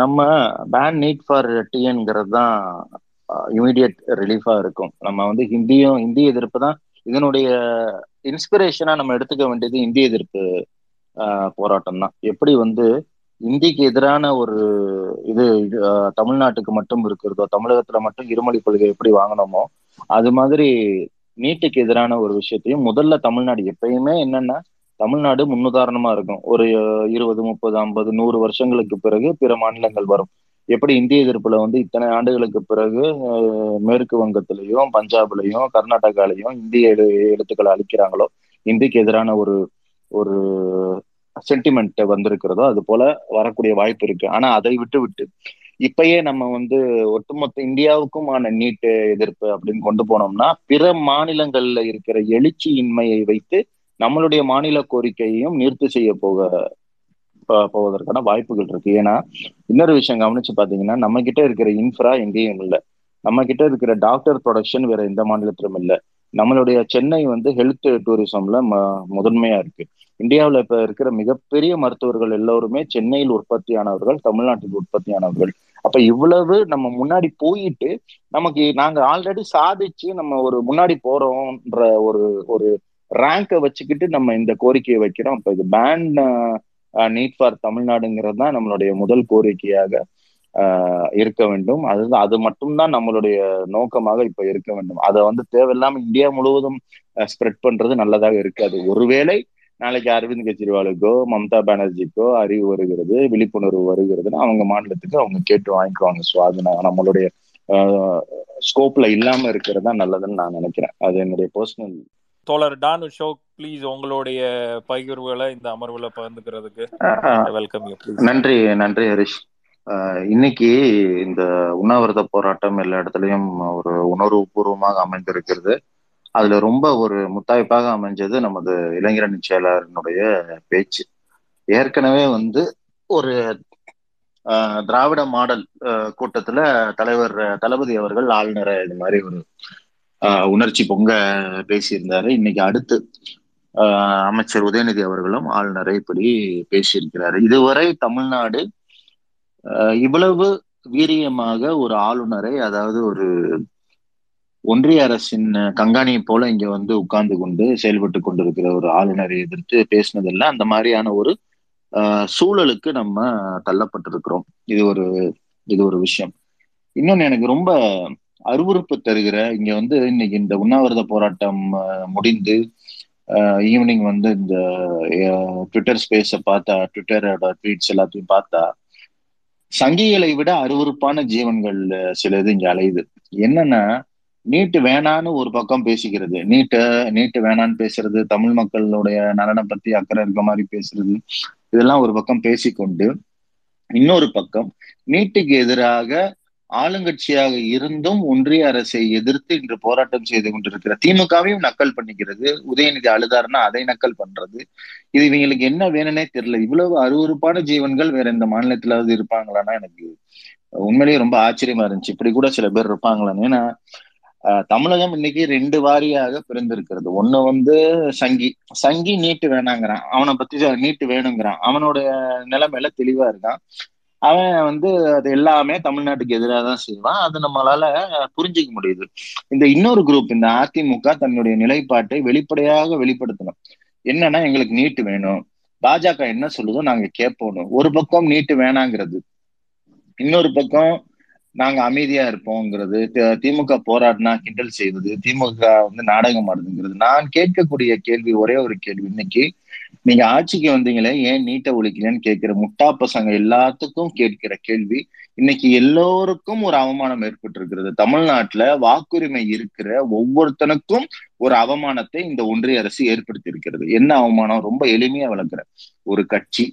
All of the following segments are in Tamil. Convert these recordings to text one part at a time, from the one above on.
நம்ம பேன் நீட் ஃபார் டீங்கிறது தான் இமீடியட் ரிலீஃபா இருக்கும். நம்ம வந்து ஹிந்தி எதிர்ப்பு தான் இதனுடைய இன்ஸ்பிரேஷனா நம்ம எடுத்துக்க வேண்டியது. இந்தி எதிர்ப்பு போராட்டம் தான். எப்படி வந்து இந்திக்கு எதிரான ஒரு இது தமிழ்நாட்டுக்கு மட்டும் இருக்கிறதோ, தமிழகத்துல மட்டும் இருமொழி கொள்கை எப்படி வாங்கினோமோ அது மாதிரி நீட்டுக்கு எதிரான ஒரு விஷயத்தையும் முதல்ல தமிழ்நாடு எப்பயுமே என்னன்னா தமிழ்நாடு முன்னுதாரணமா இருக்கும். ஒரு 20, 30, 50, 100 வருஷங்களுக்கு பிறகு பிற மாநிலங்கள் வரும். எப்படி இந்திய எதிர்ப்புல வந்து இத்தனை ஆண்டுகளுக்கு பிறகு மேற்கு வங்கத்திலையும் பஞ்சாப்லையும் கர்நாடகாலையும் இந்திய எழுத்துக்களை அளிக்கிறாங்களோ, இந்திக்கு எதிரான ஒரு ஒரு சென்டிமெண்ட் வந்திருக்கிறதோ அது போல வரக்கூடிய வாய்ப்பு இருக்கு. ஆனா அதை விட்டு இப்பயே நம்ம வந்து ஒட்டுமொத்த இந்தியாவுக்குமான நீட்டு எதிர்ப்பு அப்படின்னு கொண்டு போனோம்னா பிற மாநிலங்கள்ல இருக்கிற எழுச்சியின்மையை வைத்து நம்மளுடைய மாநில கோரிக்கையையும் நிறுத்தி செய்ய போவதற்கான வாய்ப்புகள் இருக்கு. ஏன்னா இன்னொரு விஷயம் கவனிச்சு பாத்தீங்கன்னா நம்ம கிட்ட இருக்கிற இன்ஃப்ரா எங்கேயும் இல்லை. நம்ம கிட்ட இருக்கிற டாக்டர் ப்ரொடக்ஷன் வேற எந்த மாநிலத்திலும் இல்லை. நம்மளுடைய சென்னை வந்து ஹெல்த் டூரிசம்ல முதன்மையா இருக்கு. இந்தியாவில் இப்ப இருக்கிற மிகப்பெரிய மருத்துவர்கள் எல்லோருமே சென்னையில் உற்பத்தியானவர்கள், தமிழ்நாட்டில் உற்பத்தியானவர்கள். அப்ப இவ்வளவு நம்ம முன்னாடி போயிட்டு நமக்கு நாங்க ஆல்ரெடி சாதிச்சு நம்ம ஒரு முன்னாடி போறோம்ன்ற ஒரு ஒரு ரேங்கை வச்சுக்கிட்டு நம்ம இந்த கோரிக்கையை வைக்கிறோம். அப்ப இது பேன் நீட் ஃபார் தமிழ்நாடுங்கிறது தான் நம்மளுடைய முதல் கோரிக்கையாக இருக்க வேண்டும். அதுதான், அது மட்டும்தான் நம்மளுடைய நோக்கமாக இப்ப இருக்க வேண்டும். அதை வந்து தேவையில்லாம இந்தியா முழுவதும் ஸ்ப்ரெட் பண்றது நல்லதாக இருக்காது. ஒருவேளை நாளைக்கு அரவிந்த் கெஜ்ரிவாலுக்கோ மம்தா பானர்ஜிக்கோ அறிவு வருகிறது, விழிப்புணர்வு வருகிறதுன்னா அவங்க மாநிலத்துக்கு அவங்க கேட்டு வாங்கிக்குவாங்க. ஸோ அது நம்மளுடைய ஸ்கோப்ல இல்லாம இருக்கிறது தான் நல்லதுன்னு நான் நினைக்கிறேன். அது என்னுடைய பர்சனல். தோழர் டான் அசோக், பிளீஸ் உங்களுடைய பகிர்வுகளை இந்த அமர்வுல பகிர்ந்துக்கிறதுக்கு நன்றி. நன்றி ஹரிஷ். இன்னைக்கு இந்த உண்ணாவிரத போராட்டம் எல்லா இடத்துலையும் ஒரு உணர்வு பூர்வமாக அமைந்திருக்கிறது. அதுல ரொம்ப ஒரு முத்தாய்ப்பாக அமைஞ்சது நமது இளைஞரணி செயலாளருடைய பேச்சு. ஏற்கனவே வந்து ஒரு திராவிட மாடல் கூட்டத்துல தலைவர் தளபதி அவர்கள் ஆளுநரை இது மாதிரி ஒரு உணர்ச்சி பொங்க பேசியிருந்தாரு. இன்னைக்கு அடுத்து அமைச்சர் உதயநிதி அவர்களும் ஆளுநரை இப்படி பேசியிருக்கிறாரு. இதுவரை தமிழ்நாடு இவ்வளவு வீரியமாக ஒரு ஆளுநரை, அதாவது ஒரு ஒன்றிய அரசின் கங்காணியை போல இங்க வந்து உட்கார்ந்து கொண்டு செயல்பட்டு கொண்டிருக்கிற ஒரு ஆளுநரை எதிர்த்து பேசினதில்லை. அந்த மாதிரியான ஒரு சூழலுக்கு நம்ம தள்ளப்பட்டிருக்கிறோம். இது ஒரு விஷயம். இன்னொன்னு எனக்கு ரொம்ப அருவறுப்பு தருகிற, இங்க வந்து இன்னைக்கு இந்த உண்ணாவிரத போராட்டம் முடிந்து ஈவினிங் வந்து இந்த ட்விட்டர் ஸ்பேஸை பார்த்தா, ட்விட்டரோட ட்வீட்ஸ் எல்லாத்தையும் பார்த்தா, சங்கிகளை விட அருவறுப்பான ஜீவன்கள் சிலது இங்க அலையுது. என்னன்னா, நீட்டு வேணான்னு ஒரு பக்கம் பேசிக்கிறது, நீட்டு வேணான்னு பேசுறது, தமிழ் மக்களுடைய நலனை பத்தி அக்கறை இருக்க மாதிரி பேசுறது, இதெல்லாம் ஒரு பக்கம் பேசிக்கொண்டு, இன்னொரு பக்கம் நீட்டுக்கு எதிராக ஆளுங்கட்சியாக இருந்தும் ஒன்றிய அரசை எதிர்த்து இன்று போராட்டம் செய்து கொண்டிருக்கிற திமுகவையும் நக்கல் பண்ணிக்கிறது. உதயநிதி அழுதாருன்னா அதை நக்கல் பண்றது. இது இவங்களுக்கு என்ன வேணும்னே தெரியல. இவ்வளவு அருவறுப்பான ஜீவன்கள் வேற இந்த மாநிலத்திலாவது இருப்பாங்களான்னா எனக்கு உண்மையிலேயே ரொம்ப ஆச்சரியமா இருந்துச்சு. இப்படி கூட சில பேர் இருப்பாங்களான்னு. ஏன்னா தமிழகம் இன்னைக்கு ரெண்டு வாரியாக பிரிந்திருக்கிறது. ஒண்ணு வந்து சங்கி நீட்டு வேணாங்கிறான், அவனை பத்தி நீட்டு வேணுங்கிறான், அவனோட நிலைமையில தெளிவா இருக்கான், அவன் வந்து அது எல்லாமே தமிழ்நாட்டுக்கு எதிராக தான் செய்வான், அது நம்மளால புரிஞ்சிக்க முடியுது. இந்த இன்னொரு குரூப், இந்த அதிமுக, தன்னுடைய நிலைப்பாட்டை வெளிப்படையாக வெளிப்படுத்தணும். என்னன்னா, எங்களுக்கு நீட்டு வேணும், பாஜக என்ன சொல்லுதோ நாங்க கேட்போம். ஒரு பக்கம் நீட்டு வேணாங்கிறது, இன்னொரு பக்கம் நாங்க அமைதியா இருப்போங்கிறது, திமுக போராடினா கிண்டல் செய்வது, திமுக வந்து நாடகம் ஆடுதுங்கிறது. நான் கேட்கக்கூடிய கேள்வி ஒரே ஒரு கேள்வி, இன்னைக்கு நீங்க ஆட்சிக்கு வந்தீங்களே ஏன் நீட்ட ஒழிக்கலன்னு கேட்கிற முட்டா பசங்க எல்லாத்துக்கும் கேட்கிற கேள்வி. இன்னைக்கு எல்லோருக்கும் ஒரு அவமானம் ஏற்பட்டு இருக்கிறது. தமிழ்நாட்டுல வாக்குரிமை இருக்கிற ஒவ்வொருத்தனுக்கும் ஒரு அவமானத்தை இந்த ஒன்றிய அரசு ஏற்படுத்தி இருக்கிறது. என்ன அவமானம்? ரொம்ப எளிமையா விளக்குற, ஒரு கட்சி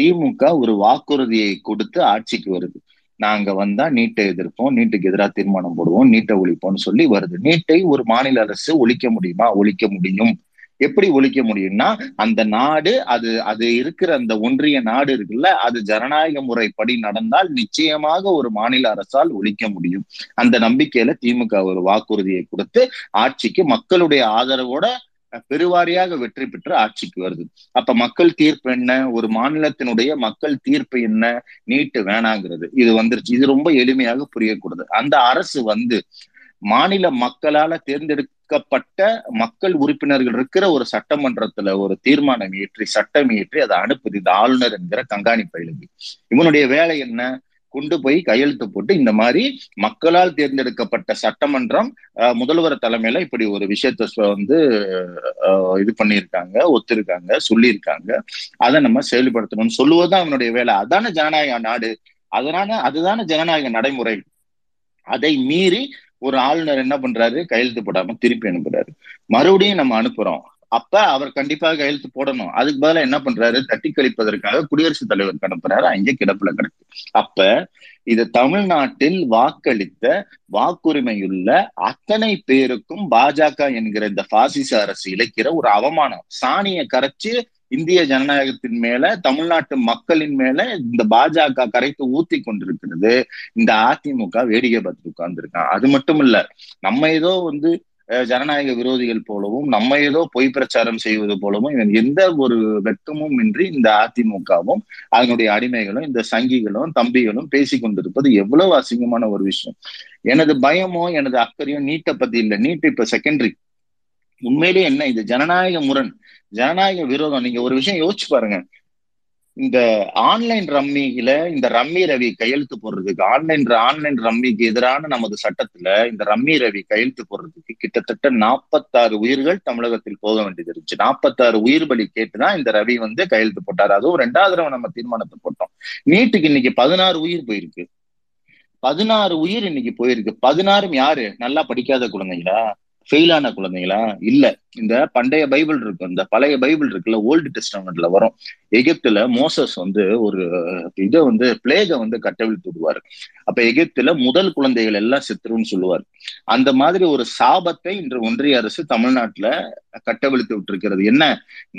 திமுக ஒரு வாக்குறுதியை கொடுத்து ஆட்சிக்கு வருது. நாங்க வந்தா நீட்டை எதிர்ப்போம், நீட்டுக்கு எதிராக தீர்மானம் போடுவோம், நீட்டை ஒழிப்போம்னு சொல்லி வருது. நீட்டை ஒரு மாநில அரசு ஒழிக்க முடியுமா? ஒழிக்க முடியும். எப்படி ஒழிக்க முடியும்னா, அந்த நாடு, அது இருக்கிற அந்த ஒன்றிய நாடு இருக்குல்ல, அது ஜனநாயக முறைப்படி நடந்தால் நிச்சயமாக ஒரு மாநில அரசால் ஒழிக்க முடியும். அந்த நம்பிக்கையில திமுக ஒரு வாக்குறுதியை கொடுத்து ஆட்சிக்கு மக்களுடைய ஆதரவோட பெருவாரியாக வெற்றி பெற்று ஆட்சிக்கு வருது. அப்ப மக்கள் தீர்ப்பு என்ன, ஒரு மாநிலத்தினுடைய மக்கள் தீர்ப்பு என்ன, நீட்டு வேணாங்கிறது இது வந்துருச்சு. இது ரொம்ப எளிமையாக புரியக்கூடாது. அந்த அரசு வந்து மாநில மக்களால தேர்ந்தெடுக்கப்பட்ட மக்கள் உறுப்பினர்கள் இருக்கிற ஒரு சட்டமன்றத்துல ஒரு தீர்மானம் இயற்றி சட்டம் இயற்றி அதை அனுப்புது. இது ஆளுநர் என்கிற கண்காணிப்பு எழுதி இவனுடைய வேலை என்ன, கொண்டு போய் கையெழுத்து போட்டு இந்த மாதிரி மக்களால் தேர்ந்தெடுக்கப்பட்ட சட்டமன்றம் முதல்வர் தலைமையில இப்படி ஒரு விஷயத்த வந்து இது பண்ணியிருக்காங்க, ஒத்துருக்காங்க, சொல்லியிருக்காங்க, அதை நம்ம செயல்படுத்தணும்னு சொல்லுவதுதான் அவனுடைய வேலை. அதான ஜனநாயக நாடு, அதனால அதுதான ஜனநாயக நடைமுறை. அதை மீறி ஒரு ஆளுநர் என்ன பண்றாரு, கையெழுத்து போடாம திருப்பி அனுப்புறாரு. மறுபடியும் நம்ம அனுப்புறோம், அப்ப அவர் கண்டிப்பாக கையெழுத்து போடணும். அதுக்கு பதிலாக என்ன பண்றாரு, தட்டி கழிப்பதற்காக குடியரசுத் தலைவருக்கு அனுப்புறாரு, அங்கே கிடப்புல கிடக்கு. அப்ப இது தமிழ்நாட்டில் வாக்களித்த வாக்குரிமையுள்ள அத்தனை பேருக்கும் பாஜக என்கிற இந்த பாசிச அரசு இழைக்கிற ஒரு அவமானம். சாணியை கரைச்சு இந்திய ஜனநாயகத்தின் மேல தமிழ்நாட்டு மக்களின் மேல இந்த பாஜக கரைத்து ஊத்தி கொண்டிருக்கிறது. இந்த அதிமுக வேடிக்கை பார்த்து உட்கார்ந்துருக்கான். அது மட்டும் இல்ல, நம்ம ஏதோ வந்து ஜனநாயக விரோதிகள் போலவும் நம்ம ஏதோ பொய் பிரச்சாரம் செய்வது போலவும் இவன் எந்த ஒரு வெட்கமும் இன்றி இந்த அதிமுகவும் அதனுடைய அடிமைகளும் இந்த சங்கிகளும் தம்பிகளும் பேசி கொண்டிருப்பது எவ்வளவு அசிங்கமான ஒரு விஷயம். எனது பயமோ எனது அக்கறையோ நீட்டை பத்தி இல்லை. நீட்டு இப்ப செகண்டரி. உண்மையிலே என்ன, இது ஜனநாயக முரண், ஜனநாயக விரோதம். நீங்க ஒரு விஷயம் யோசிச்சு பாருங்க, இந்த ஆன்லைன் ரம்மியில இந்த ரம்மி ரவி கையெழுத்து போடுறதுக்கு ஆன்லைன் ரம்மிக்கு எதிரான நமது சட்டத்துல இந்த ரம்மி ரவி கையெழுத்து போடுறதுக்கு கிட்டத்தட்ட 46 உயிர்கள் தமிழகத்தில் போக வேண்டியது இருந்துச்சு. 46 உயிர் பலி கேட்டுதான் இந்த ரவி வந்து கையெழுத்து போட்டாரு. அதுவும் 2வது தடவை நம்ம தீர்மானத்தை போட்டோம். நீட்டுக்கு இன்னைக்கு 16 உயிர் போயிருக்கு. 16 உயிர் இன்னைக்கு போயிருக்கு. 16ம் யாரு, நல்லா படிக்காத குழந்தைங்களா, ஃபெயிலான குழந்தைங்களா? இல்ல, இந்த பண்டைய பைபிள் இருக்கும், இந்த பழைய பைபிள் இருக்குல்ல, ஓல்டு டெஸ்டமெண்ட்ல வரும். எகிப்துல மோசஸ் வந்து ஒரு இதை வந்து பிளேகை வந்து கட்டவிழ்த்து விடுவார். அப்ப எகிப்துல முதல் குழந்தைகள் எல்லாம் செத்துருன்னு சொல்லுவார். அந்த மாதிரி ஒரு சாபத்தை இன்று ஒன்றிய அரசு தமிழ்நாட்டுல கட்டவிழ்த்து விட்டு இருக்கிறது. என்ன,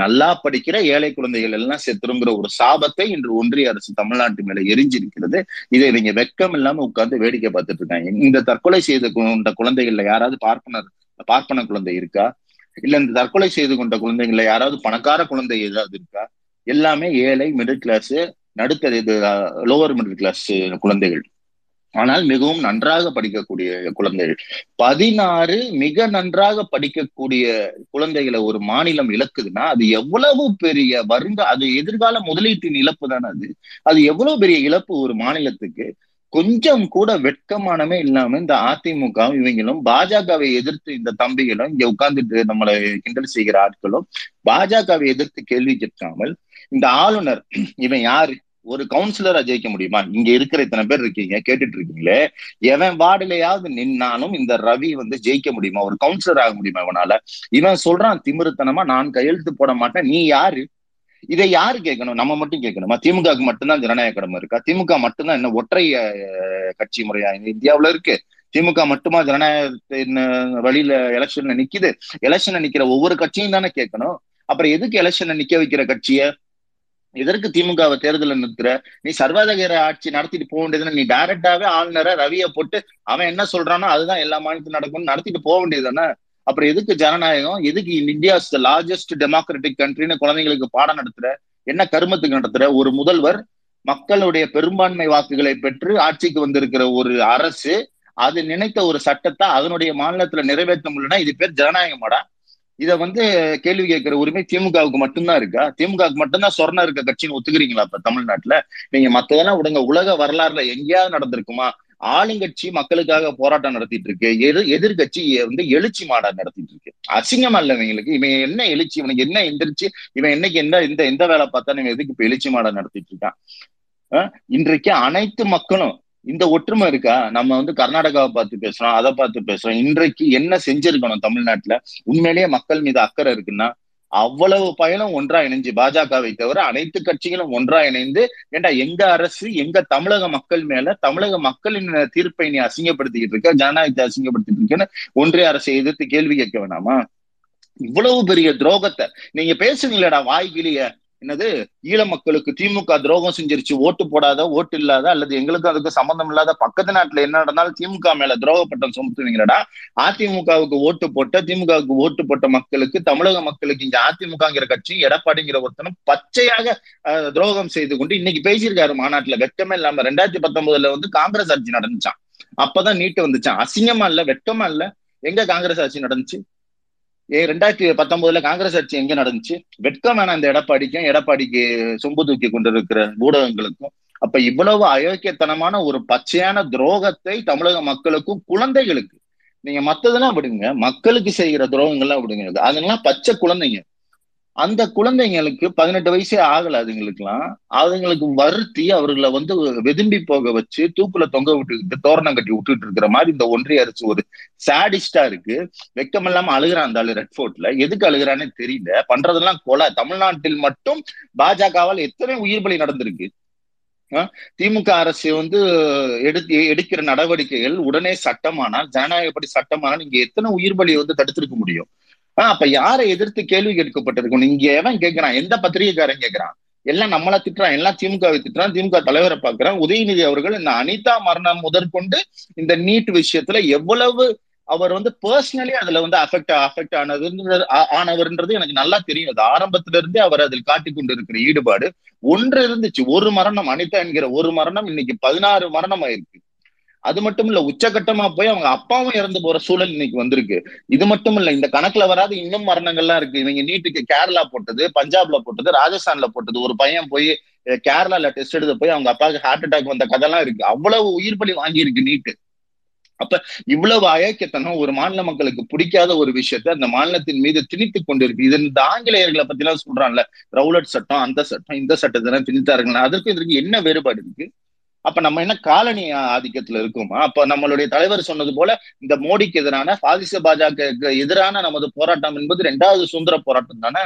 நல்லா படிக்கிற ஏழை குழந்தைகள் எல்லாம் செத்துருங்கிற ஒரு சாபத்தை இன்று ஒன்றிய அரசு தமிழ்நாட்டு மேல எரிஞ்சிருக்கிறது. இதை இவங்க வெட்கம் இல்லாம உட்கார்ந்து வேடிக்கை பார்த்துட்டு இருக்காங்க. இந்த தற்கொலை செய்த குழந்தைகள்ல யாராவது பார்ப்பன குழந்தை இருக்கா? இல்ல இந்த தற்கொலை செய்து கொண்ட குழந்தைங்கள யாராவது பணக்கார குழந்தை ஏதாவது இருக்கா? எல்லாமே ஏழை, மிடில் கிளாஸ், நடுத்தர இது லோவர் மிடில் கிளாஸ் குழந்தைகள். ஆனால் மிகவும் நன்றாக படிக்கக்கூடிய குழந்தைகள் 16 மிக நன்றாக படிக்கக்கூடிய குழந்தைகளை ஒரு மாநிலம் இழக்குதுன்னா அது எவ்வளவு பெரிய அது எதிர்கால முதலீட்டின் இழப்பு தானே. அது எவ்வளவு பெரிய இழப்பு ஒரு மாநிலத்துக்கு. கொஞ்சம் கூட வெட்கமானமே இல்லாம இந்த அதிமுக இவங்களும் பாஜகவை எதிர்த்து இந்த தம்பிகளும் இங்க உட்கார்ந்துட்டு நம்மளை கிண்டல் செய்கிற ஆட்களும் பாஜகவை எதிர்த்து கேள்வி கேட்காமல் இந்த ஆளுநர் இவன் யாரு, ஒரு கவுன்சிலரா ஜெயிக்க முடியுமா? இங்க இருக்கிற இத்தனை பேர் இருக்கீங்க, கேட்டுட்டு இருக்கீங்களே, எவன் வார்டுலையாவது நின்னாலும் இந்த ரவி வந்து ஜெயிக்க முடியுமா? ஒரு கவுன்சிலர் ஆக முடியுமா இவனால? இவன் சொல்றான் திமிருத்தனமா, நான் கையெழுத்து போட மாட்டேன், நீ யாரு? இதை யாரு கேட்கணும்? நம்ம மட்டும் கேட்கணுமா? திமுகவுக்கு மட்டும்தான் ஜனநாயக கடமை இருக்கா? திமுக மட்டும்தான் என்ன ஒற்றை கட்சி முறையா இந்தியாவில இருக்கு? திமுக மட்டுமா ஜனநாயகத்தின் வழியில எலெக்ஷன்ல நிக்குது? எலெக்ஷன்ல நிக்கிற ஒவ்வொரு கட்சியும் தானே கேட்கணும். அப்புறம் எதுக்கு எலெக்ஷன்ல நிக்க வைக்கிற கட்சிய, எதற்கு திமுகவை தேர்தல நிற்கிற? நீ சர்வாதிகார ஆட்சி நடத்திட்டு போக வேண்டியதுன்னு நீ டைரக்டாவே ஆளுநரை ரவியை போட்டு அவன் என்ன சொல்றானோ அதுதான் எல்லா மாநிலத்திலும் நடக்கும்னு நடத்திட்டு போக வேண்டியது தானே. அப்புறம் எதுக்கு ஜனநாயகம், எதுக்கு இந்தியாஸ் த லார்ஜஸ்ட் டெமோக்ராட்டிக் கண்ட்ரின்னு குழந்தைங்களுக்கு பாடம் நடத்துற? என்ன கருமத்துக்கு நடத்துற? ஒரு முதல்வர் மக்களுடைய பெரும்பான்மை வாக்குகளை பெற்று ஆட்சிக்கு வந்திருக்கிற ஒரு அரசு அது நினைத்த ஒரு சட்டத்தை அதனுடைய மாநிலத்துல நிறைவேற்ற முடியலன்னா இது பேர் ஜனநாயகமாடா? இதை வந்து கேள்வி கேட்கிற உரிமை திமுகவுக்கு மட்டும்தான் இருக்கா? திமுகவுக்கு மட்டும்தான் சொர்ணம் இருக்க கட்சின்னு ஒத்துக்கிறீங்களா? இப்ப தமிழ்நாட்டுல நீங்க மத்ததெல்லாம் விடுங்க, உலக வரலாறுல எங்கேயாவது நடந்திருக்குமா ஆளுங்கட்சி மக்களுக்காக போராட்டம் நடத்திட்டு இருக்கு, எதிர்கட்சி வந்து எழுச்சி மாடா நடத்திட்டு இருக்கு? அசிங்கமா இல்ல இவங்களுக்கு? இவன் என்ன எழுச்சி, இவனுக்கு என்ன எந்திரிச்சு, இவன் என்னைக்கு எந்த எந்த வேலை பார்த்தாலும் இவன் எதுக்கு இப்ப எழுச்சி மாடா நடத்திட்டு இருக்கான்? இன்றைக்கு அனைத்து மக்களும் இந்த ஒற்றுமை இருக்கா? நம்ம வந்து கர்நாடகாவை பார்த்து பேசுறோம், அதை பார்த்து பேசுறோம். இன்றைக்கு என்ன செஞ்சிருக்கணும் தமிழ்நாட்டுல? உண்மையிலேயே மக்கள் மீது அக்கறை இருக்குன்னா அவ்வளவு பயனும் ஒன்றா இணைஞ்சு பாஜகவை தவிர அனைத்து கட்சிகளும் ஒன்றா இணைந்து ஏண்டா எங்க அரசு எங்க தமிழக மக்கள் மேல தமிழக மக்களின் தீர்ப்பை நீ அசிங்கப்படுத்திக்கிட்டு இருக்க, ஜனநாயகத்தை அசிங்கப்படுத்திட்டு இருக்கேன்னு ஒன்றிய அரசை எதிர்த்து கேள்வி கேட்க வேணாமா? இவ்வளவு பெரிய துரோகத்தை நீங்க பேசுவீங்களேடா வாய்கிளிய, என்னது ஈழ மக்களுக்கு திமுக துரோகம் செஞ்சிருச்சு, ஓட்டு போடாத, ஓட்டு இல்லாத, அல்லது எங்களுக்கு அதுக்கு சம்பந்தம் இல்லாத பக்கத்து நாட்டுல என்ன நடந்தாலும் திமுக மேல துரோகப்பட்டம் சுமத்துவீங்களா? அதிமுகவுக்கு ஓட்டு போட்ட, திமுகவுக்கு ஓட்டு போட்ட மக்களுக்கு, தமிழக மக்களுக்கு இந்த அதிமுகங்கிற கட்சி, எடப்பாடிங்கிற ஒருத்தனும் பச்சையாக துரோகம் செய்து கொண்டு இன்னைக்கு பேசியிருக்காரு மாநாட்டுல. வெட்டமே இல்லாம 2019 வந்து காங்கிரஸ் ஆட்சி நடந்துச்சான், அப்பதான் நீட்டு வந்துச்சான். அசிங்கமா இல்ல, வெட்டமா இல்ல? எங்க காங்கிரஸ் ஆட்சி நடந்துச்சு? 2019 காங்கிரஸ் ஆட்சி எங்க நடந்துச்சு? வெட்கம் வேணாம் இந்த எடப்பாடிக்கும், எடப்பாடிக்கு சொம்பு தூக்கி கொண்டிருக்கிற ஊடகங்களுக்கும். அப்ப இவ்வளவு அயோக்கியத்தனமான ஒரு பச்சையான துரோகத்தை தமிழக மக்களுக்கும் குழந்தைகளுக்கு, நீங்க மத்ததெல்லாம் விடுங்க, மக்களுக்கு செய்கிற துரோகங்கள்லாம் விடுங்க, அதெல்லாம் பச்சை குழந்தைங்க. அந்த குழந்தைங்களுக்கு 18 வயசே ஆகல, அதுங்களுக்குலாம் அதுங்களுக்கு வருத்தி அவர்களை வந்து வெதும்பி போக வச்சு தூக்குல தொங்க விட்டுக்கிட்டு தோரணம் கட்டி விட்டுட்டு இருக்கிற மாதிரி இந்த ஒன்றிய அரசு ஒரு சாடிஸ்டா இருக்கு. வெக்கம் இல்லாம அழுகிறான் அந்த ஆளு ரெட்ஃபோர்ட்ல. எதுக்கு அழுகிறான்னு தெரியல. பண்றதெல்லாம் கொலை. தமிழ்நாட்டில் மட்டும் பாஜகவால் எத்தனை உயிர் பலி நடந்திருக்கு. திமுக அரசு வந்து எடுக்கிற நடவடிக்கைகள் உடனே சட்டமானால், ஜனநாயகப்படி சட்டமானால் இங்க எத்தனை உயிர் பலி வந்து தடுத்திருக்க முடியும்? அப்ப யாரை எதிர்த்து கேள்வி கேட்கப்பட்டிருக்கும்? இங்க எவன் கேட்கிறான்? எந்த பத்திரிகைக்காரன் கேட்கிறான்? எல்லாம் நம்மள திட்டுறான், எல்லாம் திமுகவை திட்டுறான், திமுக தலைவரை பாக்குறான். உதயநிதி அவர்கள் இந்த அனிதா மரணம் முதற்கொண்டு இந்த நீட் விஷயத்துல எவ்வளவு அவர் வந்து பர்சனலி அதுல வந்து அஃபெக்ட் ஆனவர்ன்றது எனக்கு நல்லா தெரியும். அது ஆரம்பத்துல இருந்தே அவர் அதில் காட்டிக் கொண்டு இருக்கிற ஈடுபாடு ஒன்று இருந்துச்சு. ஒரு மரணம், அனிதா என்கிற ஒரு மரணம் இன்னைக்கு 16 மரணம் ஆயிருக்கு. அது மட்டும் இல்ல, உச்சகட்டமா போய் அவங்க அப்பாவும் இறந்து போற சூழல் இன்னைக்கு வந்திருக்கு. இது மட்டும் இல்ல, இந்த கணக்குல வராது இன்னும் மரணங்கள்லாம் இருக்கு. இவங்க நீட்டுக்கு கேரளா போட்டது, பஞ்சாப்ல போட்டது, ராஜஸ்தான்ல போட்டது. ஒரு பையன் போய் கேரளால டெஸ்ட் எடுத்து போய் அவங்க அப்பாவுக்கு ஹார்ட் அட்டாக் வந்த கதெல்லாம் இருக்கு. அவ்வளவு உயிர் பலி வாங்கியிருக்கு நீட்டு. அப்ப இவ்வளவு அயக்கத்தனம் ஒரு மாநில மக்களுக்கு பிடிக்காத ஒரு விஷயத்த அந்த மாநிலத்தின் மீது திணித்து கொண்டு இருக்கு. இது இந்த ஆங்கிலேயர்களை பத்தி எல்லாம் சொல்றான்ல, ரவுலட் சட்டம், அந்த சட்டம், இந்த சட்டத்தெல்லாம் திணித்தாருங்களா? அதற்கு இதற்கு என்ன வேறுபாடு இருக்கு? அப்ப நம்ம என்ன காலனி ஆதிக்கத்துல இருக்கோமா? அப்ப நம்மளுடைய தலைவர் சொன்னது போல இந்த மோடிக்கு எதிரான, பாசிச பாஜகவுக்கு எதிரான நமது போராட்டம் என்பது 2வது சுதந்திர போராட்டம் தானே.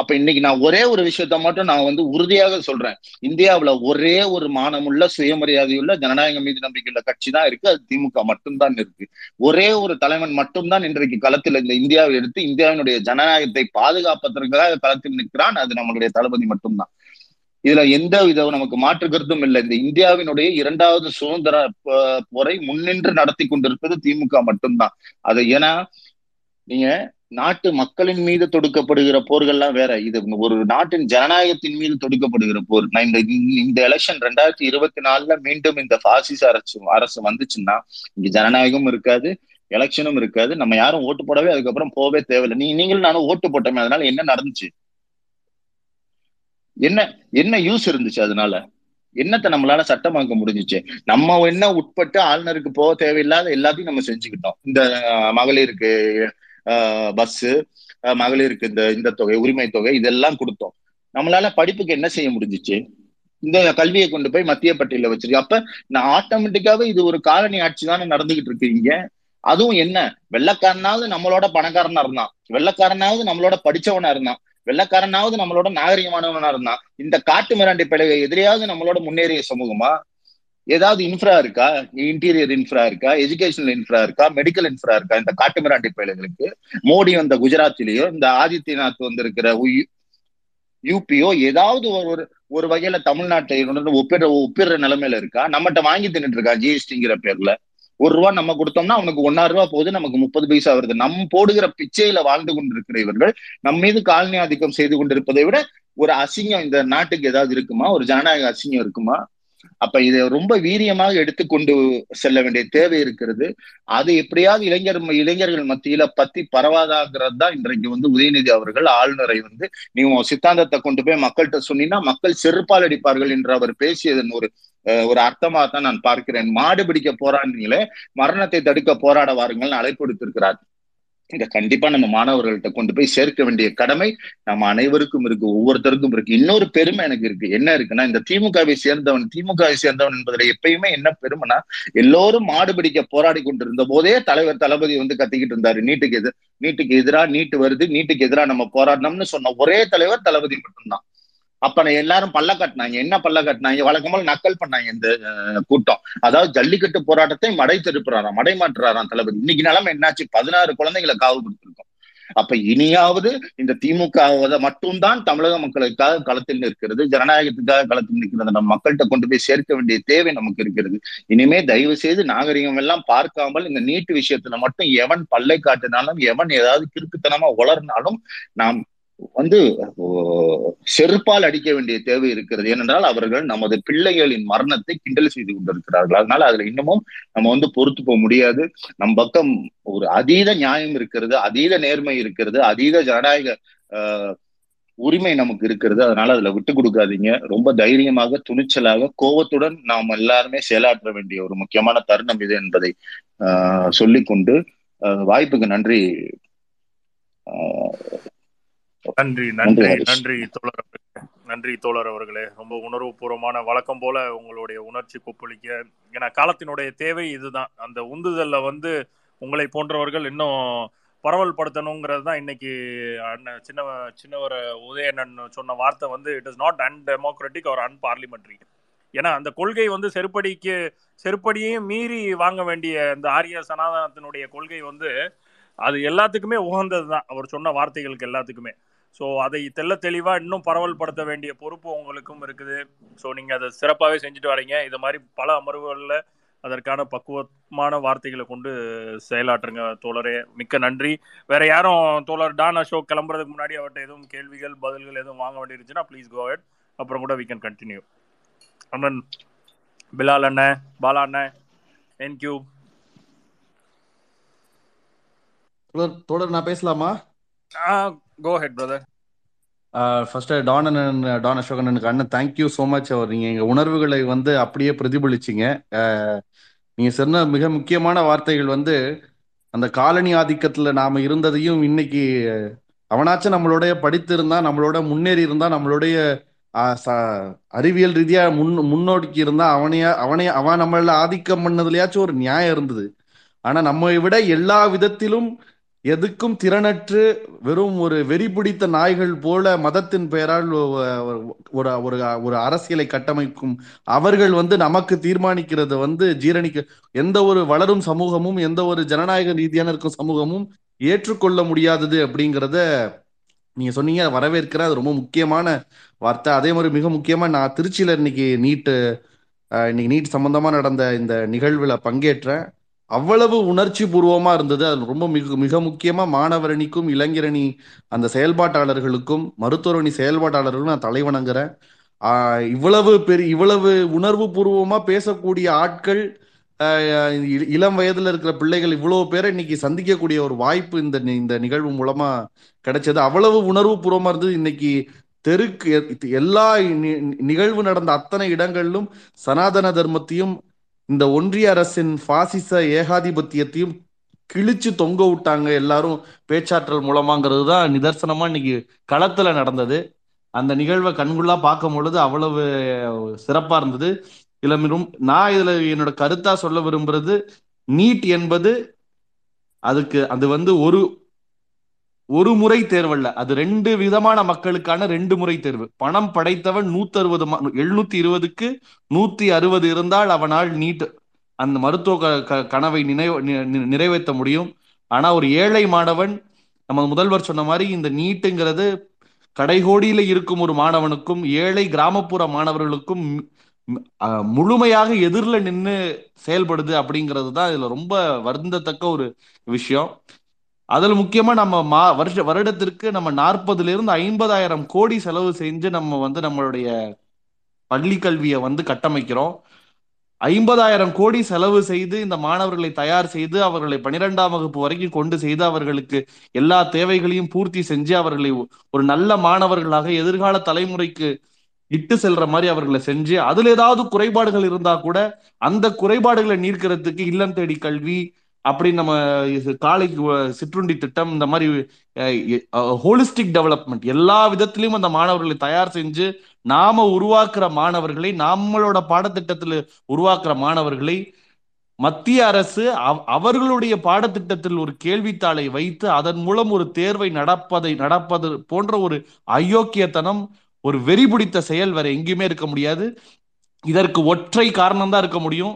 அப்ப இன்னைக்கு நான் ஒரே ஒரு விஷயத்த மட்டும் நான் வந்து உறுதியாக சொல்றேன். இந்தியாவில ஒரே ஒரு மானமுள்ள, சுயமரியாதையுள்ள, ஜனநாயக மீது நம்பிக்கையுள்ள கட்சி தான் இருக்கு. அது திமுக மட்டும்தான் இருக்கு. ஒரே ஒரு தலைவன் மட்டும்தான் இன்றைக்கு களத்தில் இந்த இந்தியாவை எடுத்து இந்தியாவினுடைய ஜனநாயகத்தை பாதுகாப்பதற்காக களத்தில் நிற்கிறான். அது நம்மளுடைய தளபதி மட்டும்தான். இதுல எந்த வித நமக்கு மாற்றுக்கருத்தும் இல்லை. இந்த இந்தியாவினுடைய 2வது சுதந்திர போரை முன்னின்று நடத்தி கொண்டிருப்பது திமுக மட்டும்தான். அது ஏன்னா நீங்க நாட்டு மக்களின் மீது தொடுக்கப்படுகிற போர்கள்லாம் வேற, இது ஒரு நாட்டின் ஜனநாயகத்தின் மீது தொடுக்கப்படுகிற போர். நான் இந்த எலெக்ஷன் 2024 மீண்டும் இந்த பாசிச அரசு வந்துச்சுன்னா இங்க ஜனநாயகமும் இருக்காது, எலெக்ஷனும் இருக்காது. நம்ம யாரும் ஓட்டு போடவே அதுக்கப்புறம் போவே தேவையில்லை. நீங்களும் நானும் ஓட்டு போட்டோமே, அதனால என்ன நடந்துச்சு? என்ன யூஸ் இருந்துச்சு? அதனால என்னத்தை நம்மளால சட்டமாக்க முடிஞ்சிச்சு? நம்ம என்ன உட்பட்டு ஆளுநருக்கு போக தேவையில்லாத எல்லாத்தையும் நம்ம செஞ்சுக்கிட்டோம். இந்த மகளிருக்கு பஸ்ஸு, மகளிருக்கு இந்த தொகை, உரிமை தொகை, இதெல்லாம் கொடுத்தோம். நம்மளால படிப்புக்கு என்ன செய்ய முடிஞ்சிச்சு? இந்த கல்வியை கொண்டு போய் மத்திய பட்டியல வச்சிருக்கு. அப்ப நான் ஆட்டோமேட்டிக்காவே இது ஒரு காலனி ஆட்சி தானே நடந்துகிட்டு இருக்கீங்க. அதுவும் என்ன, வெள்ளைக்காரனாவது நம்மளோட பணக்காரனா இருந்தான், வெள்ளைக்காரனாவது நம்மளோட படிச்சவனா இருந்தான், வெள்ளக்காரனாவது நம்மளோட நாகரிகமானவனா இருந்தான். இந்த காட்டு மிராண்டி பழைய எதிரியாவது நம்மளோட முன்னேறிய சமூகமா? ஏதாவது இன்ஃப்ரா இருக்கா? இன்டீரியர் இன்ஃப்ரா இருக்கா? எஜுகேஷனல் இன்ஃப்ரா இருக்கா? மெடிக்கல் இன்ஃப்ரா இருக்கா? இந்த காட்டு மிராண்டி பயிர்களுக்கு மோடி வந்த குஜராத்திலேயோ, இந்த ஆதித்யநாத் வந்திருக்கிற யூபியோ, ஏதாவது ஒரு வகையில தமிழ்நாட்டை ஒப்பிடுற நிலைமையில இருக்கா? நம்மகிட்ட வாங்கி தின்னுட்டு இருக்கா ஜிஎஸ்டிங்கிற பேர்ல. ₹1 நம்ம கொடுத்தோம்னா அவனுக்கு ₹1.5 போகுது, நமக்கு 30 பைசா வருது. நம்ம போடுகிற பிச்சையில வாழ்ந்து கொண்டிருக்கிற இவர்கள் நம்ம மீது காலனி ஆதிக்கம் செய்து கொண்டிருப்பதை விட ஒரு அசிங்கம் இந்த நாட்டுக்கு ஏதாவது இருக்குமா? ஒரு ஜனநாயக அசிங்கம் இருக்குமா? அப்ப இதை ரொம்ப வீரியமாக எடுத்துக்கொண்டு செல்ல வேண்டிய தேவை இருக்கிறது. அது எப்படியாவது இளைஞர்கள் மத்தியில பத்தி பரவாதாகிறது தான். இன்றைக்கு வந்து உதயநிதி அவர்கள் ஆளுநரை வந்து நீ உன் சித்தாந்தத்தை கொண்டு போய் மக்கள்கிட்ட சொன்னீங்கன்னா மக்கள் செருப்பால் அடிப்பார்கள் என்று அவர் பேசியதன் ஒரு அர்த்தமாக தான் நான் பார்க்கிறேன். மாடு பிடிக்க போராடினீங்களே, மரணத்தை தடுக்க போராட வாருங்கள் அழைப்பு விடுத்திருக்கிறார். இதை கண்டிப்பா நம்ம மாணவர்கள்ட்ட கொண்டு போய் சேர்க்க வேண்டிய கடமை நம்ம அனைவருக்கும் இருக்கு, ஒவ்வொருத்தருக்கும் இருக்கு. இன்னொரு பெருமை எனக்கு இருக்கு. என்ன இருக்குன்னா, இந்த திமுகவை சேர்ந்தவன் என்பதில் எப்பயுமே என்ன பெருமைனா, எல்லோரும் மாடு பிடிக்க போராடி கொண்டிருந்த போதே தலைவர் தளபதி வந்து கத்திக்கிட்டு இருந்தாரு, நீட்டுக்கு எதிரா நீட்டு வருது, நீட்டுக்கு எதிரா நம்ம போராடணும்னு சொன்ன ஒரே தலைவர் தளபதி மட்டும்தான். அப்ப எல்லாரும் பல்ல கட்டினாங்க. என்ன பல்ல கட்டினாங்க? வழக்கமாக நக்கல் பண்ணாங்க இந்த கூட்டம். அதாவது ஜல்லிக்கட்டு போராட்டத்தை மடை திருப்புறாராம், மடை மாற்றுறாராம் தளபதி. இன்னைக்கு நிலைமை என்னாச்சு? 16 குழந்தைகளை காவு கொடுத்துருக்கோம். அப்ப இனியாவது இந்த திமுக மட்டும்தான் தமிழக மக்களுக்காக களத்தில் நிற்கிறது, ஜனநாயகத்துக்காக களத்தில் நிற்கிறது. நம்ம மக்கள்கிட்ட கொண்டு போய் சேர்க்க வேண்டிய தேவை நமக்கு இருக்கிறது. இனிமே தயவு செய்து நாகரிகம் எல்லாம் பார்க்காமல் இந்த நீட்டு விஷயத்துல மட்டும் எவன் பல்லை காட்டினாலும், எவன் ஏதாவது கிறுக்குத்தனமா வளர்னாலும் நாம் செருப்பால் அடிக்க வேண்டிய தேவை இருக்கிறது. ஏனென்றால் அவர்கள் நமது பிள்ளைகளின் மரணத்தை கிண்டல் செய்து கொண்டிருக்கிறார்கள். அதனால அதுல இன்னமும் நம்ம பொறுத்து போக முடியாது. நம் பக்கம் ஒரு அதீத நியாயம் இருக்கிறது, அதீத நேர்மை இருக்கிறது, அதீத ஜனநாயக உரிமை நமக்கு இருக்கிறது. அதனால அதுல விட்டு கொடுக்காதீங்க. ரொம்ப தைரியமாக, துணிச்சலாக, கோபத்துடன் நாம் எல்லாருமே செயலாற்ற வேண்டிய ஒரு முக்கியமான தருணம் இது என்பதை சொல்லிக்கொண்டு வாய்ப்புக்கு நன்றி. நன்றி நன்றி நன்றி தோழர், நன்றி தோழர் அவர்களே. ரொம்ப உணர்வு பூர்வமான வழக்கம் போல உங்களுடைய உணர்ச்சி கொப்பளிக்க, ஏன்னா காலத்தினுடைய தேவை இதுதான். அந்த உந்துதல்ல உங்களை போன்றவர்கள் இன்னும் பரவல் படுத்தணுங்கிறது தான். இன்னைக்கு சின்னவர் உதயணன் சொன்ன வார்த்தை it is not undemocratic or unparliamentary. ஏன்னா அந்த கொள்கை செருப்படியையும் மீறி வாங்க வேண்டிய அந்த ஆரிய சனாதனத்தினுடைய கொள்கை அது எல்லாத்துக்குமே உகந்தது தான். அவர் சொன்ன வார்த்தைகளுக்கு எல்லாத்துக்குமே. ஸோ அதை தெல்ல தெளிவாக இன்னும் பரவல் படுத்த வேண்டிய பொறுப்பு உங்களுக்கும் இருக்குது. ஸோ நீங்கள் அதை சிறப்பாகவே செஞ்சுட்டு வரீங்க. இது மாதிரி பல அமர்வுகளில் அதற்கான பக்குவமான வார்த்தைகளை கொண்டு செயலாற்றுங்க தோழரே. மிக்க நன்றி. வேற யாரும் தோழர் டான் அசோக் கிளம்புறதுக்கு முன்னாடி அவர்கிட்ட எதுவும் கேள்விகள் பதில்கள் எதுவும் வாங்க வேண்டியிருச்சுன்னா ப்ளீஸ் கோ ஹெட். அப்புறம் கூட வி கேன் கண்டினியூ. அண்ணன் பிலால் அண்ணன், பாலா அண்ணன், என்கியூ தொடர் நான் பேசலாமா? Go ahead brother. First Don அண்ணன், டான் அசோக் அண்ணனுக்கு அண்ணன் தேங்க்யூ ஸோ மச். அவர் நீங்க எங்க உணர்வுகளை அப்படியே பிரதிபலிச்சிங்க. நீங்க சொன்ன மிக முக்கியமான வார்த்தைகள் அந்த காலனி ஆதிக்கத்துல நாம இருந்ததையும் இன்னைக்கு அவனாச்சும் நம்மளோடைய படித்திருந்தா, நம்மளோட முன்னேறி இருந்தா, நம்மளுடைய அறிவியல் ரீதியா முன்னோக்கி இருந்தா அவன் நம்மள ஆதிக்கம் பண்ணதுலயாச்சும் ஒரு நியாயம் இருந்தது. ஆனா நம்மை விட எல்லா விதத்திலும் எதுக்கும் திறனற்று வெறும் ஒரு வெறி பிடித்த நாய்கள் போல மதத்தின் பெயரால் ஒரு அரசியலை கட்டமைக்கும் அவர்கள் நமக்கு தீர்மானிக்கிறது ஜீரணிக்க எந்த ஒரு வளரும் சமூகமும், எந்த ஒரு ஜனநாயக ரீதியான இருக்கும் சமூகமும் ஏற்றுக்கொள்ள முடியாதது அப்படிங்கிறத நீங்க சொன்னீங்க. வரவேற்கிற அது ரொம்ப முக்கியமான வார்த்தை. அதே மாதிரி மிக முக்கியமா நான் திருச்சியில இன்னைக்கு நீட் சம்பந்தமா நடந்த இந்த நிகழ்வுல பங்கேற்றேன். அவ்வளவு உணர்ச்சி பூர்வமா இருந்தது. அது ரொம்ப மிக மிக முக்கியமா மாணவரணிக்கும் இளைஞரணி அந்த செயல்பாட்டாளர்களுக்கும் மருத்துவரணி செயல்பாட்டாளர்களுக்கும் நான் தலை வணங்குறேன். இவ்வளவு உணர்வு பூர்வமா பேசக்கூடிய ஆட்கள், இளம் வயதுல இருக்கிற பிள்ளைகள், இவ்வளவு பேரை இன்னைக்கு சந்திக்கக்கூடிய ஒரு வாய்ப்பு இந்த நிகழ்வு மூலமா கிடைச்சது. அவ்வளவு உணர்வு பூர்வமா இருந்தது. இன்னைக்கு தெருக்கு எல்லா நிகழ்வு நடந்த அத்தனை இடங்களிலும் சனாதன தர்மத்தையும் இந்த ஒன்றிய அரசின் பாசிச ஏகாதிபத்தியத்தையும் கிழிச்சு தொங்க விட்டாங்க எல்லாரும் பேச்சாற்றல் மூலமாங்கிறது தான் நிதர்சனமா இன்னைக்கு களத்துல நடந்தது. அந்த நிகழ்வை கண்குள்ளா பார்க்கும் பொழுது அவ்வளவு சிறப்பா இருந்தது. இதுல என்னோட கருத்தா சொல்ல விரும்புறது, நீட் என்பது அது ஒரு முறை தேர்வல்ல, அது 2 விதமான மக்களுக்கான 2 முறை தேர்வு. பணம் படைத்தவன் 720க்கு 160 இருந்தால் அவனால் நீட் அந்த மருத்துவ கனவை நிறைவேற்ற முடியும். ஆனா ஒரு ஏழை மாணவன், நம்ம முதல்வர் சொன்ன மாதிரி இந்த நீட்டுங்கிறது கடைகோடியில இருக்கும் ஒரு மாணவனுக்கும் ஏழை கிராமப்புற மாணவர்களுக்கும் முழுமையாக எதிரில் நின்று செயல்படுது அப்படிங்கிறது தான் இதுல ரொம்ப வருந்தத்தக்க ஒரு விஷயம். அதில் முக்கியமா நம்ம வருடத்திற்கு நம்ம 40,000 to 50,000 கோடி செலவு செஞ்சு நம்ம நம்மளுடைய பள்ளி கல்வியை கட்டமைக்கிறோம். 50,000 கோடி செலவு செய்து இந்த மாணவர்களை தயார் செய்து அவர்களை 12ஆம் வகுப்பு வரைக்கும் கொண்டு செய்து அவர்களுக்கு எல்லா தேவைகளையும் பூர்த்தி செஞ்சு அவர்களை ஒரு நல்ல மாணவர்களாக எதிர்கால தலைமுறைக்கு இட்டு செல்ற மாதிரி அவர்களை செஞ்சு, அதுல ஏதாவது குறைபாடுகள் இருந்தா கூட அந்த குறைபாடுகளை நீக்கிறதுக்கு இல்லம் தேடி கல்வி, அப்படி நம்ம காலை சிற்றுண்டி திட்டம், இந்த மாதிரி ஹோலிஸ்டிக் டெவலப்மெண்ட் எல்லா விதத்திலையும் அந்த மாணவர்களை தயார் செஞ்சு நாம உருவாக்குற மாணவர்களை, நம்மளோட பாடத்திட்டத்தில் உருவாக்குற மாணவர்களை மத்திய அரசு அவர்களுடைய பாடத்திட்டத்தில் ஒரு கேள்வித்தாளை வைத்து அதன் மூலம் ஒரு தேர்வை நடப்பது போன்ற ஒரு அயோக்கியத்தனம், ஒரு வெறி பிடித்த செயல் வேற எங்கேயுமே இருக்க முடியாது. இதற்கு ஒற்றை காரணம் தான் இருக்க முடியும்.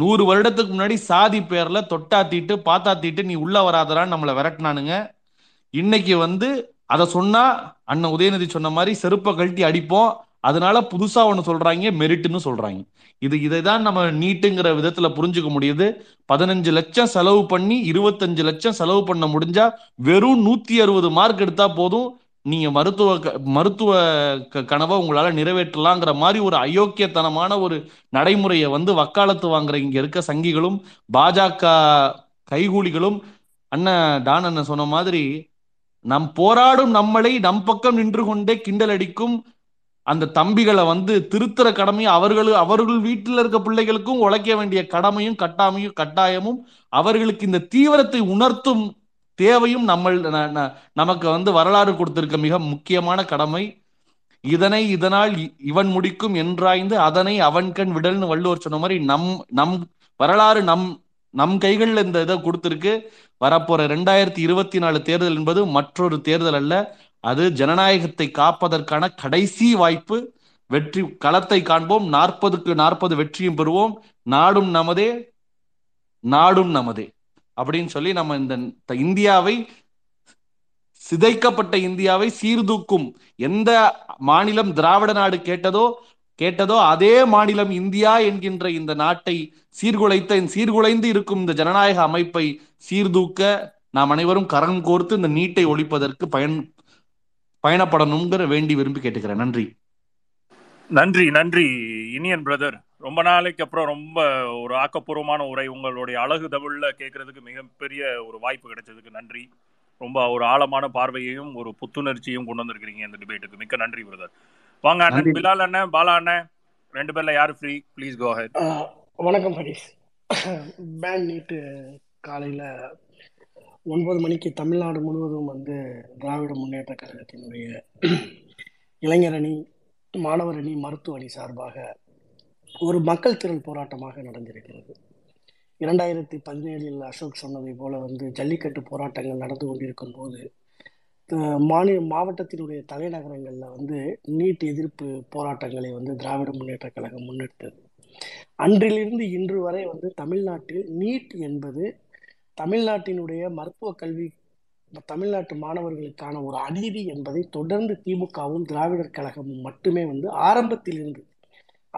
100 வருடத்துக்கு முன்னாடி சாதி பேர்ல தொட்டாத்திட்டு பாத்தாத்திட்டு நீ உள்ள வராதரான்னு நம்மளை விரட்டினானுங்க. இன்னைக்கு வந்து அதை சொன்னா அண்ணன் உதயநிதி சொன்ன மாதிரி செருப்பை கழட்டி அடிப்போம். அதனால புதுசா ஒண்ணு சொல்றாங்க, மெரிட்னு சொல்றாங்க. இதைதான் நம்ம நீட்டுங்கிற விதத்துல புரிஞ்சுக்க முடியுது. 15 லட்சம் செலவு பண்ணி 25 லட்சம் செலவு பண்ண முடிஞ்சா வெறும் 160 மார்க் எடுத்தா போதும், நீங்க மருத்துவ கனவை உங்களால நிறைவேற்றலாங்கிற மாதிரி ஒரு அயோக்கியத்தனமான ஒரு நடைமுறையை வந்து வக்காலத்து வாங்குற இங்க இருக்க சங்கிகளும் பாஜக கைகூலிகளும் அண்ணன் டான் அண்ணன் சொன்ன மாதிரி நம் போராடும் நம்மளை நம் பக்கம் நின்று கொண்டே கிண்டல் அடிக்கும் அந்த தம்பிகளை வந்து திருத்துற கடமையும் அவர்கள் வீட்டில் இருக்க பிள்ளைகளுக்கும் உழைக்க வேண்டிய கடமையும் கட்டாயமும் அவர்களுக்கு இந்த தீவிரத்தை உணர்த்தும் தேவையும் நமக்கு வந்து வரலாறு கொடுத்திருக்க மிக முக்கியமான கடமை. இதனால் இவன் முடிக்கும் என்றாய்ந்து அதனை அவன் கண் விடல்னு வள்ளுவர் சொன்ன மாதிரி நம் வரலாறு நம் கைகள்ல இந்த இதை கொடுத்திருக்கு. வரப்போற 2024 தேர்தல் என்பது மற்றொரு தேர்தல் அல்ல, அது ஜனநாயகத்தை காப்பதற்கான கடைசி வாய்ப்பு. வெற்றி களத்தை காண்போம், 40க்கு 40 வெற்றியும் பெறுவோம். நாடும் நமதே அப்படின்னு சொல்லி நம்ம இந்த இந்தியாவை, சிதைக்கப்பட்ட இந்தியாவை சீர்தூக்கும், எந்த மாநிலம் திராவிட நாடு கேட்டதோ அதே மாநிலம் இந்தியா என்கின்ற இந்த நாட்டை சீர்குலைந்து இருக்கும் இந்த ஜனநாயக அமைப்பை சீர்தூக்க நாம் அனைவரும் கரம் கோர்த்து இந்த நீட்டை ஒழிப்பதற்கு பயணப்படணுங்கிற வேண்டி விரும்பி கேட்டுக்கிறேன். நன்றி இனியன் பிரதர். ரொம்ப நாளைக்கு அப்புறம் ரொம்ப ஒரு ஆக்கப்பூர்வமான உரை, உங்களுடைய அழகு தமிழ்ல கேட்கறதுக்கு மிகப்பெரிய ஒரு வாய்ப்பு கிடைச்சதுக்கு நன்றி. ரொம்ப ஒரு ஆழமான பார்வையையும் ஒரு புத்துணர்ச்சியும் கொண்டு வந்திருக்கிறீங்க இந்த டிபேட்டுக்கு. மிக்க நன்றி பிரதர். வாங்க அண்ணன் பிலால் அண்ணன், பாலா அண்ணன், ரெண்டு பேர்ல யாரு ஃப்ரீ? Please go head. வணக்கம் ஹரிஷ். பேன் நீட்டு காலையில 9 மணிக்கு தமிழ்நாடு முழுவதும் வந்து திராவிட முன்னேற்ற கழகத்தினுடைய இளைஞரணி, மாணவர் அணி, மருத்துவ அணி சார்பாக ஒரு மக்கள் திரள் போராட்டமாக நடந்திருக்கிறது. 2017 அசோக் சொன்னதை போல வந்து ஜல்லிக்கட்டு போராட்டங்கள் நடந்து கொண்டிருக்கும் போது மாவட்டத்தினுடைய தலைநகரங்களில் வந்து நீட் எதிர்ப்பு போராட்டங்களை வந்து திராவிட முன்னேற்ற கழகம் முன்னெடுத்தது. அன்றிலிருந்து இன்று வரை வந்து தமிழ்நாட்டில் நீட் என்பது தமிழ்நாட்டினுடைய மருத்துவக் கல்வி, தமிழ்நாட்டு மாணவர்களுக்கான ஒரு அநீதி என்பதை தொடர்ந்து திமுகவும் திராவிடர் கழகமும் மட்டுமே வந்து ஆரம்பத்திலிருந்து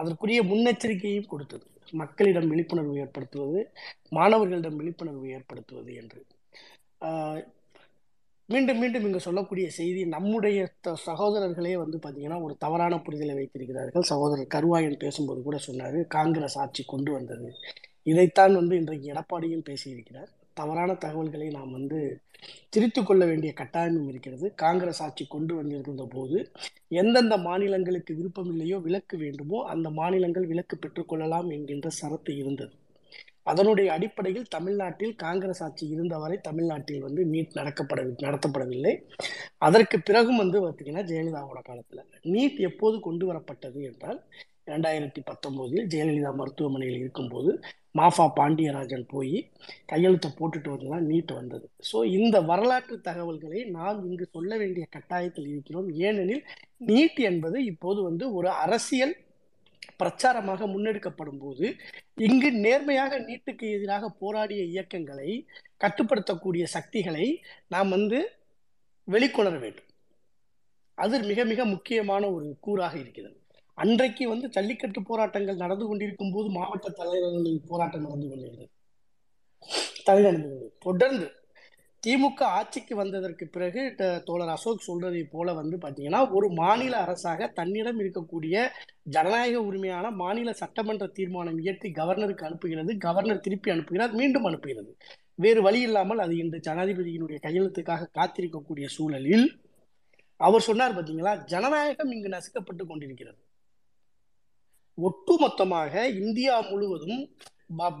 அதற்குரிய முன்னெச்சரிக்கையும் கொடுத்தது. மக்களிடம் விழிப்புணர்வு ஏற்படுத்துவது, மாணவர்களிடம் விழிப்புணர்வு ஏற்படுத்துவது என்று மீண்டும் மீண்டும் இங்கே சொல்லக்கூடிய செய்தி. நம்முடைய சகோதரர்களே வந்து பார்த்திங்கன்னா ஒரு தவறான புரிதலை வைத்திருக்கிறார்கள். சகோதரர் கருவாயன் பேசும்போது கூட சொன்னார், காங்கிரஸ் ஆட்சி கொண்டு வந்தது. இதைத்தான் வந்து இன்றைக்கு எடப்பாடியும் பேசியிருக்கிறார். தவறான தகவல்களை நாம் வந்து திரித்து கொள்ள வேண்டிய கட்டாயமும் இருக்கிறது. காங்கிரஸ் ஆட்சி கொண்டு வந்திருந்த போது எந்தெந்த மாநிலங்களுக்கு விருப்பம் இல்லையோ, விலக்கு வேண்டுமோ, அந்த மாநிலங்கள் விலக்கு பெற்றுக்கொள்ளலாம் என்கின்ற சரத்து இருந்தது. அதனுடைய அடிப்படையில் தமிழ்நாட்டில் காங்கிரஸ் ஆட்சி இருந்தவரை தமிழ்நாட்டில் வந்து நீட் நடத்தப்படவில்லை. அதற்கு பிறகும் வந்து பார்த்திங்கன்னா ஜெயலலிதாவோட காலத்தில் நீட் எப்போது கொண்டு வரப்பட்டது என்றால் 2019 ஜெயலலிதா மருத்துவமனையில் இருக்கும்போது மாஃபா பாண்டியராஜன் போய் கையெழுத்தை போட்டுட்டு வந்தா நீட் வந்தது. ஸோ இந்த வரலாற்று தகவல்களை நாம் இங்கு சொல்ல வேண்டிய கட்டாயத்தில் இருக்கிறோம். ஏனெனில் நீட் என்பது இப்போது வந்து ஒரு அரசியல் பிரச்சாரமாக முன்னெடுக்கப்படும் போது இங்கு நேர்மையாக நீட்டுக்கு எதிராக போராடிய இயக்கங்களை கட்டுப்படுத்தக்கூடிய சக்திகளை நாம் வந்து வெளிக்கொணர வேண்டும். அது மிக மிக முக்கியமான ஒரு கூறாக இருக்கிறது. அன்றைக்கு வந்து ஜல்லிக்கட்டு போராட்டங்கள் நடந்து கொண்டிருக்கும் போது மாவட்ட தலைநகரங்களில் போராட்டம் நடந்து கொண்டிருந்தது. தொடர்ந்து திமுக ஆட்சிக்கு வந்ததற்கு பிறகு தோழர் அசோக் சொல்றதை போல வந்து பார்த்தீங்கன்னா ஒரு மாநில அரசாக தன்னிடம் இருக்கக்கூடிய ஜனநாயக உரிமையான மாநில சட்டமன்ற தீர்மானம் இயற்றி கவர்னருக்கு அனுப்புகிறது. கவர்னர் திருப்பி அனுப்புகிறார், மீண்டும் அனுப்புகிறது. வேறு வழி இல்லாமல் அது இந்த ஜனாதிபதியினுடைய கையெழுத்துக்காக காத்திருக்கக்கூடிய சூழலில் அவர் சொன்னார், பார்த்தீங்களா, ஜனநாயகம் இங்கு நசுக்கப்பட்டு கொண்டிருக்கிறது. ஒட்டுமொத்தமாக இந்தியா முழுவதும்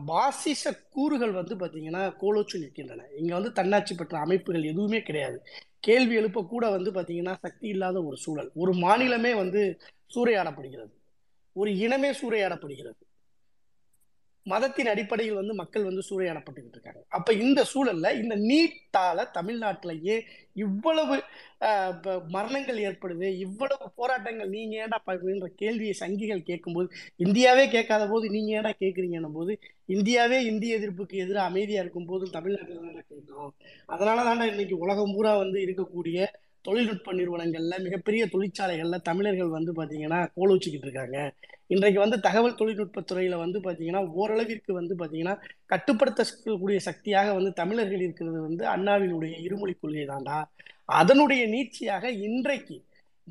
பாசிச கூறுகள் வந்து பார்த்தீங்கன்னா கோலோச்சு நிற்கின்றன. இங்கே வந்து தன்னாட்சி பெற்ற அமைப்புகள் எதுவுமே கிடையாது. கேள்வி எழுப்பக்கூட வந்து பார்த்தீங்கன்னா சக்தி இல்லாத ஒரு சூழல். ஒரு மாநிலமே வந்து சூறையாடப்படுகிறது, ஒரு இனமே சூறையாடப்படுகிறது. மதத்தின் அடிப்படையில் வந்து மக்கள் வந்து சூறையாடப்பட்டுக்கிட்டு இருக்காங்க. அப்போ இந்த சூழல்ல இந்த நீட்டால தமிழ்நாட்டிலேயே இவ்வளவு மரணங்கள் ஏற்படுது, இவ்வளவு போராட்டங்கள், நீங்க ஏன்டா பார்க்குறீங்கன்ற கேள்வியை சங்கிகள் கேட்கும்போது, இந்தியாவே கேட்காத போது நீங்க ஏன்டா கேட்குறீங்கன்னும் போது, இந்தியாவே இந்திய எதிர்ப்புக்கு எதிராக அமைதியா இருக்கும் போது தமிழ்நாட்டில் தாண்டா கேட்கும். அதனால தாண்டா இன்னைக்கு உலகம் பூரா வந்து இருக்கக்கூடிய தொழில்நுட்ப நிறுவனங்கள்ல மிகப்பெரிய தொழிற்சாலைகள்ல தமிழர்கள் வந்து பாத்தீங்கன்னா கோல் வச்சுக்கிட்டு இருக்காங்க. இன்றைக்கு வந்து தகவல் தொழில்நுட்பத்துறையில வந்து பாத்தீங்கன்னா ஓரளவிற்கு வந்து பாத்தீங்கன்னா கட்டுப்படுத்தக்கூடிய சக்தியாக வந்து தமிழர்கள் இருக்கிறது வந்து அண்ணாவினுடைய இருமொழி கொள்கை தாண்டா. அதனுடைய நீட்சியாக இன்றைக்கு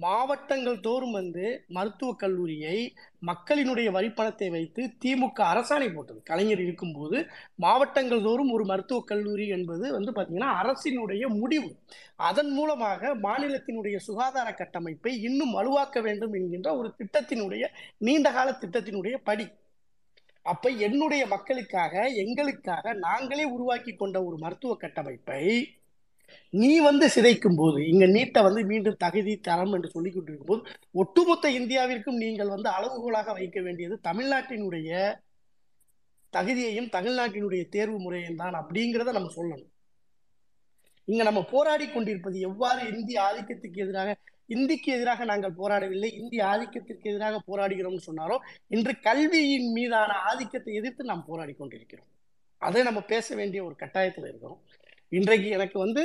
மாவட்டங்கள் தோறும் வந்து மருத்துவக் கல்லூரியை மக்களினுடைய வரிப்பணத்தை வைத்து திமுக அரசாணை போட்டது. கலைஞர் இருக்கும்போது மாவட்டங்கள் தோறும் ஒரு மருத்துவக் கல்லூரி என்பது வந்து பார்த்தீங்கன்னா அரசினுடைய முடிவு. அதன் மூலமாக மாநிலத்தினுடைய சுகாதார கட்டமைப்பை இன்னும் வலுவாக்க வேண்டும் என்கின்ற ஒரு திட்டத்தினுடைய நீண்டகால திட்டத்தினுடைய படி. அப்ப என்னுடைய மக்களுக்காக எங்களுக்காக நாங்களே உருவாக்கி கொண்ட ஒரு மருத்துவ கட்டமைப்பை நீ வந்து சிதைக்கும் போது, இங்க நீட்டை வந்து மீண்டும் தகுதி தரம் என்று சொல்லிக்கிட்டு இருக்கும் போது, ஒட்டுமொத்த இந்தியாவிற்கும் நீங்கள் வந்து அளவுகோலாக வைக்க வேண்டியது தமிழ்நாட்டினுடைய தகுதியையும் தமிழ்நாட்டினுடைய தேர்வு முறையும் தான் அப்படிங்கிறத நம்ம சொல்லணும். இங்க நம்ம போராடி கொண்டிருப்பது எவ்வாறு இந்திய ஆதிக்கத்துக்கு எதிராக, இந்திக்கு எதிராக நாங்கள் போராடவில்லை, இந்திய ஆதிக்கத்திற்கு எதிராக போராடுகிறோம்னு சொன்னாரோ, இன்று கல்வியின் மீதான ஆதிக்கத்தை எதிர்த்து நாம் போராடி கொண்டிருக்கிறோம். அதை நம்ம பேச வேண்டிய ஒரு கட்டாயத்தில் இருக்கிறோம். இன்றைக்கு எனக்கு வந்து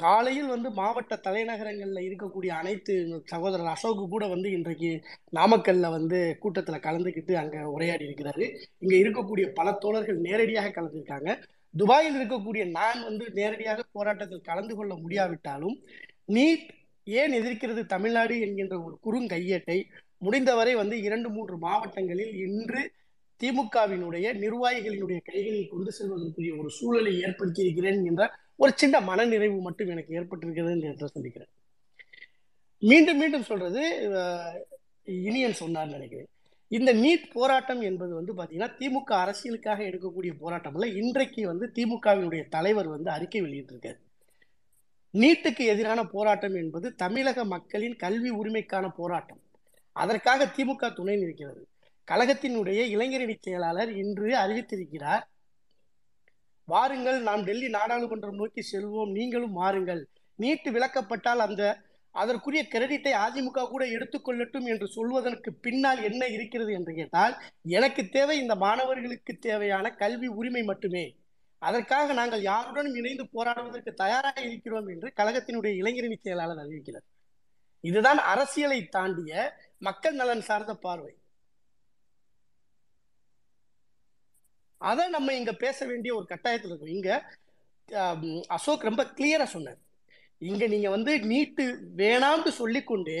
காலையில் வந்து மாவட்ட தலைநகரங்களில் இருக்கக்கூடிய அனைத்து சகோதரர் அசோக்கு கூட வந்து இன்றைக்கு நாமக்கல்ல வந்து கூட்டத்தில் கலந்துக்கிட்டு அங்கே உரையாடி இருக்கிறாரு. இங்கே இருக்கக்கூடிய பல தோழர்கள் நேரடியாக கலந்துருக்காங்க. துபாயில் இருக்கக்கூடிய நான் வந்து நேரடியாக போராட்டத்தில் கலந்து கொள்ள முடியாவிட்டாலும், நீட் ஏன் எதிர்க்கிறது தமிழ்நாடு என்கின்ற ஒரு குறுங்கையேட்டை முடிந்தவரை வந்து 2-3 மாவட்டங்களில் இன்று திமுகவினுடைய நிர்வாகிகளினுடைய கைகளில் கொண்டு செல்வதற்குரிய ஒரு சூழலை ஏற்படுத்தி இருக்கிறேன் என்ற ஒரு சின்ன மனநிறைவு மட்டும் எனக்கு ஏற்பட்டிருக்கிறது என்று சொல்லிக்கிறேன். மீண்டும் மீண்டும் சொல்றது இனியன் சொன்னார் நினைக்கிறேன். இந்த நீட் போராட்டம் என்பது வந்து பாத்தீங்கன்னா திமுக அரசியலுக்காக எடுக்கக்கூடிய போராட்டம் அல்ல. இன்றைக்கு வந்து திமுகவினுடைய தலைவர் வந்து அறிக்கை வெளியிட்டிருக்காரு. நீட்டுக்கு எதிரான போராட்டம் என்பது தமிழக மக்களின் கல்வி உரிமைக்கான போராட்டம். அதற்காக திமுக துணை நிற்கிறது. கழகத்தினுடைய இளைஞரணி செயலாளர் இன்று அறிவித்திருக்கிறார், வாருங்கள் நாம் டெல்லி நாடாளுமன்றம் நோக்கி செல்வோம், நீங்களும் வாருங்கள், நீட்டு விலக்கப்பட்டால் அதற்குரிய கிரெடிட்டை அதிமுக கூட எடுத்துக்கொள்ளட்டும் என்று சொல்வதற்கு பின்னால் என்ன இருக்கிறது என்று கேட்டால், எனக்கு தேவை இந்த மாணவர்களுக்கு தேவையான கல்வி உரிமை மட்டுமே, அதற்காக நாங்கள் யாருடனும் இணைந்து போராடுவதற்கு தயாராக இருக்கிறோம் என்று கழகத்தினுடைய இளைஞரணி செயலாளர் அறிவிக்கிறார். இதுதான் அரசியலை தாண்டிய மக்கள் நலன் சார்ந்த பார்வை. அதை நம்ம இங்க பேச வேண்டிய ஒரு கட்டாயத்தில் இருக்கும். இங்க அசோக் ரொம்ப கிளியரா சொன்னார். இங்க நீங்க வந்து நீட்டு வேணாம்னு சொல்லிக்கொண்டு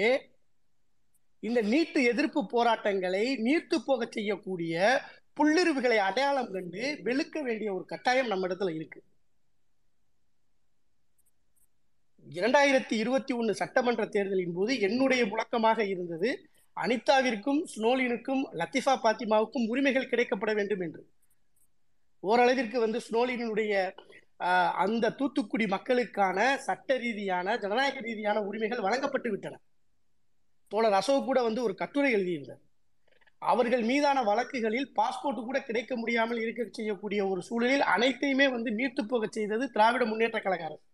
இந்த நீட்டு எதிர்ப்பு போராட்டங்களை நீர்த்து போக செய்யக்கூடிய புள்ளிருவுகளை அடையாளம் கண்டு வெளுக்க வேண்டிய ஒரு கட்டாயம் நம்ம இடத்துல இருக்கு. 2021 சட்டமன்ற தேர்தலின் போது என்னுடைய முழக்கமாக இருந்தது, அனிதாவிற்கும் ஸ்னோலினுக்கும் லத்திஃபா பாத்திமாவுக்கும் உரிமைகள் கிடைக்கப்பட வேண்டும் என்று. ஓரளவிற்கு வந்து ஸ்னோலினுடைய அந்த தூத்துக்குடி மக்களுக்கான சட்ட ரீதியான ஜனநாயக ரீதியான உரிமைகள் வழங்கப்பட்டு விட்டன. தோழர் அசோக் கூட வந்து ஒரு கட்டுரை எழுதியிருந்தார். அவர்கள் மீதான வழக்குகளில் பாஸ்போர்ட் கூட கிடைக்க முடியாமல் இருக்க செய்யக்கூடிய ஒரு சூழலில் அனைத்தையுமே வந்து நீட்டு போக செய்தது திராவிட முன்னேற்ற கழக அரசு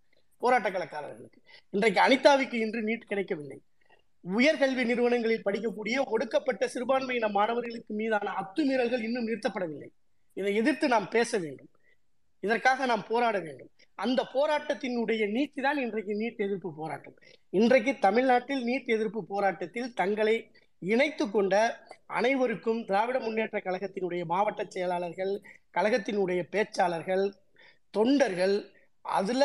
போராட்ட கழகக்காரர்களுக்கு. இன்றைக்கு அனிதாவுக்கு இன்று நீட் கிடைக்கவில்லை. உயர்கல்வி நிறுவனங்களில் படிக்கக்கூடிய ஒடுக்கப்பட்ட சிறுபான்மையின மாணவர்களுக்கு மீதான அத்துமீறல்கள் இன்னும் நிறுத்தப்படவில்லை. இதை எதிர்த்து நாம் பேச வேண்டும், இதற்காக நாம் போராட வேண்டும். அந்த போராட்டத்தினுடைய நீட்சி தான் இன்றைக்கு நீட் எதிர்ப்பு போராட்டம். இன்றைக்கு தமிழ்நாட்டில் நீட் எதிர்ப்பு போராட்டத்தில் தங்களை இணைத்து கொண்ட அனைவருக்கும் திராவிட முன்னேற்ற கழகத்தினுடைய மாவட்ட செயலாளர்கள், கழகத்தினுடைய பேச்சாளர்கள், தொண்டர்கள், அதுல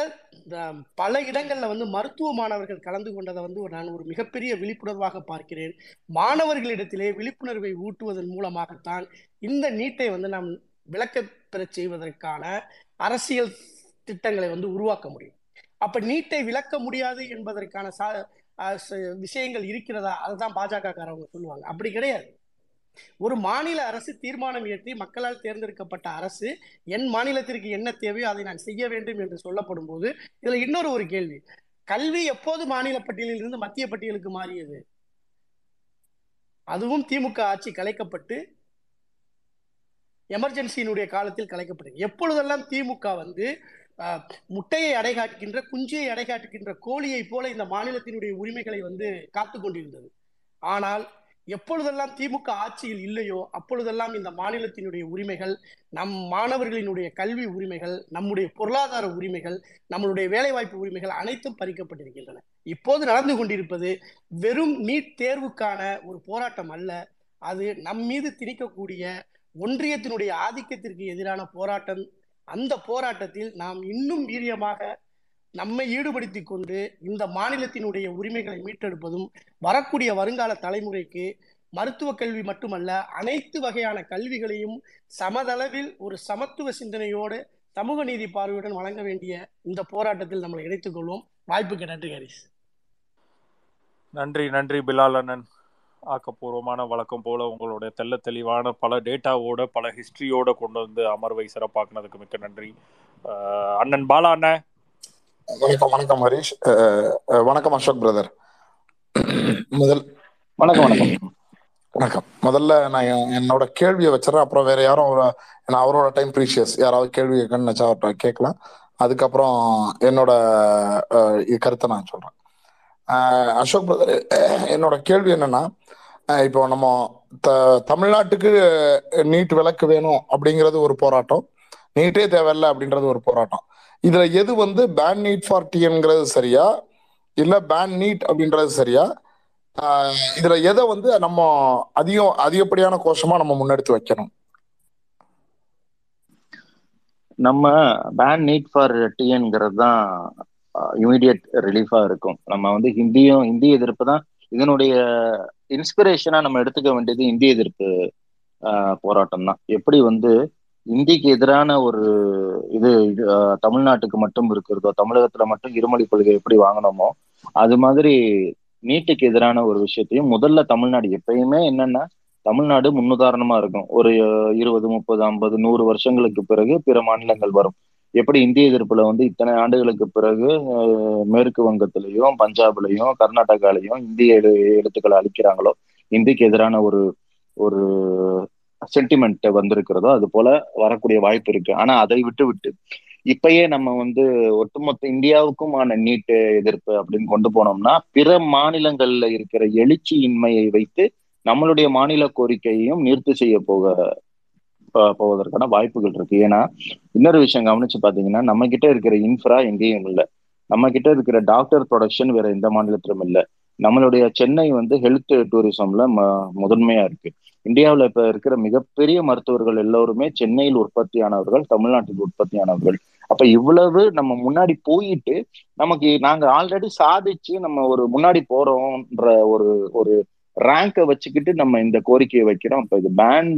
பல இடங்கள்ல வந்து மருத்துவ மாணவர்கள் கலந்து கொண்டதை வந்து நான் ஒரு மிகப்பெரிய விழிப்புணர்வாக பார்க்கிறேன். மாணவர்களிடத்திலே விழிப்புணர்வை ஊட்டுவதன் மூலமாகத்தான் இந்த நீட்டை வந்து நாம் விலக்கப்பெற செய்வதற்கான அரசியல் திட்டங்களை வந்து உருவாக்க முடியும். அப்ப நீட்டை விலக்க முடியாது என்பதற்கான விஷயங்கள் இருக்கிறதா? அதுதான் பாஜகக்காரவங்க சொல்லுவாங்க. அப்படி கிடையாது. ஒரு மாநில அரசு தீர்மானம் இயற்றி மக்களால் தேர்ந்தெடுக்கப்பட்ட அரசு என் மாநிலத்திற்கு என்ன தேவையோ அதை நான் செய்ய வேண்டும் என்று சொல்லப்படும் போது, இதுல இன்னொரு ஒரு கேள்வி, கல்வி எப்போது மாநில பட்டியலில் இருந்து மத்திய பட்டியலுக்கு மாறியது? அதுவும் திமுக ஆட்சி கலைக்கப்பட்டு எமர்ஜென்சியினுடைய காலத்தில் கலைக்கப்பட்டது. எப்பொழுதெல்லாம் திமுக வந்து முட்டையை அடைகாட்டுகின்ற குஞ்சியை அடைகாட்டுகின்ற கோழியை போல இந்த மாநிலத்தினுடைய உரிமைகளை வந்து காத்து கொண்டிருந்தது. ஆனால் எப்பொழுதெல்லாம் திமுக ஆட்சியில் இல்லையோ அப்பொழுதெல்லாம் இந்த மாநிலத்தினுடைய உரிமைகள், நம் மாணவர்களினுடைய கல்வி உரிமைகள், நம்முடைய பொருளாதார உரிமைகள், நம்மளுடைய வேலைவாய்ப்பு உரிமைகள் அனைத்தும் பறிக்கப்பட்டிருக்கின்றன. இப்போது நடந்து கொண்டிருப்பது வெறும் நீட் தேர்வுக்கான ஒரு போராட்டம் அல்ல, அது நம் மீது திணிக்கக்கூடிய ஒன்றியத்தினுடைய ஆதிக்கத்திற்கு எதிரான போராட்டம். அந்த போராட்டத்தில் நாம் இன்னும் வீரியமாக நம்மை ஈடுபடுத்தி கொண்டு இந்த மாநிலத்தினுடைய உரிமைகளை மீட்டெடுப்பதும் வரக்கூடிய வருங்கால தலைமுறைக்கு மருத்துவ கல்வி மட்டுமல்ல அனைத்து வகையான கல்விகளையும் சமதளவில் ஒரு சமத்துவ சிந்தனையோடு சமூக நீதி பார்வையுடன் வழங்க வேண்டிய இந்த போராட்டத்தில் நம்மளை இணைத்துக் கொள்வோம். வாய்ப்புக்கு நன்றி ஹரிஸ். நன்றி நன்றி பிலால் அண்ணன். ஆக்கப்பூர்வமான வழக்கம் போல உங்களுடைய தெல்ல தெளிவான பல டேட்டாவோட பல ஹிஸ்டரியோட கொண்டு வந்து அமர்வை சிறப்பாக்குனதுக்கு மிக்க நன்றி. அண்ணன் பாலா அண்ணன் வணக்கம். வணக்கம் ஹரிஷ். வணக்கம் அசோக் பிரதர். வணக்கம். முதல்ல நான் என்னோட கேள்வியை வச்சிடறேன், அப்புறம் வேற யாரும் அவரோட டைம் ப்ரீஷியஸ், யாராவது கேள்வி கேட்கணும்னு நினைச்சா அவர்கிட்ட கேட்கலாம். அதுக்கப்புறம் என்னோட கருத்தை நான் சொல்றேன். அசோக் பிரதர், என்னோட கேள்வி என்னன்னா, இப்போ நம்ம தமிழ்நாட்டுக்கு நீட் விலக்கு வேணும் அப்படிங்கிறது ஒரு போராட்டம், நீட்டே தேவையில்லை அப்படின்றது ஒரு போராட்டம். இதுல எது வந்து பேன் நீட் ஃபார் டிஎம்ங்கிறது சரியா, இல்ல பேன் நீட் அப்படின்றது சரியா? இதுல எதை வந்து நம்ம அதிகப்படியான கோஷமா நம்ம முன்னெடுத்து வைக்கணும்? நம்ம பேன் நீட் ஃபார் டிஎன்ங்கிறது தான் இமீடியட் ரிலீஃபா இருக்கும். நம்ம வந்து இந்தி எதிர்ப்பு தான் இதனுடைய இன்ஸ்பிரேஷனா நம்ம எடுத்துக்க வேண்டியது. இந்தி எதிர்ப்பு போராட்டம் தான். எப்படி வந்து இந்திக்கு எதிரான ஒரு இது தமிழ்நாட்டுக்கு மட்டும் இருக்கிறதோ, தமிழகத்துல மட்டும் இருமொழி கொள்கை எப்படி வாங்கினோமோ அது மாதிரி நீட்டுக்கு எதிரான ஒரு விஷயத்தையும் முதல்ல தமிழ்நாடு எப்பயுமே என்னன்னா தமிழ்நாடு முன்னுதாரணமா இருக்கும். ஒரு 20, 30, 50, 100 வருஷங்களுக்கு பிறகு பிற மாநிலங்கள் வரும். எப்படி இந்திய எதிர்ப்புல வந்து இத்தனை ஆண்டுகளுக்கு பிறகு மேற்கு வங்கத்திலையும் பஞ்சாப்லையும் கர்நாடகாலையும் இந்திய எழுத்துக்களை அளிக்கிறாங்களோ, இந்திக்கு எதிரான ஒரு ஒரு சென்டிமெண்ட் வந்திருக்கிறதோ அது போல வரக்கூடிய வாய்ப்பு இருக்கு. ஆனா அதை விட்டு இப்பயே நம்ம வந்து ஒட்டுமொத்த இந்தியாவுக்குமான நீட்டு எதிர்ப்பு அப்படின்னு கொண்டு போனோம்னா பிற மாநிலங்கள்ல இருக்கிற எழுச்சி இன்மையை வைத்து நம்மளுடைய மாநில கோரிக்கையையும் நிறுத்தி செய்ய போவதற்கான வாய்ப்புகள் இருக்கு. ஏன்னா இன்னொரு விஷயம் கவனிச்சு பாத்தீங்கன்னா, நம்ம கிட்ட இருக்கிற இன்ஃப்ரா எங்கேயும் இல்லை, நம்ம கிட்ட இருக்கிற டாக்டர் ப்ரொடக்ஷன் வேற எந்த மாநிலத்திலும் இல்லை. நம்மளுடைய சென்னை வந்து ஹெல்த் டூரிசம்ல முதன்மையா இருக்கு. இந்தியாவில் இப்ப இருக்கிற மிகப்பெரிய மருத்துவர்கள் எல்லோருமே சென்னையில் உற்பத்தியானவர்கள், தமிழ்நாட்டில் உற்பத்தியானவர்கள். அப்ப இவ்வளவு நம்ம முன்னாடி போயிட்டு நமக்கு நாங்க ஆல்ரெடி சாதிச்சு நம்ம ஒரு முன்னாடி போறோம்ன்ற ஒரு ஒரு ரேங்கை வச்சுக்கிட்டு நம்ம இந்த கோரிக்கையை வைக்கிறோம். இப்ப இது பேன்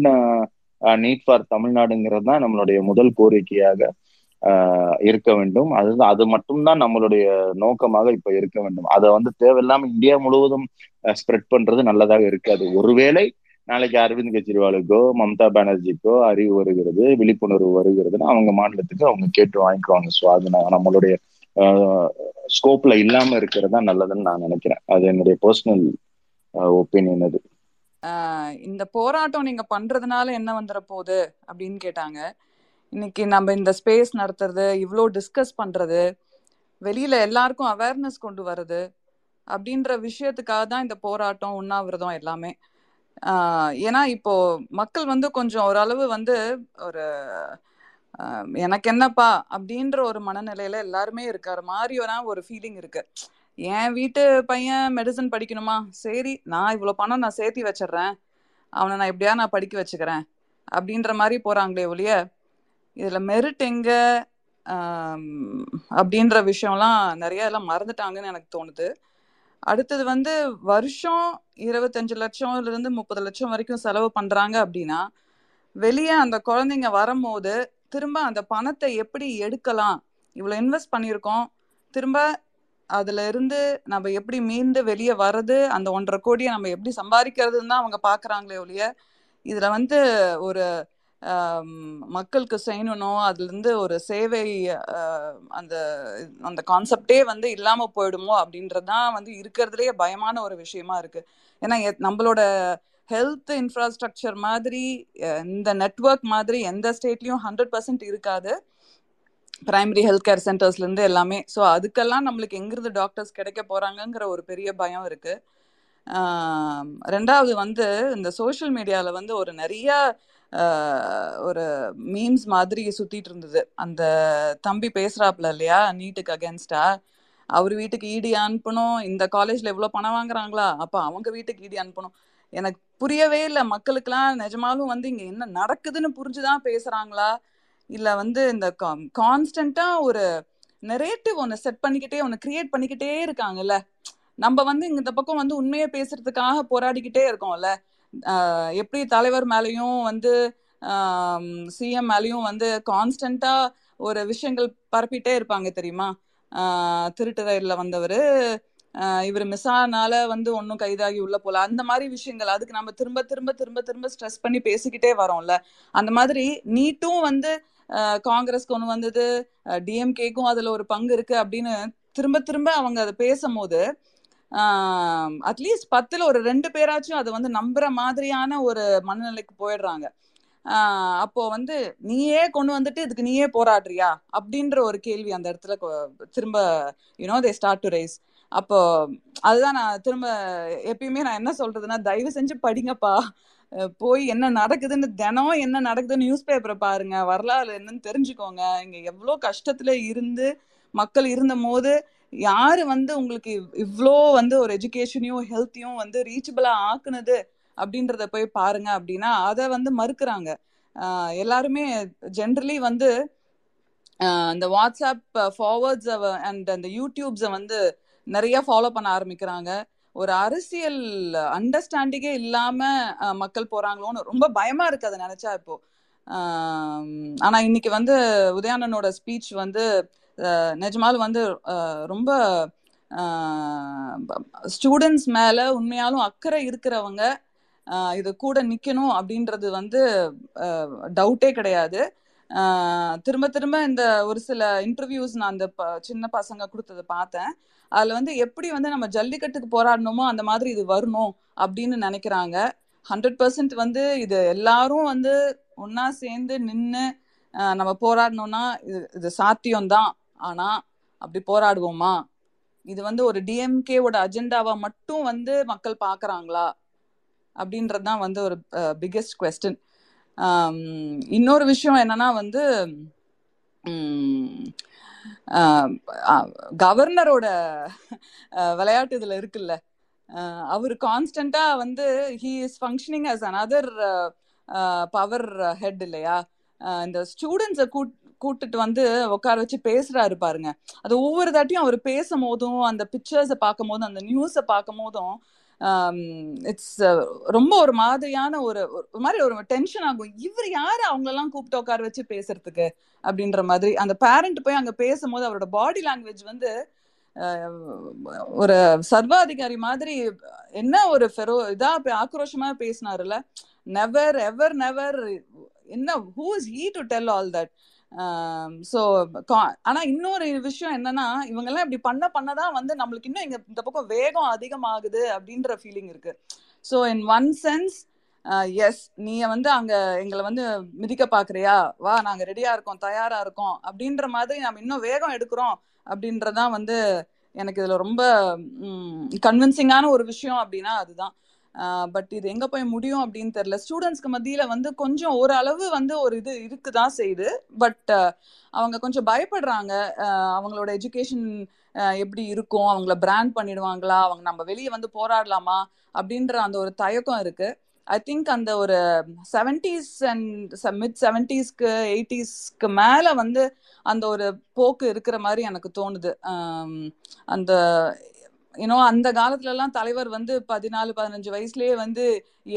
நீட் ஃபார் தமிழ்நாடுங்கிறது தான் நம்மளுடைய முதல் கோரிக்கையாக இருக்க வேண்டும். அதுதான், அது மட்டும்தான் நம்மளுடைய நோக்கமாக இப்ப இருக்க வேண்டும். அதை வந்து தேவையில்லாம இந்தியா முழுவதும் ஸ்ப்ரெட் பண்றது நல்லதாக இருக்காது. ஒருவேளை நாளைக்கு அரவிந்த் கெஜ்ரிவாலுக்கோ மம்தா பானர்ஜிக்கோ அறிவு வருகிறது, விழிப்புணர்வு வருகிறதுன்னு அவங்க மாநிலத்துக்கு அவங்க கேட்டு வாங்கிக்குவாங்க. ஸோ அது நம்மளுடைய ஸ்கோப்ல இல்லாம இருக்கிறதா நல்லதுன்னு நான் நினைக்கிறேன். அது என்னுடைய பர்சனல் ஒப்பீனியன். அது இந்த போராட்டம் நீங்க பண்றதுனால என்ன வந்துட போகுது அப்படின்னு கேட்டாங்க. இன்னைக்கு நம்ம இந்த ஸ்பேஸ் நடத்துறது, இவ்வளோ டிஸ்கஸ் பண்றது, வெளியில எல்லாருக்கும் அவேர்னஸ் கொண்டு வருது அப்படின்ற விஷயத்துக்காக தான் இந்த போராட்டம், உண்ணாவிரதம் எல்லாமே. ஏன்னா இப்போ மக்கள் வந்து கொஞ்சம் ஓரளவு வந்து ஒரு எனக்கு என்னப்பா அப்படின்ற ஒரு மனநிலையில எல்லாருமே இருக்காரு மாதிரி ஒரு ஃபீலிங் இருக்கு. என் வீட்டு பையன் மெடிசன் படிக்கணுமா, சரி நான் இவ்வளோ பணம் நான் சேர்த்தி வச்சிடறேன், அவனை நான் எப்படியா நான் படிக்க வச்சுக்கிறேன் அப்படின்ற மாதிரி போறாங்களே ஒழிய இதுல மெரிட் எங்க அப்படின்ற விஷயம்லாம் நிறைய எல்லாம் மறந்துட்டாங்கன்னு எனக்கு தோணுது. அடுத்தது வந்து வருஷம் 25 லட்சம் to 30 லட்சம் வரைக்கும் செலவு பண்றாங்க அப்படின்னா வெளியே அந்த குழந்தைங்க வரும்போது திரும்ப அந்த பணத்தை எப்படி எடுக்கலாம், இவ்வளோ இன்வெஸ்ட் பண்ணியிருக்கோம், திரும்ப அதுல இருந்து நம்ம எப்படி மீண்டு வெளியே வர்றது, அந்த 1.5 கோடியை நம்ம எப்படி சம்பாதிக்கிறதுன்னு தான் அவங்க பாக்குறாங்களே ஒழிய இதுல வந்து ஒரு மக்களுக்கு செய்யணும், அதுல இருந்து ஒரு சேவை அந்த அந்த கான்செப்டே வந்து இல்லாம போயிடுமோ அப்படின்றதான் வந்து இருக்கிறதுலயே பயமான ஒரு விஷயமா இருக்கு. ஏன்னா நம்மளோட ஹெல்த் இன்ஃப்ராஸ்ட்ரக்சர் மாதிரி இந்த நெட்வொர்க் மாதிரி எந்த ஸ்டேட்லையும் 100% இருக்காது. பிரைமரி ஹெல்த் கேர் சென்டர்ஸ்லேருந்து எல்லாமே. ஸோ அதுக்கெல்லாம் நம்மளுக்கு எங்கிருந்து டாக்டர்ஸ் கிடைக்க போகிறாங்கங்கிற ஒரு பெரிய பயம் இருக்குது. ரெண்டாவது வந்து இந்த சோஷியல் மீடியாவில் வந்து ஒரு நிறையா ஒரு மீம்ஸ் மாதிரி சுற்றிட்டு இருந்தது. அந்த தம்பி பேசுகிறாப்புல இல்லையா, நீட்டுக்கு அகேன்ஸ்டா, அவர் வீட்டுக்கு ஈடி அனுப்பணும், இந்த காலேஜில் எவ்வளோ பணம் வாங்குறாங்களா அப்போ அவங்க வீட்டுக்கு ஈடி அனுப்பணும். எனக்கு புரியவே இல்லை, மக்களுக்கெல்லாம் நிஜமாலும் வந்து இங்கே என்ன நடக்குதுன்னு புரிஞ்சுதான் பேசுகிறாங்களா இல்லை வந்து இந்த கான்ஸ்டண்ட்டாக ஒரு நெரேட்டிவ் ஒன்று செட் பண்ணிக்கிட்டே ஒன்று கிரியேட் பண்ணிக்கிட்டே இருக்காங்கல்ல. நம்ம வந்து இந்த பக்கம் வந்து உண்மையை பேசுறதுக்காக போராடிக்கிட்டே இருக்கோம்ல. எப்படி தலைவர் மேலேயும் வந்து சிஎம் மேலேயும் வந்து கான்ஸ்டண்ட்டாக ஒரு விஷயங்கள் பரப்பிட்டே இருப்பாங்க தெரியுமா. திருட்டு ரயிலில் வந்தவர் இவர் மிஸ்ஸானால வந்து ஒன்றும் கைதாகி உள்ள போல, அந்த மாதிரி விஷயங்கள். அதுக்கு நம்ம திரும்ப திரும்ப திரும்ப திரும்ப ஸ்ட்ரெஸ் பண்ணி பேசிக்கிட்டே வரோம்ல. அந்த மாதிரி நீட்டும் வந்து காங்கிரஸ் கொண்டு வந்தது, டிஎம்கேக்கும் அதில் ஒரு பங்கு இருக்கு அப்படின்னு திரும்ப திரும்ப அவங்க அதை பேசும்போது அட்லீஸ்ட் 10ல் ஒரு 2 பேராச்சும் அதை வந்து நம்புற மாதிரியான ஒரு மனநிலைக்கு போயிடுறாங்க. அப்போ வந்து நீயே கொண்டு வந்துட்டு இதுக்கு நீயே போராடுறியா அப்படின்ற ஒரு கேள்வி அந்த இடத்துல திரும்ப தே ஸ்டார்ட் டு ரைஸ். அப்போ அதுதான் நான் திரும்ப எப்பயுமே நான் என்ன சொல்றதுன்னா, தயவு செஞ்சு படிங்கப்பா, போய் என்ன நடக்குதுன்னு, தினம் என்ன நடக்குதுன்னு நியூஸ் பேப்பரை பாருங்க, வரலாறு என்னன்னு தெரிஞ்சுக்கோங்க. இங்க எவ்வளோ கஷ்டத்துல இருந்து மக்கள் இருந்த போது யாரு வந்து உங்களுக்கு இவ்வளோ வந்து ஒரு எஜுகேஷனையும் ஹெல்த்தையும் வந்து ரீச்சபிளா ஆக்குனது அப்படின்றத போய் பாருங்க அப்படின்னா அதை வந்து மறுக்கிறாங்க எல்லாருமே. ஜென்ரலி வந்து இந்த வாட்ஸ்அப் ஃபார்வர்ட்ஸ் அண்ட் அந்த யூடியூப்ஸை வந்து நிறைய ஃபாலோ பண்ண ஆரம்பிக்கிறாங்க. ஒரு அரசியல் அண்டர்ஸ்டாண்டிங்கே இல்லாம மக்கள் போறாங்களோன்னு ரொம்ப பயமா இருக்கு அதை நினைச்சா இப்போ. ஆனா இன்னைக்கு வந்து உதயானனோட ஸ்பீச் வந்து நிஜமாலும் வந்து ரொம்ப ஸ்டூடெண்ட்ஸ் மேல உண்மையாலும் அக்கறை இருக்கிறவங்க இது கூட நிக்கணும் அப்படின்றது வந்து டவுட்டே கிடையாது. திரும்ப திரும்ப இந்த ஒரு சில இன்டர்வியூஸ் நான் அந்த சின்ன பசங்க கொடுத்ததை பார்த்தேன். அதில் வந்து எப்படி வந்து நம்ம ஜல்லிக்கட்டுக்கு போராடணுமோ அந்த மாதிரி இது வரணும் அப்படின்னு நினைக்கிறாங்க. 100% வந்து இது எல்லாரும் வந்து ஒன்னா சேர்ந்து நின்று நம்ம போராடணும்னா இது சாத்தியம்தான். ஆனால் அப்படி போராடுவோமா? இது வந்து ஒரு டிஎம்கேவோட அஜெண்டாவை மட்டும் வந்து மக்கள் பார்க்குறாங்களா அப்படின்றது தான் வந்து ஒரு பிக்கெஸ்ட் குவெஸ்டன். இன்னொரு விஷயம் என்னன்னா வந்து கவர்னரோட விளையாட்டு இதுல இருக்குல்ல, அவர் கான்ஸ்டன்டா வந்து he is functioning as another power head இல்லையா. இந்த ஸ்டூடெண்ட்ஸை கூட்டுட்டு வந்து உட்கார வச்சு பேசுறாரு பாருங்க. அது ஒவ்வொரு தாட்டியும் அவர் பேசும் போதும் அந்த பிக்சர்ஸை பார்க்கும் போதும் அந்த நியூஸை பார்க்கும் போதும் இட்ஸ் ரொம்ப ஒரு மாதிரியான ஒரு மாதிரி ஒரு டென்ஷன் ஆகும். இவர் யாரு அவங்களெல்லாம் கூப்பிட்டு உட்கார வச்சு பேசுறதுக்கு அப்படின்ற மாதிரி. அந்த பேரண்ட் போய் அங்கே பேசும்போது அவரோட பாடி லாங்குவேஜ் வந்து ஒரு சர்வாதிகாரி மாதிரி என்ன ஒரு இதா ஆக்ரோஷமா பேசினாருல. நெவர் எவர் நெவர் என்ன who is he to tell all that. So ஆனா இன்னொரு விஷயம் என்னன்னா, இவங்கெல்லாம் இப்படி பண்ணதான் வந்து நம்மளுக்கு இன்னும் இந்த பக்கம் வேகம் அதிகமாகுது அப்படின்ற ஃபீலிங் இருக்கு. So in one sense yes, நீ வந்து அங்க எங்களை வந்து மிதிக்க பாக்குறியா, வா நாங்க ரெடியா இருக்கோம் தயாரா இருக்கோம் அப்படின்ற மாதிரி நம்ம இன்னும் வேகம் எடுக்கிறோம் அப்படின்றதான் வந்து எனக்கு இதுல ரொம்ப கன்வின்சிங்கான ஒரு விஷயம் அப்படின்னா அதுதான். பட் இது எங்கே போய் முடியும் அப்படின்னு தெரியல. ஸ்டூடெண்ட்ஸ்க்கு மத்தியில் வந்து கொஞ்சம் ஓரளவு வந்து ஒரு இது இருக்குதான் செய்யுது. பட் அவங்க கொஞ்சம் பயப்படுறாங்க. அவங்களோட எஜுகேஷன் எப்படி இருக்கும், அவங்கள பிராண்ட் பண்ணிடுவாங்களா, அவங்க நம்ம வெளியே வந்து போராடலாமா அப்படின்ற அந்த ஒரு தயக்கம் இருக்குது. ஐ திங்க் அந்த ஒரு 70s and mid 70s 80s மேலே வந்து அந்த ஒரு போக்கு இருக்கிற மாதிரி எனக்கு தோணுது. அந்த அந்த காலத்துல எல்லாம் தலைவர் வந்து 14-15 வயசுலயே வந்து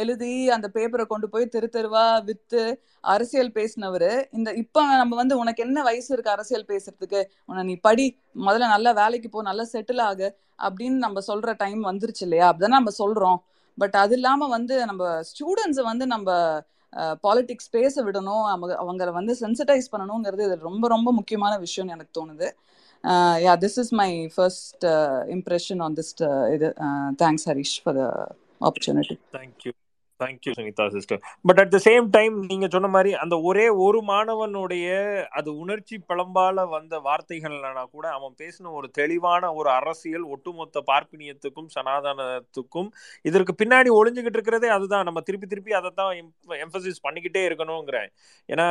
எழுதி அந்த பேப்பரை கொண்டு போய் தெரு தெருவா வித்து அரசியல் பேசினவரு. இந்த இப்ப நம்ம வந்து உனக்கு என்ன வயசு இருக்கு அரசியல் பேசுறதுக்கு, உன நீ படி, முதல்ல நல்லா வேலைக்கு போ, நல்லா செட்டில் ஆகு அப்படின்னு நம்ம சொல்ற டைம் வந்துருச்சு இல்லையா. அப்படிதான் நம்ம சொல்றோம். பட் அது இல்லாம வந்து நம்ம ஸ்டூடெண்ட்ஸை வந்து நம்ம பாலிடிக்ஸ் பேச விடணும், அவங்களை வந்து சென்சிட்டைஸ் பண்ணணுங்கிறது இது ரொம்ப ரொம்ப முக்கியமான விஷயம்னு எனக்கு தோணுது. Yeah, this is my first impression on this. Thanks Harish for the opportunity. Thank you. Thank you Sunitha sister. But at the same time நீங்க சொன்ன மாதிரி அந்த ஒரே ஒரு மாணவனுடைய அது உணர்ச்சி பிளம்பால வந்த வார்த்தைகள்னா கூட அவன் பேசின ஒரு தெளிவான ஒரு அரசியல் ஒட்டுமொத்த பார்ப்பினியத்துக்கும் சனாதனத்துக்கும் இதற்கு பின்னாடி ஒளிஞ்சுக்கிட்டு இருக்கிறதே அதுதான். நம்ம திருப்பி திருப்பி அதை தான் எம்பசிஸ் பண்ணிக்கிட்டே இருக்கணுங்கிறேன். ஏன்னா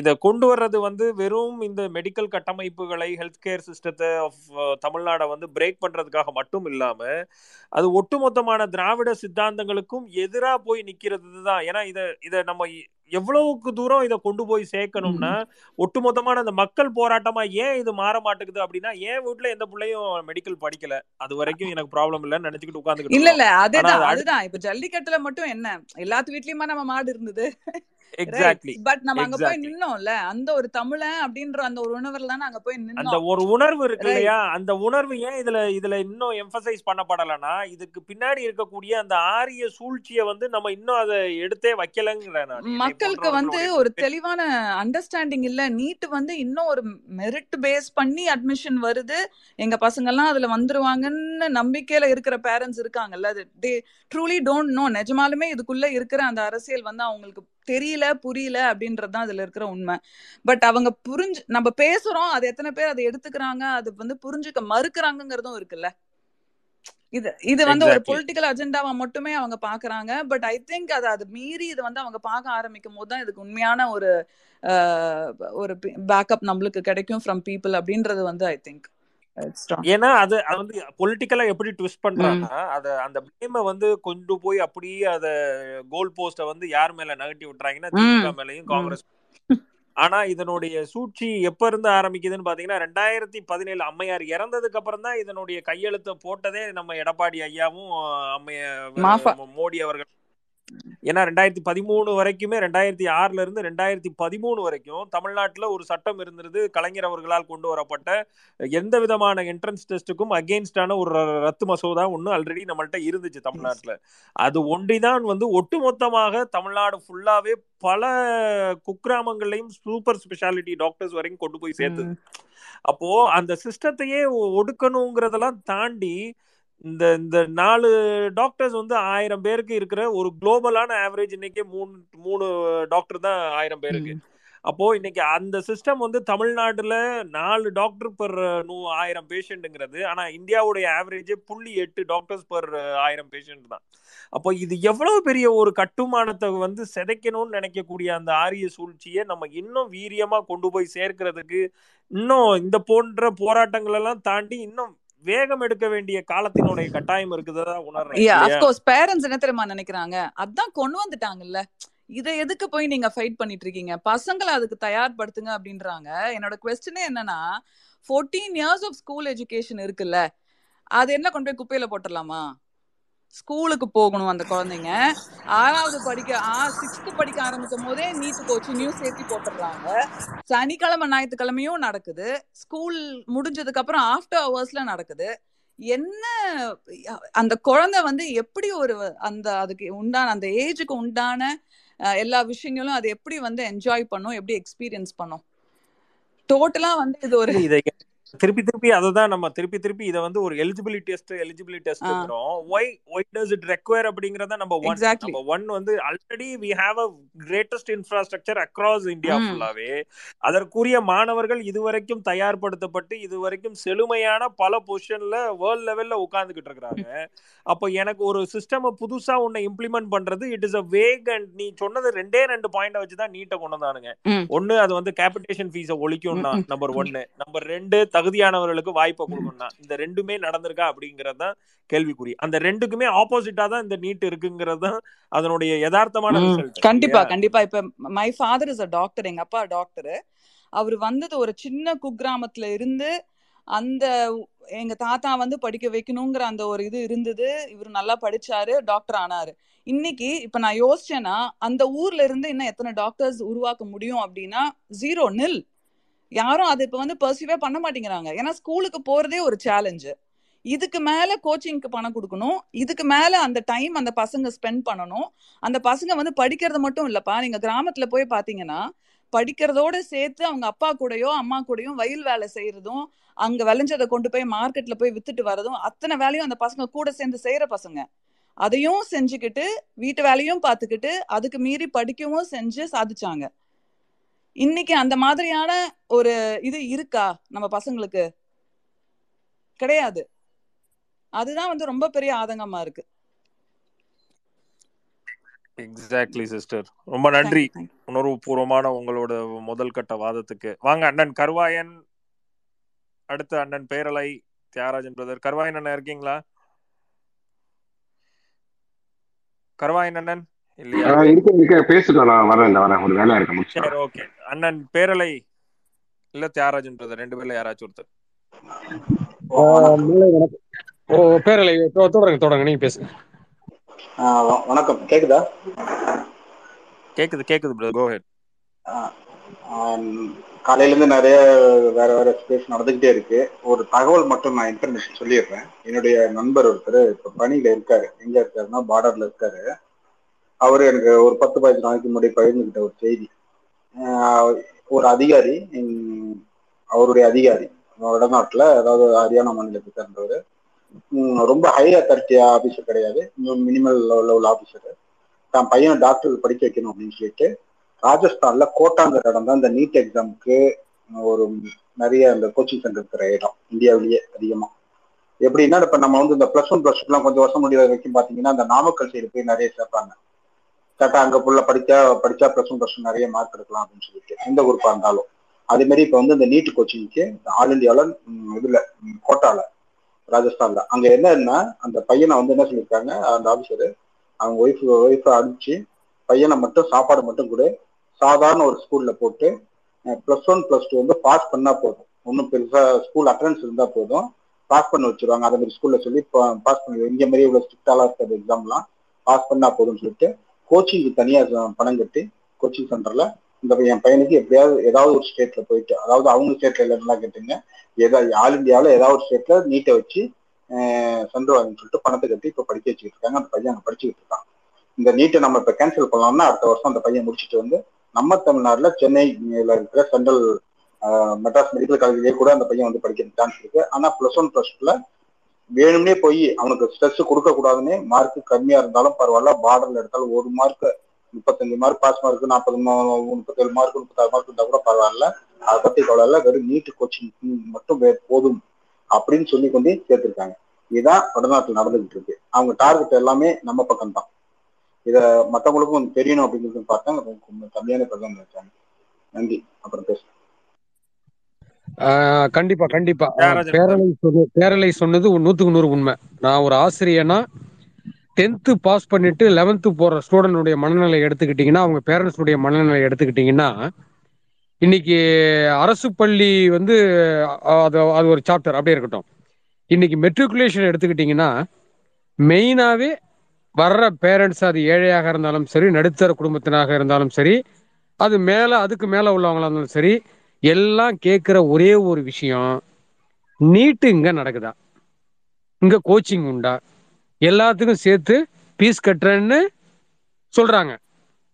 இதை கொண்டு வர்றது வந்து வெறும் இந்த மெடிக்கல் கட்டமைப்புகளை ஹெல்த் கேர் சிஸ்டத்தை தமிழ்நாடை வந்து பிரேக் பண்றதுக்காக மட்டும் இல்லாம அது ஒட்டுமொத்தமான திராவிட சித்தாந்தங்களுக்கும் எதிரா போய் நிக்கிறது தான். ஏன்னா இத நம்ம எவ்வளவுக்கு தூரம் இதை கொண்டு போய் சேர்க்கணும்னா ஒட்டுமொத்தமான அந்த மக்கள் போராட்டமா ஏன் இது மாற மாட்டேங்குது அப்படின்னா, ஏன் வீட்டுல எந்த பிள்ளையும் மெடிக்கல் படிக்கல அது வரைக்கும் எனக்கு ப்ராப்ளம் இல்லைன்னு நினைச்சுக்கிட்டு உட்கார்ந்து இல்ல அதுதான். இப்ப ஜல்லிக்கட்டுல மட்டும் என்ன எல்லாத்து வீட்லயுமா நம்ம மாடு இருந்தது மக்களுக்கு வந்து ஒரு தெளிவான அண்டர்ஸ்டாண்டிங் இல்ல. நீட் வந்து இன்னும் ஒரு மெரிட் பேஸ் பண்ணி அட்மிஷன் வருது, எங்க பசங்க எல்லாம் அதுல வந்துருவாங்கன்னு நம்பிக்கையில இருக்கிற பேரண்ட்ஸ் இருக்காங்கல்ல, தே ட்ரூலி டோன்ட் நோ. நிஜமாலுமே இதுக்குள்ள இருக்கிற அந்த அரசியல் வந்து அவங்களுக்கு புரியல அப்படின்றது தான் இதுல இருக்கிற உண்மை. பட் அவங்க புரிஞ்சு நம்ம பேசுறோம் அது எத்தனை பேர் அதை எடுத்துக்கிறாங்க, அது வந்து புரிஞ்சுக்க மறுக்கிறாங்கிறதும் இருக்குல்ல. இது வந்து ஒரு பொலிட்டிக்கல் அஜெண்டாவா மட்டுமே அவங்க பாக்குறாங்க. பட் ஐ திங்க் அது மீறி இது வந்து அவங்க பார்க்க ஆரம்பிக்கும் போது தான் இதுக்கு உண்மையான ஒரு பேக்கப் நம்மளுக்கு கிடைக்கும் ஃப்ரம் பீப்புள் அப்படின்றது வந்து ஐ திங்க். ஏன்னா அது வந்து பொலிட்டிக்கலா எப்படி ட்விஸ்ட் பண்றாங்கன்னா அதை அந்த பிளேம வந்து கொண்டு போய் அப்படியே அத கோல் போஸ்ட வந்து யார் மேல நகட்டி விட்டுறாங்கன்னா திமுக மேலயும் காங்கிரஸ். ஆனா இதனுடைய சூழ்ச்சி எப்ப இருந்து ஆரம்பிக்குதுன்னு பாத்தீங்கன்னா 2017 அம்மையார் இறந்ததுக்கு அப்புறம் தான் இதனுடைய கையெழுத்த போட்டதே நம்ம எடப்பாடி ஐயாவும் மோடி அவர்கள். ஏன்னா 2013 வரைக்குமே 2006 இருந்து 2013 வரைக்கும் தமிழ்நாட்டுல ஒரு சட்டம் இருந்திருது, கலைஞர் அவர்களால் கொண்டு வரப்பட்ட எந்த விதமான என்ட்ரன்ஸ் டெஸ்ட்டுக்கும் அகெயின்ஸ்டான ஒரு ரத்து மசோதா ஒண்ணு ஆல்ரெடி நம்மள்கிட்ட இருந்துச்சு தமிழ்நாட்டுல. அது ஒன்றிதான் வந்து ஒட்டுமொத்தமாக தமிழ்நாடு ஃபுல்லாவே பல குக்கிராமங்களையும் சூப்பர் ஸ்பெஷாலிட்டி டாக்டர்ஸ் வரைக்கும் கொண்டு போய் சேர்த்தது. அப்போ அந்த சிஸ்டத்தையே ஒடுக்கணுங்கிறதெல்லாம் தாண்டி இந்த 4 டாக்டர்ஸ் வந்து 1000 பேருக்கு இருக்கிற ஒரு குளோபலான ஆவரேஜ் இன்னைக்கு 3 டாக்டர் தான் 1000 பேருக்கு. அப்போ இன்னைக்கு அந்த சிஸ்டம் வந்து தமிழ்நாட்டுல 4 டாக்டர் பெர் 1000 பேஷண்ட்ங்கிறது, ஆனா இந்தியாவுடைய ஆவரேஜே 0.8 டாக்டர்ஸ் பெர் 1000 பேஷண்ட் தான். அப்போ இது எவ்வளவு பெரிய ஒரு கட்டுமானத்தை வந்து சிதைக்கணும்னு நினைக்கக்கூடிய அந்த ஆரிய சூழ்ச்சியை நம்ம இன்னும் வீரியமா கொண்டு போய் சேர்க்கிறதுக்கு இன்னும் இந்த போன்ற போராட்டங்கள் எல்லாம் தாண்டி இன்னும் வேகம் எடுக்க வேண்டிய காலத்தினுடைய கட்டாயம் இருக்குதா உணர்றேன். என்ன தெரியுமா நினைக்கிறாங்க, அதான் கொண்டு வந்துட்டாங்கல்ல இதை எதுக்கு போய் நீங்க ஃபைட் பண்ணிட்டு இருக்கீங்க, பசங்களை அதுக்கு தயார்படுத்துங்க அப்படின்றாங்க. என்னோட குவெஸ்டனே என்னன்னா 14 இயர்ஸ் ஆஃப் ஸ்கூல் எஜுகேஷன் இருக்குல்ல அது என்ன கொண்டு போய் குப்பையில போட்டுடலாமா? ஸ்கூலுக்கு போகணும் அந்த குழந்தைங்க. 6th படிக்க 6th படிக்க ஆரம்பிக்கும் போதே நீட் கோச்சிங் நியூஸ் சேர்த்து போட்டுடுறாங்க. சனிக்கிழமை ஞாயிற்றுக்கிழமையும் நடக்குது, ஸ்கூல் முடிஞ்சதுக்கு அப்புறம் ஆஃப்டர் ஹவர்ஸ்ல நடக்குது. என்ன அந்த குழந்தை வந்து எப்படி ஒரு அந்த அதுக்கு உண்டான அந்த ஏஜுக்கு உண்டான எல்லா விஷயங்களும் அது எப்படி வந்து என்ஜாய் பண்ணும், எப்படி எக்ஸ்பீரியன்ஸ் பண்ணும்? டோட்டலா வந்து இது ஒரு திருப்பி அதான் நம்ம திருப்பி இதை வந்து ஒரு எலிஜிபிலிட்டி டெஸ்ட்றோம். why does it require அப்படிங்கறத நம்ம one வந்து already we have a greatest infrastructure across India full-ஆவே அதற்குரிய மாணவர்கள் இதுவரைக்கும் தயார்படுத்தப்பட்டு இதுவரைக்கும் செழுமையான பல பொசிஷன்ல வேர்ல்ட் லெவல்ல உட்கார்ந்துகிட்டு இருக்காங்க. அப்போ எனக்கு ஒரு சிஸ்டம் புதுசா ஒண்ணு இம்ப்ளிமெண்ட் பண்றது it is a vague and நீ சொன்னது 2 பாயிண்ட வச்சு தான் நீட்ட கொண்டு வந்தானுங்க. ஒண்ணு அது வந்து கேபிடேஷன் ஃபீஸ ஒழிக்கும்னா நம்பர் 1, நம்பர் 2 தகுதியானவர்களுக்கு வாய்ப்பை கொடுக்கணும்னா. இந்த ரெண்டுமே நடந்திருக்கா அப்படிங்கறத கேள்விக்குறி. அந்த ரெண்டுக்குமே ஆப்போசிட்டா தான் இந்த நீட் இருக்குங்கிறது தான் அதனுடைய யதார்த்தமான ரிசல்ட். கண்டிப்பா இப்ப my father is a doctor, எங்க அப்பா டாக்டர். அவர் வந்தது ஒரு சின்ன குக்கிராமத்துல இருந்து அந்த எங்க தாத்தா வந்து படிக்க வைக்கணுங்கிற அந்த ஒரு இது இருந்தது. இவரு நல்லா படிச்சாரு, டாக்டர் ஆனாரு. இன்னைக்கு இப்ப நான் யோசிச்சேன்னா அந்த ஊர்ல இருந்து இன்னும் எத்தனை டாக்டர்ஸ் உருவாக்க முடியும் அப்படின்னா 0 nil. யாரும் அதை இப்ப வந்து பர்சியூவே பண்ண மாட்டேங்கிறாங்க. ஏன்னா ஸ்கூலுக்கு போறதே ஒரு சேலஞ்சு, இதுக்கு மேல கோச்சிங்க்கு பணம் கொடுக்கணும், இதுக்கு மேல அந்த டைம் அந்த பசங்க ஸ்பெண்ட் பண்ணணும். அந்த பசங்க வந்து படிக்கிறது மட்டும் இல்லப்பா, நீங்க கிராமத்துல போய் பாத்தீங்கன்னா படிக்கிறதோட சேர்த்து அவங்க அப்பா கூடயோ அம்மா கூடயோ வயல் வேலை செய்யறதும் அங்க விளைஞ்சதை கொண்டு போய் மார்க்கெட்ல போய் வித்துட்டு வர்றதும் அத்தனை வேலையும் அந்த பசங்க கூட சேர்ந்து செய்யற பசங்க. அதையும் செஞ்சுக்கிட்டு வீட்டு வேலையும் பார்த்துக்கிட்டு அதுக்கு மீறி படிக்கவும் செஞ்சு சாதிச்சாங்க. இன்னைக்கு அந்த மாதிரியான ஒரு இது இருக்கா நம்ம பசங்களுக்கு? கிடையாது. அதுதான் வந்து ரொம்ப பெரிய ஆதங்கமா இருக்கு. எக்ஸாக்ட்லி சிஸ்டர், ரொம்ப நன்றி உணர்வு பூர்வமான உங்களோட முதல் கட்ட வாதத்துக்கு. வாங்க அண்ணன் கருவாயன், அடுத்து அண்ணன் பேரலை தியாகராஜன் பிரதர். கருவாயன் அண்ணன் இருக்கீங்களா? கருவாயன் அண்ணன் அண்ணன் பேரலை இல்ல தியாகராஜன் பிரதர், ரெண்டு பேர்ல யாராச்சும் ஒருத்தர். பேரலை தொடங்க, நீங்க பேசுங்க. வணக்கம், கேக்குதா? கேக்குது கேக்குது பிரதர், கோ ஹெட். காலையில இருந்து நிறைய வேற வேற எக்ஸ்பிரஷன் நடந்துகிட்டே இருக்கு. ஒரு தகவல் மட்டும் நான் இன்ஃபர்மேஷன் சொல்லிடுறேன். என்னுடைய நண்பர் ஒருத்தர் இப்ப பணியில இருக்காரு. எங்க இருக்காருன்னா பார்டர்ல இருக்காரு. அவரு எனக்கு ஒரு 10-15 நாளைக்கு முன்னாடி பகிர்ந்துகிட்ட ஒரு செய்தி. ஒரு அதிகாரி, அவருடைய அதிகாரி வடநாட்டுல, அதாவது ஹரியானா மாநிலத்தை சேர்ந்தவர், ரொம்ப ஹை அத்தாரிட்டி ஆபீஸர் கிடையாது, மினிமல் லெவல் ஆபீஸர். தான் பையன் டாக்டர் படிக்க வைக்கணும் அப்படின்னு சொல்லிட்டு ராஜஸ்தான்ல கோட்டாங்கிற இடம் தான் இந்த நீட் எக்ஸாமுக்கு ஒரு நிறைய அந்த கோச்சிங் சென்டர் இருக்கிற இடம் இந்தியாவிலேயே அதிகமா. எப்படின்னா இப்ப நம்ம வந்து இந்த +1, +2 கொஞ்சம் வருஷம் முடிவு வரைக்கும் பாத்தீங்கன்னா அந்த நாமக்கல் சைடு போய் நிறைய சேர்ப்பாங்க. கேட்டா அங்க புள்ள படிச்சா +1, +2 நிறைய மார்க் எடுக்கலாம் அப்படின்னு சொல்லிட்டு எந்த குரூப்பா இருந்தாலும். அதே மாதிரி இப்ப வந்து இந்த நீட் கோச்சிங்க்கு ஆல் இந்தியாவில இதுல கோட்டால ராஜஸ்தான்ல அங்க என்னன்னா அந்த பையனை வந்து என்ன சொல்லியிருக்காங்க அந்த ஆபீசரு, அவங்க ஒய்ஃபை அனுப்பிச்சு பையனை மட்டும் சாப்பாடு மட்டும் கூட சாதாரண ஒரு ஸ்கூல்ல போட்டு +1, +2 வந்து பாஸ் பண்ணா போதும், ஒன்றும் பெருசா ஸ்கூல் அட்டண்டன்ஸ் இருந்தா போதும், பாஸ் பண்ண வச்சிருவாங்க. அதே மாதிரி ஸ்கூல்ல சொல்லி பாஸ் பண்ண, இங்க மாதிரி இவ்வளவு ஸ்ட்ரிக்டாலாம் இருக்கிற எக்ஸாம்லாம் பாஸ் பண்ணா போதும்னு சொல்லிட்டு கோச்சிங்க்கு தனியா பணம் கட்டி கோச்சிங் சென்டர்ல இந்த என் பையனுக்கு எப்படியாவது ஏதாவது ஒரு ஸ்டேட்ல போயிட்டு, அதாவது அவங்க ஸ்டேட்ல இல்லைன்னா கேட்டீங்க, ஏதாவது ஆல் இந்தியாவில ஏதாவது ஒரு ஸ்டேட்ல நீட்டை வச்சு சென்று வாங்கன்னு சொல்லிட்டு பணத்தை கட்டி இப்ப படிக்க வச்சுக்கிட்டு இருக்காங்க. அந்த பையன் அங்க படிச்சுக்கிட்டு இருக்கான். இந்த நீட்டை நம்ம இப்ப கேன்சல் பண்ணலாம்னா அடுத்த வருஷம் அந்த பையன் முடிச்சுட்டு வந்து நம்ம தமிழ்நாடுல சென்னையில இருக்கிற சென்ட்ரல் மெட்ராஸ் மெடிக்கல் காலேஜ்லயே கூட அந்த பையன் வந்து படிக்கிற சான்ஸ் இருக்கு. ஆனா +1, +2ல வேணும்னே போய் அவனுக்கு ஸ்ட்ரெஸ் கொடுக்க கூடாதுன்னு மார்க் கம்மியா இருந்தாலும் பரவாயில்ல, பார்டர்ல எடுத்தாலும் 1 mark 35 mark pass mark 40 mark 37 mark 36 mark இருந்தா கூட பரவாயில்ல, அதை பத்தி கவலை இல்லை, வெறும் நீட்டு கோச்சிங் மட்டும் போதும் அப்படின்னு சொல்லி கொண்டு சேர்த்திருக்காங்க. இதுதான் வடநாட்டில் நடந்துகிட்டு இருக்கு. அவங்க டார்கெட் எல்லாமே நம்ம பக்கம் தான். இதை மற்றவங்களுக்கும் தெரியணும் அப்படிங்கிறது பார்த்தா கம்மியான பிரதமர் நினைச்சாங்க. நன்றி, அப்புறம் பேசுறேன். கண்டிப்பா கண்டிப்பா பேரலை சொன்னது 100க்கு 100 உண்மை. நான் ஒரு ஆசிரியனா 10th பாஸ் பண்ணிட்டு 11th போற ஸ்டூடெண்டுடைய மனநிலை எடுத்துக்கிட்டீங்கன்னா, அவங்க பேரண்ட்ஸுடைய மனநிலை எடுத்துக்கிட்டீங்கன்னா, இன்னைக்கு அரசு பள்ளி வந்து அது ஒரு சாப்டர் அப்படியே இருக்கட்டும். இன்னைக்கு மெட்ரிகுலேஷன் எடுத்துக்கிட்டிங்கன்னா மெயினாகவே வர்ற பேரண்ட்ஸ், அது ஏழையாக இருந்தாலும் சரி, நடுத்தர குடும்பத்தினாக இருந்தாலும் சரி, அது மேலே அதுக்கு மேலே உள்ளவங்களாக இருந்தாலும் சரி, எல்லாம் கேட்குற ஒரே ஒரு விஷயம், நீட்டு இங்கே நடக்குதா, இங்கே கோச்சிங் உண்டா, எல்லாத்துக்கும் சேர்த்து பீஸ் கட்டுறேன்னு சொல்கிறாங்க.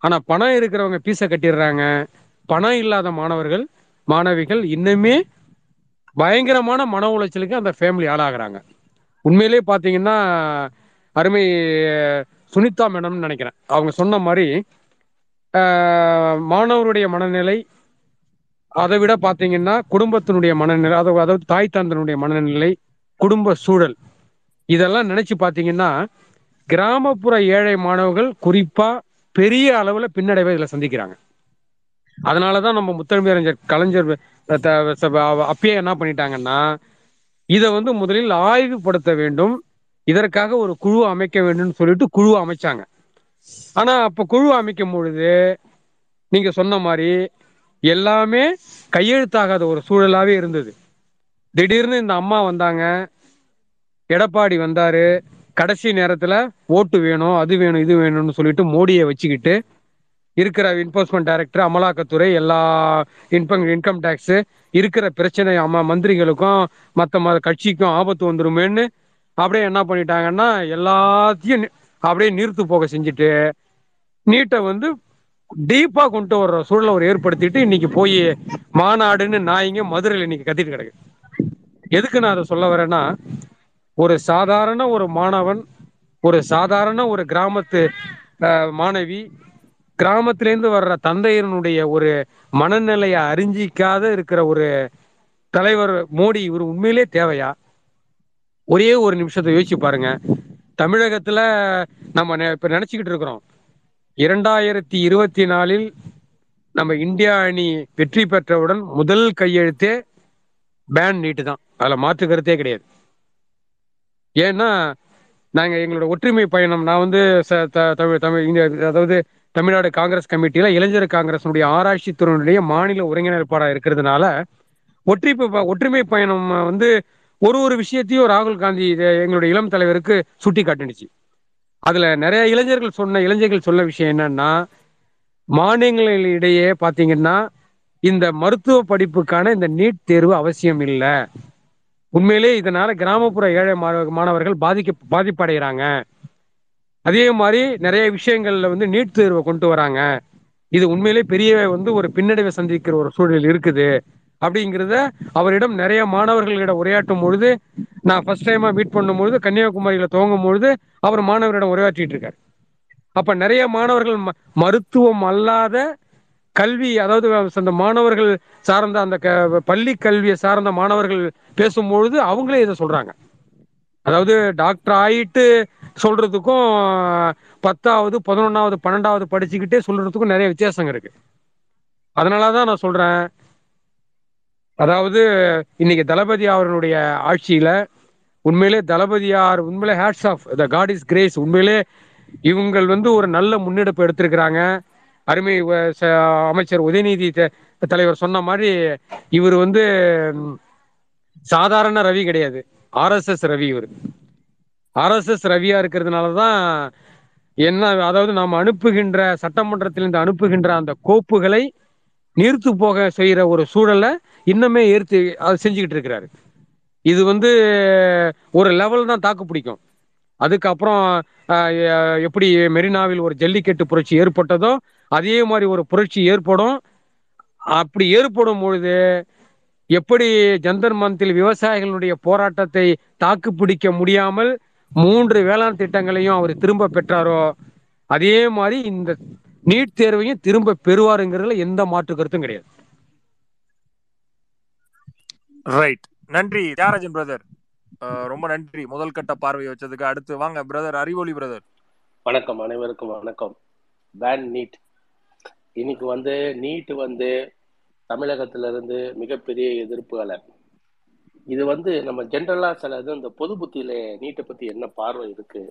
ஆனால் பணம் இருக்கிறவங்க பீஸை கட்டிடுறாங்க. பணம் இல்லாத மாணவர்கள் மாணவிகள் இன்னுமே பயங்கரமான மன உளைச்சலுக்கு அந்த ஃபேமிலி ஆளாகிறாங்க. உண்மையிலே பார்த்தீங்கன்னா அருமை சுனிதா மேடம்னு நினைக்கிறேன், அவங்க சொன்ன மாதிரி மாணவருடைய மனநிலை, அதை விட பார்த்தீங்கன்னா குடும்பத்தினுடைய மனநிலை, அதாவது தாய் தந்தனுடைய மனநிலை, குடும்ப சூழல், இதெல்லாம் நினச்சி பார்த்தீங்கன்னா கிராமப்புற ஏழை மாணவர்கள் குறிப்பாக பெரிய அளவில் பின்னடைவை இதில் சந்திக்கிறாங்க. அதனால தான் நம்ம முத்தமிழறிஞர் கலைஞர் அப்பயே என்ன பண்ணிட்டாங்கன்னா, இதை வந்து முதலில் ஆய்வுபடுத்த வேண்டும், இதற்காக ஒரு குழு அமைக்க வேண்டும்னு சொல்லிட்டு குழு அமைச்சாங்க. ஆனால் அப்போ குழு அமைக்கும் பொழுது நீங்கள் சொன்ன மாதிரி எல்லாமே கையெழுத்தாகாத ஒரு சூழலாகவே இருந்தது. திடீர்னு இந்த அம்மா வந்தாங்க, எடப்பாடி வந்தார், கடைசி நேரத்தில் ஓட்டு வேணும், அது வேணும், இது வேணும்னு சொல்லிட்டு மோடியை வச்சுக்கிட்டு இருக்கிற என்ஃபோர்ஸ்மெண்ட் டைரக்டர், அமலாக்கத்துறை, எல்லா இன்கம் டேக்ஸு இருக்கிற பிரச்சனை மந்திரிகளுக்கும் மற்ற கட்சிக்கும் ஆபத்து வந்துருமேன்னு அப்படியே என்ன பண்ணிட்டாங்கன்னா எல்லாத்தையும் அப்படியே நீர்த்து போக செஞ்சுட்டு நீட்டை வந்து டீப்பாக கொண்டு வர்ற சூழலை ஒரு ஏற்படுத்திட்டு இன்னைக்கு போய் மாநாடுன்னு நாயிங்க மதுரையில் இன்னைக்கு கத்திட்டு கிடக்கு. எதுக்கு நான் அதை சொல்ல வரேன்னா, ஒரு சாதாரண ஒரு மாணவன் ஒரு சாதாரண ஒரு கிராமத்து மாணவி கிராமத்திலேருந்து வர்ற தந்தையனுடைய ஒரு மனநிலையை அறிஞ்சிக்காத இருக்கிற ஒரு தலைவர் மோடி இவர் உண்மையிலே தேவையா? ஒரே ஒரு நிமிஷத்தை யோசிச்சு பாருங்க. தமிழகத்துல நம்ம இப்ப நினைச்சுக்கிட்டு இருக்கிறோம் 2024 நம்ம இந்தியா அணி வெற்றி பெற்றவுடன் முதல் கையெழுத்தே பேன் நீட்டு தான், அதுல மாற்று கருத்தே கிடையாது. ஏன்னா நாங்க எங்களோட ஒற்றுமை பயணம், நான் வந்து அதாவது தமிழ்நாடு காங்கிரஸ் கமிட்டியில இளைஞர் காங்கிரஸுடைய ஆராய்ச்சி துறையினுடைய மாநில ஒருங்கிணைப்பாளராக இருக்கிறதுனால ஒற்றுமை பயணம் வந்து ஒரு விஷயத்தையும் ராகுல் காந்தி எங்களுடைய இளம் தலைவருக்கு சுட்டி காட்டுச்சு. அதுல நிறைய இளைஞர்கள் சொன்ன விஷயம் என்னன்னா, மாநிலங்களிடையே பாத்தீங்கன்னா இந்த மருத்துவ படிப்புக்கான இந்த நீட் தேர்வு அவசியம் இல்லை, உண்மையிலே இதனால கிராமப்புற ஏழை மாணவர்கள் பாதிப்படைகிறாங்க, அதே மாதிரி நிறைய விஷயங்கள்ல வந்து நீட் தேர்வை கொண்டு வராங்க, இது உண்மையிலே பெரிய வந்து ஒரு பின்னடைவை சந்திக்கிற ஒரு சூழல் இருக்குது அப்படிங்கிறத அவரிடம் நிறைய மாணவர்களிடம் உரையாற்றும் பொழுது, நான் ஃபர்ஸ்ட் டைமா மீட் பண்ணும் பொழுது கன்னியாகுமரியில துவங்கும் பொழுது அவர் மாணவரிடம் உரையாற்றிட்டு இருக்காரு. அப்ப நிறைய மாணவர்கள் மருத்துவம் அல்லாத கல்வி, அதாவது அந்த மாணவர்கள் சார்ந்த அந்த பள்ளி கல்வியை சார்ந்த மாணவர்கள் பேசும்பொழுது அவங்களே இதை சொல்றாங்க. அதாவது டாக்டர் ஆயிட்டு சொல்றதுக்கும் 10th, 11th, 12th படிச்சுக்கிட்டே சொல்றதுக்கும் நிறைய வித்தியாசம் இருக்கு. அதனாலதான் நான் சொல்றேன், அதாவது இன்னைக்கு தளபதியாருடைய ஆட்சியில உண்மையிலே தளபதியார் உண்மையிலே hats off the God is grace, உண்மையிலே இவங்க வந்து ஒரு நல்ல முன்னெடுப்பு எடுத்திருக்கிறாங்க. அருமை அமைச்சர் உதயநிதி தலைவர் சொன்ன மாதிரி இவர் வந்து சாதாரண ரவி கிடையாது, RSS ரவி. இவர் RSS ரவியா இருக்கிறதுனாலதான் என்ன, அதாவது நாம் அனுப்புகின்ற சட்டமன்றத்திலிருந்து அனுப்புகின்ற அந்த கோப்புகளை நீர்த்து போக செய்யற ஒரு சூழலை இன்னமே ஏற்று அது செஞ்சுக்கிட்டு இருக்கிறாரு. இது வந்து ஒரு லெவல் தான் தாக்கு பிடிக்கும். அதுக்கப்புறம் எப்படி மெரினாவில் ஒரு ஜல்லிக்கட்டு புரட்சி ஏற்பட்டதோ அதே மாதிரி ஒரு புரட்சி ஏற்படும். அப்படி ஏற்படும் பொழுது எப்படி ஜந்தர் மந்தில் விவசாயிகளுடைய போராட்டத்தை தாக்கு பிடிக்க முடியாமல் 3 வேளாண் திட்டங்களையும் அவர் திரும்ப பெற்றாரோ அதே மாதிரி இந்த நீட் தேர்வையும் திரும்ப பெறுவாருங்கிறதுல எந்த மாற்று கருத்தும் கிடையாது. ரைட், நன்றி தியாகராஜன் பிரதர், ரொம்ப நன்றி முதல் கட்ட பார்வையை வச்சதுக்கு. அடுத்து வாங்க பிரதர் அறிவொளி பிரதர். வணக்கம் அனைவருக்கும் வணக்கம். பேன் நீட் இன்னைக்கு வந்து நீட் வந்து தமிழகத்திலிருந்து மிகப்பெரிய எதிர்ப்பு அலை. இது வந்து நம்ம ஜென்ரலா சில இது இந்த பொது புத்தியில நீட்டை பத்தி என்ன பார்வை இருக்கு,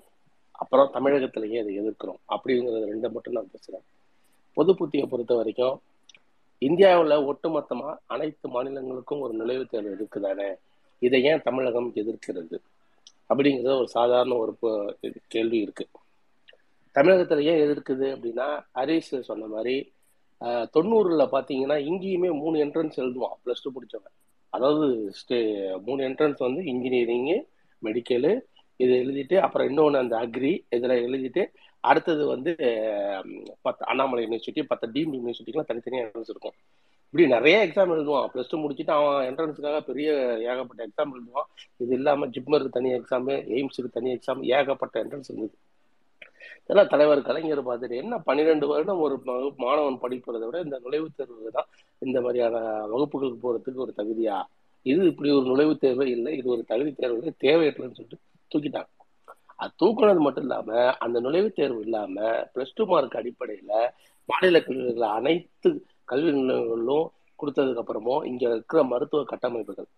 அப்புறம் தமிழகத்திலேயே அதை எதிர்க்கிறோம் அப்படிங்கிறது ரெண்டை மட்டும் நான் பேசுறேன். பொது புத்தியை பொறுத்த வரைக்கும் இந்தியாவில் ஒட்டுமொத்தமா அனைத்து மாநிலங்களுக்கும் ஒரு நுழைவுத் தேர்வு இருக்குதானே, இதை ஏன் தமிழகம் எதிர்க்கிறது அப்படிங்கிறது ஒரு சாதாரண ஒரு கேள்வி இருக்கு. தமிழகத்துல ஏன் எதிர்க்குது அப்படின்னா, ஹரிஸ் சொன்ன மாதிரி 90s பாத்தீங்கன்னா இங்கேயுமே 3 என்ட்ரன்ஸ் எழுதுவான் +2 முடிச்சவங்க. அதாவது 3 என்ட்ரன்ஸ் வந்து இன்ஜினியரிங்கு மெடிக்கலு இது எழுதிட்டு, அப்புறம் இன்னொன்று அந்த அக்ரி இதெல்லாம் எழுதிட்டு, அடுத்தது வந்து 10 அண்ணாமலை யூனிவர்சிட்டி 10 டீம் யூனிவர்சிட்டிக்குலாம் தனித்தனியாக என்ட்ரன்ஸ் இருக்கும். இப்படி நிறைய எக்ஸாம் எழுதுவான் +2 முடிச்சுட்டு. அவன் என்ட்ரன்ஸுக்காக பெரிய ஏகப்பட்ட எக்ஸாம் எழுதுவான். இது இல்லாமல் ஜிப்மருக்கு தனியாக எக்ஸாமு, எய்ம்ஸுக்கு தனியாக எக்ஸாம், ஏகப்பட்ட என்ட்ரன்ஸ் இருந்தது. இதெல்லாம் தலைவர் கலைஞர் பார்த்துட்டு என்ன 12 வருடம் ஒரு மாணவன் படிப்புறதை விட இந்த நுழைவுத் தேர்வு தான் இந்த மாதிரியான வகுப்புகளுக்கு போகிறதுக்கு ஒரு தகுதியா, இது இப்படி ஒரு நுழைவுத் தேர்வே இல்லை, இது ஒரு தகுதி தேர்வு தேவையற்றதுன்னு சொல்லிட்டு தூக்கிட்டாங்க. அது தூக்கினது மட்டும் இல்லாம அந்த நுழைவுத் தேர்வு இல்லாம +2 மார்க் அடிப்படையில மாநில கல்விகளை அனைத்து கல்வி நிலையங்களும் கொடுத்ததுக்கு அப்புறமும் இங்க இருக்கிற மருத்துவ கட்டமைப்புகள்,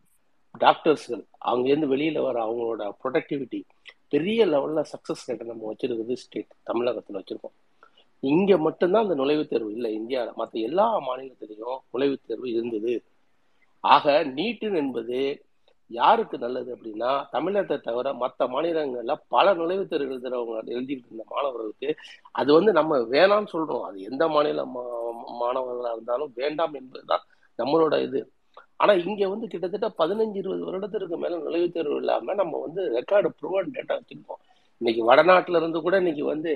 டாக்டர்ஸ்கள் அவங்க இருந்து வெளியில வர அவங்களோட ப்ரொடக்டிவிட்டி பெரிய லெவல்ல சக்சஸ் ரேட்டை நம்ம வச்சிருக்கிறது ஸ்டேட் தமிழகத்துல வச்சிருக்கோம். இங்க மட்டும்தான் அந்த நுழைவுத் தேர்வு இல்லை. இந்தியாவில மற்ற எல்லா மாநிலத்திலையும் நுழைவுத் தேர்வு இருந்தது. ஆக நீட்டு என்பது யாருக்கு நல்லது அப்படின்னா, தமிழகத்தை தவிர மற்ற மாநிலங்கள்ல பல நுழைவுத் தேர்வு எழுதுறவங்க எழுதிட்டு இருந்த மாணவர்களுக்கு அது வந்து நம்ம வேணாம்னு சொல்றோம். அது எந்த மாநில மாணவர்களா இருந்தாலும் வேண்டாம் என்பதுதான் நம்மளோட இது. ஆனா இங்க வந்து கிட்டத்தட்ட 15-20 வருடத்திற்கு மேல நுழைவுத் தேர்வு இல்லாம நம்ம வந்து ரெக்கார்டு ப்ரூவன் டேட்டா வச்சிருக்கோம். இன்னைக்கு வடநாட்டுல இருந்து கூட இன்னைக்கு வந்து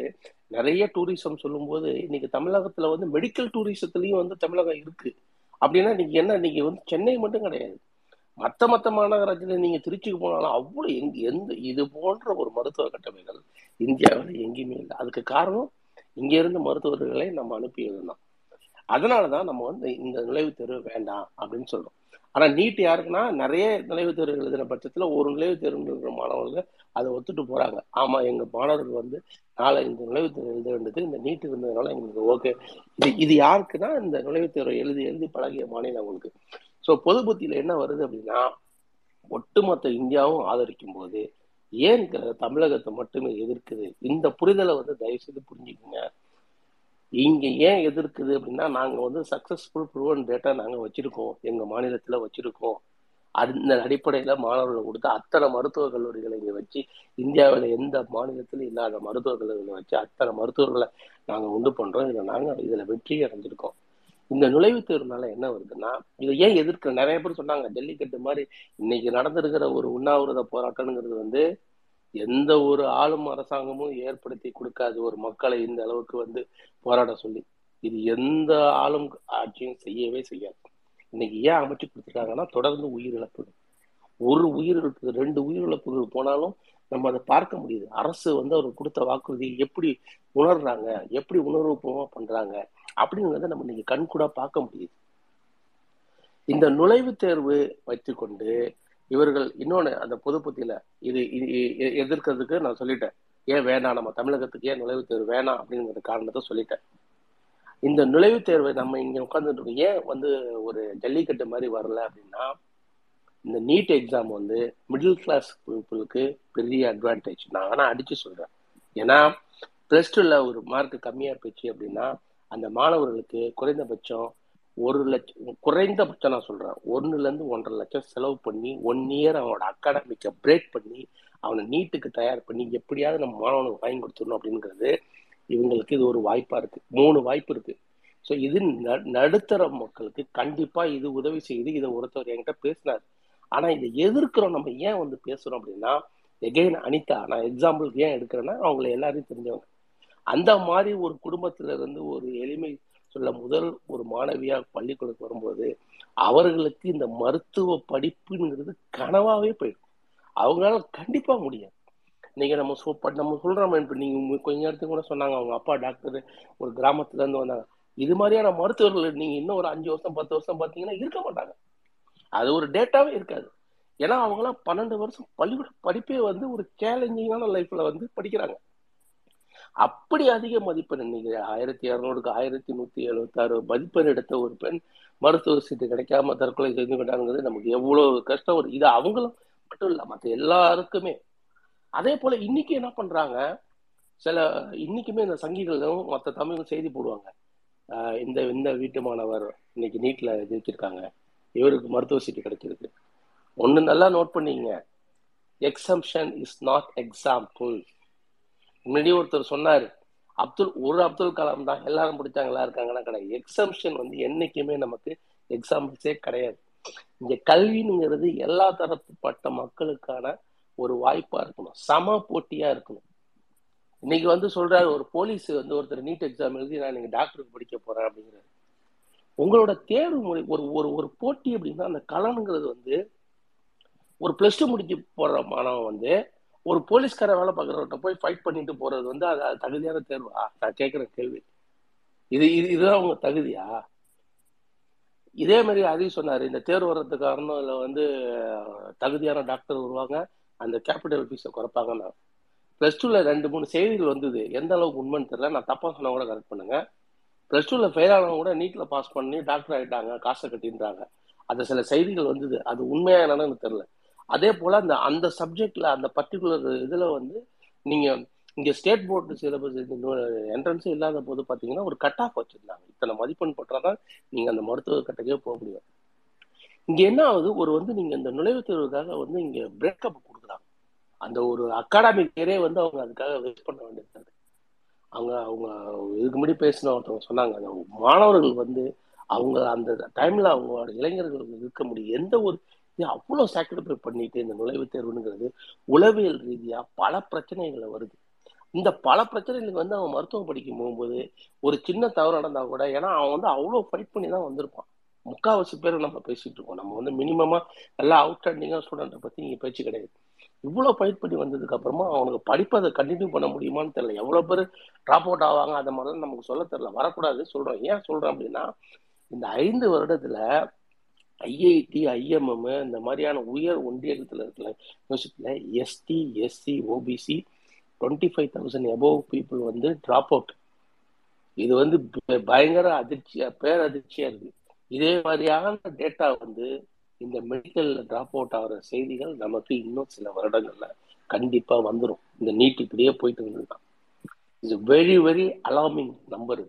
நிறைய டூரிசம் சொல்லும் போது இன்னைக்கு தமிழகத்துல வந்து மெடிக்கல் டூரிசத்துலயும் வந்து தமிழகம் இருக்கு அப்படின்னா இன்னைக்கு என்ன, இன்னைக்கு வந்து சென்னை மட்டும் கிடையாது, மற்ற மற்ற மாநகராட்சியில நீங்க திருச்சிக்கு போனாலும் அவ்வளவு எந்த இது போன்ற ஒரு மருத்துவ கட்டமைகள் இந்தியாவில் எங்கேயுமே இல்லை. அதுக்கு காரணம் இங்க இருந்த மருத்துவர்களை நம்ம அனுப்பியதுதான். அதனாலதான் நம்ம வந்து இந்த நுழைவுத் தேர்வு வேண்டாம் அப்படின்னு சொல்றோம். ஆனா நீட் யாருக்குன்னா நிறைய நுழைவுத் தேர்வு எழுதின பட்சத்துல ஒரு நுழைவுத் தேர்வு மாணவர்கள் அதை ஒத்துட்டு போறாங்க. ஆமா, எங்க மாணவர்கள் வந்து நாளை இந்த நுழைவுத் தேர்வு எழுத வேண்டியது இந்த நீட்டு இருந்ததுனால எங்களுக்கு ஓகே. இது யாருக்குன்னா இந்த நுழைவுத் தேர்வை எழுதி எழுதி பழகிய மாநிலங்களுக்கு. ஸோ பொது புத்தியில என்ன வருது அப்படின்னா, ஒட்டுமொத்த இந்தியாவும் ஆதரிக்கும் போது ஏன் தமிழகத்தை மட்டுமே எதிர்க்குது? இந்த புரிதலை வந்து தயவு செய்து புரிஞ்சுக்குங்க. இங்க ஏன் எதிர்க்குது அப்படின்னா, நாங்க வந்து சக்சஸ்ஃபுல் ப்ரூவன் டேட்டா நாங்க வச்சிருக்கோம், எங்க மாநிலத்துல வச்சிருக்கோம். அந்த அடிப்படையில மாணவர்களை கொடுத்து அத்தனை மருத்துவக் கல்லூரிகளை இங்க வச்சு, இந்தியாவில எந்த மாநிலத்திலும் இல்லாத மருத்துவக் கல்லூரிகளை வச்சு அத்தனை மருத்துவர்களை நாங்க உண்டு பண்றோம். இதுல வெற்றி அடைஞ்சிருக்கோம். இந்த நுழைவுத் தேர்வுனால என்ன வருதுன்னா, இதை ஏன் எதிர்க்கிற நிறைய பேர் சொன்னாங்க. ஜல்லிக்கட்டு மாதிரி இன்னைக்கு நடந்திருக்கிற ஒரு உண்ணாவிரத போராட்டம்ங்கிறது வந்து எந்த ஒரு ஆளும் அரசாங்கமும் ஏற்படுத்தி கொடுக்காது ஒரு மக்களை இந்த அளவுக்கு வந்து போராட சொல்லி. இது எந்த ஆளும் ஆட்சியும் செய்யவே செய்யாது. இன்னைக்கு ஏன் அமைச்சு கொடுத்துருக்காங்கன்னா, தொடர்ந்து உயிரிழப்புகள், ஒரு உயிரிழப்பு 2 உயிரிழப்புகள் போனாலும் நம்ம அதை பார்க்க முடியுது. அரசு வந்து அவர் கொடுத்த வாக்குறுதி எப்படி உணர்றாங்க, எப்படி உணர்வுபூர்வமா பண்றாங்க அப்படிங்கிறத நம்ம இன்னைக்கு கண்கூடா பார்க்க முடியுது. இந்த நுழைவுத் தேர்வு வைத்துக்கொண்டு இவர்கள் இன்னொன்னு அந்த பொதுப்பத்தியில இது எதிர்க்கிறதுக்கு நான் சொல்லிட்டேன். ஏன் வேணாம், நம்ம தமிழகத்துக்கு ஏன் நுழைவுத் தேர்வு வேணாம் அப்படிங்கிற காரணத்தை சொல்லிட்டேன். இந்த நுழைவுத் தேர்வை நம்ம இங்க உட்கார்ந்துட்டு இருக்கோம். ஏன் வந்து ஒரு ஜல்லிக்கட்டு மாதிரி வரல அப்படின்னா, இந்த நீட் எக்ஸாம் வந்து மிடில் கிளாஸ் பீப்புளுக்கு பெரிய அட்வான்டேஜ். நான் ஆனால் அடிச்சு சொல்றேன். ஏன்னா பிளஸ் டூல ஒரு மார்க் கம்மியா போச்சு அப்படின்னா அந்த மாணவர்களுக்கு குறைந்தபட்சம் 1 லட்சம், குறைந்தபட்சம் நான் சொல்றேன் 1-1.5 லட்சம் செலவு பண்ணி 1 இயர் அவனோட அகாடமிக்கை பிரேக் பண்ணி அவனை நீட்டுக்கு தயார் பண்ணி எப்படியாவது நம்ம மாணவனுக்கு வாங்கி கொடுத்துடணும் அப்படிங்கிறது இவங்களுக்கு இது ஒரு வாய்ப்பா இருக்கு. 3 வாய்ப்பு இருக்கு. ஸோ இது நடுத்தர மக்களுக்கு கண்டிப்பா இது உதவி செய்து. இதை ஒருத்தர் என்கிட்ட பேசினார். ஆனா இதை எதிர்க்கிறோம். நம்ம ஏன் வந்து பேசுறோம் அப்படின்னா, எகைன் அனிதா நான் எக்ஸாம்பிளுக்கு ஏன் எடுக்கிறேன்னா, அவங்களை எல்லாரையும் தெரிஞ்சவங்க. அந்த மாதிரி ஒரு குடும்பத்துல இருந்து ஒரு எளிமை சொல்ல முதல் ஒரு மாணவியா பள்ளிக்கூடத்துக்கு வரும்போது அவர்களுக்கு இந்த மருத்துவ படிப்புங்கிறது கனவாவே போயிருக்கும். அவங்களால கண்டிப்பா முடியாது. இன்னைக்கு நம்ம சொல்றோம். இப்போ நீங்க கொஞ்ச நேரத்துக்கு கூட சொன்னாங்க, அவங்க அப்பா டாக்டர், ஒரு கிராமத்துல இருந்து வந்தாங்க. இது மாதிரியான மருத்துவர்கள் நீங்க இன்னும் ஒரு 5 வருஷம் 10 வருஷம் பார்த்தீங்கன்னா இருக்க மாட்டாங்க. அது ஒரு டேட்டாவே இருக்காது. ஏன்னா அவங்களாம் 12 வருஷம் பள்ளிக்கூட படிப்பே வந்து ஒரு சேலஞ்சிங்கான லைஃப்ல வந்து படிக்கிறாங்க. அப்படி அதிக மதிப்பெண், இன்னைக்கு 1200க்கு 1176 மதிப்பெண் எடுத்த ஒரு பெண் மருத்துவ சீட்டு கிடைக்காம தற்கொலை செய்து கொண்டாங்கிறது நமக்கு எவ்வளவு கஷ்டம். ஒரு இது அவங்களும் மட்டும் இல்லை, மற்ற எல்லாருக்குமே. அதே போல இன்னைக்கு என்ன பண்றாங்க, இன்னைக்குமே இந்த சங்கிகளும் மற்ற தமிழும் செய்தி போடுவாங்க. இந்த வீட்டு மாணவர் இன்னைக்கு நீட்ல ஜெயிச்சிருக்காங்க, இவருக்கு மருத்துவ சீட்டு கிடைச்சிருக்கு. ஒண்ணு நல்லா நோட் பண்ணீங்க, எக்ஸம்ஷன் இஸ் நாட் எக்ஸாம்பிள். முன்னாடி ஒருத்தர் சொன்னாரு, அப்துல் கலாம் தான் எல்லாரும் பிடிச்சாங்களா இருக்காங்கன்னா கிடையாது. எக்ஸம்ஷன் வந்து என்னைக்குமே நமக்கு எக்ஸாம்பிள்ஸே கிடையாது. இந்த கல்விங்கிறது எல்லா தரப்புப்பட்ட மக்களுக்கான ஒரு வாய்ப்பா இருக்கணும், சம போட்டியா இருக்கணும். இன்னைக்கு வந்து சொல்றாரு, ஒரு போலீஸ் வந்து ஒருத்தர் நீட் எக்ஸாம் எழுதி நான் நீங்க டாக்டருக்கு படிக்க போறேன் அப்படிங்கிறாரு. உங்களோட தேர்வு மொழி ஒரு போட்டி அப்படின்னா, அந்த கலனுங்கிறது வந்து ஒரு பிளஸ் டூ முடிச்சு போற மாணவன் வந்து ஒரு போலீஸ்கார வேலை பார்க்குறவர்கிட்ட போய் ஃபைட் பண்ணிட்டு போறது வந்து அது தகுதியான தேர்வா? நான் கேட்குற கேள்வி இதுதான் அவங்க தகுதியா? இதே மாதிரி அதையும் சொன்னாரு, இந்த தேர்வு வர்றது காரணம் இல்லை வந்து தகுதியான டாக்டர் வருவாங்க, அந்த கேபிட்டல் ஃபீஸை குறைப்பாங்கன்னா. பிளஸ் டூல 2-3 செய்திகள் வந்தது, எந்த அளவுக்கு உண்மைன்னு தெரியல. நான் தப்பா சொன்னா கூட கரெக்ட் பண்ணுங்க. பிளஸ் டூல ஃபெயில் ஆனவங்க கூட நீட்ல பாஸ் பண்ணி டாக்டர் ஆயிட்டாங்க, காசை கட்டின்றாங்க. அந்த சில செய்திகள் வந்தது, அது உண்மையா என்னன்னு எனக்கு தெரியல. அதே போல அந்த சப்ஜெக்ட்ல அந்த பர்டிகுலர் இதுல வந்து நீங்க இங்க ஸ்டேட் போர்டு சிலபஸ் என்ட்ரன்ஸே இல்லாத போது பாத்தீங்கன்னா ஒரு கட் ஆஃப் வச்சிருந்தாங்க. இத்தனை மதிப்பெண் பட்டாதான் நீங்க அந்த மருத்துவ கட்டக்கே போக முடியும். இங்க என்ன ஆகுது, ஒரு வந்து நீங்க இந்த நுழைவுத் தேர்வுக்காக வந்து இங்க பிரேக்கப் கொடுக்குறாங்க. அந்த ஒரு அகாடமிக் இயரே வந்து அவங்க அதுக்காக வேஸ்ட் பண்ண வேண்டியது. அவங்க இதுக்கு முன்னாடி பேசின ஒருத்தவங்க சொன்னாங்க, அந்த மாணவர்கள் வந்து அவங்க அந்த டைம்ல அவங்களோட இளைஞர்கள் இருக்க முடியும். எந்த ஒரு அவ்வளோ சாக்ரிஃபை பண்ணிட்டு இந்த நுழைவுத் தேர்வுங்கிறது உளவியல் ரீதியா பல பிரச்சனைகளை வருது. இந்த பல பிரச்சனைகளுக்கு வந்து அவன் மருத்துவம் படிக்க போகும்போது ஒரு சின்ன தவறு நடந்தா கூட, ஏன்னா அவன் வந்து அவ்வளோ ஃபைட் பண்ணி தான் வந்திருப்பான். முக்கால்வாசி பேர் நம்ம பேசிட்டு இருக்கோம். நம்ம வந்து மினிமமா நல்லா அவுட்ஸ்டாண்டிங்கா ஸ்டூடெண்ட்டை பத்தி இங்க பேச்சு கிடையாது. இவ்வளவு ஃபைட் பண்ணி வந்ததுக்கு அப்புறமா அவனுக்கு படிப்பை அதை கண்டினியூ பண்ண முடியுமான்னு தெரியல. எவ்வளவு பேர் டிராப் அவுட் ஆவாங்க அதை மாதிரிலாம் நமக்கு சொல்ல தெரியல. வரக்கூடாது சொல்றோம். ஏன் சொல்றேன் அப்படின்னா, இந்த 5 வருடத்துல ஐஐடி, ஐஎம்எம் இந்த மாதிரியான உயர் ஒன்றியத்தில் இருக்கிற யூனிவர்சிட்டியில ST, SC, OBC 25,000 above people வந்து டிராப் அவுட். இது வந்து பயங்கர அதிர்ச்சியா, பேரதிர்ச்சியா இருக்கு. இதே மாதிரியான டேட்டா வந்து இந்த மெடிக்கல்ல டிராப் அவுட் ஆகிற செய்திகள் நமக்கு இன்னும் சில வருடங்கள்ல கண்டிப்பா வந்துடும். இந்த நீட் இப்படியே போயிட்டு வந்துருக்கான். It's very very alarming number.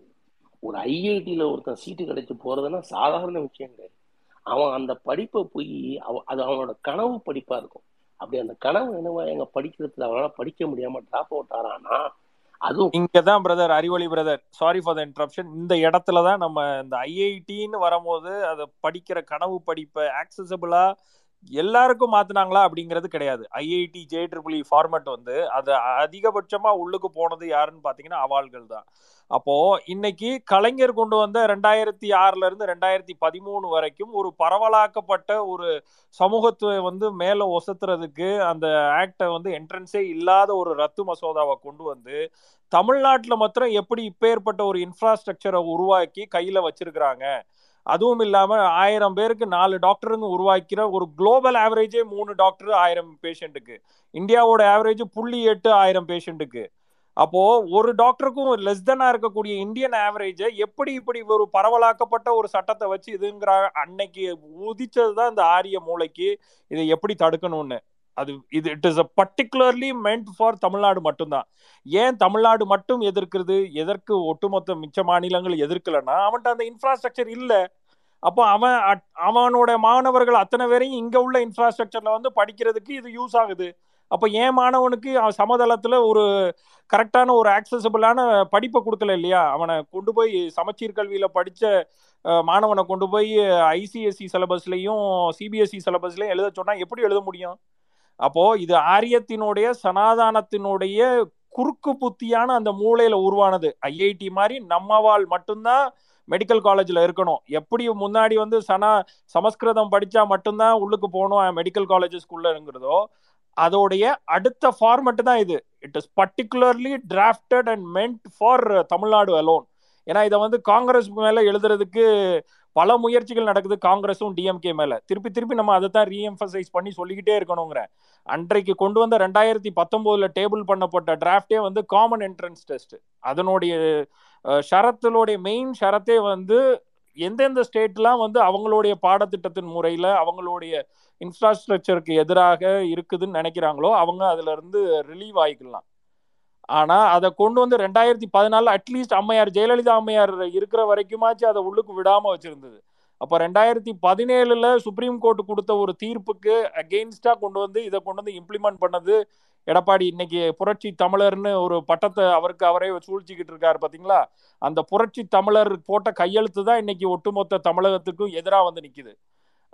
ஒரு ஐஐடியில ஒருத்தன் சீட்டு கிடைச்சி போறதுன்னா சாதாரண விஷயம் கிடையாது. அவன் அந்த படிப்பை போய் அது அவனோட கனவு படிப்பா இருக்கும். அப்படி அந்த கனவு என்னவா எங்க படிக்கிறதுல அவனால படிக்க முடியாம டிராப் அவுட் ஆறானா, அதுவும் இங்கதான் brother Arivoli brother, sorry for the interruption. இந்த இடத்துலதான் நம்ம இந்த ஐஐடின்னு வரும்போது அதை படிக்கிற கனவு படிப்பை ஆக்சசபிளா எல்லாருக்கும் மாத்தினாங்களா அப்படிங்கிறது கிடையாது. ஐஐடி JEE ஃபார்மேட் வந்து அது அதிகபட்சமா உள்ளுக்கு போனது யாருன்னு பாத்தீங்கன்னா அவாள்கள் தான். அப்போ இன்னைக்கு கலைஞர் கொண்டு வந்த 2006 இருந்து 2013 வரைக்கும் ஒரு பரவலாக்கப்பட்ட ஒரு சமூகத்துவ வந்து மேல ஒசத்துறதுக்கு அந்த ஆக்டை வந்து என்ட்ரன்ஸே இல்லாத ஒரு ரத்து மசோதாவை கொண்டு வந்து தமிழ்நாட்டில் மாத்திரம் எப்படி இப்பேற்பட்ட ஒரு இன்ஃப்ராஸ்ட்ரக்சரை உருவாக்கி கையில வச்சிருக்கிறாங்க. அதுவும் இல்லாமல் 1000 பேருக்கு 4 டாக்டருங்க உருவாக்கிற ஒரு குளோபல் ஆவரேஜே 3 டாக்டர் 1000 பேஷண்ட்டுக்கு, இந்தியாவோட ஆவரேஜ் 0.8 1000 பேஷண்ட்டுக்கு. அப்போது ஒரு டாக்டருக்கும் லெஸ் தனாக இருக்கக்கூடிய இந்தியன் ஆவரேஜை எப்படி இப்படி ஒரு பரவலாக்கப்பட்ட ஒரு சட்டத்தை வச்சு இதுங்கிற அன்னைக்கு உதிச்சது தான் இந்த ஆரிய மூளைக்கு. இதை எப்படி தடுக்கணும்னு அது இது it is a particularly meant for Tamil Nadu மட்டும்தான். ஏன் தமிழ்நாடு மட்டும் எதிர்க்கிறது, எதற்கு ஒட்டுமொத்த மிச்ச மாநிலங்கள் எதிர்க்கலைன்னா அவன்கிட்ட அந்த இன்ஃப்ராஸ்ட்ரக்சர் இல்லை. அப்போ அவனோட மாணவர்கள் அத்தனை பேரையும் இங்கே உள்ள இன்ஃப்ராஸ்ட்ரக்சரில் வந்து படிக்கிறதுக்கு இது யூஸ் ஆகுது. அப்போ ஏன் மாணவனுக்கு அவன் சமதளத்தில் ஒரு கரெக்டான ஒரு ஆக்சசபிளான படிப்பை கொடுக்கல இல்லையா? அவனை கொண்டு போய் சமச்சீர் கல்வியில் படித்த மாணவனை கொண்டு போய் ICSE சிலபஸ்லையும் CBSE சிலபஸ்லையும் எழுத சொன்னால் எப்படி எழுத முடியும்? அப்போ இது ஆரியத்தினுடைய சனாதானத்தினுடைய குறுக்கு புத்தியான அந்த மூளையில உருவானது. ஐஐடி மாதிரி நம்மவால் மட்டும்தான் மெடிக்கல் காலேஜில் இருக்கணும். எப்படி முன்னாடி வந்து சமஸ்கிருதம் படித்தா மட்டும்தான் உள்ளுக்கு போகணும் மெடிக்கல் காலேஜஸ்க்குள்ளங்கிறதோ அதோடைய அடுத்த ஃபார்மெட்டு தான் இது. It is particularly drafted and meant for Tamil Nadu alone. ஏன்னா இதை வந்து காங்கிரஸ் மேலே எழுதுறதுக்கு பல முயற்சிகள் நடக்குது, காங்கிரஸும் DMK மேலே. திருப்பி நம்ம அதை தான் ரீஎம்பசைஸ் பண்ணி சொல்லிக்கிட்டே இருக்கணுங்கிற. அன்றைக்கு கொண்டு வந்த 2019 டேபிள் பண்ணப்பட்ட டிராஃப்டே வந்து காமன் என்ட்ரன்ஸ் டெஸ்ட். அதனுடைய ஷரத்தினுடைய மெயின் ஷரத்தே வந்து எந்தெந்த ஸ்டேட்லாம் வந்து அவங்களுடைய பாடத்திட்டத்தின் முறையில் அவங்களுடைய இன்ஃப்ராஸ்ட்ரக்சருக்கு எதிராக இருக்குதுன்னு நினைக்கிறாங்களோ அவங்க அதிலிருந்து ரிலீவ் ஆகிக்கலாம். ஆனால் அதை கொண்டு வந்து 2014 அட்லீஸ்ட் அம்மையார் ஜெயலலிதா அம்மையார் இருக்கிற வரைக்குமாச்சு அதை உள்ளுக்கு விடாமல் வச்சுருந்தது. அப்போ 2017 சுப்ரீம் கோர்ட்டு கொடுத்த ஒரு தீர்ப்புக்கு அகெயின்ஸ்டாக கொண்டு வந்து இதை கொண்டு வந்து இம்ப்ளிமெண்ட் பண்ணது எடப்பாடி. இன்னைக்கு புரட்சி தமிழர்னு ஒரு பட்டத்தை அவருக்கு அவரே சூழ்ச்சிக்கிட்டு இருக்காரு பார்த்தீங்களா? அந்த புரட்சி தமிழர் போட்ட கையெழுத்து தான் இன்னைக்கு ஒட்டுமொத்த தமிழகத்துக்கும் எதிராக வந்து நிற்குது.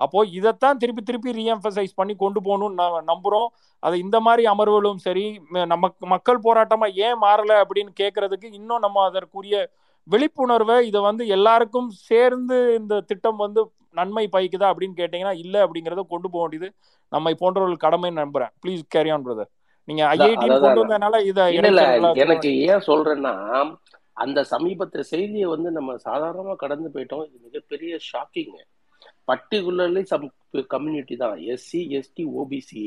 அப்போது இதைத்தான் திருப்பி ரீஎம்பசைஸ் பண்ணி கொண்டு போகணும்னு நம்புகிறோம். அது இந்த மாதிரி அமர்வுகளும் சரி, நமக்கு மக்கள் போராட்டமாக ஏன் மாறலை அப்படின்னு கேட்குறதுக்கு இன்னும் நம்ம அதற்குரிய விழிப்புணர்வை இதை வந்து எல்லாருக்கும் சேர்ந்து இந்த திட்டம் வந்து நன்மை பயக்குதா அப்படின்னு கேட்டிங்கன்னா இல்லை அப்படிங்கிறத கொண்டு போக வேண்டியது நம்மை போன்றவர்கள் கடமைன்னு நம்புகிறேன். Please carry on brother. நீங்கள் ஐஐடி கொண்டு வந்ததுனால இதை எனக்கு ஏன் சொல்கிறேன்னா, அந்த சமீபத்தை செய்தியை வந்து நம்ம சாதாரணமாக கடந்து போயிட்டோம். இது மிகப்பெரிய ஷாக்கிங்க. பர்டிகுலர்லி சம் கம்யூனிட்டி தான் எஸ்சி, எஸ்டி, ஓபிசி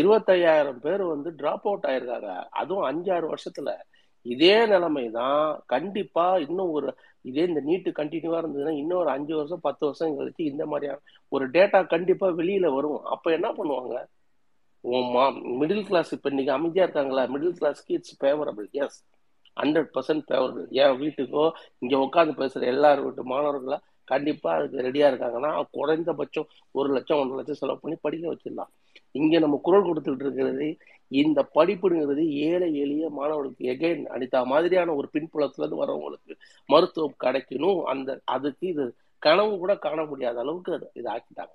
25,000 பேர் வந்து டிராப் அவுட் ஆயிருக்காங்க. அதுவும் 5-6 வருஷத்துல. இதே நிலைமை தான் கண்டிப்பா இன்னும் ஒரு இதே இந்த நீட்டு கண்டினியூவா இருந்ததுன்னா இன்னும் ஒரு 5-10 வருஷம் கழிச்சு இந்த மாதிரியான ஒரு டேட்டா கண்டிப்பா வெளியில வரும். அப்ப என்ன பண்ணுவாங்க? மிடில் கிளாஸ் இப்ப இன்னைக்கு அமைதியா இருக்காங்களா? மிடில் கிளாஸ்க்கு இட்ஸ் ஃபேவரபிள். Yes, 100% favourable. என் வீட்டுக்கோ இங்க உட்காந்து பேசுற எல்லாரும் வீட்டு மாணவர்களா கண்டிப்பா அதுக்கு ரெடியா இருக்காங்கன்னா குறைந்தபட்சம் 1 லட்சம் 1.5 லட்சம் செலவு பண்ணி படிக்க வச்சிடலாம். இங்க நம்ம குரல் கொடுத்துட்டு இருக்கிறது இந்த படிப்புங்கிறது ஏழை எளிய மாணவர்களுக்கு எகைன் அடித்தா மாதிரியான ஒரு பின்புலத்துல இருந்து வரவங்களுக்கு மருத்துவம் கிடைக்கணும். அதுக்கு இது கனவு கூட காண முடியாத அளவுக்கு இது ஆக்கிட்டாங்க.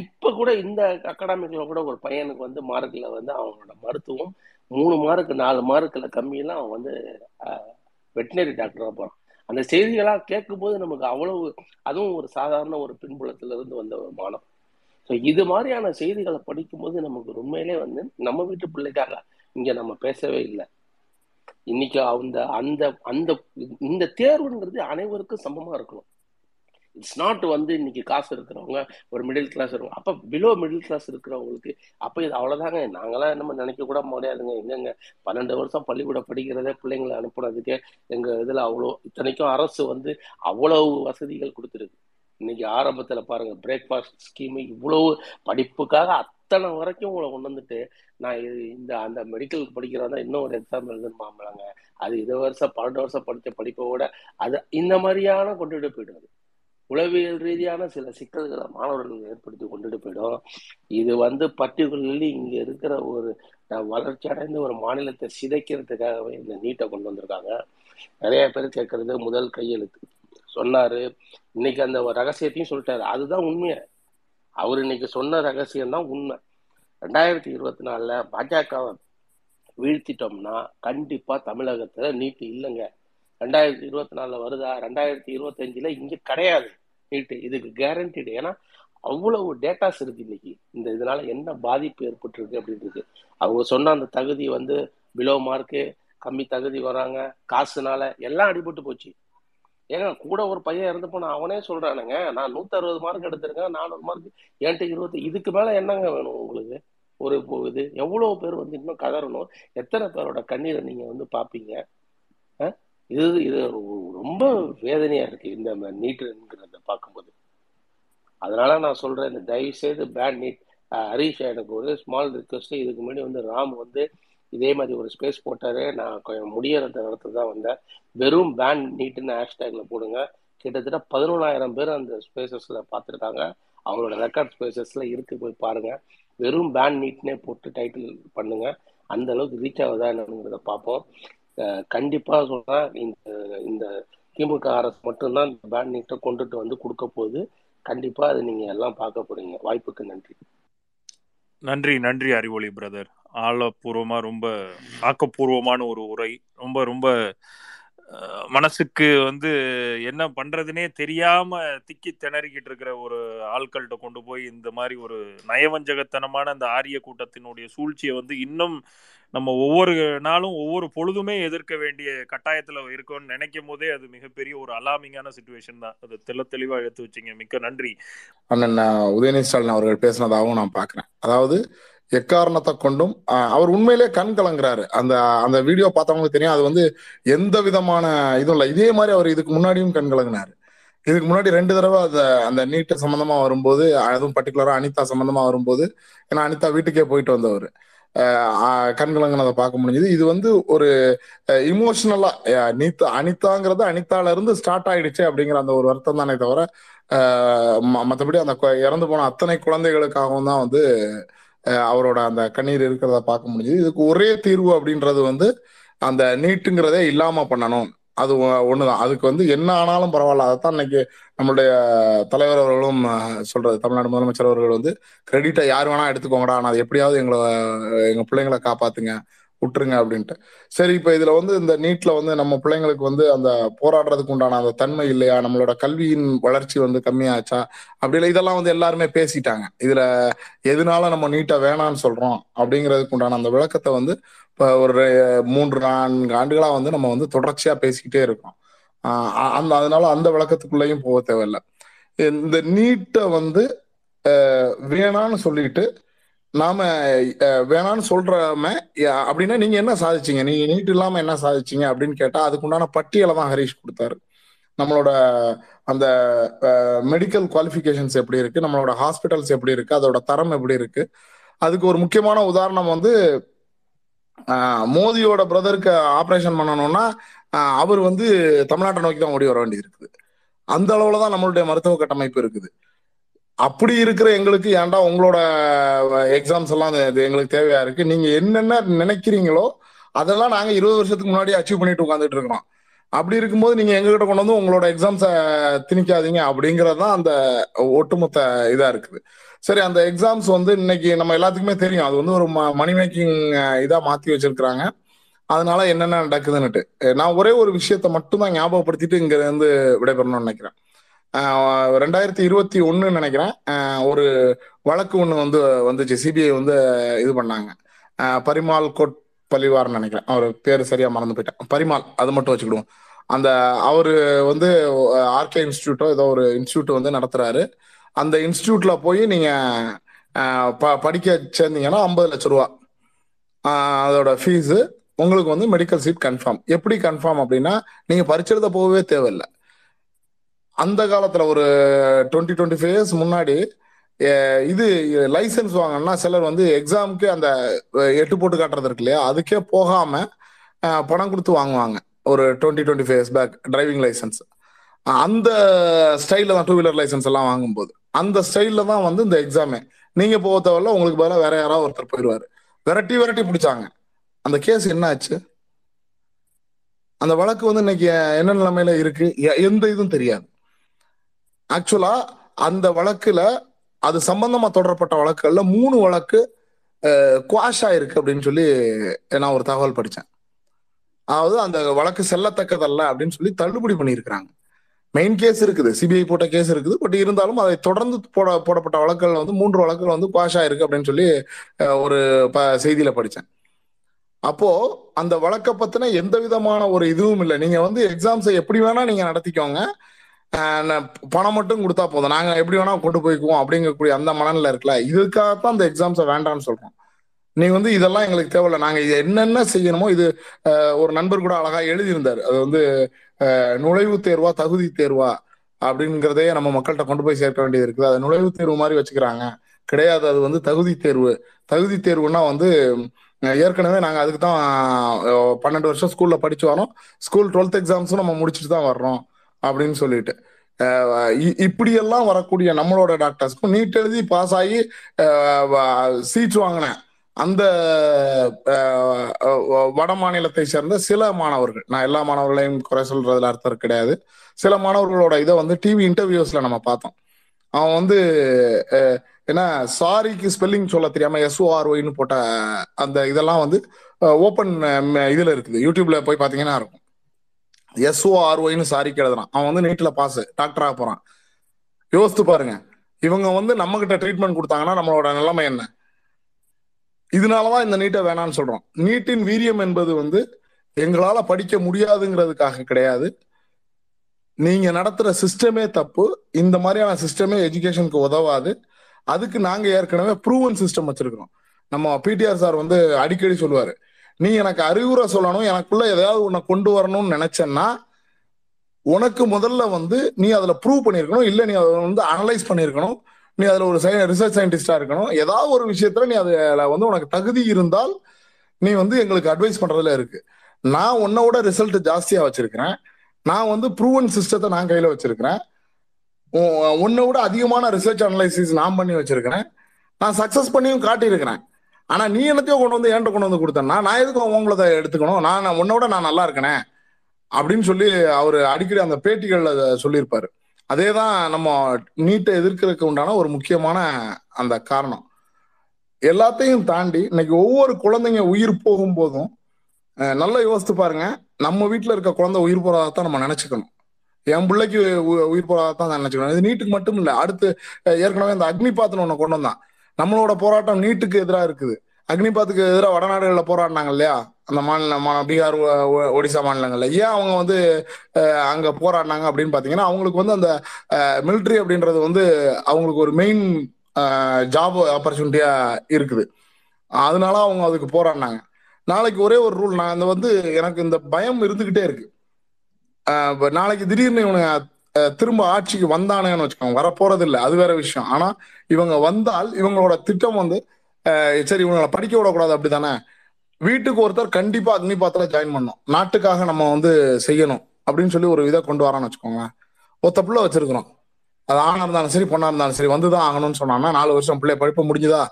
இப்ப கூட இந்த அகாடமிக்ல கூட ஒரு பையனுக்கு வந்து மார்க்ல வந்து அவனோட மருத்துவம் 3 மார்க் 4 மார்க்ல கம்மியெல்லாம் அவன் வந்து வெட்டினரி டாக்டரா போறான். அந்த செய்திகளா கேட்கும் போது நமக்கு அவ்வளவு, அதுவும் ஒரு சாதாரண ஒரு பின்புலத்துல இருந்து வந்த ஒரு மானம். ஸோ இது மாதிரியான செய்திகளை படிக்கும்போது நமக்கு உண்மையிலே வந்து நம்ம வீட்டு பிள்ளைக்காக இங்க நம்ம பேசவே இல்லை. இன்னைக்கு அந்த அந்த அந்த இந்த தேர்வுங்கிறது அனைவருக்கும் சமமா இருக்கணும். இட்ஸ் நாட் வந்து இன்னைக்கு காசு இருக்கிறவங்க, ஒரு மிடில் கிளாஸ் இருக்கும், அப்போ பிலோ மிடில் கிளாஸ் இருக்கிறவங்களுக்கு அப்போ இது அவ்வளோதாங்க. நாங்களாம் நம்ம நினைக்க கூட முடியாதுங்க. எங்கெங்க 12 வருஷம் பள்ளிக்கூட படிக்கிறதே பிள்ளைங்களை அனுப்புனதுக்கே எங்கள் இதில் அவ்வளோ, இத்தனைக்கும் அரசு வந்து அவ்வளவு வசதிகள் கொடுத்துருக்கு. இன்னைக்கு ஆரம்பத்தில் பாருங்க, பிரேக்ஃபாஸ்ட் ஸ்கீமு இவ்வளவு படிப்புக்காக அத்தனை வரைக்கும் உங்களை கொண்டு வந்துட்டு, நான் இந்த அந்த மெடிக்கல் படிக்கிறதா இன்னும் ஒரு எக்ஸாம் எழுதுமாமலாங்க, அது 20 வருஷம் 12 வருஷம் படித்த படிப்போட அது இந்த மாதிரியான கொண்டுகிட்டு போயிடுது. உளவியல் ரீதியான சில சிக்கல்களை மாணவர்களுக்கு ஏற்படுத்தி கொண்டுட்டு போயிடும். இது வந்து பர்டிகுலர்லி இங்கே இருக்கிற ஒரு வளர்ச்சி அடைந்த ஒரு மாநிலத்தை சிதைக்கிறதுக்காகவே இந்த நீட்டை கொண்டு வந்திருக்காங்க. நிறைய பேர் கேட்கறது முதல் கையெழுத்து சொன்னாரு, இன்னைக்கு அந்த ரகசியத்தையும் சொல்லிட்டாரு. அதுதான் உண்மையை அவர் இன்னைக்கு சொன்ன ரகசியம்தான் உண்மை. 2024 பாஜகவை வீழ்த்திட்டோம்னா கண்டிப்பா தமிழகத்துல நீட்டு இல்லைங்க. 2024 வருதா, 2025 இங்க கிடையாது நீட்டு, இதுக்கு கேரண்டிடு. ஏன்னா அவ்வளவு டேட்டாஸ் இருக்கு இன்னைக்கு, இந்த இதனால என்ன பாதிப்பு ஏற்பட்டுருக்கு அப்படின்றது. அவங்க சொன்ன அந்த தகுதி வந்து பிலோ மார்க்கு, கம்மி தகுதி வராங்க, காசுனால எல்லாம் அடிபட்டு போச்சு. ஏன்னா கூட ஒரு பையன் இறந்து போனா அவனே சொல்றானுங்க, நான் 160 மார்க் எடுத்திருக்கேன், 400 மார்க், என்கிட்ட 20, இதுக்கு மேல என்னங்க வேணும் உங்களுக்கு? ஒரு இது எவ்வளவு பேர் வந்து இன்னும் கதறணும், எத்தனை பேரோட கண்ணீரை நீங்க வந்து பாப்பீங்க? இது இது ரொம்ப வேதனையா இருக்கு இந்த நீட்டுங்கிறத பார்க்கும்போது. அதனால நான் சொல்றேன், இந்த தயவு செய்து பேன் நீட். ஹரீஷ், எனக்கு ஒரு ஸ்மால் ரிக்வஸ்ட். இதுக்கு முன்னாடி வந்து ராம் வந்து இதே மாதிரி ஒரு ஸ்பேஸ் போட்டாரு, நான் முடியறத இடத்துல தான் வந்தேன். வெறும் பேன் நீட்டுன்னு ஹேஷ்டேக்ல போடுங்க. கிட்டத்தட்ட 11,000 பேர் அந்த ஸ்பேசஸ்ல பார்த்துருக்காங்க. அவங்களோட ரெக்கார்ட் ஸ்பேசஸ்ல இருக்கு, போய் பாருங்க. வெறும் பேன் நீட்னே போட்டு டைட்டில் பண்ணுங்க, அந்த அளவுக்கு ரீச் ஆகுதா என்னங்கிறத பார்ப்போம். கண்டிப்பா சொன்னா இந்த திமுக அரசு மட்டும்தான் இந்த பேன் நீட்டை கொண்டுட்டு வந்து கொடுக்க போகுது. கண்டிப்பா அது நீங்க எல்லாம் பார்க்க போறீங்க. வாய்ப்புக்கு நன்றி. நன்றி அறிவொளி பிரதர். ஆழப்பூர்வமா, ரொம்ப ஆக்கப்பூர்வமான ஒரு உரை. ரொம்ப ரொம்ப மனசுக்கு வந்து என்ன பண்றதுனே தெரியாம திக்கி திணறிக்கிட்டு இருக்கிற ஒரு ஆட்கள்கிட்ட கொண்டு போய் இந்த மாதிரி ஒரு நயவஞ்சகத்தனமான அந்த ஆரிய கூட்டத்தினுடைய சூழ்ச்சியை வந்து இன்னும் நம்ம ஒவ்வொரு நாளும் ஒவ்வொரு பொழுதுமே எதிர்க்க வேண்டிய கட்டாயத்துல இருக்கும்னு நினைக்கும் போதே அது மிகப்பெரிய ஒரு அலாமிங்கான சிச்சுவேஷன் தான். அது தெளிவா எடுத்து வச்சிங்க. மிக்க நன்றி அண்ணன் உதயநிதி ஸ்டாலின் அவர்கள் பேசினதாகவும் நான் பாக்குறேன். அதாவது எக்காரணத்தை கொண்டும் அவர் உண்மையிலே கண் கலங்குறாரு. அந்த அந்த வீடியோ பார்த்தவங்களுக்கு தெரியும், அது வந்து எந்த விதமான இதுவும் இல்லை. இதே மாதிரி அவர் இதுக்கு முன்னாடியும் கண் கலங்கினாரு. இதுக்கு முன்னாடி 2 தடவை அந்த நீட்டு சம்பந்தமா வரும்போது, அதுவும் பர்டிகுலரா அனிதா சம்பந்தமா வரும்போது, ஏன்னா அனிதா வீட்டுக்கே போயிட்டு வந்தவர், கண் கலங்கினதை பார்க்க முடிஞ்சது. இது வந்து ஒரு இமோஷனலா அனிதாங்கிறது அனிதால இருந்து ஸ்டார்ட் ஆயிடுச்சு அப்படிங்கிற அந்த ஒரு வருத்தம் தானே தவிர, மற்றபடி அந்த இறந்து போன அத்தனை குழந்தைகளுக்காகவும் தான் வந்து அவரோட அந்த கண்ணீர் இருக்கிறத பார்க்க முடிஞ்சது. இதுக்கு ஒரே தீர்வு அப்படின்றது வந்து அந்த நீட்டுங்கிறதே இல்லாம பண்ணணும், அது ஒண்ணுதான். அதுக்கு வந்து என்ன ஆனாலும் பரவாயில்ல. அதைத்தான் இன்னைக்கு நம்மளுடைய தலைவர் அவர்களும் சொல்றது, தமிழ்நாடு முதலமைச்சர் அவர்கள் வந்து கிரெடிட்டை யார் வேணா எடுத்துக்கோங்கடா, ஆனா அது எப்படியாவது எங்க பிள்ளைங்களை காப்பாத்துங்க, விட்டுருங்க அப்படின்ட்டு. சரி, இப்ப இதுல வந்து இந்த நீட்ல வந்து நம்ம பிள்ளைங்களுக்கு வந்து அந்த போராடுறதுக்கு உண்டான அந்த தன்மை இல்லையா, நம்மளோட கல்வியின் வளர்ச்சி வந்து கம்மியாச்சா, அப்படி இல்லை, இதெல்லாம் வந்து எல்லாருமே பேசிட்டாங்க. இதுல எதுனால நம்ம நீட்டை வேணான்னு சொல்றோம் அப்படிங்கிறதுக்கு உண்டான அந்த விளக்கத்தை வந்து இப்போ ஒரு 3-4 ஆண்டுகளா வந்து நம்ம வந்து தொடர்ச்சியா பேசிக்கிட்டே இருக்கோம். அதனால அந்த விளக்கத்துக்குள்ளேயும் போக தேவையில்லை. இந்த நீட்டை வந்து வேணான்னு சொல்லிட்டு நாம வேணான்னு சொல்றமே அப்படின்னா நீங்க என்ன சாதிச்சீங்க, நீங்க நீட் இல்லாம என்ன சாதிச்சீங்க அப்படின்னு கேட்டா அதுக்குண்டான பட்டியலை தான் ஹரீஷ் கொடுத்தாரு. நம்மளோட அந்த மெடிக்கல் குவாலிஃபிகேஷன்ஸ் எப்படி இருக்கு, நம்மளோட ஹாஸ்பிட்டல்ஸ் எப்படி இருக்கு, அதோட தரம் எப்படி இருக்கு. அதுக்கு ஒரு முக்கியமான உதாரணம் வந்து மோடியோட பிரதருக்கு ஆப்ரேஷன் பண்ணணும்னா அவர் வந்து தமிழ்நாட்டை நோக்கி தான் ஓடி வர வேண்டியது இருக்குது. அந்த அளவுலதான் நம்மளுடைய மருத்துவ கட்டமைப்பு இருக்குது. அப்படி இருக்கிற எங்களுக்கு ஏன்டா உங்களோட எக்ஸாம்ஸ் எல்லாம் எங்களுக்கு தேவையா இருக்கு, நீங்க என்னென்ன நினைக்கிறீங்களோ அதெல்லாம் நாங்க 20 வருஷத்துக்கு முன்னாடி அச்சீவ் பண்ணிட்டு உட்காந்துட்டு இருக்கிறோம். அப்படி இருக்கும்போது நீங்க எங்ககிட்ட கொண்டு வந்து உங்களோட எக்ஸாம்ஸ திணிக்காதீங்க அப்படிங்கறதுதான் அந்த ஒட்டுமொத்த இதா இருக்குது. சரி, அந்த எக்ஸாம்ஸ் வந்து இன்னைக்கு நம்ம எல்லாத்துக்குமே தெரியும், அது வந்து ஒரு மணி மேக்கிங் இதா மாத்தி வச்சிருக்கிறாங்க. அதனால என்னென்ன நடக்குதுன்னுட்டு நான் ஒரே ஒரு விஷயத்த மட்டும்தான் ஞாபகப்படுத்திட்டு இங்க இருந்து விடைபெறணும்னு நினைக்கிறேன். 2021 நினைக்கிறேன் ஒரு வழக்கு ஒண்ணு வந்துச்சு. சிபிஐ இது பண்ணாங்க. பரிமால் கோட் பலிவார்னு நினைக்கிறேன், அவர் பேர் சரியா மறந்து போயிட்டேன், பரிமால் அது மட்டும் வச்சுக்கிடுவோம். அந்த அவரு ஆர்கே இன்ஸ்டியூட்டோ ஏதோ ஒரு இன்ஸ்டியூட் நடத்துறாரு. அந்த இன்ஸ்டியூட்ல போய் நீங்க படிக்க சேர்ந்தீங்கன்னா 50 லட்ச ரூபா அதோட ஃபீஸு, உங்களுக்கு மெடிக்கல் சீட் கன்ஃபார்ம். எப்படி கன்ஃபார்ம் அப்படின்னா நீங்க பரிச்செழுத போகவே தேவையில்லை. அந்த காலத்துல ஒரு 20-25 years முன்னாடி இது லைசன்ஸ் வாங்கன்னா சிலர் எக்ஸாமுக்கு அந்த 8 போட்டு காட்டுறது இருக்கு இல்லையா, அதுக்கே போகாம பணம் கொடுத்து வாங்குவாங்க. ஒரு 20-25 years பேக் டிரைவிங் லைசன்ஸ் அந்த ஸ்டைல்ல தான், டூ வீலர் லைசன்ஸ் எல்லாம் வாங்கும்போது அந்த ஸ்டைல்ல தான் இந்த எக்ஸாமே. நீங்க போக தேவையில்ல, உங்களுக்கு பதிலாக வேற யாராவது ஒருத்தர் போயிடுவாரு. விரட்டி பிடிச்சாங்க. அந்த கேஸ் என்ன ஆச்சு, அந்த வழக்கு இன்னைக்கு என்ன நிலைமையில இருக்கு, எந்த இதுவும் தெரியாது. ஆக்சுவலா அந்த வழக்குல அது சம்பந்தமா தொடரப்பட்ட வழக்குகள்ல 3 வழக்கு குவாஷ் ஆயிருக்கு அப்படின்னு சொல்லி நான் ஒரு தகவல் படித்தேன். அதாவது அந்த வழக்கு செல்லத்தக்கதல்ல அப்படின்னு சொல்லி தள்ளுபடி பண்ணியிருக்கிறாங்க. மெயின் கேஸ் இருக்குது, சிபிஐ போட்ட கேஸ் இருக்குது, பட் இருந்தாலும் அதை தொடர்ந்து போடப்பட்ட வழக்குகள் 3 வழக்குகள் குவாஷ் ஆயிருக்கு அப்படின்னு சொல்லி ஒரு செய்தியில படித்தேன். அப்போ அந்த வழக்கை பத்தின எந்த விதமான ஒரு இதுவும் இல்லை. நீங்க எக்ஸாம்ஸை எப்படி வேணா நீங்க நடத்திக்கோங்க, பணம் மட்டும் கொடுத்தா போதும், நாங்க எப்படி வேணா கொண்டு போய்க்குவோம் அப்படிங்கக்கூடிய அந்த மனநில இருக்குல்ல. இதுக்காகத்தான் அந்த எக்ஸாம்ஸை வேண்டாம்னு சொல்றோம். நீங்க இதெல்லாம் எங்களுக்கு தேவையில்ல, நாங்க இது என்னென்ன செய்யணுமோ. இது ஒரு நண்பர் கூட அழகா எழுதியிருந்தாரு. அது நுழைவுத் தேர்வா தகுதி தேர்வா அப்படிங்கிறதே நம்ம மக்கள்கிட்ட கொண்டு போய் சேர்க்க வேண்டியது இருக்குது. அது நுழைவுத் தேர்வு மாதிரி வச்சுக்கிறாங்க, கிடையாது. அது தகுதி தேர்வு. தகுதி தேர்வுன்னா ஏற்கனவே நாங்கள் அதுக்கு தான் 12 வருஷம் ஸ்கூல்ல படிச்சு வரோம், ஸ்கூல் 12th எக்ஸாம்ஸும் நம்ம முடிச்சுட்டு தான் வர்றோம் அப்படின்னு சொல்லிட்டு இப்படியெல்லாம் வரக்கூடிய நம்மளோட டாக்டர்ஸ்க்கும் நீட் எழுதி பாஸ் ஆகி சீட் வாங்கின அந்த வட மாநிலத்தை சேர்ந்த சில மாணவர்கள், நான் எல்லா மாணவர்களையும் குறை சொல்றதுல அர்த்தம் கிடையாது, சில மாணவர்களோட இதை டிவி இன்டர்வியூஸ்ல நம்ம பார்த்தோம். அவன் ஏன்னா சாரிக்கு ஸ்பெல்லிங் சொல்ல தெரியாம SORYன்னு போட்ட அந்த இதெல்லாம் ஓப்பன் இதுல இருக்குது, யூடியூப்ல போய் பாத்தீங்கன்னா இருக்கும். SORYன்னு சாரிக்கு எழுதுறான். அவன் நீட்ல பாஸ், டாக்டராக போறான். யோசித்து பாருங்க, இவங்க நம்ம கிட்ட ட்ரீட்மெண்ட் கொடுத்தாங்கன்னா நம்மளோட நிலைமை என்ன? இதனாலதான் இந்த நீட்டை வேணான்னு சொல்றோம். நீட்டின் வீரியம் என்பது எங்களால படிக்க முடியாதுங்கிறதுக்காக கிடையாது. நீங்க நடத்துற சிஸ்டமே தப்பு. இந்த மாதிரியான சிஸ்டமே எஜுகேஷனுக்கு உதவாது. அதுக்கு நாங்க ஏற்கனவே ப்ரூவன் சிஸ்டம் வச்சிருக்கிறோம். நம்ம PTR சார் அடிக்கடி சொல்லுவாரு, நீ எனக்கு அறிவுரை சொல்லணும், எனக்குள்ள எதாவது உன்னை கொண்டு வரணும்னு நினைச்சேன்னா உனக்கு முதல்ல நீ அதுல ப்ரூவ் பண்ணிருக்கணும், இல்ல நீ அதை அனலைஸ் பண்ணிருக்கணும், நீ அதுல ஒரு ரிசர்ச் சயின்டிஸ்டா இருக்கணும். ஏதாவது ஒரு விஷயத்துல நீ அதுல உனக்கு தகுதி இருந்தால் நீ எங்களுக்கு அட்வைஸ் பண்றதுல இருக்கு. நான் உன்னோட ரிசல்ட் ஜாஸ்தியா வச்சிருக்கிறேன், நான் ப்ரூவன் சிஸ்டத்தை நான் கையில வச்சிருக்கிறேன், உன்னை விட அதிகமான ரிசர்ச் அனலைசிஸ் நான் பண்ணி வச்சிருக்கிறேன், நான் சக்சஸ் பண்ணியும் காட்டியிருக்கிறேன். ஆனா நீ என்னத்தையோ என்கிட்ட கொண்டு கொடுத்தேன்னா நான் எதுக்கும் உங்களை எடுத்துக்கணும், நான் உன்னோட நான் நல்லா இருக்கேன் அப்படின்னு சொல்லி அவரு அடிக்கடி அந்த பேட்டிகள்ல சொல்லியிருப்பாரு. அதேதான் நம்ம நீட்டை எதிர்க்கிறதுக்கு உண்டான ஒரு முக்கியமான அந்த காரணம். எல்லாத்தையும் தாண்டி இன்னைக்கு ஒவ்வொரு குழந்தைங்க உயிர் போகும் போதும் நல்லா யோசித்து பாருங்க, நம்ம வீட்டுல இருக்க குழந்தை உயிர் போறதாத்தான் நம்ம நினைச்சுக்கணும், என் பிள்ளைக்கு உயிர் போறதாத்தான் நினைச்சுக்கணும். இது நீட்டுக்கு மட்டும் இல்லை, அடுத்து ஏற்கனவே இந்த அக்னிபாத்னு ஒண்ணு கொண்டு வந்தான். நம்மளோட போராட்டம் நீட்டுக்கு எதிராக இருக்குது, அக்னிபாத்துக்கு எதிராக வடநாடுகளில் போராடினாங்க இல்லையா, அந்த மாநில பீகார் ஒடிசா மாநிலங்கள்ல. ஏன் அவங்க அங்க போராடினாங்க அப்படின்னு பாத்தீங்கன்னா அவங்களுக்கு அந்த மிலிட்ரி அப்படின்றது அவங்களுக்கு ஒரு மெயின் ஜாப் ஆப்பர்ச்சுனிட்டியா இருக்குது, அதனால அவங்க அதுக்கு போராடினாங்க. நாளைக்கு ஒரே ஒரு ரூல், நான் எனக்கு இந்த பயம் இருந்துகிட்டே இருக்கு, நாளைக்கு திடீர்னு இவனுங்க திரும்ப ஆட்சிக்கு வந்தானேன்னு வச்சுக்கோங்க. வர போறது இல்லை, அது வேற விஷயம். ஆனா இவங்க வந்தால் இவங்களோட திட்டம் சரி இவங்களை படிக்க விடக்கூடாது அப்படித்தானே, வீட்டுக்கு ஒருத்தர் கண்டிப்பா அக்னிபாத்ல ஜாயின் பண்ணணும், நாட்டுக்காக நம்ம செய்யணும் அப்படின்னு சொல்லி ஒரு இதை கொண்டு வரான்னு வச்சுக்கோங்க. ஒத்த பிள்ளை வச்சிருக்கிறோம், அது ஆணா இருந்தாலும் சரி பொண்ணா இருந்தாலும் சரி வந்துதான் ஆகணும்னு சொன்னாங்கன்னா 4 வருஷம் பிள்ளை படிப்பு முடிஞ்சுதா?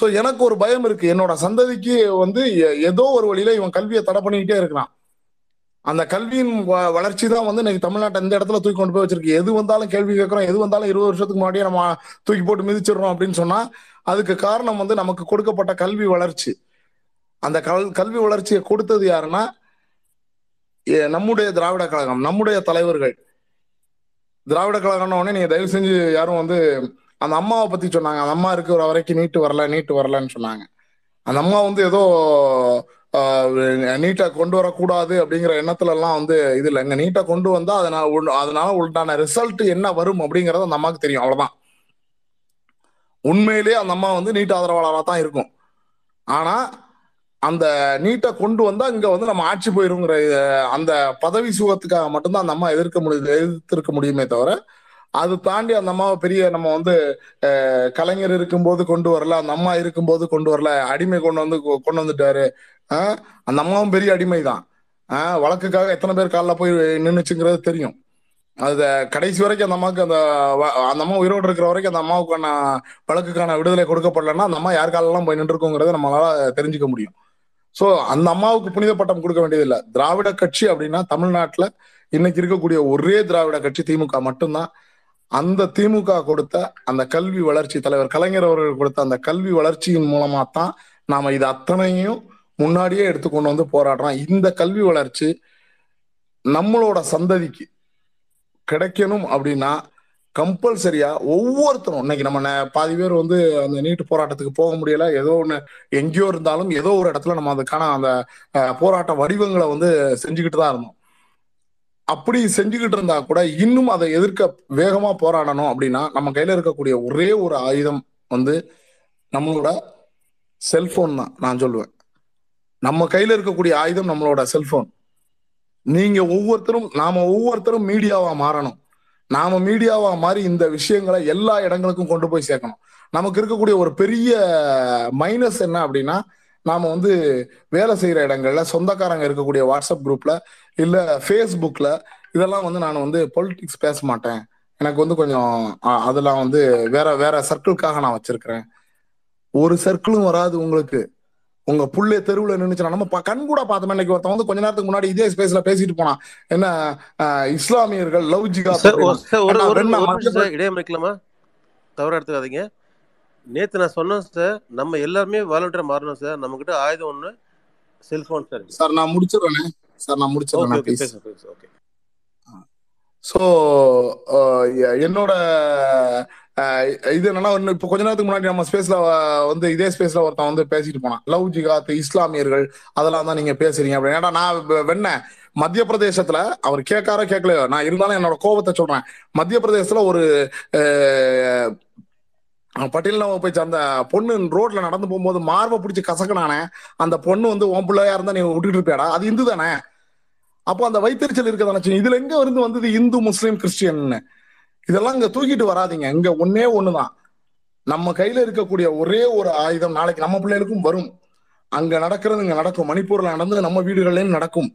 சோ எனக்கு ஒரு பயம் இருக்கு, என்னோட சந்ததிக்கு ஏதோ ஒரு வழியில இவன் கல்வியை தடை பண்ணிக்கிட்டே இருக்கிறான். அந்த கல்வியின் வளர்ச்சி தான் இன்னைக்கு தமிழ்நாட்டை இந்த இடத்துல தூக்கி கொண்டு போய் வச்சிருக்கு. எது வந்தாலும் கேள்வி கேட்கிறோம், எது வந்தாலும் 20 வருஷத்துக்கு முன்னாடியே நம்ம தூக்கி போட்டு மிதிச்சிடறோம் அப்படின்னு சொன்னா அதுக்கு காரணம் நமக்கு கொடுக்கப்பட்ட கல்வி வளர்ச்சி. அந்த கல்வி வளர்ச்சியை கொடுத்தது யாருன்னா நம்முடைய திராவிட கழகம், நம்முடைய தலைவர்கள். திராவிட கழகம்னு நீங்க தயவு செஞ்சு யாரும் வந்து அந்த அம்மாவை பத்தி சொன்னாங்க, அந்த அம்மா இருக்கிற வரைக்கும் நீட்டு வரலன்னு சொன்னாங்க. அந்த அம்மா வந்து ஏதோ நீட்டா கொண்டு வரக்கூடாது அப்படிங்கிற எண்ணத்துல எல்லாம் வந்து இது இல்லை. இங்க நீட்டா கொண்டு வந்தா அதனால உண்டான ரிசல்ட் என்ன வரும் அப்படிங்கறது அந்த அம்மாவுக்கு தெரியும், அவ்வளவுதான். உண்மையிலே அந்த அம்மா வந்து நீட் ஆதரவாளராக தான் இருக்கும். ஆனா அந்த நீட்டை கொண்டு வந்தா இங்க வந்து நம்ம ஆட்சி போயிருங்கிற அந்த பதவி சுகத்துக்காக மட்டும்தான் அந்த அம்மா எதிர்த்திருக்க முடியுமே தவிர, அது தாண்டி அந்த அம்மாவை பெரிய நம்ம வந்து கலைஞர் இருக்கும்போது கொண்டு வரல, அந்த அம்மா இருக்கும்போது கொண்டு வரல, அடிமை கொண்டு வந்துட்டாரு. அந்த அம்மாவும் பெரிய அடிமை தான். வழக்குக்காக எத்தனை பேர் காலில் போய் நின்றுச்சுங்கிறது தெரியும். அது கடைசி வரைக்கும் அந்த அம்மாவுக்கு அந்த அம்மா உயிரோடு இருக்கிற வரைக்கும் அந்த அம்மாவுக்கான வழக்குக்கான விடுதலை கொடுக்கப்படலன்னா அந்த அம்மா யார் காலெல்லாம் போய் நின்றுருக்குங்கிறத நம்மளால தெரிஞ்சுக்க முடியும். ஸோ அந்த அம்மாவுக்கு புனித பட்டம் கொடுக்க வேண்டியதில்லை. திராவிட கட்சி அப்படின்னா தமிழ்நாட்டில் இன்னைக்கு இருக்கக்கூடிய ஒரே திராவிட கட்சி திமுக மட்டும்தான். அந்த திமுக கொடுத்த அந்த கல்வி வளர்ச்சி, தலைவர் கலைஞர் அவர்கள் கொடுத்த அந்த கல்வி வளர்ச்சியின் மூலமா தான் நாம இது அத்தனையும் முன்னாடியே எடுத்துக்கொண்டு வந்து போராடுறோம். இந்த கல்வி வளர்ச்சி நம்மளோட சந்ததிக்கு கிடைக்கணும் அப்படின்னா கம்பல்சரியா ஒவ்வொருத்தரும், இன்னைக்கு நம்ம பாதி பேர் வந்து அந்த நீட்டு போராட்டத்துக்கு போக முடியல, ஏதோ ஒன்று எங்கேயோ இருந்தாலும் ஏதோ ஒரு இடத்துல நம்ம அதுக்கான அந்த போராட்ட வடிவங்களை வந்து செஞ்சுக்கிட்டு தான் இருந்தோம். அப்படி செஞ்சுக்கிட்டு இருந்தா கூட இன்னும் அதை எதிர்க்க வேகமா போராடணும் அப்படின்னா நம்ம கையில இருக்கக்கூடிய ஒரே ஒரு ஆயுதம் வந்து நம்மளோட செல்போன் தான். நான் சொல்லுவேன், நம்ம கையில இருக்கக்கூடிய ஆயுதம் நம்மளோட செல்போன். நாம ஒவ்வொருத்தரும் மீடியாவா மாறணும். நாம மீடியாவா மாறி இந்த விஷயங்களை எல்லா இடங்களுக்கும் கொண்டு போய் சேர்க்கணும். நமக்கு இருக்கக்கூடிய ஒரு பெரிய மைனஸ் என்ன அப்படின்னா, நாம வந்து வேலை செய்யற இடங்கள்ல, சொந்தக்காரங்க இருக்கக்கூடிய வாட்ஸ்அப் குரூப்ல இல்ல ஃபேஸ்புக்ல இதெல்லாம் வந்து நான் வந்து பொலிட்டிக்ஸ் பேச மாட்டேன், எனக்கு வந்து கொஞ்சம் அதெல்லாம் வந்து வேற வேற சர்க்கிளுக்காக நான் வச்சிருக்கிறேன். ஒரு சர்க்கிளும் வராது உங்களுக்கு. உங்க புள்ளே தெருவுல நின்றுச்சுன்னா நம்ம கண் கூட பார்த்தோம். இன்னைக்கு ஒருத்தன் வந்து கொஞ்ச நேரத்துக்கு முன்னாடி இதே ஸ்பேஸ்ல பேசிட்டு போனா என்ன, இஸ்லாமியர்கள் லவ் ஜிகாத் இடையமைக்கலாமா? தவற எடுத்துக்காதீங்க. நேற்று நான் சொன்னேன் சார், நம்ம எல்லாருமே வாலண்டியரா மாறணும் சார். நம்ம கிட்ட ஆயுதம் ஒண்ணு, செல்போன் சார். சார் நான் முடிச்சிடுறேன் சார், நான் முடிச்சிடுறேன். ஸோ என்னோட இது என்னன்னா, இப்போ கொஞ்ச நேரத்துக்கு முன்னாடி நம்ம ஸ்பேஸ்ல வந்து இதே ஸ்பேஸ்ல ஒருத்தன் வந்து பேசிட்டு போனான், லவ் ஜிகாத் இஸ்லாமியர்கள் அதெல்லாம் தான் நீங்க பேசுறீங்க அப்படின்னு. ஏன்னா நான் வெண்ண மத்திய பிரதேசத்துல, அவர் கேட்காரோ கேட்கலையோ, நான் இருந்தாலும் என்னோட கோபத்தை சொல்றேன், மத்திய பிரதேசத்துல ஒரு பட்டியல் நம்ம போய் அந்த பொண்ணு ரோட்ல நடந்து போகும்போது மார்பை பிடிச்சி கசக்கினானே, அந்த பொண்ணு வந்து உன் பிள்ளையா இருந்தா நீ விட்டுட்டு இருப்பியாடா? அது இந்து தானே? அப்போ அந்த வைத்தறிச்சல் இருக்கதான இதுல எங்க இருந்து வந்தது? இந்து, முஸ்லீம், கிறிஸ்டியன் இதெல்லாம் இங்க தூக்கிட்டு வராதிங்க. இங்க ஒன்னே ஒண்ணுதான், நம்ம கையில இருக்கக்கூடிய ஒரே ஒரு ஆயுதம். நாளைக்கு நம்ம பிள்ளைகளுக்கும் வரும். அங்க நடக்கிறது இங்க நடக்கும், மணிப்பூர்ல நடந்து நம்ம வீடுகள்லயும் நடக்கும்.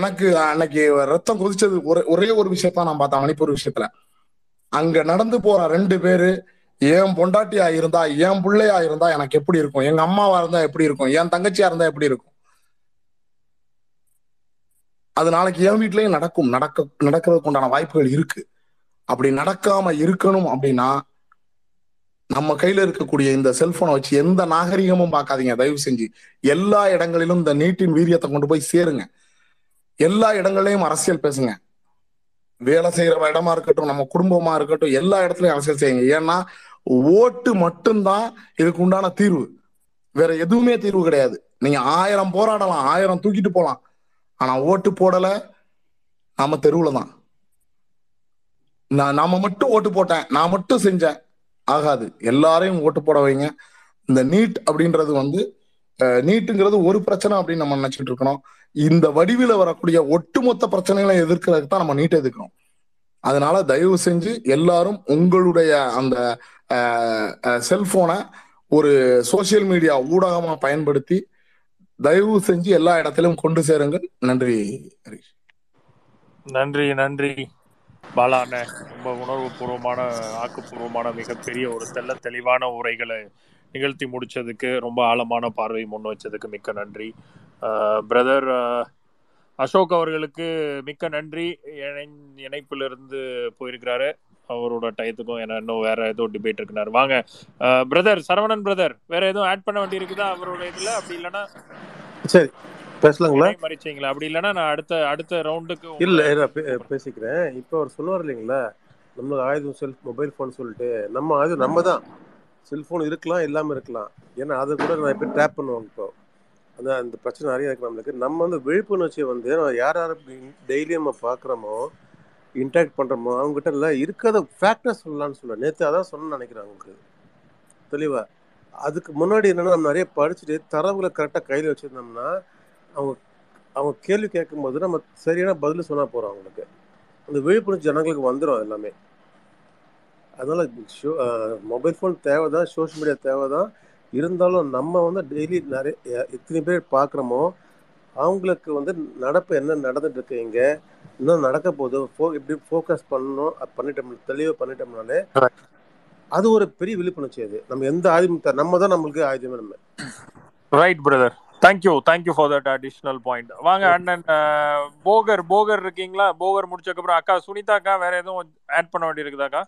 எனக்கு அன்னைக்கு ரத்தம் கொதிச்சது ஒரே ஒரு விஷயத்தான் நான் பார்த்தேன். மணிப்பூர் விஷயத்துல அங்க நடந்து போற 2 பேரு, என் பொண்டாட்டியா இருந்தா, என் பிள்ளையா இருந்தா எனக்கு எப்படி இருக்கும், எங்க அம்மாவா இருந்தா எப்படி இருக்கும், என் தங்கச்சியா இருந்தா எப்படி இருக்கும், அது நாளைக்கு என் வீட்லயும் நடக்கும். நடக்கிறதுக்கு உண்டான வாய்ப்புகள் இருக்கு. அப்படி நடக்காம இருக்கணும் அப்படின்னா நம்ம கையில இருக்கக்கூடிய இந்த செல்போனை வச்சு எந்த நாகரிகமும் பார்க்காதீங்க. தயவு செஞ்சு எல்லா இடங்களிலும் இந்த நீட்டின் வீரியத்தை கொண்டு போய் சேருங்க. எல்லா இடங்களையும் அரசியல் பேசுங்க. வேலை செய்யற இடமா இருக்கட்டும், நம்ம குடும்பமா இருக்கட்டும், எல்லா இடத்துலயும் அரசியல் செய்யுங்க. ஏன்னா ஓட்டு மட்டும்தான் இதுக்கு உண்டான தீர்வு, வேற எதுவுமே தீர்வு கிடையாது. நீங்க 1000 போராடலாம், 1000 தூக்கிட்டு போலாம், ஆனா ஓட்டு போடல நாம தெருவுல தான். நாம மட்டும் ஓட்டு போட்டேன், நான் மட்டும் செஞ்சேன் ஆகாது. எல்லாரையும் ஓட்டு போட வைங்க. இந்த நீட் அப்படின்றது வந்து, நீட்டுங்கிறது ஒரு பிரச்சனை அப்படின்னு நம்ம நினைச்சிட்டு இருக்கணும். இந்த வடிவில வரக்கூடிய ஒட்டுமொத்த பிரச்சனைகளை எதிர்க்கிறதுக்கு தான் நம்ம நீட்டை எதிர்க்கிறோம். அதனால தயவு செஞ்சு எல்லாரும் உங்களுடைய அந்த செல்போனை ஒரு சோசியல் மீடியா ஊடகமா பயன்படுத்தி தயவு செஞ்சு எல்லா இடத்திலும் கொண்டு சேருங்கள். நன்றி ஹரிஷ். நன்றி பாலான ரொம்ப உணர்வு பூர்வமான, ஆக்கப்பூர்வமான, மிகப்பெரிய ஒரு தெல்ல தெளிவான உரைகளை நிகழ்த்தி முடிச்சதுக்கு, ரொம்ப ஆழமான பார்வை முன் வச்சதுக்கு மிக்க நன்றி. பிரதர் அசோக் அவர்களுக்கு மிக்க நன்றி, இணைப்பிலிருந்து போயிருக்கிறாரு. அவரோட டயத்துக்கும் ஏன்னா இன்னும் வேற ஏதோ டிபேட் இருக்குனாரு. வாங்க பிரதர் சரவணன் பிரதர், வேற எதுவும் ஆட் பண்ண வேண்டி இருக்குதா அவரோட இதுல? அப்படி இல்லைன்னா சரி பேசலாங்களா? மறைச்சிங்களா? அப்படி இல்லைன்னா நான் அடுத்த அடுத்த ரவுண்டுக்கு இல்லை பேசிக்கிறேன். இப்போ அவர் சொல்லுவார் இல்லைங்களா, நம்ம ஆயுதம் மொபைல் ஃபோன் சொல்லிட்டு நம்ம ஆயுதம் நம்ம தான். செல்ஃபோன் இருக்கலாம், இல்லாமல் இருக்கலாம். ஏன்னா அதை கூட நிறைய பேர் டேப் பண்ணுவாங்க. இப்போ அந்த அந்த பிரச்சனை நிறையா இருக்குது நம்மளுக்கு. நம்ம வந்து விழிப்புணர்ச்சியை வந்து யார் யார் டெய்லியும் நம்ம பார்க்குறோமோ, இன்ட்ராக்ட் பண்ணுறோமோ, அவங்ககிட்ட இல்லை இருக்கிறத ஃபேக்டர் சொல்லலாம்னு சொல்லுவேன். நேற்று அதான் சொன்னு நினைக்கிறேன் அவங்களுக்கு தெளிவாக. அதுக்கு முன்னாடி என்னென்னா, நம்ம நிறைய படிச்சுட்டு தரவுகளை கரெக்டாக கையில் வச்சுருந்தோம்னா அவங்க அவங்க கேள்வி கேட்கும்போது நம்ம சரியான பதில் சொன்னால் போகிறோம் அவங்களுக்கு. அந்த விழிப்புணர்ச்சி ஜனங்களுக்கு வந்துடும் எல்லாமே. அதனால மொபைல் ஃபோன் தேவை தான், சோஷியல் மீடியா தேவை தான். இருந்தாலும் நம்ம வந்து டெய்லி நிறைய எத்தனை பேர் பார்க்குறோமோ அவங்களுக்கு வந்து நடப்பு என்ன நடந்துட்டுருக்கு, இங்கே இன்னும் நடக்க போகுது, எப்படி ஃபோக்கஸ் பண்ணணும், அது பண்ணிட்டோம் தெளிவாக பண்ணிட்டோம்னாலே அது ஒரு பெரிய விழிப்புணர்ச்சி. அது நம்ம எந்த ஆயுதம் நம்ம தான், நம்மளுக்கு ஆயுதமே நம்ம. Right brother, thank you for that additional point. வாங்க அண்ணன் போகர் இருக்கீங்களா? போகர் முடிச்சக்கப்புறம் அக்கா சுனிதாக்கா வேற எதுவும் ஆட் பண்ண வேண்டி இருக்குதாக்கா?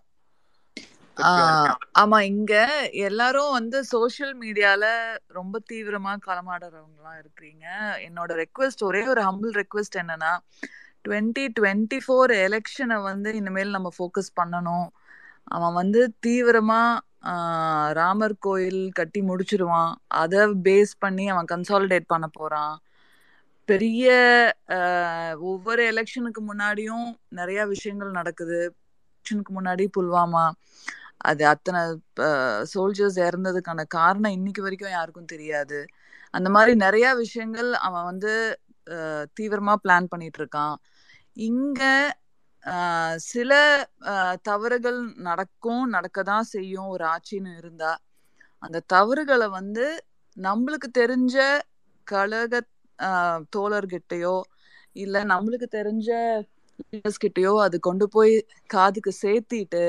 ஆமா, இங்க எல்லாரும் வந்து சோசியல் மீடியால ரொம்ப தீவிரமா களமாடுறவங்க எல்லாம் இருக்கிறீங்க. என்னோட ரெக்வெஸ்ட், ஒரே ஒரு ஹம்பிள் ரெக்வெஸ்ட் என்னன்னா, 2024 எலெக்ஷனை வந்து இனிமேல் நம்ம ஃபோக்கஸ் பண்ணணும். அவன் வந்து தீவிரமா ராமர் கோயில் கட்டி முடிச்சிருவான், அதை பேஸ் பண்ணி அவன் கன்சாலிடேட் பண்ண போறான். பெரிய ஒவ்வொரு எலெக்ஷனுக்கு முன்னாடியும் நிறைய விஷயங்கள் நடக்குது. எலெக்ஷனுக்கு முன்னாடி புல்வாமா, அது அத்தனை சோல்ஜர்ஸ் இறந்ததுக்கான காரணம் இன்னைக்கு வரைக்கும் யாருக்கும் தெரியாது. அந்த மாதிரி நிறைய விஷயங்கள் அவன் வந்து தீவிரமா பிளான் பண்ணிட்டு இருக்கான். இங்க சில தவறுகள் நடக்கதான் செய்யும் ஒரு ஆட்சின்னு இருந்தா. அந்த தவறுகளை வந்து நம்மளுக்கு தெரிஞ்ச கழக தோழர்கிட்டயோ இல்லை நம்மளுக்கு தெரிஞ்ச லீடர்ஸ் கிட்டயோ அது கொண்டு போய் காதுக்கு சேர்த்திட்டு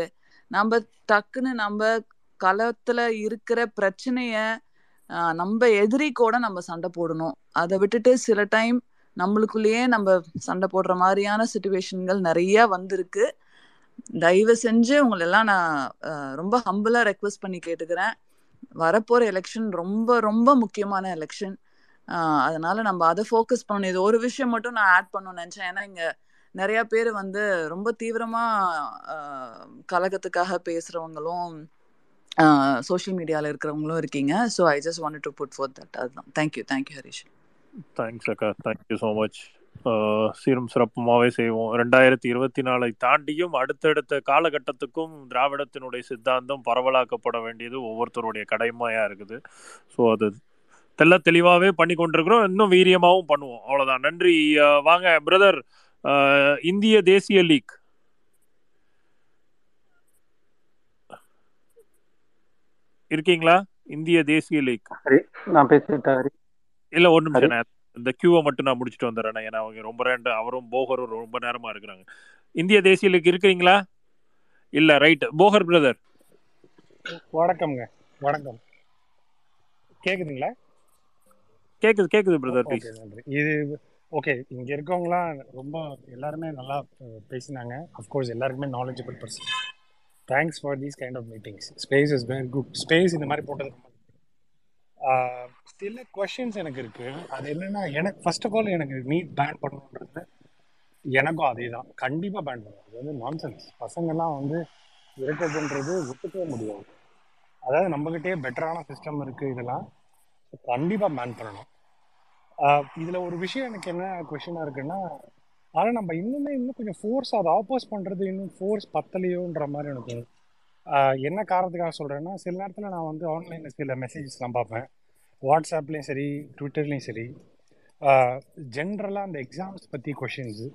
நம்ம டக்குன்னு நம்ம களத்துல இருக்கிற பிரச்சனைய நம்ம எதிரி கூட நம்ம சண்டை போடணும். அதை விட்டுட்டு சில டைம் நம்மளுக்குள்ளேயே நம்ம சண்டை போடுற மாதிரியான சிச்சுவேஷன்கள் நிறைய வந்திருக்கு. தயவு செஞ்சு உங்களெல்லாம் நான் ரொம்ப ஹம்பிளா ரெக்வெஸ்ட் பண்ணி கேட்டுக்கிறேன். வரப்போற எலெக்ஷன் ரொம்ப ரொம்ப முக்கியமான எலெக்ஷன். அதனால நம்ம அதை ஃபோக்கஸ் பண்ணணும். இது ஒரு விஷயம் மட்டும் நான் ஆட் பண்ணணும்னு நினைச்சேன். ஏன்னா இங்க நிறைய பேர் வந்து ரொம்ப தீவிரமா கழகத்துக்காக பேசுறவங்களும் சோஷியல் மீடியால இருக்கிறவங்களும் இருக்கீங்க. So I just want to put forth that. அதுதான். தேங்க்யூ ஹரிஷ். தேங்க்ஸ் அக்கா, தேங்க்யூ ஸோ மச். சீரும் சிறப்புமாவே செய்வோம். 2024 தாண்டியும் அடுத்தடுத்த காலகட்டத்துக்கும் திராவிடத்தினுடைய சித்தாந்தம் பரவலாக்கப்பட வேண்டியது ஒவ்வொருத்தருடைய கடமையா இருக்குது. ஸோ அது தெல்ல தெளிவாகவே பண்ணி கொண்டிருக்கிறோம், இன்னும் வீரியமாகவும் பண்ணுவோம். அவ்வளோதான். நன்றி. வாங்க பிரதர், இந்திய தேசிய லீக். இருக்கீங்களா? இந்திய தேசிய லீக் நான் பேசிட்டேன். இல்ல ஒண்ணு பிரச்சனை, இந்த கியூவை மட்டும் நான் முடிச்சுட்டு வந்துடுறேன். ஏன்னா அவங்க ரொம்ப அவரும் போகரும் ரொம்ப நேரமா இருக்கிறாங்க. இந்திய தேசிய லீக் இருக்கிறீங்களா? இல்ல. ரைட், போகர் பிரதர் வணக்கம்ங்க. வணக்கம், கேக்குதுங்களா? கேக்குது பிரதர், ப்ளீஸ். இது ஓகே, இங்கே இருக்கவங்களாம் ரொம்ப எல்லாருமே நல்லா பேசினாங்க. அஃப்கோர்ஸ் எல்லாருக்குமே knowledgeable person. Thanks for these kind of meetings. Space is very good. Space இந்த மாதிரி போட்டது. சில கொஷின்ஸ் எனக்கு இருக்குது. அது என்னென்னா, எனக்கு ஃபர்ஸ்ட் ஆஃப் ஆல் எனக்கு நீட் பேன் பண்ணணுன்றது எனக்கும் அதே தான். கண்டிப்பாக பேன் பண்ணணும். அது வந்து நான்சென்ஸ். பசங்கள்லாம் வந்து இருக்குதுன்றது ஒத்துக்கவே முடியாது. அதாவது நம்மக்கிட்டே பெட்டரான சிஸ்டம் இருக்குது. இதெல்லாம் கண்டிப்பாக பேன் பண்ணணும். இதில் ஒரு விஷயம் எனக்கு என்ன கொஷினாக இருக்குன்னா, ஆனால் நம்ம இன்னும் கொஞ்சம் ஃபோர்ஸ் அதை ஆப்போஸ் பண்ணுறது இன்னும் ஃபோர்ஸ் பத்தலையோன்ற மாதிரி எனக்கு தோணும். என்ன காரணத்துக்காக சொல்கிறேன்னா, சில நேரத்தில் நான் வந்து ஆன்லைனில் சில மெசேஜஸ்லாம் பார்ப்பேன், வாட்ஸ்அப்லேயும் சரி ட்விட்டர்லேயும் சரி. ஜென்ரலாக அந்த எக்ஸாம்ஸ் பற்றி கொஷின்ஸு,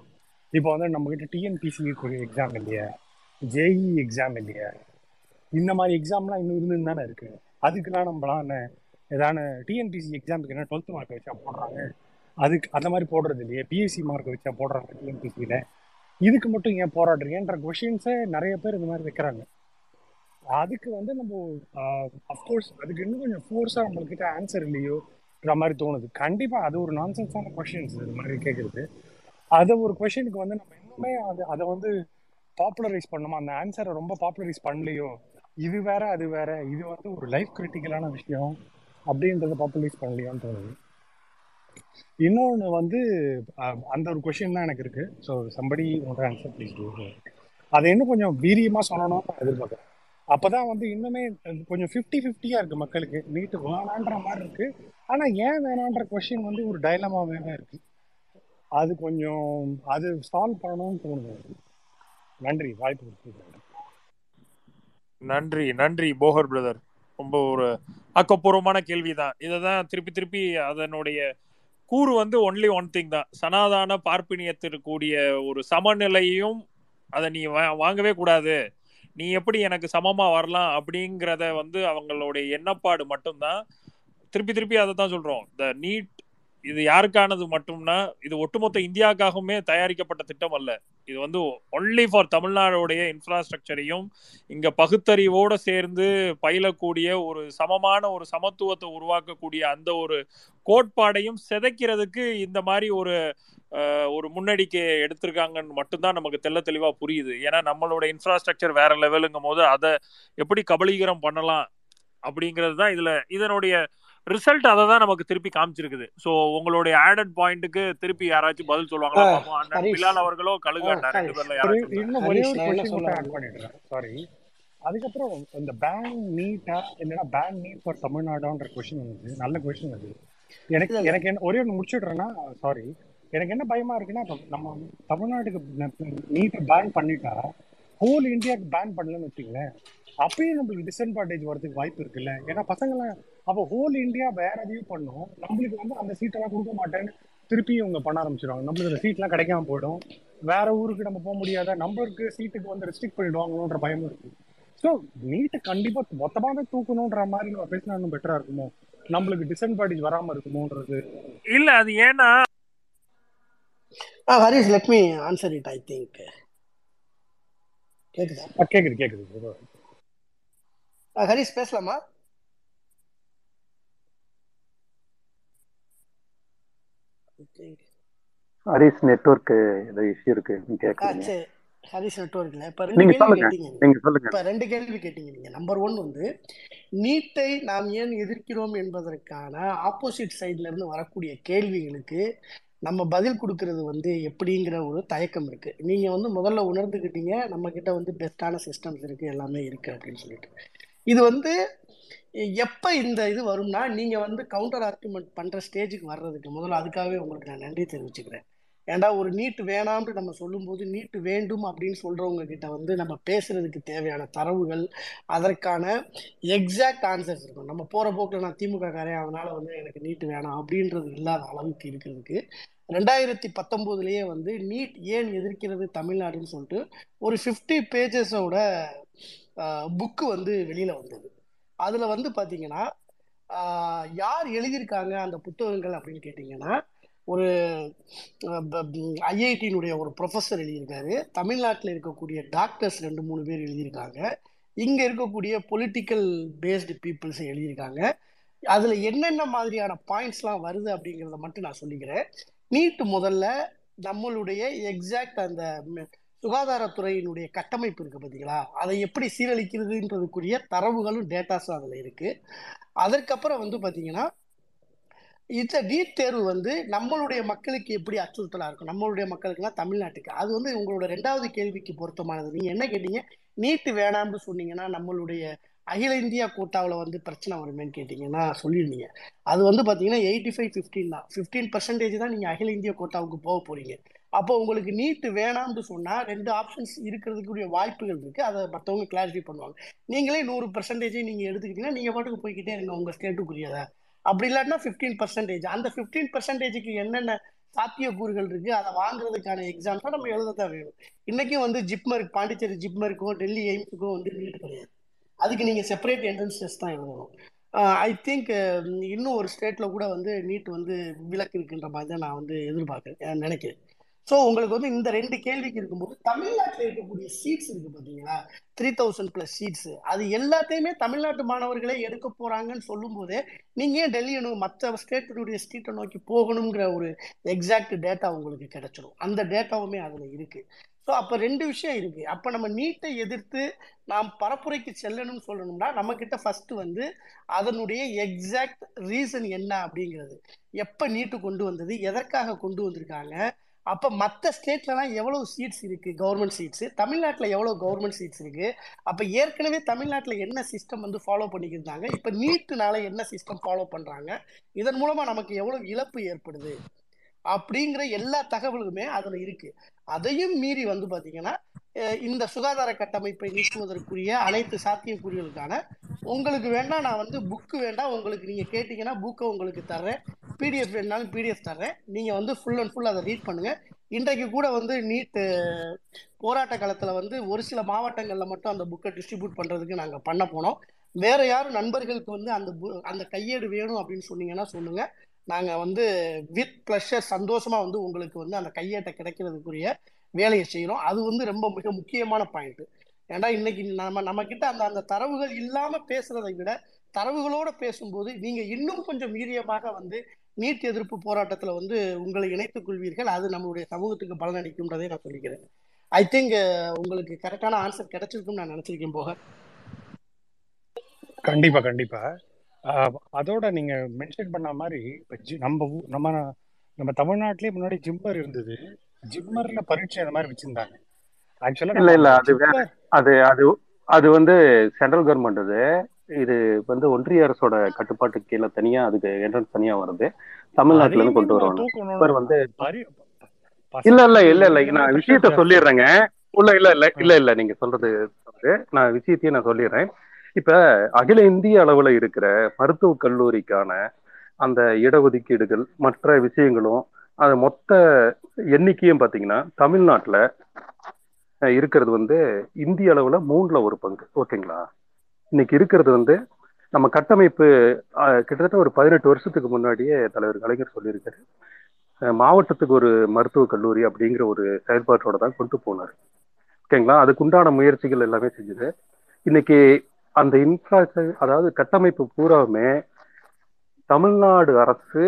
இப்போ வந்து நம்மக்கிட்ட டிஎன்பிசி எக்ஸாம் இல்லையா, ஜேஇ எக்ஸாம் இல்லையா, இந்த மாதிரி எக்ஸாம்லாம் இன்னும் இருந்துன்னு தானே இருக்குது. அதுக்கெலாம் நம்மளாம் என்ன ஏதான டிஎன்பிசி எக்ஸாமுக்கு என்ன 12th மார்க் வச்சா போடுறாங்க, அதுக்கு அந்த மாதிரி போடுறது இல்லையே, பிஎஸ்சி மார்க் வச்சா போடுறாங்க டிஎன்பிசியில், இதுக்கு மட்டும் ஏன் போராடுறீங்கன்ற கொஷின்ஸை நிறைய பேர் இந்த மாதிரி வைக்கிறாங்க. அதுக்கு வந்து நம்ம அஃப்கோர்ஸ் அதுக்கு இன்னும் கொஞ்சம் ஃபோர்ஸாக நம்மள்கிட்ட ஆன்சர் இல்லையோன்ற மாதிரி தோணுது. கண்டிப்பாக அது ஒரு நான்சென்ஸான கொஷின்ஸ் இது மாதிரி கேட்குறது. அதை ஒரு கொஷினுக்கு வந்து நம்ம இன்னுமே அதை வந்து பாப்புலரைஸ் பண்ணணுமோ, அந்த ஆன்சரை ரொம்ப பாப்புலரைஸ் பண்ணலையோ, இது வேற அது வேற, இது வந்து ஒரு லைஃப் கிரிட்டிக்கலான விஷயம் அப்படின்றத பாப்புலரைஸ் பண்ணலையோன்னு தோணுது. இன்னொன்று வந்து அந்த ஒரு கொஷின் தான் எனக்கு இருக்கு. ஸோ சம்படி உங்களோட ஆன்சர் ப்ளீஸ் டூ. அதை இன்னும் கொஞ்சம் வீரியமாக சொல்லணும் நான் எதிர்பார்க்குறேன். அப்போதான் வந்து இன்னுமே கொஞ்சம் 50-50 இருக்கு மக்களுக்கு. நீட்டு வேணான்ற மாதிரி இருக்கு, ஆனால் ஏன் வேணான்ற கொஷின் வந்து ஒரு டைலமாவே தான் இருக்கு. அது கொஞ்சம் அது சால்வ் பண்ணணும்னு தோணுது. நன்றி, வாய்ப்பு கொடுத்து நன்றி. நன்றி போகர் பிரதர், ரொம்ப ஒரு ஆக்கப்பூர்வமான கேள்விதான். இதைதான் திருப்பி திருப்பி அதனுடைய கூறு வந்து ஒன்லி ஒன் திங் தான், சனாதான பார்ப்பினியத்திற்கூடிய ஒரு சமநிலையும் அதை நீ வாங்கவே கூடாது, நீ எப்படி எனக்கு சமமா வரலாம் அப்படிங்கிறத வந்து அவங்களுடைய எண்ணப்பாடு மட்டும்தான். திருப்பி திருப்பி அதை தான் சொல்றோம். த நீட் இது யாருக்கானது மட்டும்னா, இது ஒட்டுமொத்த இந்தியாவுக்காகவுமே தயாரிக்கப்பட்ட திட்டம் அல்ல. இது வந்து ஒன்லி ஃபார் தமிழ்நாடுடைய இன்ஃப்ராஸ்ட்ரக்சரையும் இங்கே பகுத்தறிவோடு சேர்ந்து பயிலக்கூடிய ஒரு சமமான ஒரு சமத்துவத்தை உருவாக்கக்கூடிய அந்த ஒரு கோட்பாடையும் சிதைக்கிறதுக்கு இந்த மாதிரி ஒரு முன்னெடுக்கை எடுத்திருக்காங்கன்னு மட்டும்தான் நமக்கு தெல்ல தெளிவாக புரியுது. ஏன்னா நம்மளோட இன்ஃப்ராஸ்ட்ரக்சர் வேற லெவலுங்கும் போது அதை எப்படி கபலீகரம் பண்ணலாம் அப்படிங்கிறது தான் இதனுடைய ரிசல்ட். அதை தான் நமக்கு திருப்பி காமிச்சிருக்குது. ஸோ உங்களுடைய ஆடட் பாயிண்ட்டுக்கு திருப்பி யாராச்சும் பதில் சொல்லுவாங்களா? அவர்களோ கழுக. சாரி, அதுக்கப்புறம் இந்த பேன் நீட்டா இல்லைன்னா பேன் நீட் ஃபார் தமிழ்நாடுன்ற கொஸ்டின் வந்து நல்ல கொஸ்டின். அது எனக்கு என்ன ஒரே ஒன்று முடிச்சுடுறேன்னா, சாரி, எனக்கு என்ன பயமா இருக்குன்னா, நம்ம தமிழ்நாட்டுக்கு நீட்டை பேன் பண்ணிட்டா ஹோல் இந்தியாவுக்கு பேன் பண்ணலன்னு வச்சுக்கோங்களேன், அப்பயும் நம்மளுக்கு டிஸ்அட்வான்டேஜ் வரதுக்கு வாய்ப்பு இருக்குல்ல. ஏன்னா பசங்களாம் அப்போ ஹோல் இந்தியா வேற எதையும் பண்ணும், நம்மளுக்கு வந்து அந்த சீட்டெல்லாம் கொடுக்க மாட்டேன்னு திருப்பி இவங்க பண்ண ஆரம்பிச்சிடுவாங்க. நம்மளுக்கு அந்த சீட்லாம் கிடைக்காம போயிடும், வேற ஊருக்கு நம்ம போக முடியாத, நம்மளுக்கு சீட்டுக்கு வந்து ரெஸ்ட்ரிக்ட் பண்ணிடுவாங்கன்ற பயமும் இருக்கு. ஸோ நீட்டை கண்டிப்பாக மொத்தமாக தூக்கணுன்ற மாதிரி நம்ம பேசினா இன்னும் பெட்டரா இருக்குமோ, நம்மளுக்கு டிஸ்அட்வான்டேஜ் வராமல் இருக்குமோன்றது இல்ல. அது ஏன்னா Harish, let me answer it. I think கேக்குது கேக்குது ஹரிஷ் பேசலாமா? ஹரிஷ் நெட்வொர்க் ஏதோ இஷ்யூ இருக்கு, கேக்குறீங்க? ஹரிஷ் நெட்வொர்க்ல இப்ப நீங்க சொல்லுங்க. இப்ப ரெண்டு கேள்வி கேட்டீங்க நீங்க. நம்பர் 1 வந்து நீட்டை நாம் ஏன் எதிர்க்கிறோம் என்பதற்கான ஆப்போசிட் சைடுல இருந்து வரக்கூடிய கேள்விகளுக்கு நம்ம பதில் கொடுக்கறது வந்து எப்படிங்கிற ஒரு தயக்கம் இருக்குது. நீங்கள் வந்து முதல்ல உணர்ந்துக்கிட்டீங்க நம்மக்கிட்ட வந்து பெஸ்ட்டான சிஸ்டம்ஸ் இருக்குது, எல்லாமே இருக்குது அப்படின்னு சொல்லிட்டு. இது வந்து எப்போ இந்த இது வரும்னா, நீங்கள் வந்து கவுண்டர் ஆர்குமெண்ட் பண்ணுற ஸ்டேஜுக்கு வர்றதுக்கு முதல்ல அதுக்காகவே உங்களுக்கு நான் நன்றி தெரிவிச்சுக்கிறேன். ஏன்னா ஒரு நீட்டு வேணாம்னு நம்ம சொல்லும்போது நீட்டு வேண்டும் அப்படின்னு சொல்கிறவங்க கிட்ட வந்து நம்ம பேசுகிறதுக்கு தேவையான தரவுகள், அதற்கான எக்ஸாக்ட் ஆன்சர்ஸ் இருக்கும். நம்ம போகிற போக்கில் நான் திமுக காரேன், அதனால் வந்து எனக்கு நீட்டு வேணாம் அப்படின்றது இல்லாத அளவுக்கு இருக்கிறதுக்கு 2019 வந்து நீட் ஏன் எதிர்க்கிறது தமிழ்நாடுன்னு சொல்லிட்டு ஒரு 50 பேஜஸோட புக்கு வந்து வெளியில் வந்தது. அதில் வந்து பார்த்திங்கன்னா யார் எழுதியிருக்காங்க அந்த புத்தகங்கள் அப்படின்னு கேட்டிங்கன்னா, ஒரு ஐஐடியினுடைய ஒரு ப்ரொஃபஸர் எழுதியிருக்காரு, தமிழ்நாட்டில் இருக்கக்கூடிய டாக்டர்ஸ் 2-3 பேர் எழுதியிருக்காங்க, இங்கே இருக்கக்கூடிய பொலிட்டிக்கல் பேஸ்டு பீப்புள்ஸ் எழுதியிருக்காங்க. அதில் என்னென்ன மாதிரியான பாயிண்ட்ஸ்லாம் வருது அப்படிங்கிறத மட்டும் நான் சொல்லிக்கிறேன். நீட்டு முதல்ல நம்மளுடைய எக்ஸாக்ட் அந்த சுகாதாரத்துறையினுடைய கட்டமைப்பு இருக்குது பார்த்தீங்களா, அதை எப்படி சீரழிக்கிறதுன்றதுக்குரிய தரவுகளும் டேட்டாஸும் அதில் இருக்குது. அதற்கப்புறம் வந்து பார்த்திங்கன்னா இந்த நீட் தேர்வு வந்து நம்மளுடைய மக்களுக்கு எப்படி அச்சுறுத்தலாக இருக்கும், நம்மளுடைய மக்களுக்குலாம் தமிழ்நாட்டுக்கு. அது வந்து உங்களோட ரெண்டாவது கேள்விக்கு பொருத்தமானது. நீங்கள் என்ன கேட்டீங்க, நீட்டு வேணாம்னு சொன்னீங்கன்னா நம்மளுடைய அகில இந்தியா கோட்டாவில் வந்து பிரச்சனை வருமேன்னு கேட்டிங்கன்னா சொல்லியிருந்தீங்க. அது வந்து பார்த்தீங்கன்னா 85-15 தான், 15% தான் நீங்கள் அகில இந்திய கோட்டாவுக்கு போக போகிறீங்க. அப்போ உங்களுக்கு நீட்டு வேணாம்னு சொன்னால் 2 ஆப்ஷன்ஸ் இருக்கிறதுக்குரிய வாய்ப்புகள் இருக்குது. அதை மற்றவங்க கிளாரிஃபை பண்ணுவாங்க. நீங்களே 100% நீங்கள் எடுத்துக்கிட்டீங்கன்னா நீங்கள் பாட்டுக்கு போய்கிட்டே இருங்க உங்கள் ஸ்டேட்டுக்குரியதை. அப்படி இல்லாட்டினா 15%, அந்த 15%க்கு என்னென்ன சாத்தியக்கூறுகள் இருக்குது அதை வாங்குறதுக்கான எக்ஸாம்ஸாக நம்ம எழுத தான் வேணும். இன்றைக்கும் வந்து ஜிப்மர்க், பாண்டிச்சேரி ஜிப்மர்க்கும் டெல்லி எய்ம்ஸுக்கும் வந்து நீட்டு கிடையாது. அதுக்கு நீங்கள் செப்பரேட் என்ட்ரன்ஸ் டெஸ்ட் தான் எழுதணும். ஐ திங்க் இன்னும் ஒரு ஸ்டேட்டில் கூட வந்து நீட் வந்து விலக்கு இருக்குன்ற மாதிரி தான் நான் வந்து எதிர்பார்க்குறேன், நினைக்கிறேன். ஸோ உங்களுக்கு வந்து இந்த 2 கேள்விக்கு இருக்கும்போது தமிழ்நாட்டில் இருக்கக்கூடிய சீட்ஸ் இருக்குது பார்த்தீங்களா, 3000+ சீட்ஸ், அது எல்லாத்தையுமே தமிழ்நாட்டு மாணவர்களே எடுக்க போகிறாங்கன்னு சொல்லும் போதே நீங்கள் ஏன் டெல்லி மற்ற ஸ்டேட்டுடைய ஸ்டேட்டை நோக்கி போகணுங்கிற ஒரு எக்ஸாக்ட் டேட்டா உங்களுக்கு கிடைச்சிடும். அந்த டேட்டாவுமே அதில் இருக்குது. ஸோ அப்போ ரெண்டு விஷயம் இருக்குது. அப்போ நம்ம நீட்டை எதிர்த்து நாம் பரப்புரைக்கு செல்லணும்னு சொல்லணும்னா நம்மக்கிட்ட ஃபஸ்ட்டு வந்து அதனுடைய எக்ஸாக்ட் ரீசன் என்ன அப்படிங்கிறது, எப்போ நீட்டு கொண்டு வந்தது, எதற்காக கொண்டு வந்திருக்காங்க, அப்போ மற்ற ஸ்டேட்லலாம் எவ்வளோ சீட்ஸ் இருக்குது கவர்மெண்ட் சீட்ஸு, தமிழ்நாட்டில் எவ்வளோ கவர்மெண்ட் சீட்ஸ் இருக்குது, அப்போ ஏற்கனவே தமிழ்நாட்டில் என்ன சிஸ்டம் வந்து ஃபாலோ பண்ணிக்கிருந்தாங்க, இப்போ நீட்டுனால என்ன சிஸ்டம் ஃபாலோ பண்ணுறாங்க, இதன் மூலமாக நமக்கு எவ்வளோ இழப்பு ஏற்படுது அப்படிங்கிற எல்லா தகவலுமே அதில் இருக்குது. அதையும் மீறி வந்து பார்த்தீங்கன்னா இந்த சுகாதார கட்டமைப்பை நீக்குவதற்குரிய அனைத்து சாத்தியக்குறிகளுக்கான உங்களுக்கு வேண்டாம், நான் வந்து புக்கு வேண்டாம், உங்களுக்கு நீங்கள் கேட்டிங்கன்னா புக்கை உங்களுக்கு தர்றேன், பிடிஎஃப் வேணாலும் பிடிஎஃப் தர்றேன், நீங்கள் வந்து ஃபுல் அண்ட் ஃபுல் அதை ரீட் பண்ணுங்கள். இன்றைக்கு கூட வந்து நீட்டு போராட்ட காலத்தில் வந்து ஒரு சில மாவட்டங்களில் மட்டும் அந்த புக்கை டிஸ்ட்ரிபியூட் பண்ணுறதுக்கு நாங்கள் பண்ண போனோம். வேறு யாரும் நண்பர்களுக்கு வந்து அந்த கையேடு வேணும் அப்படின்னு சொன்னீங்கன்னா சொல்லுங்கள், நாங்கள் வந்து வித் ப்ளஷர் சந்தோஷமாக வந்து உங்களுக்கு வந்து அந்த கையேட்டை கிடைக்கிறதுக்குரிய வேலையை செய்கிறோம். அது வந்து ரொம்ப மிக முக்கியமான பாயிண்ட்டு. ஏன்னா இன்றைக்கி நம்மக்கிட்ட அந்த அந்த தரவுகள் இல்லாமல் பேசுகிறதை விட தரவுகளோடு பேசும்போது நீங்கள் இன்னும் கொஞ்சம் வீரியமாக வந்து நீட் எதிர்ப்பு போராட்டத்தில் வந்து உங்களை இணைத்துக் கொள்வீர்கள். அது நம்மளுடைய சமூகத்துக்கு பலனளிக்கும்ன்றதை நான் சொல்லிக்கிறேன். ஐ திங்க் உங்களுக்கு கரெக்டான ஆன்சர் கிடைச்சிருக்கும்னு நான் நினச்சிருக்கேன். போக கண்டிப்பாக கண்டிப்பாக அதோட நீங்கள் மென்ஷன் பண்ண மாதிரி இப்போ நம்ம தமிழ்நாட்டிலே முன்னாடி ஜிம்மர் இருந்தது, ஜிம்மரில் பரீட்சை அந்த மாதிரி வச்சுருந்தாங்க. ஆக்சுவலாக இல்லை அது அது அது வந்து சென்ட்ரல் கவர்மெண்ட், அது இது வந்து ஒன்றிய அரசோட கட்டுப்பாட்டு கீழே தனியாக அதுக்கு என்ட்ரன்ஸ் தனியாக வருது, தமிழ்நாட்டிலேருந்து கொண்டு வருவாங்க வந்து. இல்லை இல்லை இல்லை இல்லை நான் விஷயத்த சொல்லிடுறேங்க. இல்லை இல்லை இல்லை இல்லை இல்லை நீங்கள் சொல்கிறது நான் விஷயத்தையும் நான் சொல்லிடுறேன். இப்ப அகில இந்திய அளவுல இருக்கிற மருத்துவக் கல்லூரிக்கான அந்த இடஒதுக்கீடுகள் மற்ற விஷயங்களும் அது மொத்த எண்ணிக்கையும் பாத்தீங்கன்னா தமிழ்நாட்டுல இருக்கிறது வந்து இந்திய அளவுல 3/4 ஓகேங்களா. இன்னைக்கு இருக்கிறது வந்து நம்ம கட்டமைப்பு கிட்டத்தட்ட ஒரு 18 வருஷத்துக்கு முன்னாடியே தலைவர் கலைஞர் சொல்லியிருக்காரு, மாவட்டத்துக்கு ஒரு மருத்துவக் கல்லூரி அப்படிங்கிற ஒரு செயல்பாட்டோட தான் கொண்டு போனார் ஓகேங்களா. அதுக்குண்டான முயற்சிகள் எல்லாமே செஞ்சது. இன்னைக்கு அந்த இன்ஃப்ராஸ்ட்ரக்சர் அதாவது கட்டமைப்பு பூராவுமே தமிழ்நாடு அரசு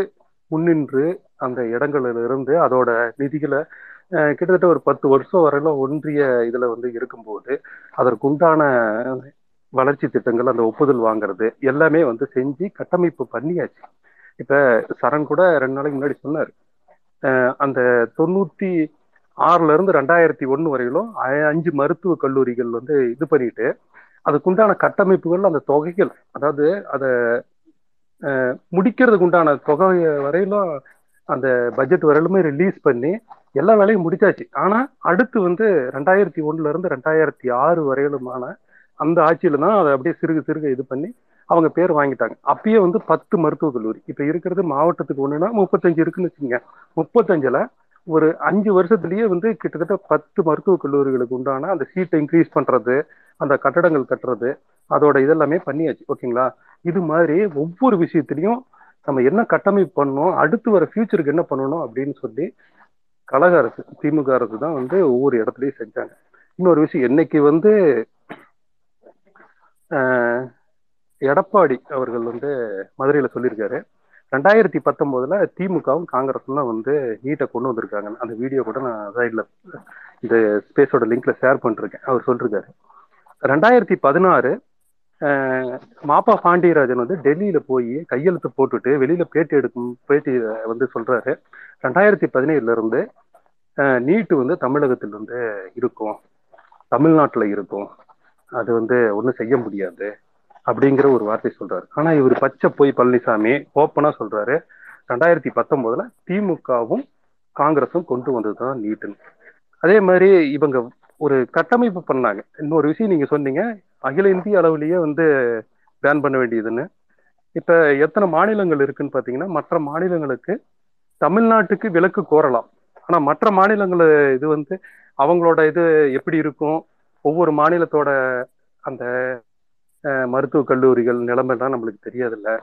முன்னின்று அந்த இடங்களிலிருந்து அதோட நிதிகளை கிட்டத்தட்ட ஒரு 10 வருஷம் வரையில ஒன்றிய இதில் வந்து இருக்கும்போது அதற்குண்டான வளர்ச்சி திட்டங்கள் அந்த ஒப்புதல் வாங்கிறது எல்லாமே வந்து செஞ்சு கட்டமைப்பு பண்ணியாச்சு. இப்போ சரண் கூட 2 நாளைக்கு முன்னாடி சொன்னார், அந்த 96லேருந்து 2001 வரையிலும் 5 மருத்துவக் கல்லூரிகள் வந்து இது பண்ணிட்டு அதுக்குண்டான கட்டமைப்புகள் அந்த தொகைகள் அதாவது அதை முடிக்கிறதுக்கு உண்டான தொகை வரையிலும் அந்த பட்ஜெட் வரையிலுமே ரிலீஸ் பண்ணி எல்லா வேலையும் முடிச்சாச்சு. ஆனால் அடுத்து வந்து 2001லேருந்து 2006 வரையிலுமான அந்த ஆட்சியில தான் அதை அப்படியே சிறுக சிறுக இது பண்ணி அவங்க பேர் வாங்கிட்டாங்க. அப்பயே வந்து 10 மருத்துவக் கல்லூரி இப்போ இருக்கிறது மாவட்டத்துக்கு 1னா 35 இருக்குன்னு வச்சுங்க. 35ல் ஒரு 5 வருஷத்துலேயே வந்து கிட்டத்தட்ட 10 மருத்துவக் கல்லூரிகளுக்கு உண்டான அந்த சீட்டை இன்க்ரீஸ் பண்ணுறது, அந்த கட்டடங்கள் கட்டுறது, அதோட இதெல்லாமே பண்ணியாச்சு ஓகேங்களா. இது மாதிரி ஒவ்வொரு விஷயத்துலையும் நம்ம என்ன கட்டமைப்பு பண்ணணும், அடுத்து வர ஃபியூச்சருக்கு என்ன பண்ணணும் அப்படின்னு சொல்லி கழக அரசு திமுக அரசு தான் வந்து ஒவ்வொரு இடத்துலையும் செஞ்சாங்க. இன்னொரு விஷயம், இன்னைக்கு வந்து எடப்பாடி அவர்கள் வந்து மதுரையில் சொல்லியிருக்காரு, 2019ல் திமுகவும் காங்கிரஸும் தான் வந்து நீட்டை கொண்டு வந்திருக்காங்க. அந்த வீடியோ கூட நான் சைடில் இந்த ஸ்பேஸோட லிங்க்ல ஷேர் பண்ணிருக்கேன். அவர் சொல்லிருக்காரு 2016 மாப்பா பாண்டியராஜன் வந்து டெல்லியில போய் கையெழுத்து போட்டுட்டு வெளியில பேட்டி வந்து சொல்றாரு, 2017 இருந்து நீட்டு வந்து தமிழகத்தில் வந்து இருக்கும், தமிழ்நாட்டில் இருக்கும், அது வந்து ஒன்றும் செய்ய முடியாது அப்படிங்கிற ஒரு வார்த்தை சொல்றாரு. ஆனா இவர் பச்சை போய் பழனிசாமி ஓப்பனா சொல்றாரு, 2019ல் திமுகவும் காங்கிரஸும் கொண்டு வந்ததுதான் நீட்டுன்னு. அதே மாதிரி இவங்க ஒரு கட்டமைப்பு பண்ணாங்க. இன்னொரு விஷயம் நீங்க சொன்னீங்க, அகில இந்திய அளவுலயே வந்து பேன் பண்ண வேண்டியதுன்னு. இப்ப எத்தனை மாநிலங்கள் இருக்குன்னு பாத்தீங்கன்னா மற்ற மாநிலங்களுக்கு தமிழ்நாட்டுக்கு விலக்கு கோரலாம். ஆனா மற்ற மாநிலங்கள் இது வந்து அவங்களோட இது எப்படி இருக்கும், ஒவ்வொரு மாநிலத்தோட அந்த மருத்துவக் கல்லூரிகள் நிலைமைலாம் நம்மளுக்கு தெரியாது இல்லை.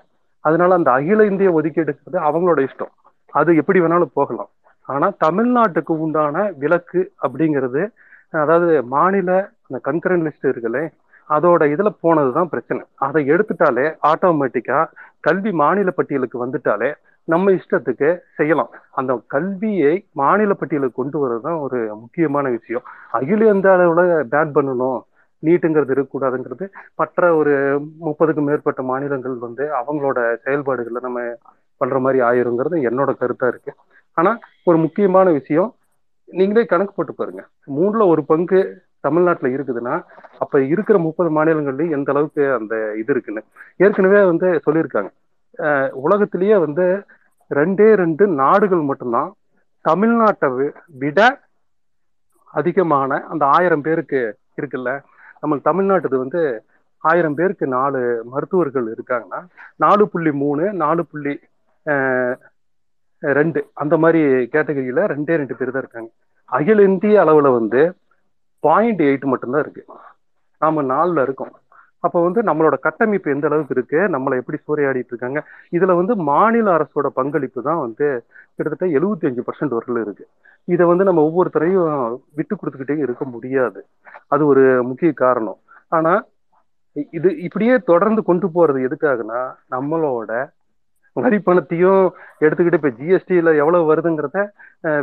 அதனால அந்த அகில இந்திய ஒதுக்கீடுங்கிறது அவங்களோட இஷ்டம், அது எப்படி வேணாலும் போகலாம். ஆனா தமிழ்நாட்டுக்கு உண்டான விலக்கு அப்படிங்கிறது அதாவது மாநில அந்த கன்கரண்ட் லிஸ்ட் இருக்குல்ல அதோட இதுல போனதுதான் பிரச்சனை. அதை எடுத்துட்டாலே ஆட்டோமேட்டிக்கா கல்வி மாநில பட்டியலுக்கு வந்துட்டாலே நம்ம இஷ்டத்துக்கு செய்யலாம். அந்த கல்வியை மாநில பட்டியலுக்கு கொண்டு வரதுதான் ஒரு முக்கியமான விஷயம். அகில எந்த அளவுல பேன் பண்ணணும், நீட்டுங்கிறது இருக்கக்கூடாதுங்கிறது மற்ற ஒரு 30க்கும் மேற்பட்ட மாநிலங்கள் வந்து அவங்களோட செயல்பாடுகளை நம்ம பண்ற மாதிரி ஆயிருங்கிறது என்னோட கருத்தா இருக்கு. ஆனா ஒரு முக்கியமான விஷயம், நீங்களே கணக்கு போட்டு பாருங்க, 3/4 தமிழ்நாட்டுல இருக்குதுன்னா அப்ப இருக்கிற 30 மாநிலங்கள்லயும் எந்த அளவுக்கு அந்த இது இருக்குன்னு ஏற்கனவே வந்து சொல்லியிருக்காங்க. உலகத்திலேயே வந்து 2 நாடுகள் மட்டும்தான் தமிழ்நாட்டை விட அதிகமான அந்த 1000 இருக்குல்ல. நம்ம தமிழ்நாட்டுக்கு வந்து 1000 நாலு மருத்துவர்கள் இருக்காங்கன்னா 4.3 4.2 அந்த மாதிரி கேட்டகரியில 2 பேர் தான் இருக்காங்க. அகில இந்திய அளவுல வந்து 0.8 மட்டும்தான் இருக்கு. நாம 4 இருக்கோம். அப்போ வந்து நம்மளோட கட்டமைப்பு எந்த அளவுக்கு இருக்கு, நம்மளை எப்படி சூறையாடிட்டு இருக்காங்க. இதுல வந்து மாநில அரசோட பங்களிப்பு தான் வந்து கிட்டத்தட்ட 75% வரையில இருக்கு. இதை வந்து நம்ம ஒவ்வொருத்தரையும் விட்டு கொடுத்துக்கிட்டே இருக்க முடியாது. அது ஒரு முக்கிய காரணம். ஆனா இது இப்படியே தொடர்ந்து கொண்டு போறது எதுக்காகனா, நம்மளோட வரி பணத்தையும் எடுத்துக்கிட்டு இப்போ ஜிஎஸ்டியில எவ்வளவு வருதுங்கிறத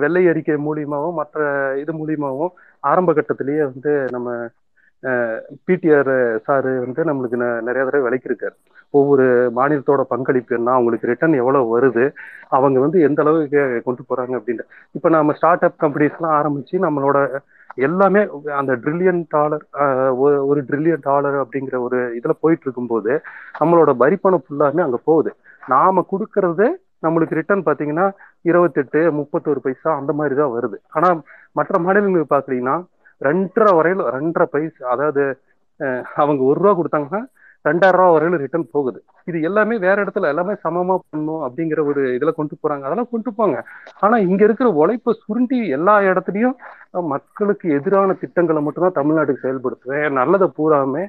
வெள்ளை அறிக்கை மூலியமாகவும் மற்ற இது மூலியமாகவும் ஆரம்ப கட்டத்திலேயே வந்து நம்ம பிடிஆர் சாரு வந்து நம்மளுக்கு நிறைய தடவை விளக்கியிருக்காரு. ஒவ்வொரு மாநிலத்தோட பங்களிப்பு என்ன, அவங்களுக்கு ரிட்டர்ன் எவ்வளவு வருது, அவங்க வந்து எந்த அளவுக்கு கொண்டு போறாங்க அப்படின்ட்டு. இப்போ நம்ம ஸ்டார்ட் அப் கம்பெனிஸ்லாம் ஆரம்பிச்சு நம்மளோட எல்லாமே அந்த $1 trillion $1 trillion அப்படிங்கிற ஒரு இதுல போயிட்டு இருக்கும்போது நம்மளோட வரிப்பணம் ஃபுல்லாமே அங்க போகுது. நாம கொடுக்கறது நம்மளுக்கு ரிட்டர்ன் பாத்தீங்கன்னா 28, 31 பைசா அந்த மாதிரி தான் வருது. ஆனா மற்ற மாநிலங்களுக்கு பாத்தீங்கன்னா 2.5 வரையில 2.5 பைசா, அதாவது அவங்க 1 ரூபா கொடுத்தாங்கன்னா 2000 ரூபா வரையில ரிட்டர்ன் போகுது. இது எல்லாமே வேற இடத்துல எல்லாமே சமமா பண்ணும் அப்படிங்கிற ஒரு இதுல கொண்டு போறாங்க. அதெல்லாம் கொண்டு போங்க. ஆனா இங்க இருக்கிற உழைப்பை சுருண்டி எல்லா இடத்துலயும் மக்களுக்கு எதிரான திட்டங்களை மட்டும்தான் தமிழ்நாட்டுக்கு செயல்படுத்துவேன், நல்லதை பூராமே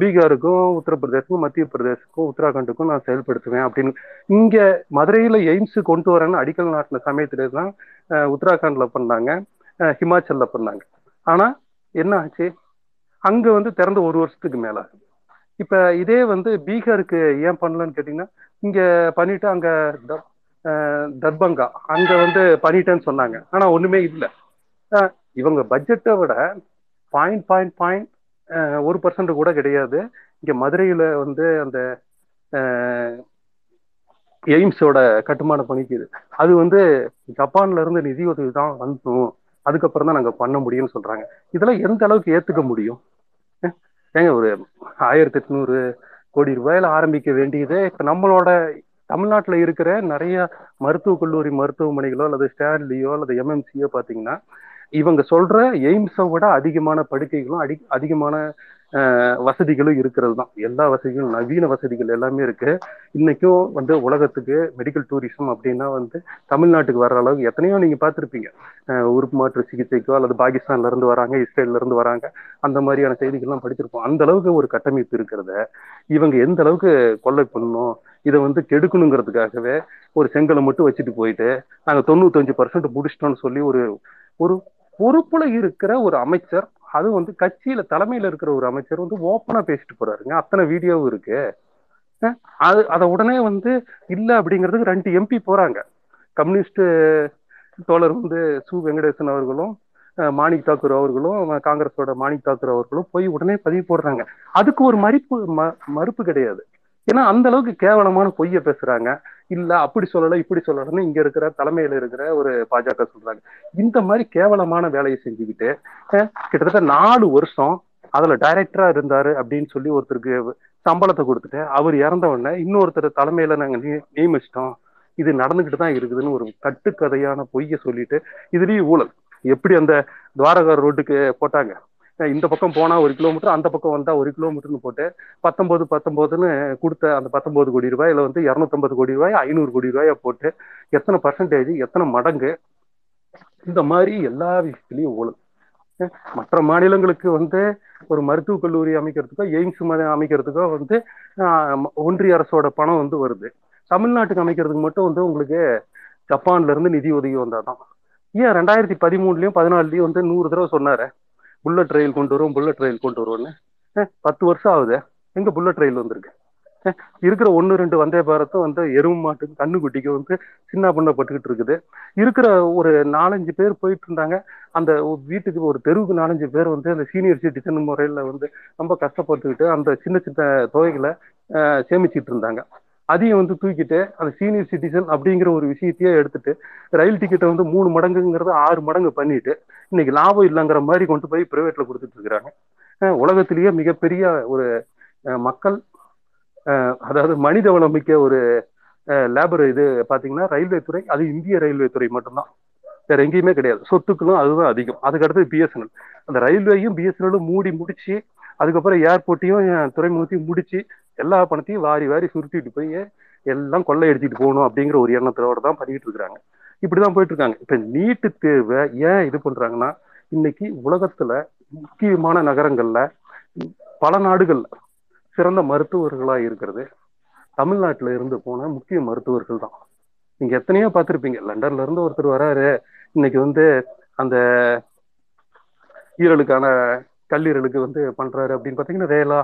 பீகாருக்கும் உத்தரப்பிரதேசக்கும் மத்திய பிரதேசக்கும் உத்தராகண்டுக்கும் நான் செயல்படுத்துவேன் அப்படின்னு. இங்க மதுரையில எய்ம்ஸ் கொண்டு வரேன்னு அடிக்கல் நாட்டுல சமயத்துல தான் உத்தராகண்ட்ல பண்ணாங்க, ஹிமாச்சல்ல பண்ணாங்க. ஆனா என்ன ஆச்சு, அங்க வந்து திறந்து 1 வருஷத்துக்கு மேல ஆகுது. இப்ப இதே வந்து பீகாருக்கு ஏன் பண்ணலன்னு கேட்டீங்கன்னா, இங்க பண்ணிட்டு அங்க தர்பங்கா அங்க வந்து பண்ணிட்டேன்னு சொன்னாங்க. ஆனா ஒண்ணுமே இல்லை. இவங்க பட்ஜெட்டை விட 0.1% கூட கிடையாது. இங்க மதுரையில வந்து அந்த எய்ம்ஸோட கட்டுமான பணிக்கு அது வந்து ஜப்பான்ல இருந்து நிதி உதவி தான் வந்துடும், அதுக்கப்புறம் தான் நாங்க பண்ண முடியும்னு சொல்றாங்க. இதெல்லாம் எந்த அளவுக்கு ஏத்துக்க முடியும்? ஏங்க, ஒரு 1800 கோடி ரூபாயில ஆரம்பிக்க வேண்டியது இப்ப நம்மளோட தமிழ்நாட்டுல இருக்கிற நிறைய மருத்துவக் கல்லூரி மருத்துவமனைகளோ அல்லது ஸ்டான்லியோ அல்லது எம்எம்சியோ பாத்தீங்கன்னா இவங்க சொல்ற எய்ம்ஸை விட அதிகமான படுக்கைகளும் அதிகமான வசதிகளும் இருக்கிறது தான். எல்லா வசதிகளும் நவீன வசதிகள் எல்லாமே இருக்கு. இன்னைக்கும் வந்து உலகத்துக்கு மெடிக்கல் டூரிசம் அப்படின்னா வந்து தமிழ்நாட்டுக்கு வர்ற அளவுக்கு எத்தனையோ நீங்க பார்த்துருப்பீங்க. உறுப்பு மாற்று சிகிச்சைக்கோ அல்லது பாகிஸ்தான்ல இருந்து வராங்க, இஸ்ரேல்ல இருந்து வராங்க, அந்த மாதிரியான செய்திகள்லாம் படிச்சிருப்போம். அந்த அளவுக்கு ஒரு கட்டமைப்பு இருக்கிறத இவங்க எந்த அளவுக்கு கொள்ளை பண்ணணும், இதை வந்து கெடுக்கணுங்கிறதுக்காகவே ஒரு செங்கலை மட்டும் வச்சுட்டு போயிட்டு நாங்க 95% முடிச்சிட்டோம்னு சொல்லி ஒரு ஒரு பொறுப்புல இருக்கிற ஒரு அமைச்சர், அது வந்து கட்சியில தலைமையில இருக்கிற ஒரு அமைச்சர் வந்து ஓப்பனா பேசிட்டு போறாருங்க. அத்தனை வீடியோவும் இருக்கு. அது அதை உடனே வந்து இல்ல அப்படிங்கிறதுக்கு 2 MP போறாங்க. கம்யூனிஸ்ட் தோழர் வந்து சு வெங்கடேசன் அவர்களும் மாணிக் தாக்கூர் அவர்களும், காங்கிரஸோட மாணிக் தாக்கூர் அவர்களும் போய் உடனே பதிவு போடுறாங்க. அதுக்கு ஒரு மறுப்பு கிடையாது. ஏன்னா அந்த அளவுக்கு கேவலமான பொய்ய பேசுறாங்க. இல்ல அப்படி சொல்லல இப்படி சொல்லலன்னு இங்க இருக்கிற தலைமையில இருக்கிற ஒரு பாஜக சொல்றாங்க. இந்த மாதிரி கேவலமான வேலையை செஞ்சுக்கிட்டு கிட்டத்தட்ட 4 வருஷம் அதுல டைரக்டரா இருந்தாரு அப்படின்னு சொல்லி ஒருத்தருக்கு சம்பளத்தை கொடுத்துட்டு அவர் இறந்த உடனே இன்னொருத்தர் தலைமையில நாங்க நியமிச்சிட்டோம், இது நடந்துகிட்டு தான் இருக்குதுன்னு ஒரு கட்டுக்கதையான பொய்ய சொல்லிட்டு இதுலயும் ஊழல். எப்படி அந்த துவாரகா ரோட்டுக்கு போட்டாங்க, இந்த பக்கம் போனா 1 கிலோமீட்டர், அந்த பக்கம் வந்தா 1 கிலோமீட்டர்னு போட்டு 19 கொடுத்த அந்த 19 கோடி ரூபாயில வந்து 250 கோடி ரூபாய் 500 கோடி ரூபாயா போட்டு எத்தனை பர்சன்டேஜ், எத்தனை மடங்கு இந்த மாதிரி எல்லா விஷயத்துலயும் ஊழல். மற்ற மாநிலங்களுக்கு வந்து ஒரு மருத்துவக் கல்லூரி அமைக்கிறதுக்கோ எய்ம்ஸ் அமைக்கிறதுக்கோ வந்து ஒன்றிய அரசோட பணம் வந்து வருது. தமிழ்நாட்டுக்கு அமைக்கிறதுக்கு மட்டும் வந்து உங்களுக்கு ஜப்பான்ல இருந்து நிதி உதவி வந்தாதான். ஏன் 2013, 2014 வந்து 100 தடவை சொன்னாரு புல்லட் ரயில் கொண்டு வருவோம், புல்லட் ரயில் கொண்டு வருவோம்னு? 10 வருஷம் ஆகுது, எங்க புல்லட் ரயில் வந்திருக்கு? இருக்கிற ஒன்று ரெண்டு வந்தே பாரத்தும் வந்து எருவு மாட்டுக்கு கண்ணு குட்டிக்கு வந்து சின்ன பண்ணப்பட்டுக்கிட்டு இருக்குது. இருக்கிற ஒரு 4-5 பேர் போயிட்டு இருந்தாங்க. அந்த வீட்டுக்கு ஒரு தெருவுக்கு 4-5 பேர் வந்து அந்த சீனியர் சிட்டிசன் முறையில் வந்து ரொம்ப கஷ்டப்பட்டுக்கிட்டு அந்த சின்ன சின்ன தொகைகளை சேமிச்சுட்டு இருந்தாங்க. அதையும் வந்து தூக்கிட்டு அந்த சீனியர் சிட்டிசன் அப்படிங்கிற ஒரு விஷயத்தையே எடுத்துட்டு ரயில் டிக்கெட்டை வந்து 3 மடங்குங்கிறது 6 மடங்கு பண்ணிட்டு இன்னைக்கு லாபம் இல்லைங்கிற மாதிரி கொண்டு போய் பிரைவேட்ல கொடுத்துட்டு இருக்கிறாங்க. உலகத்திலேயே மிகப்பெரிய ஒரு மக்கள் அதாவது மனித வளம் மிக்க ஒரு லேபர் இது பாத்தீங்கன்னா ரயில்வே துறை. அது இந்திய ரயில்வே துறை மட்டும்தான், வேற எங்கேயுமே கிடையாது. சொத்துக்களும் அதுதான் அதிகம். அதுக்கடுத்து பிஎஸ்என்எல். அந்த ரயில்வேயும் பிஎஸ்என்எல்லும் மூடி முடிச்சு அதுக்கப்புறம் ஏர்போர்ட்டையும் துறைமுகத்தையும் முடிச்சு எல்லா பணத்தையும் வாரி வாரி சுருத்திட்டு போய் எல்லாம் கொள்ளையடிச்சிட்டு போகணும் அப்படிங்கிற ஒரு எண்ணத்தோட தான் பண்ணிட்டு இருக்கிறாங்க. இப்படிதான் போயிட்டு இருக்காங்க. இப்ப நீட்டு தேர்வை ஏன் இது பண்றாங்கன்னா இன்னைக்கு உலகத்துல முக்கியமான நகரங்கள்ல பல நாடுகள்ல சிறந்த மருத்துவர்களா இருக்கிறது தமிழ்நாட்டுல இருந்து போன முக்கிய மருத்துவர்கள் தான். நீங்க எத்தனையோ பார்த்துருப்பீங்க. லண்டன்ல இருந்து ஒருத்தர் வராரு, இன்னைக்கு வந்து அந்த ஈரலுக்கான கல்லீரலுக்கு வந்து பண்றாரு அப்படின்னு பாத்தீங்கன்னா ரேலா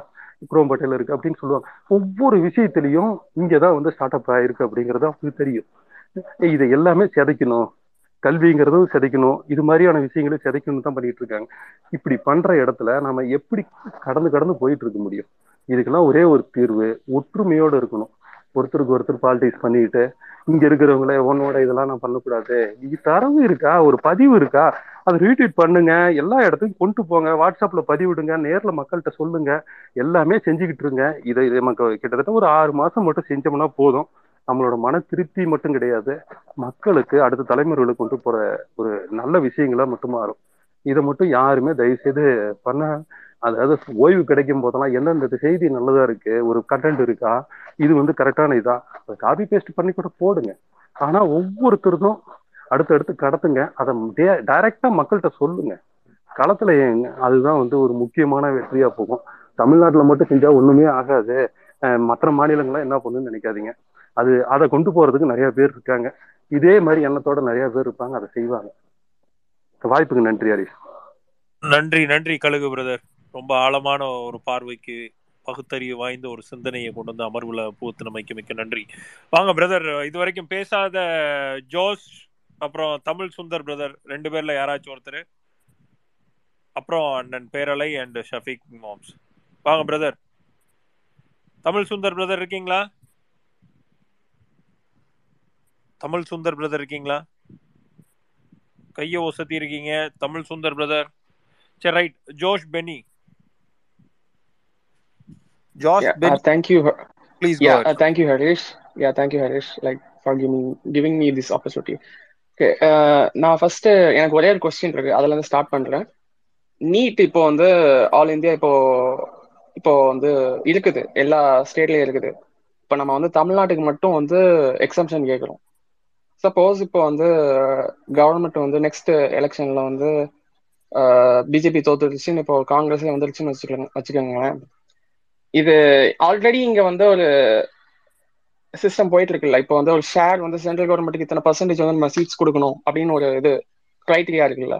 குரோம்பேட்டையில இருக்கு அப்படின்னு சொல்லுவாங்க. ஒவ்வொரு விஷயத்திலையும் இங்கதான் வந்து ஸ்டார்ட் அப் ஆயிருக்கு அப்படிங்கறது அவங்களுக்கு தெரியும். இதை எல்லாமே சிதைக்கணும், கல்விங்கிறதும் சிதைக்கணும், இது மாதிரியான விஷயங்களும் சிதைக்கணும்னு தான் பண்ணிட்டு இருக்காங்க. இப்படி பண்ற இடத்துல நம்ம எப்படி கடந்து போயிட்டு இருக்க முடியும்? இதுக்கெல்லாம் ஒரே ஒரு தீர்வு, ஒற்றுமையோடு இருக்கணும். ஒருத்தருக்கு ஒருத்தர் பாலிடிக்ஸ் பண்ணிட்டு இங்க இருக்கிறவங்களே உன்னோட இதெல்லாம் நான் பண்ணக்கூடாது, இது தரவு இருக்கா, ஒரு பதிவு இருக்கா, அதை ரீட்வீட் பண்ணுங்க, எல்லா இடத்துக்கும் கொண்டு போங்க, வாட்ஸ்அப்ல பதிவிடுங்க, நேர்ல மக்கள்கிட்ட சொல்லுங்க, எல்லாமே செஞ்சுக்கிட்டு இருங்க. இதை கிட்டத்தட்ட ஒரு 6 மாசம் மட்டும் செஞ்சோம்னா போதும். நம்மளோட மன திருப்தி மட்டும் கிடையாது, மக்களுக்கு அடுத்த தலைமுறைகளுக்கு கொண்டு போற ஒரு நல்ல விஷயங்களா மட்டும் மாறும். இதை மட்டும் யாருமே தயவுசெய்து பண்ண, அதாவது ஓய்வு கிடைக்கும் போதெல்லாம் எந்தெந்த செய்தி நல்லதா இருக்கு, ஒரு கண்டென்ட் இருக்கா, இது வந்து கரெக்டான இதா, காபி பேஸ்ட் பண்ணி கூட போடுங்க. ஆனா ஒவ்வொருத்தருக்கும் அடுத்தடுத்து கடத்துங்க, அதை டைரக்டா மக்கள்கிட்ட சொல்லுங்க, களத்துல ஏங்க. அதுதான் வந்து ஒரு முக்கியமான வெற்றியா போகும். தமிழ்நாட்டுல மட்டும் செஞ்சா ஒண்ணுமே ஆகாது, மற்ற மாநிலங்கள்லாம் என்ன பண்ணுன்னு நினைக்காதீங்க. அது அதை கொண்டு போறதுக்கு நிறைய பேர் இருக்காங்க. இதே மாதிரி எண்ணத்தோட நிறைய பேர் இருப்பாங்க, அதை செய்வாங்க. வாய்ப்புக்கு நன்றி ஹரிஷ். நன்றி கழுகு பிரதர். ரொம்ப ஆழமான ஒரு பார்வைக்கு பகுத்தறிவு வாய்ந்த ஒரு சிந்தனையை கொண்டு வந்து அமர்வுல புகுத்தினமைக்கு மிக்க நன்றி. வாங்க பிரதர், இது வரைக்கும் பேசாத ஜோஸ் அப்புறம் தமிழ் சுந்தர் பிரதர் 2 பேர்ல யாராச்சும் ஒருத்தர், அப்புறம் அண்ணன் பேரலை அண்ட் ஷஃபீக் மாம்ஸ். வாங்க பிரதர். தமிழ் சுந்தர் பிரதர் இருக்கீங்களா? கைய ஒசத்தி இருக்கீங்க தமிழ் சுந்தர் பிரதர். சரி right, Josh Beni. Thank you Harish. Like for giving me this opportunity. Okay, now first எனக்கு ஒரே ஒரு question இருக்கு, அதல இருந்து ஸ்டார்ட் பண்றேன். நீட் இப்போ வந்து ஆல் இந்தியா இப்போ வந்து இருக்குது, எல்லா ஸ்டேட்லயும் இருக்குது. இப்போ நம்ம வந்து தமிழ்நாட்டுக்கு மட்டும் வந்து எக்ஸம்ஷன் கேட்குறோம். சப்போஸ் இப்போ வந்து கவர்மெண்ட் வந்து நெக்ஸ்ட் எலெக்ஷன்ல வந்து பிஜேபி தோத்துடுச்சுன்னு இப்போ காங்கிரஸ்ல வந்துருச்சுன்னு வச்சுக்கோங்களேன். இது ஆல்ரெடி இங்க வந்து ஒரு சிஸ்டம் போயிட்டு இருக்குல்ல. இப்போ வந்து ஒரு ஷேர் வந்து சென்ட்ரல் கவர்மெண்ட்டுக்கு இத்தனை பர்சன்டேஜ் வந்து நம்ம சீட்ஸ் கொடுக்கணும் அப்படின்னு ஒரு இது கிரைட்டீரியா இருக்குல்ல,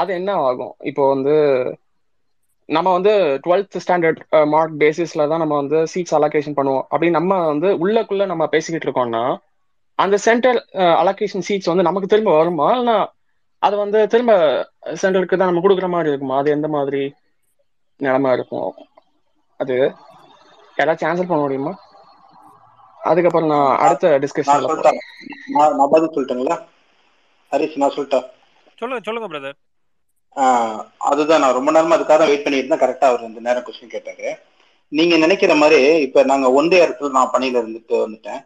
அது என்ன ஆகும்? இப்போ வந்து நம்ம வந்து 12th standard மார்க் பேசிஸ்ல தான் நம்ம வந்து சீட்ஸ் அலோகேஷன் பண்ணுவோம் அப்படின்னு நம்ம வந்து உள்ளக்குள்ள நம்ம பேசிக்கிட்டு இருக்கோம்னா, அந்த சென்ட்ரல் அலோகேஷன் சீட்ஸ் வந்து நமக்கு திரும்ப வருமா, இல்லைன்னா அது வந்து திரும்ப சென்ட்ரலுக்கு தான் நம்ம கொடுக்குற மாதிரி இருக்குமா? அது எந்த மாதிரி நிலைமை இருக்கும்? அது யாராவது கேன்சல் பண்ண முடியுமா? அதுக்கப்புறம் நான் அடுத்த டிஸ்கஷன்ல போறேன். நான் பதில் சொல்லிட்டேங்களா ஹரிஷ்? நான் சொல்லிட்டேன். சொல்லுங்க பிரதர். அதுதான் நான் ரொம்ப நேரமா அதுக்காக வெயிட் பண்ணிட்டு தான் கரெக்டா அவர் இந்த நேரம் கொஸ்டின் கேட்டாரு. நீங்க நினைக்கிற மாதிரி இப்ப நாங்க ஒன் டே இடத்துல நான் பணியில இருந்துட்டு வந்துட்டேன்.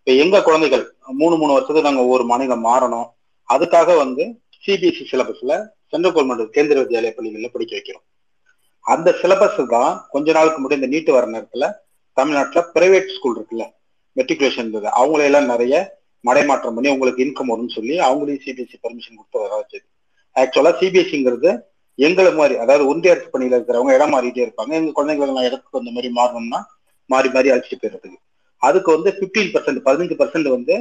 இப்ப எங்க குழந்தைகள் 3 வருஷத்துக்கு நாங்க ஒரு மாநிலம் மாறணும், அதுக்காக வந்து சிபிஎஸ்சி சிலபஸ்ல சென்ட்ரல் கவர்மெண்ட் கேந்திர வித்யாலய பள்ளிகள்ல படிக்க வைக்கிறோம். அந்த சிலபஸ் தான் கொஞ்ச நாளுக்கு முன்னாடி இந்த நீட்டு வர நேரத்துல தமிழ்நாட்டுல பிரைவேட் ஸ்கூல் இருக்குல்ல, மெட்ரிகுலேஷன் இருந்தது, அவங்கள எல்லாம் நிறைய மடைமாற்றம் பண்ணி உங்களுக்கு இன்கம் வரும்னு சொல்லி அவங்களையும் சிபிஎஸ்சி பெர்மிஷன் கொடுத்து வர வச்சது. ஆக்சுவலா சிபிஎஸ்சிங்கிறது எங்களை மாதிரி, அதாவது ஒன்றிய அரசு பணியில இருக்கிறவங்க இடம் மாறிட்டே இருப்பாங்க. எங்க குழந்தைங்களுக்கு நான் இடத்துக்கு அந்த மாதிரி மாறணும்னா மாறி அழைச்சிட்டு போயிடுறதுக்கு அதுக்கு வந்து 15%, 15% வந்து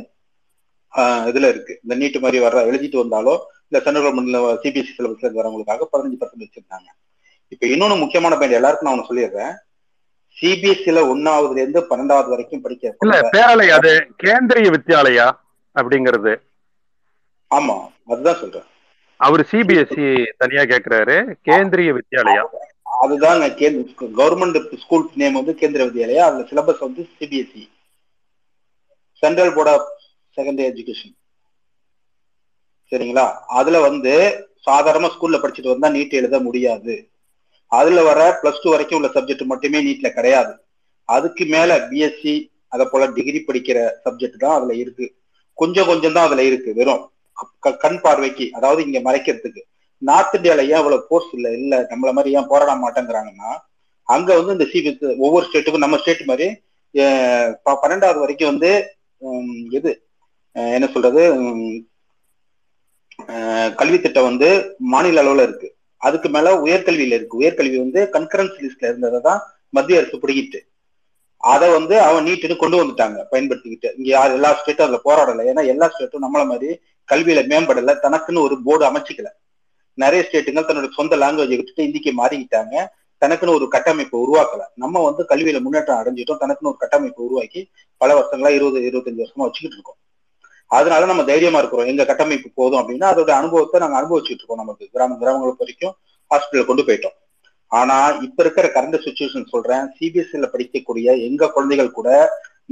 இதுல இருக்கு. இந்த நீட்டு மாதிரி வர்ற எழுதிட்டு வந்தாலோ இந்த சென்ட்ரல் கவர்மெண்ட்ல சிபிஎஸ்சி சிலபஸ்ல வரவங்களுக்காக 15% வச்சிருந்தாங்க. இப்ப இன்னொன்னு முக்கியமான பாயிண்ட் எல்லாருக்கும் நான் ஒண்ணு சொல்லிடுறேன். சிபிஎஸ்இல 1வது-12வது வரைக்கும் படிக்க இல்ல பேராலயா, அது கேந்திரிய வித்யாலயா அப்படிங்கிறது. ஆமா அதுதான் சொல்றேன், அவரு சிபிஎஸ்இ தனியா கேக்குறாரு, கேந்திரிய வித்யாலயா அதுதான். கவர்மெண்ட் ஸ்கூல் நேம் வந்து கேந்திரிய வித்யாலயா, அதுல சிலபஸ் வந்து CBSE central board of secondary education. சரிங்களா, அதுல வந்து சாதாரண ஸ்கூல்ல படிச்சுட்டு வந்தா நீட் எழுத முடியாது. அதுல வர பிளஸ் 2 வரைக்கும் உள்ள சப்ஜெக்ட் மட்டுமே நீட்ல கிடையாது. அதுக்கு மேல பிஎஸ்சி அதை போல டிகிரி படிக்கிற சப்ஜெக்ட் தான் அதுல இருக்கு. கொஞ்சம் கொஞ்சம் தான் அதுல இருக்கு, வெறும் கண் பார்வைக்கு, அதாவது இங்க மறைக்கிறதுக்கு. நார்த் இந்தியாவில ஏன் அவ்வளவு போர்ஸ் இல்ல இல்ல நம்மள மாதிரி ஏன் போராட மாட்டேங்கிறாங்கன்னா, அங்க வந்து இந்த சிபி ஒவ்வொரு ஸ்டேட்டுக்கும் நம்ம ஸ்டேட் மாதிரி 12வது வரைக்கும் வந்து இது என்ன சொல்றது கல்வித்திட்டம் வந்து மாநில அளவுல இருக்கு. அதுக்கு மேல உயர்கல்வியில இருக்கு. உயர்கல்வி வந்து கன்கரன்ஸ் லிஸ்ட்ல இருந்ததான் மத்திய அரசு பிடிக்கிட்டு அதை வந்து அவன் நீட்டுன்னு கொண்டு வந்துட்டாங்க பயன்படுத்திக்கிட்டு. இங்க யார் எல்லா ஸ்டேட்டும் அதுல போராடலை. ஏன்னா எல்லா ஸ்டேட்டும் நம்மள மாதிரி கல்வியில மேம்படல, தனக்குன்னு ஒரு போர்டு அமைச்சிக்கல. நிறைய ஸ்டேட்டுங்கள் தன்னோட சொந்த லாங்குவேஜை விட்டுட்டு இந்திக்கு மாறிக்கிட்டாங்க, தனக்குன்னு ஒரு கட்டமைப்பை உருவாக்கல. நம்ம வந்து கல்வியில முன்னேற்றம் அடைஞ்சிட்டோம், தனக்குன்னு ஒரு கட்டமைப்பை உருவாக்கி பல வருஷங்களா 20-25 வருஷமா வச்சுக்கிட்டு இருக்கோம். அதனால நம்ம தைரியமா இருக்கிறோம், எங்க கட்டமைப்பு போதும் அப்படின்னா அதோட அனுபவத்தை நாங்க அனுபவிச்சுட்டு இருக்கோம். நமக்கு கிராமங்களுக்கு வரைக்கும் ஹாஸ்பிட்டல் கொண்டு போயிட்டோம். ஆனா இப்ப இருக்கிற கரண்ட் சுச்சுவேஷன் சொல்றேன், சிபிஎஸ்இல படிக்கக்கூடிய எங்க குழந்தைகள் கூட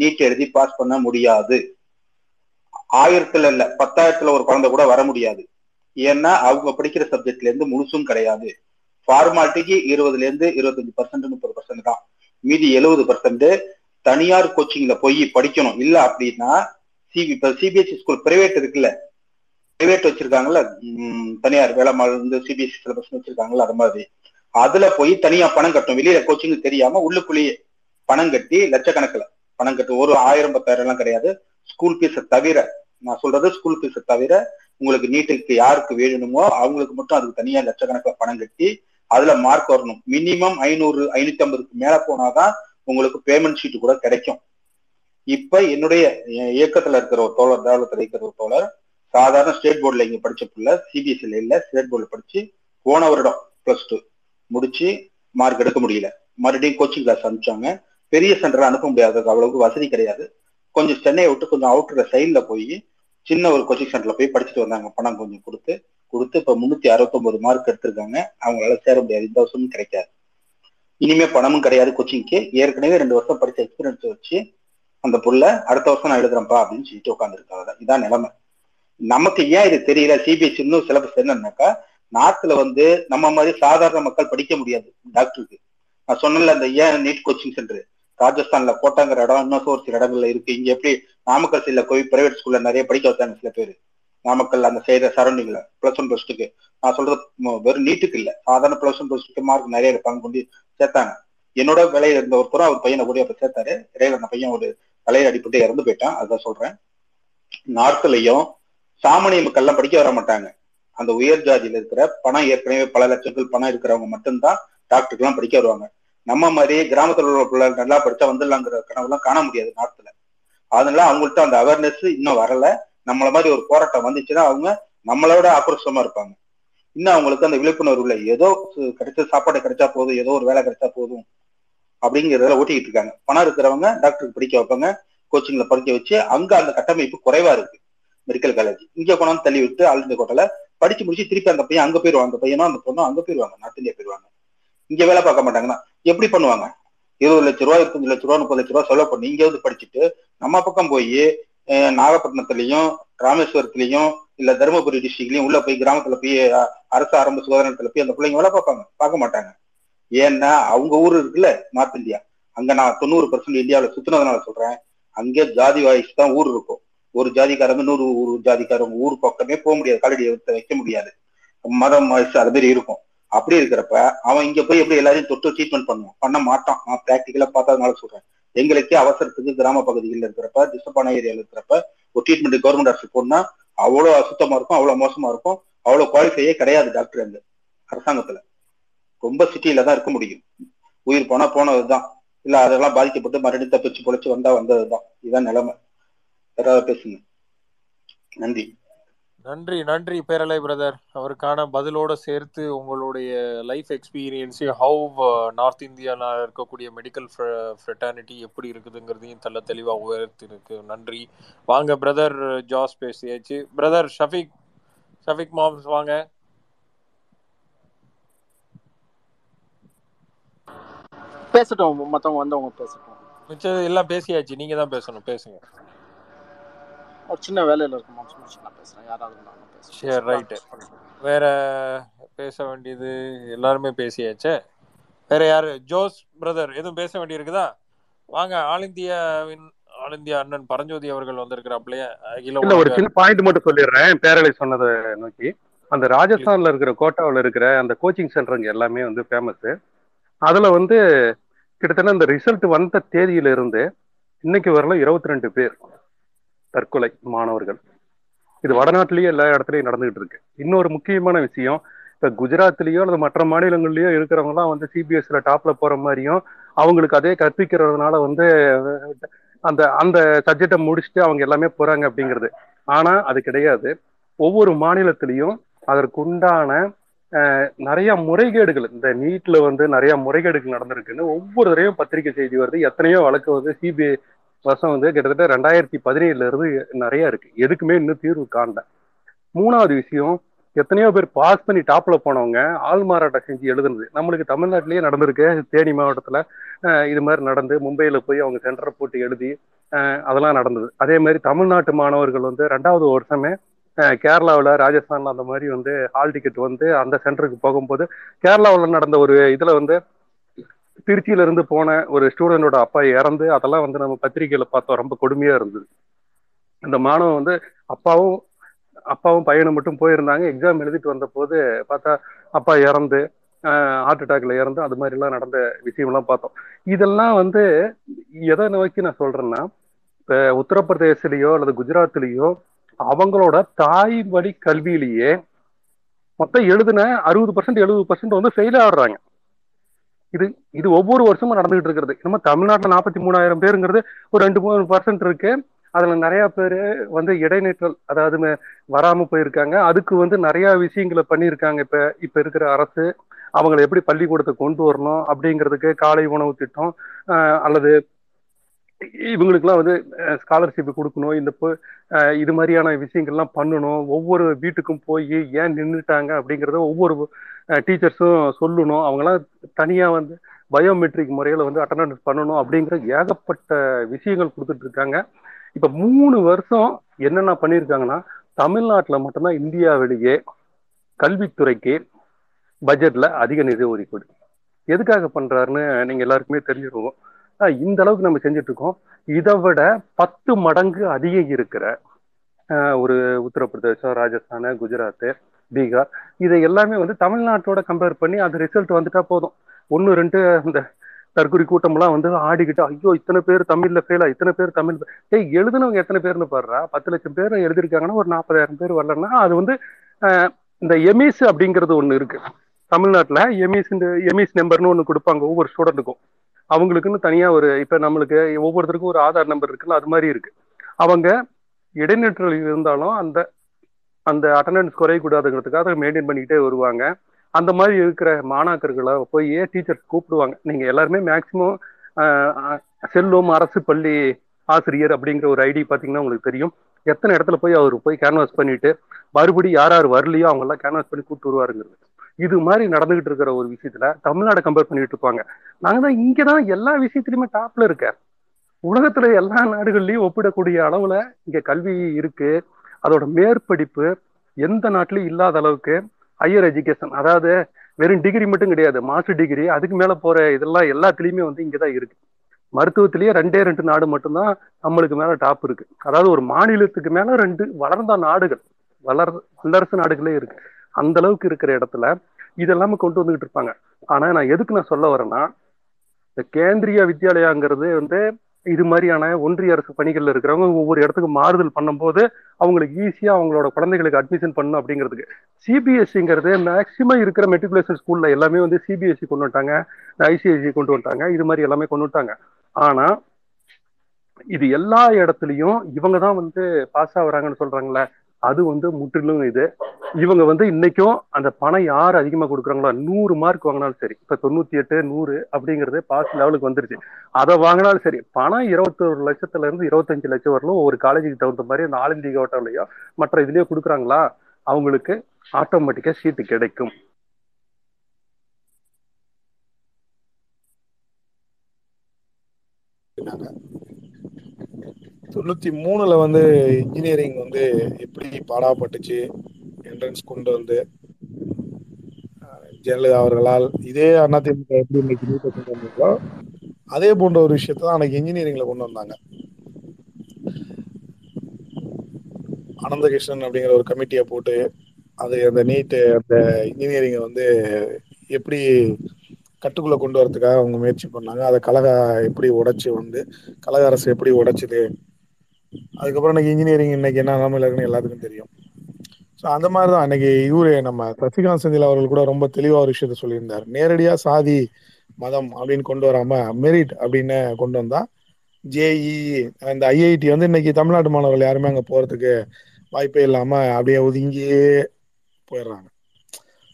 நீட் எழுதி பாஸ் பண்ண முடியாது. 1000 இல்ல 10,000 ஒரு குழந்தை கூட வர முடியாது. ஏன்னா அவங்க படிக்கிற சப்ஜெக்ட்ல இருந்து முழுசும் கிடையாது. ஃபார்மாலிட்டிக்கு 20-25% 30% தான். மீதி 70% தனியார் கோச்சிங்ல போய் படிக்கணும். இல்ல அப்படின்னா சிபிஎஸ்சி ஸ்கூல் பிரைவேட் இருக்குல்ல, பிரைவேட் வச்சிருக்காங்கல்ல தனியார் வேளாண் வந்து சிபிஎஸ்சி சிலபஸ் வச்சிருக்காங்கல்ல, அது மாதிரி அதுல போய் தனியா பணம் கட்டணும். வெளியில கோச்சிங் தெரியாம உள்ளுக்குள்ளேயே பணம் கட்டி லட்சக்கணக்கில் பணம் கட்டு. 1000-10,000 எல்லாம் கிடையாது. ஸ்கூல் பீஸை தவிர, நான் சொல்றது ஸ்கூல் பீஸை தவிர, உங்களுக்கு நீட்டுக்கு யாருக்கு வேணுமோ அவங்களுக்கு மட்டும் அதுக்கு தனியா லட்சக்கணக்கில் பணம் கட்டி அதுல மார்க் வரணும். மினிமம் 500-550 மேல போனாதான் உங்களுக்கு பேமெண்ட் ஷீட் கூட கிடைக்கும். இப்ப என்னுடைய இயக்கத்துல இருக்கிற ஒரு தோழர், தேவலத்துல இருக்கிற ஒரு தோழர், சாதாரண ஸ்டேட் போர்டுல இங்க படிச்ச பிள்ளை, சிபிஎஸ்இல இல்ல ஸ்டேட் போர்டுல படிச்சு போன வருடம் +2 முடிச்சு மார்க் எடுக்க முடியல. மறுபடியும் கோச்சிங் கிளாஸ் அனுப்பிச்சாங்க. பெரிய சென்டர் அனுப்ப முடியாது, அவ்வளவுக்கு வசதி கிடையாது. கொஞ்சம் சென்னையை விட்டு கொஞ்சம் அவுட்டர் சைட்ல போய் சின்ன ஒரு கோச்சிங் சென்டர்ல போய் படிச்சுட்டு வந்தாங்க. பணம் கொஞ்சம் கொடுத்து இப்ப 369 மார்க் எடுத்திருக்காங்க. அவங்களால சேர முடியாது, இந்த வருஷமும் கிடைக்காது, இனிமே பணமும் கிடையாது கோச்சிங்க்கு. ஏற்கனவே 2 வருஷம் படிச்ச எக்ஸ்பீரியன்ஸ் வச்சு அந்த புள்ள அடுத்த வருஷம் நான் எழுதுறேன்ப்பா அப்படின்னு சொல்லிட்டு உட்காந்துருக்காங்க. இதான் நிலைமை. நமக்கு ஏன் இது தெரியல? சிபிஎஸ்இ இன்னும் சிலபஸ் என்னன்னாக்கா, நார்த்ல வந்து நம்ம மாதிரி சாதாரண மக்கள் படிக்க முடியாது டாக்டருக்கு. நான் சொன்னல அந்த ஏன் நீட் கோச்சிங் சென்டர் ராஜஸ்தான்ல கோட்டாங்கிற இடம், இன்னும் ஒரு சில இடங்கள்ல இருக்கு. இங்க எப்படி நாமக்கல் சைட்ல போய் பிரைவேட் ஸ்கூல்ல நிறைய படிக்க வச்சாங்க சில பேர், நாமக்கல் அந்த சைட சரௌண்டிங்ல +1 +2க்கு. நான் சொல்றது வெறும் நீட்டுக்கு இல்ல, சாதாரண +1 +2க்கு மார்க் நிறைய எடுப்பாங்க கொண்டு சேர்த்தாங்க. என்னோட வேலையில இருந்த ஒருத்தரும் அவர் பையனை கூட அப்ப சேர்த்தாரு. இடையில அந்த பையன் ஒரு தலையில் அடிப்பட்டு இறந்து போயிட்டான். அதுதான் சொல்றேன், நார்த்லயும் சாமானிய மக்கள்லாம் படிக்க வர மாட்டாங்க. அந்த உயர் ஜாதியில இருக்கிற பணம், ஏற்கனவே பல லட்சங்கள் பணம் இருக்கிறவங்க மட்டும்தான் டாக்டருக்கு எல்லாம் படிக்க வருவாங்க. நம்ம மாதிரி கிராமத்துல உள்ள பிள்ளைகள் நல்லா படிச்சா வந்துடலாங்கிற கனவுலாம் காண முடியாது நார்த்ல. அதனால அவங்கள்ட்ட அந்த அவேர்னஸ் இன்னும் வரல. நம்மள மாதிரி ஒரு போராட்டம் வந்துச்சுன்னா அவங்க நம்மளோட ஆக்ரோஷமா இருப்பாங்க. இன்னும் அவங்களுக்கு அந்த விழிப்புணர்வு இல்லை. ஏதோ கிடைச்ச சாப்பாடு கிடைச்சா போதும், ஏதோ ஒரு வேலை கிடைச்சா போதும் அப்படிங்கிறதுல ஓட்டிக்கிட்டு இருக்காங்க. பணம் இருக்கிறவங்க டாக்டருக்கு படிக்க வைப்பாங்க, கோச்சிங்ல படிக்க வச்சு. அங்க அந்த கட்டமைப்பு குறைவா இருக்கு மெடிக்கல் காலேஜ். இங்க கொண்டாந்து தள்ளி விட்டு ஆழ்ந்த கோட்டையில படிச்சு முடிச்சு திருப்பி அந்த பையன் அங்க போயிருவாங்க, அந்த பையனும் அந்த பொண்ணும் அங்க போயிருவாங்க, நார்த் இந்தியா போயிருவாங்க. இங்க வேலை பார்க்க மாட்டாங்கன்னா எப்படி பண்ணுவாங்க? 20 லட்ச ரூபா, 25 லட்ச ரூபா, 30 லட்ச ரூபா செலவு பண்ணி இங்க வந்து படிச்சுட்டு நம்ம பக்கம் போய் நாகப்பட்டினத்திலையும் ராமேஸ்வரத்திலையும் இல்ல தருமபுரி டிஸ்ட்ரிக்ட்லயும் உள்ள போய் கிராமத்துல போய் அரசு ஆரம்ப சுகாதாரத்துல போய் அந்த பிள்ளைங்க வேலை பார்ப்பாங்க? பார்க்க மாட்டாங்க. ஏன்னா அவங்க ஊரு இருக்குல்ல நார்த் இந்தியா, அங்க நான் 90% இந்தியாவில சுத்தினதுனால சொல்றேன், அங்கே ஜாதி வாய்ஸ் தான் ஊர் இருக்கும். ஒரு ஜாதிக்காரங்க 100 ஜாதிக்காரங்க ஊர் பக்கமே போக முடியாது, காலடி வைக்க முடியாது, மதம் வாய்ஸ் அது மாதிரி இருக்கும். அப்படி இருக்கிறப்ப அவன் இங்க போய் எப்படி எல்லாரையும் தொட்டு ட்ரீட்மெண்ட் பண்ணுவான்? பண்ண மாட்டான். நான் பிராக்டிக்கலா பார்த்ததுனால சொல்றேன், எங்களுக்கே அவசரத்துக்கு கிராம பகுதிகளில் இருக்கிறப்ப, டிஸ்டர்பான ஏரியாவில் இருக்கிறப்ப ஒரு ட்ரீட்மெண்ட் கவர்மெண்ட் ஹாஸ்பிட்டல் போனா அவ்வளோ அசுத்தமா இருக்கும், அவ்வளோ மோசமா இருக்கும், அவ்வளோ குவாலிஃபையே கிடையாது டாக்டர். அங்க அரசாங்கத்துல ரொம்ப சிட்டியில தான் இருக்க முடியும். உயிர் போனா போனதுதான், இல்ல அதெல்லாம் பாதிக்கப்பட்டு மறுபடியும் தப்பிச்சு பொழைச்சு வந்ததுதான். இதுதான் நிலைமை. வேற பேசுங்க. நன்றி. நன்றி நன்றி பேரலை பிரதர். அவருக்கான பதிலோடு சேர்த்து உங்களுடைய லைஃப் எக்ஸ்பீரியன்ஸு, ஹவு நார்த் இந்தியாவில் இருக்கக்கூடிய மெடிக்கல் ஃப்ரெட்டர்னிட்டி எப்படி இருக்குதுங்கிறதையும் தள்ள தெளிவாக உயர்த்திருக்கு. நன்றி. வாங்க பிரதர் ஜாஸ் பேசியாச்சு. பிரதர் ஷஃபிக், ஷஃபிக் மாம்ஸ் வாங்க. பேசட்டும், மற்றவங்க வந்தவங்க பேசட்டும். மிச்சம் எல்லாம் பேசியாச்சு, நீங்கள் தான் பேசணும். பேசுங்க. ஒரு சின்ன வேலையில் இருக்குமா, சின்ன பேசுகிறேன், யாராவது. சரி, ரைட்டு. வேறு பேச வேண்டியது எல்லாருமே பேசியாச்சே. வேறு யார்? ஜோஸ் பிரதர் எதுவும் பேச வேண்டியிருக்குதா? வாங்க. ஆல் இந்தியா அண்ணன் பரஞ்சோதி அவர்கள் வந்திருக்கிறாப்லையே. இல்லை, ஒரு சின்ன பாயிண்ட் மட்டும் சொல்லிடுறேன் பேரலை சொன்னதை நோக்கி. அந்த ராஜஸ்தானில் இருக்கிற கோட்டாவில் இருக்கிற அந்த கோச்சிங் சென்டருங்க எல்லாமே வந்து ஃபேமஸ்ஸு. அதில் வந்து கிட்டத்தட்ட இந்த ரிசல்ட் வந்த தேதியிலிருந்து இன்னைக்கு வரல 22 பேர் தற்கொலை மாணவர்கள். இது வடநாட்டிலேயே எல்லா இடத்துலையும் நடந்துகிட்டு இருக்கு. இன்னொரு முக்கியமான விஷயம், இப்போ குஜராத்லேயோ அல்லது மற்ற மாநிலங்கள்லையோ இருக்கிறவங்களாம் வந்து சிபிஎஸ்சியில் டாப்பில் போகிற மாதிரியும், அவங்களுக்கு அதே கற்பிக்கிறதுனால வந்து அந்த அந்த சப்ஜெக்டை முடிச்சுட்டு அவங்க எல்லாமே போகிறாங்க அப்படிங்கிறது. ஆனால் அது கிடையாது. ஒவ்வொரு மாநிலத்திலையும் அதற்குண்டான நிறைய முறைகேடுகள், இந்த நீட்டில் வந்து நிறைய முறைகேடுகள் நடந்திருக்குன்னு ஒவ்வொரு தரையும் பத்திரிகை செய்தி வருது. எத்தனையோ வழக்கு வந்து சிபிஐ வருஷம் வந்து கிட்டத்தட்ட 2017 இருந்து நிறைய இருக்கு. எதுக்குமே இன்னும் தீர்வு காணல. மூணாவது விஷயம், எத்தனையோ பேர் பாஸ் பண்ணி டாப்ல போனவங்க ஆள் மாறாட்டம் செஞ்சு எழுதுனது நம்மளுக்கு தமிழ்நாட்டிலேயே நடந்திருக்கு. தேனி மாவட்டத்துல இது மாதிரி நடந்து மும்பையில போய் அவங்க சென்டரை போட்டு எழுதி அதெல்லாம் நடந்தது. அதே மாதிரி தமிழ்நாட்டு மாணவர்கள் வந்து 2வது வருஷமே கேரளாவில், ராஜஸ்தான்ல அந்த மாதிரி வந்து ஹால் டிக்கெட் வந்து அந்த சென்டருக்கு போகும்போது, கேரளாவில் நடந்த ஒரு இதுல வந்து திருச்சியில இருந்து போன ஒரு ஸ்டூடெண்டோட அப்பா இறந்து, அதெல்லாம் வந்து நம்ம பத்திரிகையில பார்த்தோம். ரொம்ப கொடுமையா இருந்தது. அந்த மாணவன் வந்து அப்பாவும் பையனை மட்டும் போயிருந்தாங்க. எக்ஸாம் எழுதிட்டு வந்த போது பார்த்தா அப்பா இறந்து, ஹார்ட் அட்டாக்ல இறந்து, அது மாதிரி எல்லாம் நடந்த விஷயம்லாம் பார்த்தோம். இதெல்லாம் வந்து எதை நோக்கி நான் சொல்றேன்னா, இப்ப உத்தரப்பிரதேசிலேயோ அல்லது குஜராத்லேயோ அவங்களோட தாய் வழி கல்வியிலேயே மொத்தம் எழுதுன 60% 70% வந்து ஃபெயில் ஆடுறாங்க. இது இது ஒவ்வொரு வருஷமும் நடந்துகிட்டு இருக்கிறது. நம்ம தமிழ்நாட்டில் 43,000 பேருங்கிறது ஒரு 2-3% இருக்கு. அதுல நிறைய பேரு வந்து இடைநிற்றல், அதாவது வராம போயிருக்காங்க. அதுக்கு வந்து நிறைய விஷயங்களை பண்ணியிருக்காங்க. இப்ப இருக்கிற அரசு அவங்களை எப்படி பள்ளிக்கூடத்தை கொண்டு வரணும் அப்படிங்கிறதுக்கு காலை உணவு திட்டம், அல்லது இவங்களுக்குலாம் வந்து ஸ்காலர்ஷிப் கொடுக்கணும், இந்த இது மாதிரியான விஷயங்கள்லாம் பண்ணணும். ஒவ்வொரு வீட்டுக்கும் போய் ஏன் நின்றுட்டாங்க அப்படிங்கிறத ஒவ்வொரு டீச்சர்ஸும் சொல்லணும். அவங்களாம் தனியாக வந்து பயோமெட்ரிக் முறையில் வந்து அட்டண்டன்ஸ் பண்ணணும் அப்படிங்கிற ஏகப்பட்ட விஷயங்கள் கொடுத்துட்டு இருக்காங்க. இப்போ 3 வருஷம் என்னென்ன பண்ணியிருக்காங்கன்னா, தமிழ்நாட்டில் மட்டும்தான் இந்தியாவிலேயே கல்வித்துறைக்கு பட்ஜெட்டில் அதிக நிதி ஒதுக்கீடு. எதுக்காக பண்ணுறாருன்னு நீங்கள் எல்லாருக்குமே தெரிஞ்சிருக்கும். இந்த அளவுக்கு நம்ம செஞ்சுட்டு இருக்கோம். இதை விட 10 மடங்கு அதிகம் இருக்கிற ஒரு உத்தரப்பிரதேசம், ராஜஸ்தான், குஜராத், பீகார், இதை எல்லாமே வந்து தமிழ்நாட்டோட கம்பேர் பண்ணி அது ரிசல்ட் வந்துட்டா போதும். 1-2 இந்த தற்கொலை கூட்டம்லாம் வந்து ஆடிக்கிட்டு, ஐயோ இத்தனை பேர் தமிழ்ல ஃபெயிலா, இத்தனை பேர் தமிழ். எழுதுனவங்க எத்தனை பேர்னு பாடுறா. 10 லட்சம் பேர் எழுதிருக்காங்கன்னா ஒரு 40,000 பேர் வரலன்னா அது வந்து இந்த எமிஸ் அப்படிங்கிறது ஒண்ணு இருக்கு தமிழ்நாட்டுல. எமிஸ் நம்பர்னு ஒண்ணு கொடுப்பாங்க ஒவ்வொரு ஸ்டூடெண்ட்டுக்கும். அவங்களுக்குன்னு தனியா ஒரு, இப்ப நம்மளுக்கு ஒவ்வொருத்தருக்கும் ஒரு ஆதார் நம்பர் இருக்குல்ல, அது மாதிரி இருக்கு. அவங்க இடைநிற்றல் இருந்தாலும் அந்த அந்த அட்டண்டன்ஸ் குறையக்கூடாதுங்கிறதுக்காக அதை மெயின்டைன் பண்ணிக்கிட்டே வருவாங்க. அந்த மாதிரி இருக்கிற மாணாக்கர்களை போய் டீச்சர்ஸ் கூப்பிடுவாங்க. நீங்க எல்லாருமே மேக்சிமம் செல்லும் அரசு பள்ளி ஆசிரியர் அப்படிங்கிற ஒரு ஐடி பார்த்தீங்கன்னா உங்களுக்கு தெரியும். எத்தனை இடத்துல போய் அவர் போய் கேன்வாஸ் பண்ணிட்டு மறுபடியும் யார் வரலையோ அவங்கெல்லாம் கேன்வாஸ் பண்ணி கூப்பிட்டு வருவாருங்கிறது. இது மாதிரி நடந்துகிட்டு இருக்கிற ஒரு விஷயத்துல தமிழ்நாடு கம்பேர் பண்ணிட்டு இருப்பாங்க. நாங்க தான் இங்கதான் எல்லா விஷயத்திலயுமே டாப்ல இருக்க. உலகத்துல எல்லா நாடுகள்லயும் ஒப்பிடக்கூடிய அளவுல இங்க கல்வி இருக்கு. அதோட மேற்படிப்பு எந்த நாட்டிலும் இல்லாத அளவுக்கு ஹையர் எஜுகேஷன், அதாவது வெறும் டிகிரி மட்டும் கிடையாது, மாஸ்டர் டிகிரி அதுக்கு மேல போற இதெல்லாம் எல்லாத்துலயுமே வந்து இங்கதான் இருக்கு. மருத்துவத்திலேயே 2 நாடு மட்டும்தான் நம்மளுக்கு மேல டாப் இருக்கு. அதாவது ஒரு மாநிலத்துக்கு மேல 2 வளர்ந்த நாடுகள், வல்லரசு நாடுகளே இருக்கு. அந்த அளவுக்கு இருக்கிற இடத்துல இதெல்லாமே கொண்டு வந்துகிட்டு இருப்பாங்க. ஆனா நான் எதுக்கு நான் சொல்ல வரேன்னா, இந்த கேந்திரிய வித்யாலயாங்கிறது வந்து இது மாதிரியான ஒன்றிய அரசு பணிகள்ல இருக்கிறவங்க ஒவ்வொரு இடத்துக்கு மாறுதல் பண்ணும்போது அவங்களுக்கு ஈஸியா அவங்களோட குழந்தைகளுக்கு அட்மிஷன் பண்ணணும் அப்படிங்கிறதுக்கு. சிபிஎஸ்சிங்கிறது மேக்சிமம் இருக்கிற மெட்ரிகுலேஷன் ஸ்கூல்ல எல்லாமே வந்து சிபிஎஸ்சி கொண்டு வந்துட்டாங்க, ஐசிஐசி கொண்டு வந்துட்டாங்க, இது மாதிரி எல்லாமே கொண்டு வந்துட்டாங்க. ஆனா இது எல்லா இடத்துலையும் இவங்க தான் வந்து பாஸ் ஆகுறாங்கன்னு சொல்றாங்களே, அது வந்து முற்றிலும் இது. இவங்க வந்து இன்னைக்கும் அந்த பணம் யார் அதிகமா கொடுக்குறாங்களோ 100 மார்க் வாங்கினாலும் சரி, இப்ப 98 100 அப்படிங்கறது பாஸ் லெவலுக்கு வந்துருச்சு, அதை வாங்கினாலும் சரி பணம் 21 லட்சத்துல இருந்து 25 லட்சம் வரலும் ஒரு காலேஜுக்கு தகுந்த மாதிரி அந்த ஆல் இந்தியா கோட்டாலையோ மற்ற இதுலயோ கொடுக்குறாங்களா அவங்களுக்கு ஆட்டோமேட்டிக்கா சீட்டு கிடைக்கும். ல வந்து இன்ஜினியரிங் வந்து எப்படி பாடாப்பட்டுச்சு என்ட்ரன்ஸ் கொண்டு வந்து ஜெயலலிதா அவர்களால் இதே அதிமுக எப்படி இன்னைக்கு நீட்டை கொண்டு வந்தாங்களோ அதே போன்ற ஒரு விஷயத்தான் அன்னைக்கு இன்ஜினியரிங்ல கொண்டு வந்தாங்க. அனந்தகிருஷ்ணன் அப்படிங்கிற ஒரு கமிட்டியை போட்டு அது அந்த நீட்டு அந்த இன்ஜினியரிங்கை வந்து எப்படி கட்டுக்குள்ள கொண்டு வரதுக்காக அவங்க முயற்சி பண்ணாங்க. அதை கழக எப்படி உடைச்சு வந்து கழக அரசு எப்படி உடைச்சிது, அதுக்கப்புறம் இன்னைக்கு இன்ஜினியரிங் இன்னைக்கு என்ன நிலைமையில் இருக்குன்னு எல்லாத்துக்கும் தெரியும். ஸோ அந்த மாதிரி தான் இன்னைக்கு இவரு நம்ம சசிகாந்த் செந்தில் அவர்கள் கூட ரொம்ப தெளிவாக ஒரு விஷயத்த சொல்லியிருந்தார். நேரடியாக சாதி மதம் அப்படின்னு கொண்டு வராம மெரிட் அப்படின்னு கொண்டு வந்தா ஜேஇஇ இந்த ஐஐடி வந்து இன்னைக்கு தமிழ்நாட்டு மாணவர்கள் யாருமே அங்கே போறதுக்கு வாய்ப்பே இல்லாம அப்படியே ஒதுங்கியே போயிடுறாங்க.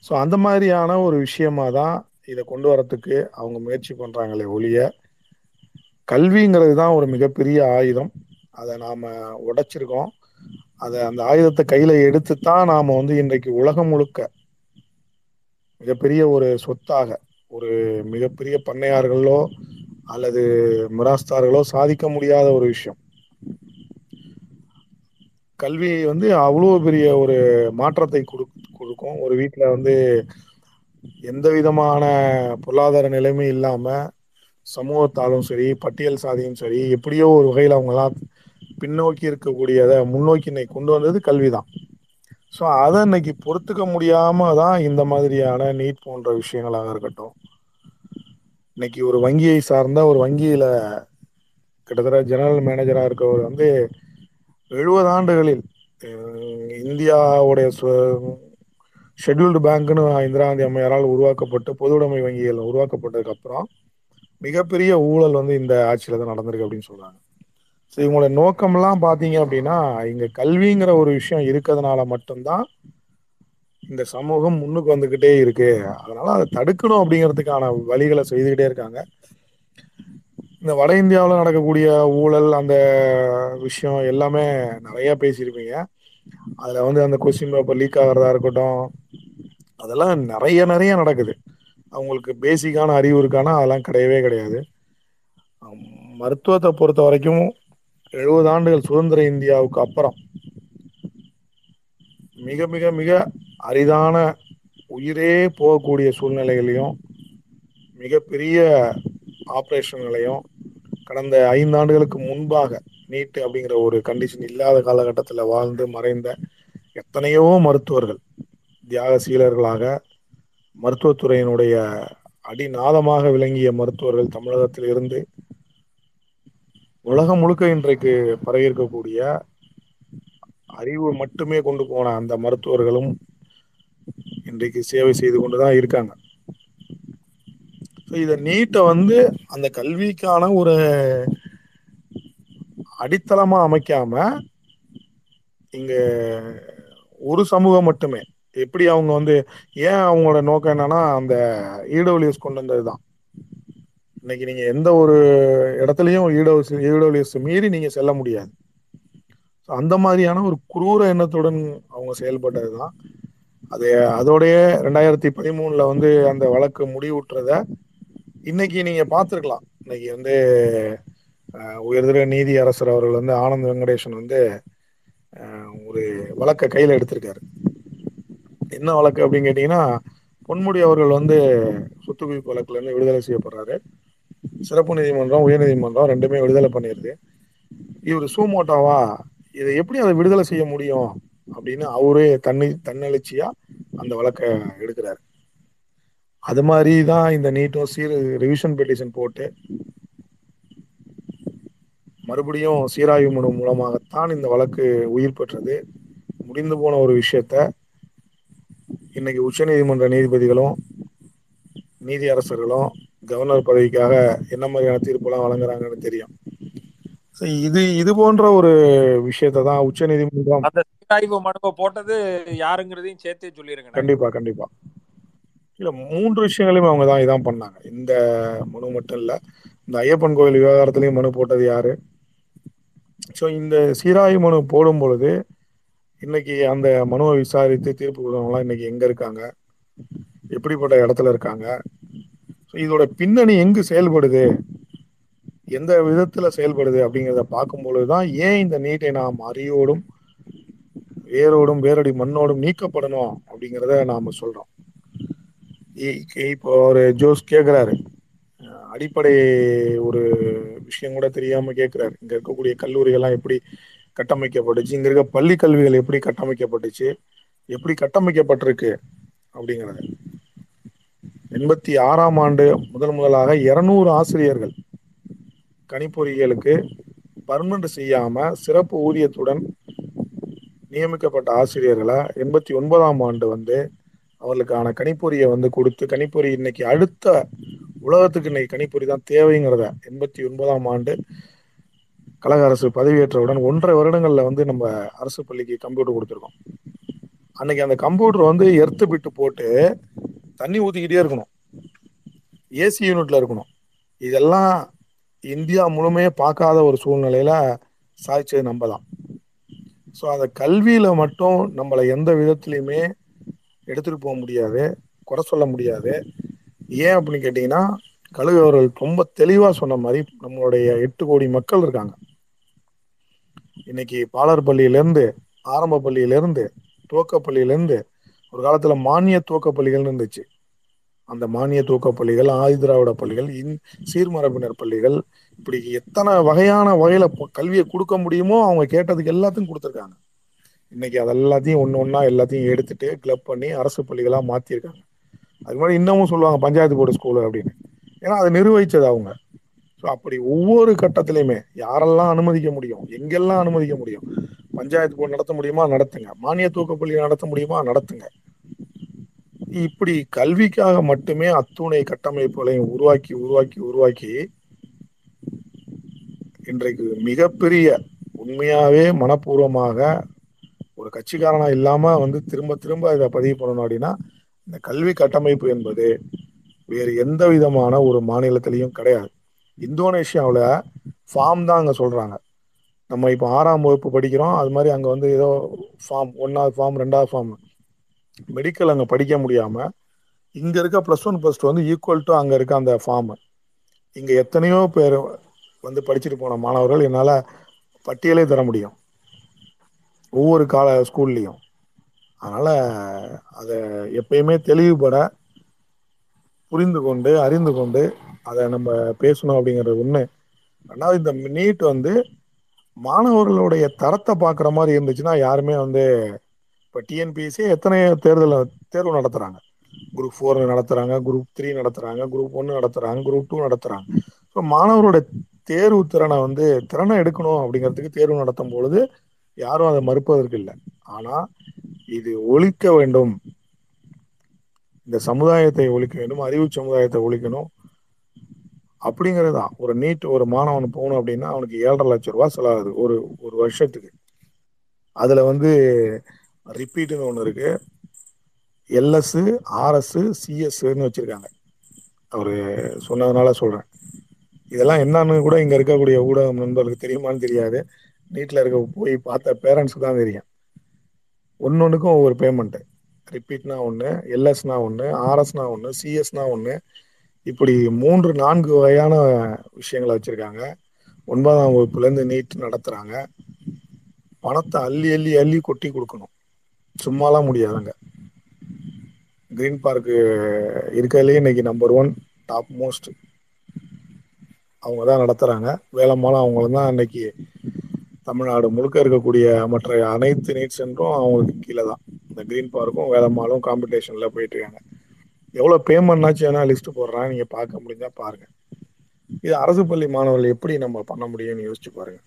ஸோ அந்த மாதிரியான ஒரு விஷயமா தான் இதை கொண்டு வரத்துக்கு அவங்க முயற்சி பண்றாங்களே ஒழிய கல்விங்கிறது தான் ஒரு மிகப்பெரிய ஆயுதம். அதை நாம் உடைச்சிருக்கோம். அதை அந்த ஆயுதத்தை கையில் எடுத்து தான் நாம் வந்து இன்றைக்கு உலகம் முழுக்க மிகப்பெரிய ஒரு சொத்தாக ஒரு மிகப்பெரிய பண்ணையார்களோ அல்லது மிராஸ்தார்களோ சாதிக்க முடியாத ஒரு விஷயம். கல்வி வந்து அவ்வளோ பெரிய ஒரு மாற்றத்தை கொடுக்கும். ஒரு வீட்டில் வந்து எந்த விதமான பொருளாதார நிலைமை இல்லாமல் சமூகத்தாலும் சரி பட்டியல் சாதியும் சரி எப்படியோ ஒரு வகையில் அவங்களாம் பின்னோக்கி இருக்கக்கூடியதை முன்னோக்கினை கொண்டு வந்தது கல்வி தான். ஸோ அதை இன்னைக்கு பொறுத்துக்க முடியாமல் தான் இந்த மாதிரியான நீட் போன்ற விஷயங்களாக இருக்கட்டும். இன்னைக்கு ஒரு வங்கியை சார்ந்த ஒரு வங்கியில் கிட்டத்தட்ட ஜெனரல் மேனேஜராக இருக்கவர் வந்து 70 ஆண்டுகளில் இந்தியாவுடைய ஷெட்யூல்டு பேங்க்னு இந்திரா காந்தி அம்மையாரால் உருவாக்கப்பட்டு பொதுவுடைமை வங்கிகள் உருவாக்கப்பட்டதுக்கு அப்புறம் மிகப்பெரிய ஊழல் வந்து இந்த ஆட்சியில தான் நடந்திருக்கு அப்படின்னு சொல்றாங்க. ஸோ இவங்களோட நோக்கம்லாம் பார்த்தீங்க அப்படின்னா இங்க கல்விங்கிற ஒரு விஷயம் இருக்கிறதுனால மட்டும்தான் இந்த சமூகம் முன்னுக்கு வந்துகிட்டே இருக்கு. அதனால அதை தடுக்கணும் அப்படிங்கிறதுக்கான வழிகளை செய்துக்கிட்டே இருக்காங்க. இந்த வட இந்தியாவில் நடக்கக்கூடிய ஊழல் அந்த விஷயம் எல்லாமே நிறைய பேசியிருப்பீங்க. அதுல வந்து அந்த கொஸ்டின் பேப்பர் லீக் ஆகிறதா இருக்கட்டும் அதெல்லாம் நிறைய நடக்குது. அவங்களுக்கு பேசிக்கான அறிவு இருக்கானா அதெல்லாம் கிடையவே கிடையாது. மருத்துவத்தை பொறுத்த வரைக்கும் 70 ஆண்டுகள் சுதந்திர இந்தியாவுக்கு அப்புறம் மிக மிக மிக அரிதான உயிரே போகக்கூடிய சூழ்நிலைகளையும் மிகப்பெரிய ஆப்ரேஷன்களையும் கடந்த 5 ஆண்டுகளுக்கு முன்பாக நீட்டு அப்படிங்கிற ஒரு கண்டிஷன் இல்லாத காலகட்டத்தில் வாழ்ந்து மறைந்த எத்தனையோ மருத்துவர்கள் தியாகசீலர்களாக மருத்துவத்துறையினுடைய அடிநாதமாக விளங்கிய மருத்துவர்கள் தமிழகத்தில் இருந்து உலகம் முழுக்க இன்றைக்கு பரவி இருக்கக்கூடிய அறிவு மட்டுமே கொண்டு போன அந்த மருத்துவர்களும் இன்றைக்கு சேவை செய்து கொண்டுதான் இருக்காங்க. இதை நீட்டை வந்து அந்த கல்விக்கான ஒரு அடித்தளமா அமைக்காம இங்க ஒரு சமூகம் மட்டுமே எப்படி அவங்க வந்து ஏன் அவங்களோட நோக்கம் என்னன்னா அந்த ஈடபிள்யூஎஸ் கொண்டு வந்தது தான். இன்னைக்கு நீங்க எந்த ஒரு இடத்துலையும் ஈடபிள்யூஎஸ் மீறி நீங்க செல்ல முடியாது. அந்த மாதிரியான ஒரு குரூர எண்ணத்துடன் அவங்க செயல்பட்டது தான். அது அதோடைய 2013 வந்து அந்த வழக்கு முடிவுற்றத இன்னைக்கு நீங்க பார்த்துருக்கலாம். இன்னைக்கு வந்து உயர்திரு நீதி அரசர் அவர்கள் வந்து ஆனந்த் வெங்கடேசன் வந்து ஒரு வழக்கை கையில் எடுத்திருக்காரு. என்ன வழக்கு அப்படின்னு கேட்டீங்கன்னா பொன்முடி அவர்கள் வந்து சொத்து குவிப்பு வழக்குல இருந்து விடுதலை செய்யப்படுறாரு. சிறப்பு நீதிமன்றம் உயர் நீதிமன்றம் ரெண்டுமே விடுதலை பண்ணிடுது. இவர் சூமோட்டாவா இதை எப்படி அதை விடுதலை செய்ய முடியும் அப்படின்னு அவரே தன்னெழுச்சியா அந்த வழக்கை எடுக்கிறாரு. அது மாதிரி தான் இந்த நீட்டும் ரிவிஷன் பெட்டிஷன் போட்டு மறுபடியும் சீராய்வு மனு மூலமாகத்தான் இந்த வழக்கு உயிர் பெற்றது. முடிந்து போன ஒரு விஷயத்த இன்னைக்கு உச்ச நீதிமன்ற நீதிபதிகளும் நீதி அரசர்களும் கவர்னர் பதவிக்காக என்ன மாதிரியான தீர்ப்பெல்லாம் வழங்குறாங்கன்னு தெரியும். இது போன்ற ஒரு விஷயத்தை தான் உச்ச நீதிமன்றம் ஆய்வு மனுவை போட்டது யாருங்கிறதையும் சேர்த்தே சொல்லிருங்க. கண்டிப்பா கண்டிப்பா. இல்ல, 3 விஷயங்களையும் அவங்க தான் இதான் பண்ணாங்க. இந்த மனு மட்டும் இல்ல, இந்த ஐயப்பன் கோயில் விவகாரத்திலையும் மனு போட்டது யாரு? ஸோ இந்த சீராய்வு மனு போடும் பொழுது இன்னைக்கு அந்த மனுவை விசாரித்து தீர்ப்பு கொடுத்தவங்களாம் இன்னைக்கு எங்க இருக்காங்க, எப்படிப்பட்ட இடத்துல இருக்காங்க, இதோட பின்னணி எங்கு செயல்படுது, எந்த விதத்துல செயல்படுது அப்படிங்கிறத பார்க்கும் பொழுதுதான் ஏன் இந்த நீட்டை நாம் அரியோடும் வேரோடும் வேரடி மண்ணோடும் நீக்கப்படணும் அப்படிங்கிறத நாம சொல்றோம். இப்போ ஒரு ஜோஸ் கேட்கிறாரு, அடிப்படை ஒரு விஷயம் கூட தெரியாம கேட்கிறாரு, இங்க இருக்கக்கூடிய கல்லூரிகள்லாம் எப்படி கட்டமைக்கப்பட்டுச்சு, இங்க இருக்க பள்ளி கல்விகள் எப்படி கட்டமைக்கப்பட்டுச்சு, எப்படி கட்டமைக்கப்பட்டிருக்கு அப்படிங்கிறது. 86ஆம் ஆண்டு முதலாக 200 ஆசிரியர்கள் கணிப்பொறிகளுக்கு பர்மனன்ட் செய்யாம சிறப்பு ஊதியத்துடன் நியமிக்கப்பட்ட ஆசிரியர்களை 89ஆம் ஆண்டு அவர்களுக்கான கணிப்பொறியை கொடுத்து, கணிப்பொறி இன்னைக்கு அடுத்த உலகத்துக்கு இன்னைக்கு கணிப்பொறி தான் தேவைங்கிறத 89ஆம் ஆண்டு கழக அரசு பதவியேற்றவுடன் 1.5 வருடங்கள்ல நம்ம அரசு பள்ளிக்கு கம்ப்யூட்டர் கொடுத்துருக்கோம். அன்னைக்கு அந்த கம்ப்யூட்டர் எர்த்து பிட்டு போட்டு தண்ணி ஊத்திக்கிட்டே இருக்கணும், ஏசி யூனிட்ல இருக்கணும். இதெல்லாம் இந்தியா முழுமையே பார்க்காத ஒரு சூழ்நிலையில சாதிச்சது நம்ம தான். ஸோ அந்த கல்வியில மட்டும் நம்மளை எந்த விதத்துலையுமே எடுத்துட்டு போக முடியாது, குறை சொல்ல முடியாது. ஏன் அப்படின்னு கேட்டீங்கன்னா, கல்வி அவர்கள் ரொம்ப தெளிவா சொன்ன மாதிரி நம்மளுடைய 8 கோடி மக்கள் இருக்காங்க. இன்னைக்கு பாலர் பள்ளியிலேருந்து, ஆரம்ப பள்ளியிலேருந்து, துவக்கப்பள்ளியிலேருந்து, ஒரு காலத்துல மானிய துவக்கப்பள்ளிகள் இருந்துச்சு. அந்த மானிய துவக்கப்பள்ளிகள், ஆதிதிராவிட பள்ளிகள், சீர்மரபினர் பள்ளிகள், இப்படி எத்தனை வகையான வகையில கல்வியை கொடுக்க முடியுமோ அவங்க கேட்டதுக்கு எல்லாத்தையும் கொடுத்துருக்காங்க. இன்னைக்கு அதெல்லாத்தையும் ஒன்னொன்னா எல்லாத்தையும் எடுத்துட்டு கிளப் பண்ணி அரசு பள்ளிகளா மாத்திருக்காங்க. அது மாதிரி இன்னமும் சொல்லுவாங்க பஞ்சாயத்து போர்டு ஸ்கூலு அப்படின்னு, ஏன்னா அதை நிர்வகிச்சது அவங்க. ஸோ அப்படி ஒவ்வொரு கட்டத்திலையுமே யாரெல்லாம் அனுமதிக்க முடியும், எங்கெல்லாம் அனுமதிக்க முடியும், பஞ்சாயத்து போர்டு நடத்த முடியுமா, நடத்துங்க. மானிய தூக்கப்பள்ளி நடத்த முடியுமா, நடத்துங்க. இப்படி கல்விக்காக மட்டுமே அத்துணை கட்டமைப்புகளையும் உருவாக்கி உருவாக்கி உருவாக்கி இன்றைக்கு மிகப்பெரிய உண்மையாவே மனப்பூர்வமாக ஒரு கட்சிக்காரனா இல்லாம திரும்ப திரும்ப இதை பதிவு பண்ணணும் அப்படின்னா, இந்த கல்வி கட்டமைப்பு என்பது வேறு எந்த விதமான ஒரு மாநிலத்திலையும் கிடையாது. இந்தோனேஷியாவில் ஃபார்ம் தான் அங்கே சொல்றாங்க. நம்ம இப்போ 6ஆம் வகுப்பு படிக்கிறோம், அது மாதிரி அங்கே ஏதோ ஃபார்ம், 1ஆவது ஃபார்ம் 2ஆவது ஃபார்ம் மெடிக்கல் அங்கே படிக்க முடியாமல் இங்கே இருக்க +1 +2 ஈக்குவல் டு அங்கே இருக்க அந்த ஃபார்மு. இங்கே எத்தனையோ பேர் படிச்சுட்டு போன மாணவர்கள் என்னால் பட்டியலே தர முடியும் ஒவ்வொரு கால ஸ்கூல்லையும். அதனால் அதை எப்பயுமே தெளிவுபட புரிந்து கொண்டு அறிந்து கொண்டு அதை நம்ம பேசணும் அப்படிங்கிறது ஒன்று. ரெண்டாவது, இந்த நீட் மாணவர்களுடைய தரத்தை பார்க்குற மாதிரி இருந்துச்சுன்னா யாருமே இப்போ டிஎன்பிஎஸ்சி எத்தனையோ தேர்வு நடத்துகிறாங்க. குரூப் 4 நடத்துகிறாங்க, குரூப் 3 நடத்துகிறாங்க, குரூப் 1 நடத்துகிறாங்க, குரூப் 2 நடத்துகிறாங்க. ஸோ மாணவர்களுடைய தேர்வு திறனை திறனை எடுக்கணும் அப்படிங்கிறதுக்கு தேர்வு நடத்தும் பொழுது யாரும் அதை மறுப்பதற்கு இல்லை. ஆனால் இது ஒழிக்க வேண்டும், இந்த சமுதாயத்தை ஒழிக்க வேண்டும், அறிவு சமுதாயத்தை ஒழிக்கணும் அப்படிங்கிறது தான். ஒரு நீட் ஒரு மாணவன் போகணும் அப்படின்னா அவனுக்கு 7.5 லட்சம் ரூபாய் செலவாகுது ஒரு வருஷத்துக்கு. அதுல ரிப்பீட்டுன்னு ஒன்று இருக்கு, LS RS CS வச்சிருக்காங்க. அவரு சொன்னதுனால சொல்றேன். இதெல்லாம் என்னன்னு கூட இங்க இருக்கக்கூடிய ஊடகம் நண்பர்களுக்கு தெரியுமான்னு தெரியாது. நீட்ல இருக்க போய் பார்த்த பேரண்ட்ஸுக்கு தான் தெரியும். ஒன்னொன்னுக்கும் ஒவ்வொரு பேமெண்ட், ரிப்பீட்னா 1, LSனா 1, RSனா 1, CSனா 1, இப்படி 3-4 வகையான விஷயங்களை வச்சிருக்காங்க. 9ஆம் வகுப்புலேருந்து நீட் நடத்துறாங்க. பணத்தை அள்ளி கொட்டி கொடுக்கணும், சும்மாலாம் முடியாதுங்க. கிரீன் பார்க்கு இருக்கிறதுலே இன்னைக்கு நம்பர் 1 டாப் மோஸ்ட் அவங்க தான் நடத்துறாங்க. வேலைமால அவங்கள தான் இன்னைக்கு தமிழ்நாடு முழுக்க இருக்கக்கூடிய மற்ற அனைத்து நீட் சென்றும் அவங்களுக்கு கீழே தான். இந்த கிரீன் பார்க்கும் வேலைமாலும் காம்படிஷன்ல போயிட்டு இருக்காங்க. எவ்வளோ பேமெண்ட்னாச்சும் வேணா லிஸ்ட் போடுறாங்க, நீங்க பார்க்க முடிஞ்சா பாருங்க. இது அரசு பள்ளி மாணவர்கள் எப்படி நம்ம பண்ண முடியும்னு யோசிச்சு பாருங்க.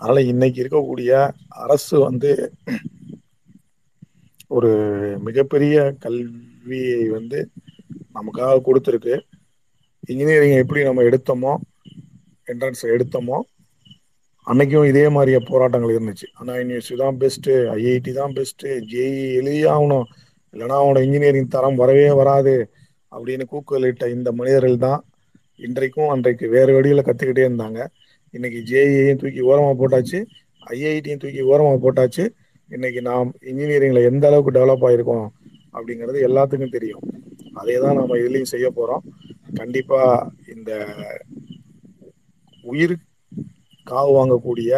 அதனால இன்னைக்கு இருக்கக்கூடிய அரசு ஒரு மிகப்பெரிய கல்வியை நமக்காக கொடுத்துருக்கு. இன்ஜினியரிங் எப்படி நம்ம எடுத்தோமோ, என்ட்ரன்ஸ் எடுத்தோமோ, அன்றைக்கும் இதே மாதிரியே போராட்டங்கள் இருந்துச்சு. ஆனால் யூனிவர்சிட்டி தான் பெஸ்ட்டு, ஐஐடி தான் பெஸ்ட்டு, ஜேஇ எழுதியாகணும், இல்லைனா அவனோட இன்ஜினியரிங் தரம் வரவே வராது அப்படின்னு கூக்குரலிட்ட இந்த மனிதர்கள் தான் இன்றைக்கும் அன்றைக்கு வேறு வழியில் கற்றுக்கிட்டே இருந்தாங்க. இன்றைக்கி ஜேஇயையும் தூக்கி ஓரமாக போட்டாச்சு, ஐஐடியும் தூக்கி ஓரமாக போட்டாச்சு. இன்றைக்கி நாம் இன்ஜினியரிங்கில் எந்த அளவுக்கு டெவலப் ஆகிருக்கோம் அப்படிங்கிறது எல்லாத்துக்கும் தெரியும். அதே தான் நம்ம இதுலேயும் செய்ய போகிறோம். கண்டிப்பாக இந்த உயிர் காவு வாங்கக்கூடிய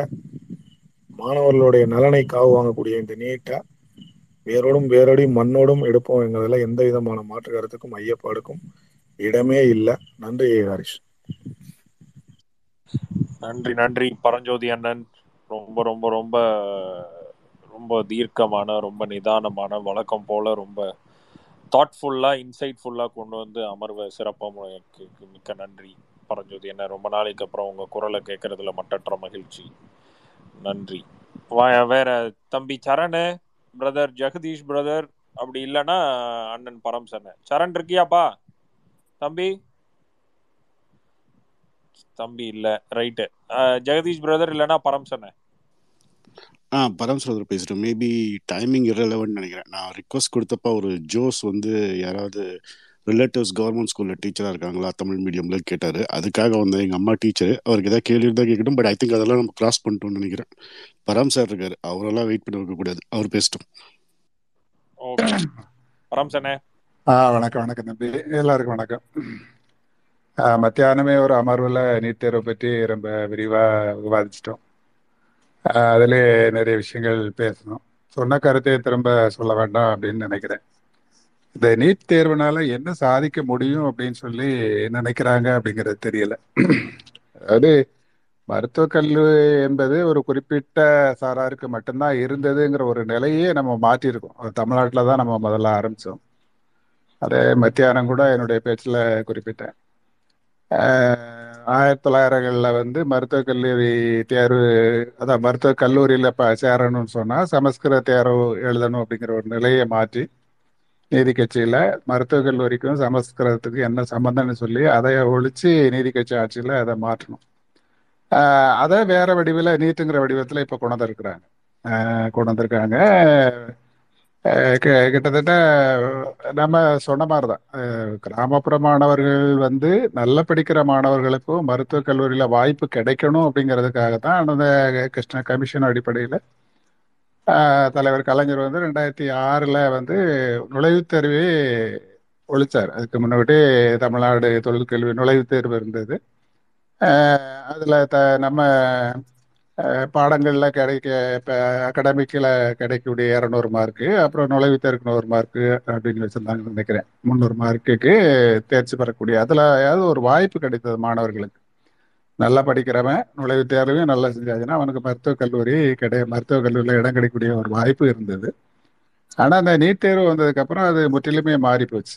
மாணவர்களுடைய நலனை காவு வாங்கக்கூடிய இந்த நீட்டை வேரோடும் வேரோடையும் மண்ணோடும் எடுப்போம் என்கிறதுல எந்த விதமான மாற்று கருத்துக்கும் ஐயப்பாடுக்கும் இடமே இல்லை. நன்றி ஹரிஷ். நன்றி நன்றி பரஞ்சோதி அண்ணன். ரொம்ப ரொம்ப ரொம்ப ரொம்ப தீர்க்கமான, ரொம்ப நிதானமான, வழக்கம் போல ரொம்ப தாட்ஃபுல்லாக இன்சைட்ஃபுல்லாக கொண்டு வந்து அமர்வை சிறப்பாக மிக்க நன்றி பரஞ்சோதி அண்ணன். ரொம்ப நாளைக்கு அப்புறம் உங்கள் குரலை கேட்கறதுல மட்டற்ற மகிழ்ச்சி. நன்றி. வேற தம்பி சரண் பிரதர், ஜெகதீஷ் பிரதர், அப்படி இல்லைன்னா அண்ணன் பரம் சரண். சரண் இருக்கியாப்பா தம்பி? தம்பி இல்லை, ரைட்டு. ஜெகதீஷ் பிரதர் இல்லைன்னா பரம் சரண். பரம் சரண் பேசுகிறேன். மேபி டைமிங் இரலவென்ட் நினைக்கிறேன். நான் ரிக்வஸ்ட் கொடுத்தப்ப ஒரு ஜோஸ் வந்து யாராவது ரிலேட்டிவ்ஸ் கவர்மெண்ட் ஸ்கூலில் டீச்சராக இருக்காங்களா தமிழ் மீடியமில் கேட்டார். அதுக்காக வந்து எங்கள் அம்மா டீச்சரு, அவருக்கு எதாவது கேள்வி இருந்தால் கேட்கட்டும். பட் ஐ திங்க் அதெல்லாம் நம்ம கிராஸ் பண்ணிட்டோம்னு நினைக்கிறேன். பரம் சார் இருக்கார், அவரெல்லாம் வெயிட் பண்ணி வைக்கக்கூடாது, அவர் பேசிட்டோம். ஓகே பரம் சார். வணக்கம் வணக்கம் தம்பி, எல்லாருக்கும் வணக்கம். மத்தியானமே ஒரு அமர்வில் நீட் தேர்வை பற்றி ரொம்ப விரிவாக விவாதிச்சிட்டோம். அதில் நிறைய விஷயங்கள் பேசணும். சொன்ன கருத்தை திரும்ப சொல்ல வேண்டாம் அப்படின்னு நினைக்கிறேன். இந்த நீட் தேர்வுனால என்ன சாதிக்க முடியும் அப்படின்னு சொல்லி நினைக்கிறாங்க அப்படிங்கிறது தெரியல. அதாவது மருத்துவக் கல்லூரி என்பது ஒரு குறிப்பிட்ட சாராருக்கு மட்டும்தான் இருந்ததுங்கிற ஒரு நிலையே நம்ம மாற்றிருக்கோம். அது தமிழ்நாட்டில் தான் நம்ம முதல்ல ஆரம்பித்தோம். அதே மத்தியானம் கூட என்னுடைய பேச்சில் குறிப்பிட்டேன். 1900களில் வந்து மருத்துவக் கல்லூரி தேர்வு, அதான் மருத்துவக் கல்லூரியில் சேரணும்னு சொன்னால் சமஸ்கிருத தேர்வு எழுதணும் அப்படிங்கிற ஒரு நிலையை மாற்றி நீதி கட்சியில் மருத்துவக் கல்லூரிக்கும் சமஸ்கிருதத்துக்கும் என்ன சம்மந்தம்னு சொல்லி அதை ஒழிச்சு நீதி கட்சி ஆட்சியில் அதை மாற்றணும். அதை வேறு வடிவில் நீட்டுங்கிற வடிவத்தில் இப்போ கொண்டு வந்திருக்காங்க. கிட்டத்தட்ட நம்ம சொன்ன மாதிரி தான் கிராமப்புற மாணவர்கள் வந்து நல்ல படிக்கிற மாணவர்களுக்கும் மருத்துவக் கல்லூரியில் வாய்ப்பு கிடைக்கணும் அப்படிங்கிறதுக்காக தான் அந்த கிருஷ்ண கமிஷன் அடிப்படையில் தலைவர் கலைஞர் வந்து 2006 வந்து நுழைவுத் தேர்வே ஒழித்தார். அதுக்கு முன்னாடி தமிழ்நாடு தொழிற்கல்வி நுழைவுத் தேர்வு இருந்தது. அதில் நம்ம பாடங்களில் அகடமிக்கில் கிடைக்கக்கூடிய 200 மார்க்கு, அப்புறம் நுழைவுத் தேர்வுக்கு 100 மார்க்கு அப்படின்னு வச்சுருந்தாங்கன்னு நினைக்கிறேன். 300 மார்க்குக்கு தேர்ச்சி பெறக்கூடிய அதில் ஏதாவது ஒரு வாய்ப்பு கிடைத்தது மாணவர்களுக்கு. நல்லா படிக்கிறவன் நுழைவுத் தேர்வையும் நல்லா செஞ்சாச்சுன்னா அவனுக்கு மருத்துவக் கல்லூரியில் இடம் கிடைக்கக்கூடிய ஒரு வாய்ப்பு இருந்தது. ஆனால் அந்த நீட் தேர்வு வந்ததுக்கப்புறம் அது முற்றிலுமே மாறி போச்சு.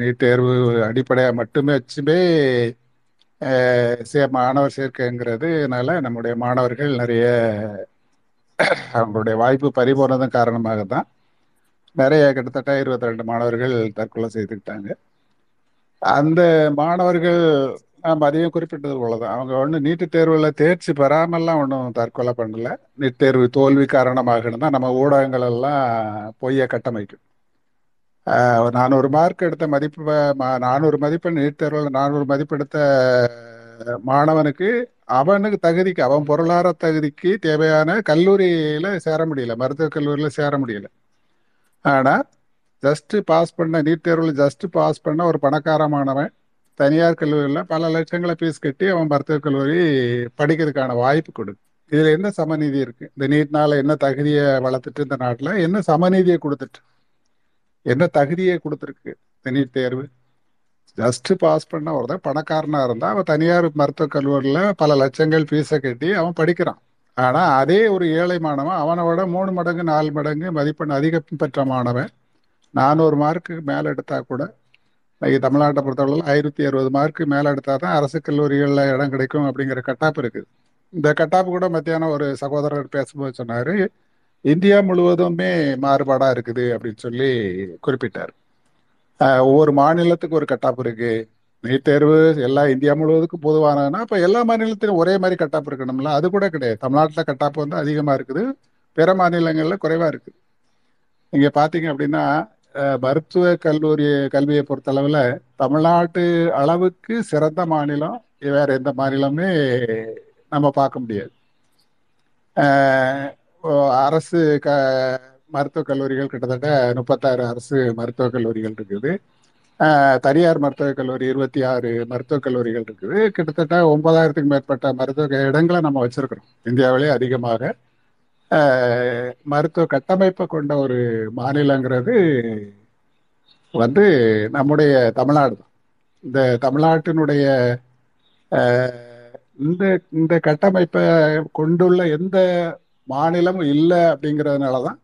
நீட் தேர்வு அடிப்படையாக மட்டுமே வச்சுமே மாணவர் சேர்க்கைங்கிறதுனால நம்முடைய மாணவர்கள் நிறைய அவங்களுடைய வாய்ப்பு பறிபோனதும் காரணமாக தான் நிறைய கிட்டத்தட்ட 22 மாணவர்கள் தற்கொலை செய்துக்கிட்டாங்க. அந்த மாணவர்கள் நம்ம அதையும் குறிப்பிட்டது போலதான், அவங்க ஒன்றும் நீட்டு தேர்வில் தேர்ச்சி பெறாமல்லாம் ஒன்றும் தற்கொலை பண்ணலை. நீட் தேர்வு தோல்வி காரணமாக இருந்தால் நம்ம ஊடகங்கள் எல்லாம் பொய்யை கட்டமைக்கும். 400 மார்க் எடுத்த மதிப்பு 400 மதிப்பெண் நீட் தேர்வில் 400 மதிப்பெடுத்த மாணவனுக்கு அவன் பொருளாதார தகுதிக்கு தேவையான கல்லூரியில் சேர முடியல, மருத்துவக் கல்லூரியில் சேர முடியல. ஆனால் நீட் தேர்வில் ஜஸ்ட்டு பாஸ் பண்ண ஒரு பணக்காரமானவன் தனியார் கல்லூரியில் பல லட்சங்களை ஃபீஸ் கட்டி அவன் மருத்துவக் கல்லூரி படிக்கிறதுக்கான வாய்ப்பு கொடுக்கு. இதில் என்ன சமநீதி இருக்குது? இந்த நீட்னால் என்ன தகுதியை வளர்த்துட்டு இந்த நாட்டில் என்ன சமநீதியை கொடுத்துட்டு என்ன தகுதியை கொடுத்துருக்கு இந்த நீட் தேர்வு? ஜஸ்ட்டு பாஸ் பண்ண ஒருத்தன் பணக்காரனாக இருந்தால் அவன் தனியார் மருத்துவக் கல்லூரியில் பல லட்சங்கள் ஃபீஸை கட்டி அவன் படிக்கிறான். ஆனால் அதே ஒரு ஏழை மாணவன், அவனோட 3 மடங்கு 4 மடங்கு மதிப்பெண் அதிகம் பெற்ற மாணவன் 400 மார்க்கு மேலே எடுத்தால் கூட, தமிழ்நாட்டை பொறுத்தவரையில் 1060 மார்க்கு மேலே எடுத்தால் தான் அரசு கல்லூரிகளில் இடம் கிடைக்கும் அப்படிங்கிற கட்டாப்பு இருக்குது. இந்த கட்டாப்பு கூட மத்தியானம் ஒரு சகோதரர் பேசும்போது சொன்னார், இந்தியா முழுவதுமே மாறுபாடாக இருக்குது அப்படின்னு சொல்லி குறிப்பிட்டார். ஒவ்வொரு மாநிலத்துக்கு ஒரு கட்டாப்பு இருக்குது, நீட் தேர்வு எல்லா இந்தியா முழுவதுக்கும் பொதுவானதுன்னா அப்போ எல்லா மாநிலத்திலும் ஒரே மாதிரி கட்டாப்பு இருக்கணும்ல? அது கூட கிடையாது. தமிழ்நாட்டில் கட்டாப்பு வந்து அதிகமாக இருக்குது, பிற மாநிலங்களில் குறைவாக இருக்குது. நீங்கள் பார்த்தீங்க அப்படின்னா மருத்துவ கல்வியை பொறுத்தளவில் தமிழ்நாட்டு அளவுக்கு சிறந்த மாநிலம் வேறு எந்த மாநிலமே நம்ம பார்க்க முடியாது. அரசு மருத்துவக் கல்லூரிகள் கிட்டத்தட்ட 36 அரசு மருத்துவக் கல்லூரிகள் இருக்குது. தனியார் மருத்துவக் கல்லூரி 26 மருத்துவக் கல்லூரிகள் இருக்குது. கிட்டத்தட்ட 9000க்கும் மேற்பட்ட மருத்துவ இடங்களை நம்ம வச்சுருக்கிறோம். இந்தியாவிலே அதிகமாக மருத்துவ கட்டமைப்பை கொண்ட ஒரு மாநிலங்கிறது வந்து நம்முடைய தமிழ்நாடு தான். இந்த தமிழ்நாட்டினுடைய இந்த இந்த கட்டமைப்பை கொண்டுள்ள எந்த மாநிலமும் இல்லை. அப்படிங்கிறதுனால தான்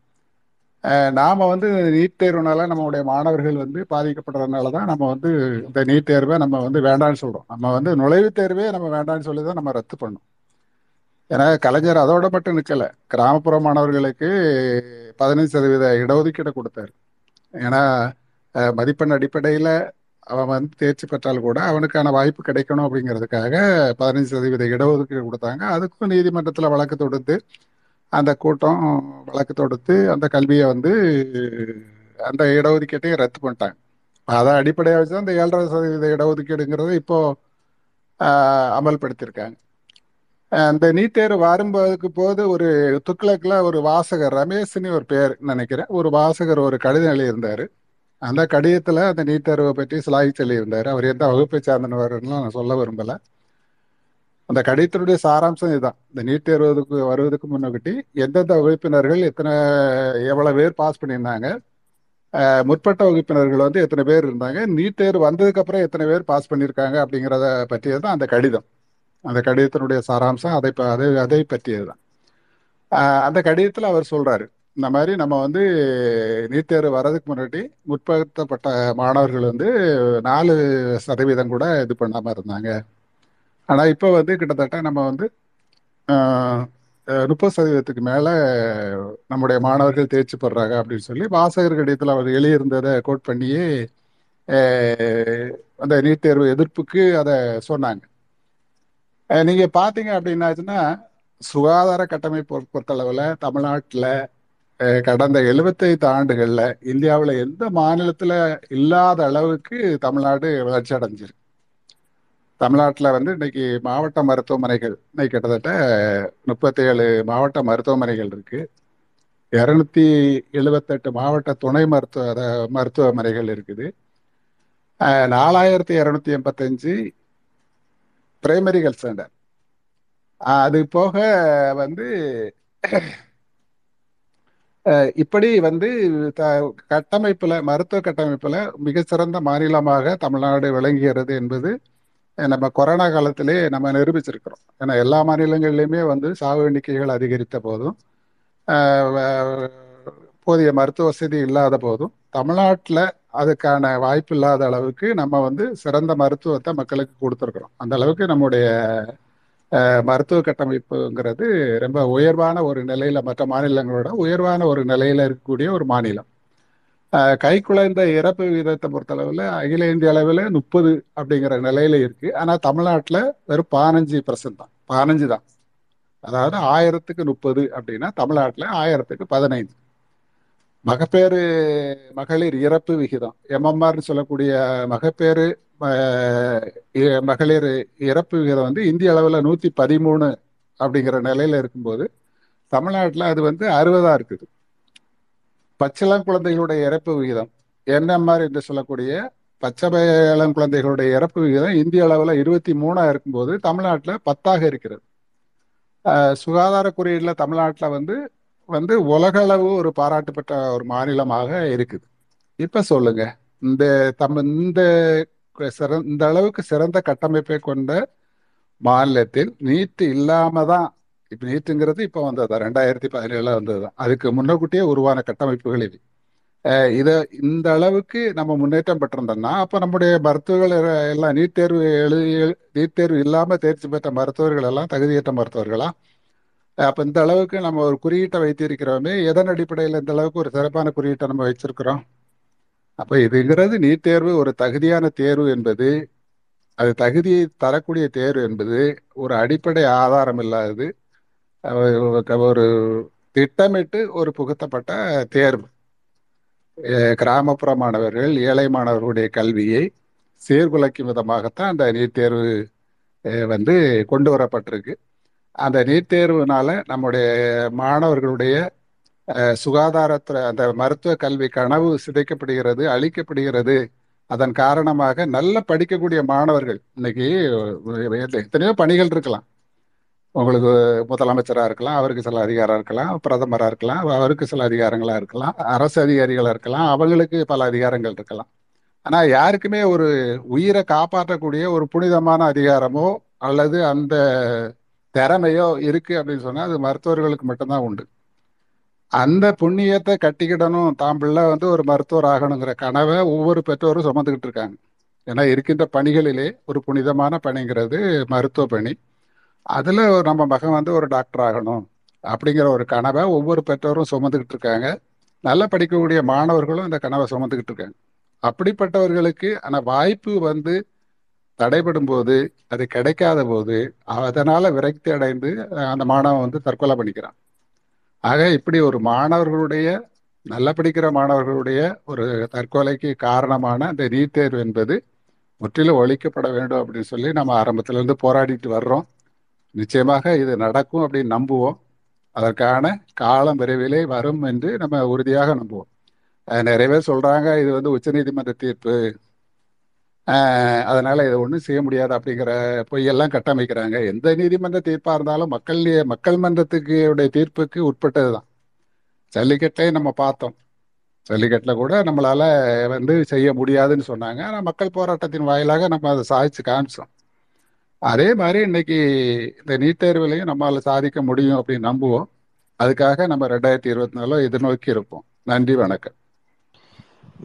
நாம் வந்து நீட் தேர்வுனால நம்மளுடைய மாணவர்கள் வந்து பாதிக்கப்படுறதுனால தான் நம்ம வந்து இந்த நீட் தேர்வை நம்ம வந்து வேண்டான்னு சொல்கிறோம். நம்ம வந்து நுழைவுத் தேர்வே நம்ம வேண்டான்னு சொல்லி தான் நம்ம ரத்து பண்ணோம். ஏன்னா கலைஞர் அதோட மட்டும் நிற்கலை, கிராமப்புற மாணவர்களுக்கு 15% இடஒதுக்கீடு கொடுத்தாரு. ஏன்னா மதிப்பெண் அடிப்படையில் அவன் வந்து தேர்ச்சி பெற்றால் கூட அவனுக்கான வாய்ப்பு கிடைக்கணும் அப்படிங்கிறதுக்காக 15% இடஒதுக்கீடு கொடுத்தாங்க. அதுக்கும் நீதிமன்றத்தில் வழக்கு தொடுத்து அந்த கூட்டம் வழக்கு தொடுத்து அந்த கல்வியை வந்து அந்த இடஒதுக்கீட்டையும் ரத்து பண்ணிட்டாங்க. அதை அடிப்படையாக வச்சு அந்த 7.5% இடஒதுக்கீடுங்கிறத இப்போது அமல்படுத்தியிருக்காங்க. அந்த நீட் தேர்வு வரும்போதுக்கு போது ஒரு துக்ளக்கில் ஒரு வாசகர் ரமேஷ்னு ஒரு பேர் நினைக்கிறேன், ஒரு வாசகர் ஒரு கடிதம் எழுதியிருந்தார். அந்த கடிதத்தில் அந்த நீட் தேர்வை பற்றி சிலாகிச்சு எழுதியிருந்தார். அவர் எந்த வகுப்பை சார்ந்தவர்லாம் நான் சொல்ல விரும்பலை. அந்த கடிதத்தினுடைய சாராம்சம் இதுதான்: இந்த நீட் தேர்வுக்கு வருவதுக்கு முன்னோக்கிட்டி எந்தெந்த வகுப்பினர்கள் எவ்வளோ பேர் பாஸ் பண்ணியிருந்தாங்க, முற்பட்ட வகுப்பினர்கள் வந்து எத்தனை பேர் இருந்தாங்க, நீட் தேர்வு வந்ததுக்கப்புறம் எத்தனை பேர் பாஸ் பண்ணியிருக்காங்க அப்படிங்கிறத பற்றியது தான் அந்த கடிதம். அந்த கடிதத்தினுடைய சாராம்சம் அதை பற்றியது தான். அந்த கடிதத்தில் அவர் சொல்கிறாரு, இந்த மாதிரி நம்ம வந்து நீட் தேர்வு வர்றதுக்கு முன்னாடி முற்படுத்தப்பட்ட மாணவர்கள் வந்து 4% கூட இது பண்ணாமல் இருந்தாங்க. ஆனால் இப்போ வந்து கிட்டத்தட்ட நம்ம வந்து 30% மேலே நம்முடைய மாணவர்கள் தேர்ச்சி பெறாங்க அப்படின்னு சொல்லி வாசகர் கடிதத்தில் அவர் எழுதியிருந்ததை கோட் பண்ணியே அந்த நீட் தேர்வு எதிர்ப்புக்கு அதை சொன்னாங்க. நீங்கள் பார்த்தீங்க அப்படின்னாச்சுன்னா சுகாதார கட்டமைப்பு பொறுத்தளவில் தமிழ்நாட்டில் கடந்த 75 ஆண்டுகளில் இந்தியாவில் எந்த மாநிலத்தில் இல்லாத அளவுக்கு தமிழ்நாடு வளர்ச்சி அடைஞ்சிருக்கு. தமிழ்நாட்டில் வந்து இன்றைக்கி மாவட்ட மருத்துவமனைகள் இன்னைக்கு கிட்டத்தட்ட 37 மாவட்ட மருத்துவமனைகள் இருக்குது. 278 மாவட்ட துணை மருத்துவமனைகள் இருக்குது. 4285 பிரைமரி ஹெல்த் சென்டர். அது போக வந்து இப்படி வந்து கட்டமைப்பில் மருத்துவ கட்டமைப்பில் மிகச்சிறந்த மாநிலமாக தமிழ்நாடு விளங்குகிறது என்பது நம்ம கொரோனா காலத்திலே நம்ம நிரூபிச்சிருக்கிறோம். ஏன்னா எல்லா மாநிலங்கள்லையுமே வந்து சாவு எண்ணிக்கைகள் அதிகரித்த போதும் போதிய மருத்துவ வசதி இல்லாத போதும் தமிழ்நாட்டில் அதுக்கான வாய்ப்பு இல்லாத அளவுக்கு நம்ம வந்து சிறந்த மருத்துவத்தை மக்களுக்கு கொடுத்துருக்குறோம். அந்த அளவுக்கு நம்முடைய மருத்துவ கட்டமைப்புங்கிறது ரொம்ப உயர்வான ஒரு நிலையில், மற்ற மாநிலங்களோட உயர்வான ஒரு நிலையில் இருக்கக்கூடிய ஒரு மாநிலம். கைக்குழந்த இறப்பு விகிதத்தை பொறுத்தளவில் அகில இந்திய அளவில் 30 அப்படிங்கிற நிலையில் இருக்குது. ஆனால் தமிழ்நாட்டில் வெறும் 15% தான், 15 தான். அதாவது 1000க்கு 30 அப்படின்னா தமிழ்நாட்டில் 1000க்கு 15. மகப்பேறு மகளிர் இறப்பு விகிதம் MMRனு சொல்லக்கூடிய மகப்பேறு மகளிர் இறப்பு விகிதம் வந்து இந்திய அளவில் 113 அப்படிங்கிற நிலையில் இருக்கும்போது தமிழ்நாட்டில் அது வந்து 60 இருக்குது. பச்சிளம் குழந்தைகளுடைய இறப்பு விகிதம் NMR என்று சொல்லக்கூடிய பச்சையிளம் குழந்தைகளுடைய இறப்பு விகிதம் இந்திய அளவில் 23 இருக்கும்போது தமிழ்நாட்டில் 10 இருக்கிறது. சுகாதார குறியீடில் தமிழ்நாட்டில் வந்து உலகளவு ஒரு பாராட்டு பெற்ற ஒரு மாநிலமாக இருக்குது. இப்போ சொல்லுங்க, இந்த அளவுக்கு சிறந்த கட்டமைப்பை கொண்ட மாநிலத்தில் நீட் இல்லாமல் தான். இப்போ நீட்டுங்கிறது இப்போ வந்ததுதான், 2017 வந்தது தான். அதுக்கு முன்னக்கூட்டியே உருவான கட்டமைப்புகள் இது. இதை இந்த அளவுக்கு நம்ம முன்னேற்றம் பெற்றிருந்தோம்னா அப்போ நம்முடைய மருத்துவர்கள் எல்லாம் நீட் தேர்வு இல்லாமல் தேர்ச்சி பெற்ற மருத்துவர்கள் எல்லாம் தகுதியற்ற மருத்துவர்களா? அப்போ இந்த அளவுக்கு நம்ம ஒரு குறியீட்டை வைத்திருக்கிறோமே, எதன் அடிப்படையில் இந்த அளவுக்கு ஒரு சிறப்பான குறியீட்டை நம்ம வச்சிருக்கிறோம்? அப்போ இதுங்கிறது நீட் தேர்வு ஒரு தகுதியான தேர்வு என்பது அது தகுதியை தரக்கூடிய தேர்வு என்பது ஒரு அடிப்படை ஆதாரம் இல்லாதது, ஒரு திட்டமிட்டு ஒரு புகுத்தப்பட்ட தேர்வு. கிராமப்புற மாணவர்கள், ஏழை மாணவர்களுடைய கல்வியை சீர்குலைக்கும் விதமாகத்தான் அந்த நீட் தேர்வு வந்து கொண்டு வரப்பட்டிருக்கு. அந்த நீட் தேர்வுனால நம்முடைய மாணவர்களுடைய சுகாதாரத்துறை, அந்த மருத்துவ கல்வி கனவு சிதைக்கப்படுகிறது, அழிக்கப்படுகிறது. அதன் காரணமாக நல்ல படிக்கக்கூடிய மாணவர்கள் இன்னைக்கு எத்தனையோ பணிகள் இருக்கலாம். உங்களுக்கு முதலமைச்சராக இருக்கலாம், அவருக்கு சில அதிகாரம் இருக்கலாம், பிரதமராக இருக்கலாம், அவருக்கு சில அதிகாரங்களாக இருக்கலாம், அரசு அதிகாரிகளாக இருக்கலாம், அவங்களுக்கு பல அதிகாரங்கள் இருக்கலாம். ஆனால் யாருக்குமே ஒரு உயிரை காப்பாற்றக்கூடிய ஒரு புனிதமான அதிகாரமோ அல்லது அந்த திறமையோ இருக்குது அப்படின்னு சொன்னால் அது மருத்துவர்களுக்கு மட்டும்தான் உண்டு. அந்த புண்ணியத்தை கட்டிக்கிடணும், தான் பிள்ளை வந்து ஒரு மருத்துவர் ஆகணுங்கிற கனவை ஒவ்வொரு பெற்றோரும் சுமந்துக்கிட்டு இருக்காங்க. ஏன்னா இருக்கின்ற பணிகளிலே ஒரு புனிதமான பணிங்கிறது மருத்துவ பணி. அதில் நம்ம மகன் வந்து ஒரு டாக்டர் ஆகணும் அப்படிங்கிற ஒரு கனவை ஒவ்வொரு பெற்றோரும் சுமந்துக்கிட்டு இருக்காங்க. நல்லா படிக்கக்கூடிய மாணவர்களும் இந்த கனவை சுமந்துக்கிட்டு இருக்காங்க. அப்படிப்பட்டவர்களுக்கு ஆனால் வாய்ப்பு வந்து தடைபடும் போது, அது கிடைக்காத போது, அதனால் விரக்தி அடைந்து அந்த மாணவன் வந்து தற்கொலை பண்ணிக்கிறான். ஆக இப்படி ஒரு மாணவர்களுடைய, நல்லா படிக்கிற மாணவர்களுடைய ஒரு தற்கொலைக்கு காரணமான இந்த நீட் தேர்வு என்பது முற்றிலும் ஒழிக்கப்பட வேண்டும் அப்படின்னு சொல்லி நம்ம ஆரம்பத்திலேருந்து போராடிட்டு வர்றோம். நிச்சயமாக இது நடக்கும் அப்படின்னு நம்புவோம். அதற்கான காலம் விரைவிலே வரும் என்று நம்ம உறுதியாக நம்புவோம். நிறைய பேர் சொல்கிறாங்க இது வந்து உச்சநீதிமன்ற தீர்ப்பு, அதனால் இதை ஒன்றும் செய்ய முடியாது அப்படிங்கிற பொய்யெல்லாம் கட்டமைக்கிறாங்க. எந்த நீதிமன்ற தீர்ப்பாக இருந்தாலும் மக்கள் மன்றத்துக்கு உடைய தீர்ப்புக்கு உட்பட்டது தான். ஜல்லிக்கட்டை நம்ம பார்த்தோம். ஜல்லிக்கட்டில் கூட நம்மளால் வந்து செய்ய முடியாதுன்னு சொன்னாங்க. ஆனால் மக்கள் போராட்டத்தின் வாயிலாக நம்ம அதை சாதிச்சு காமிச்சோம். அதே மாதிரி இன்றைக்கி இந்த நீட் தேர்விலையும் நம்மளால் சாதிக்க முடியும் அப்படின்னு நம்புவோம். அதுக்காக நம்ம 2024 எதிர்நோக்கி இருப்போம். நன்றி, வணக்கம்.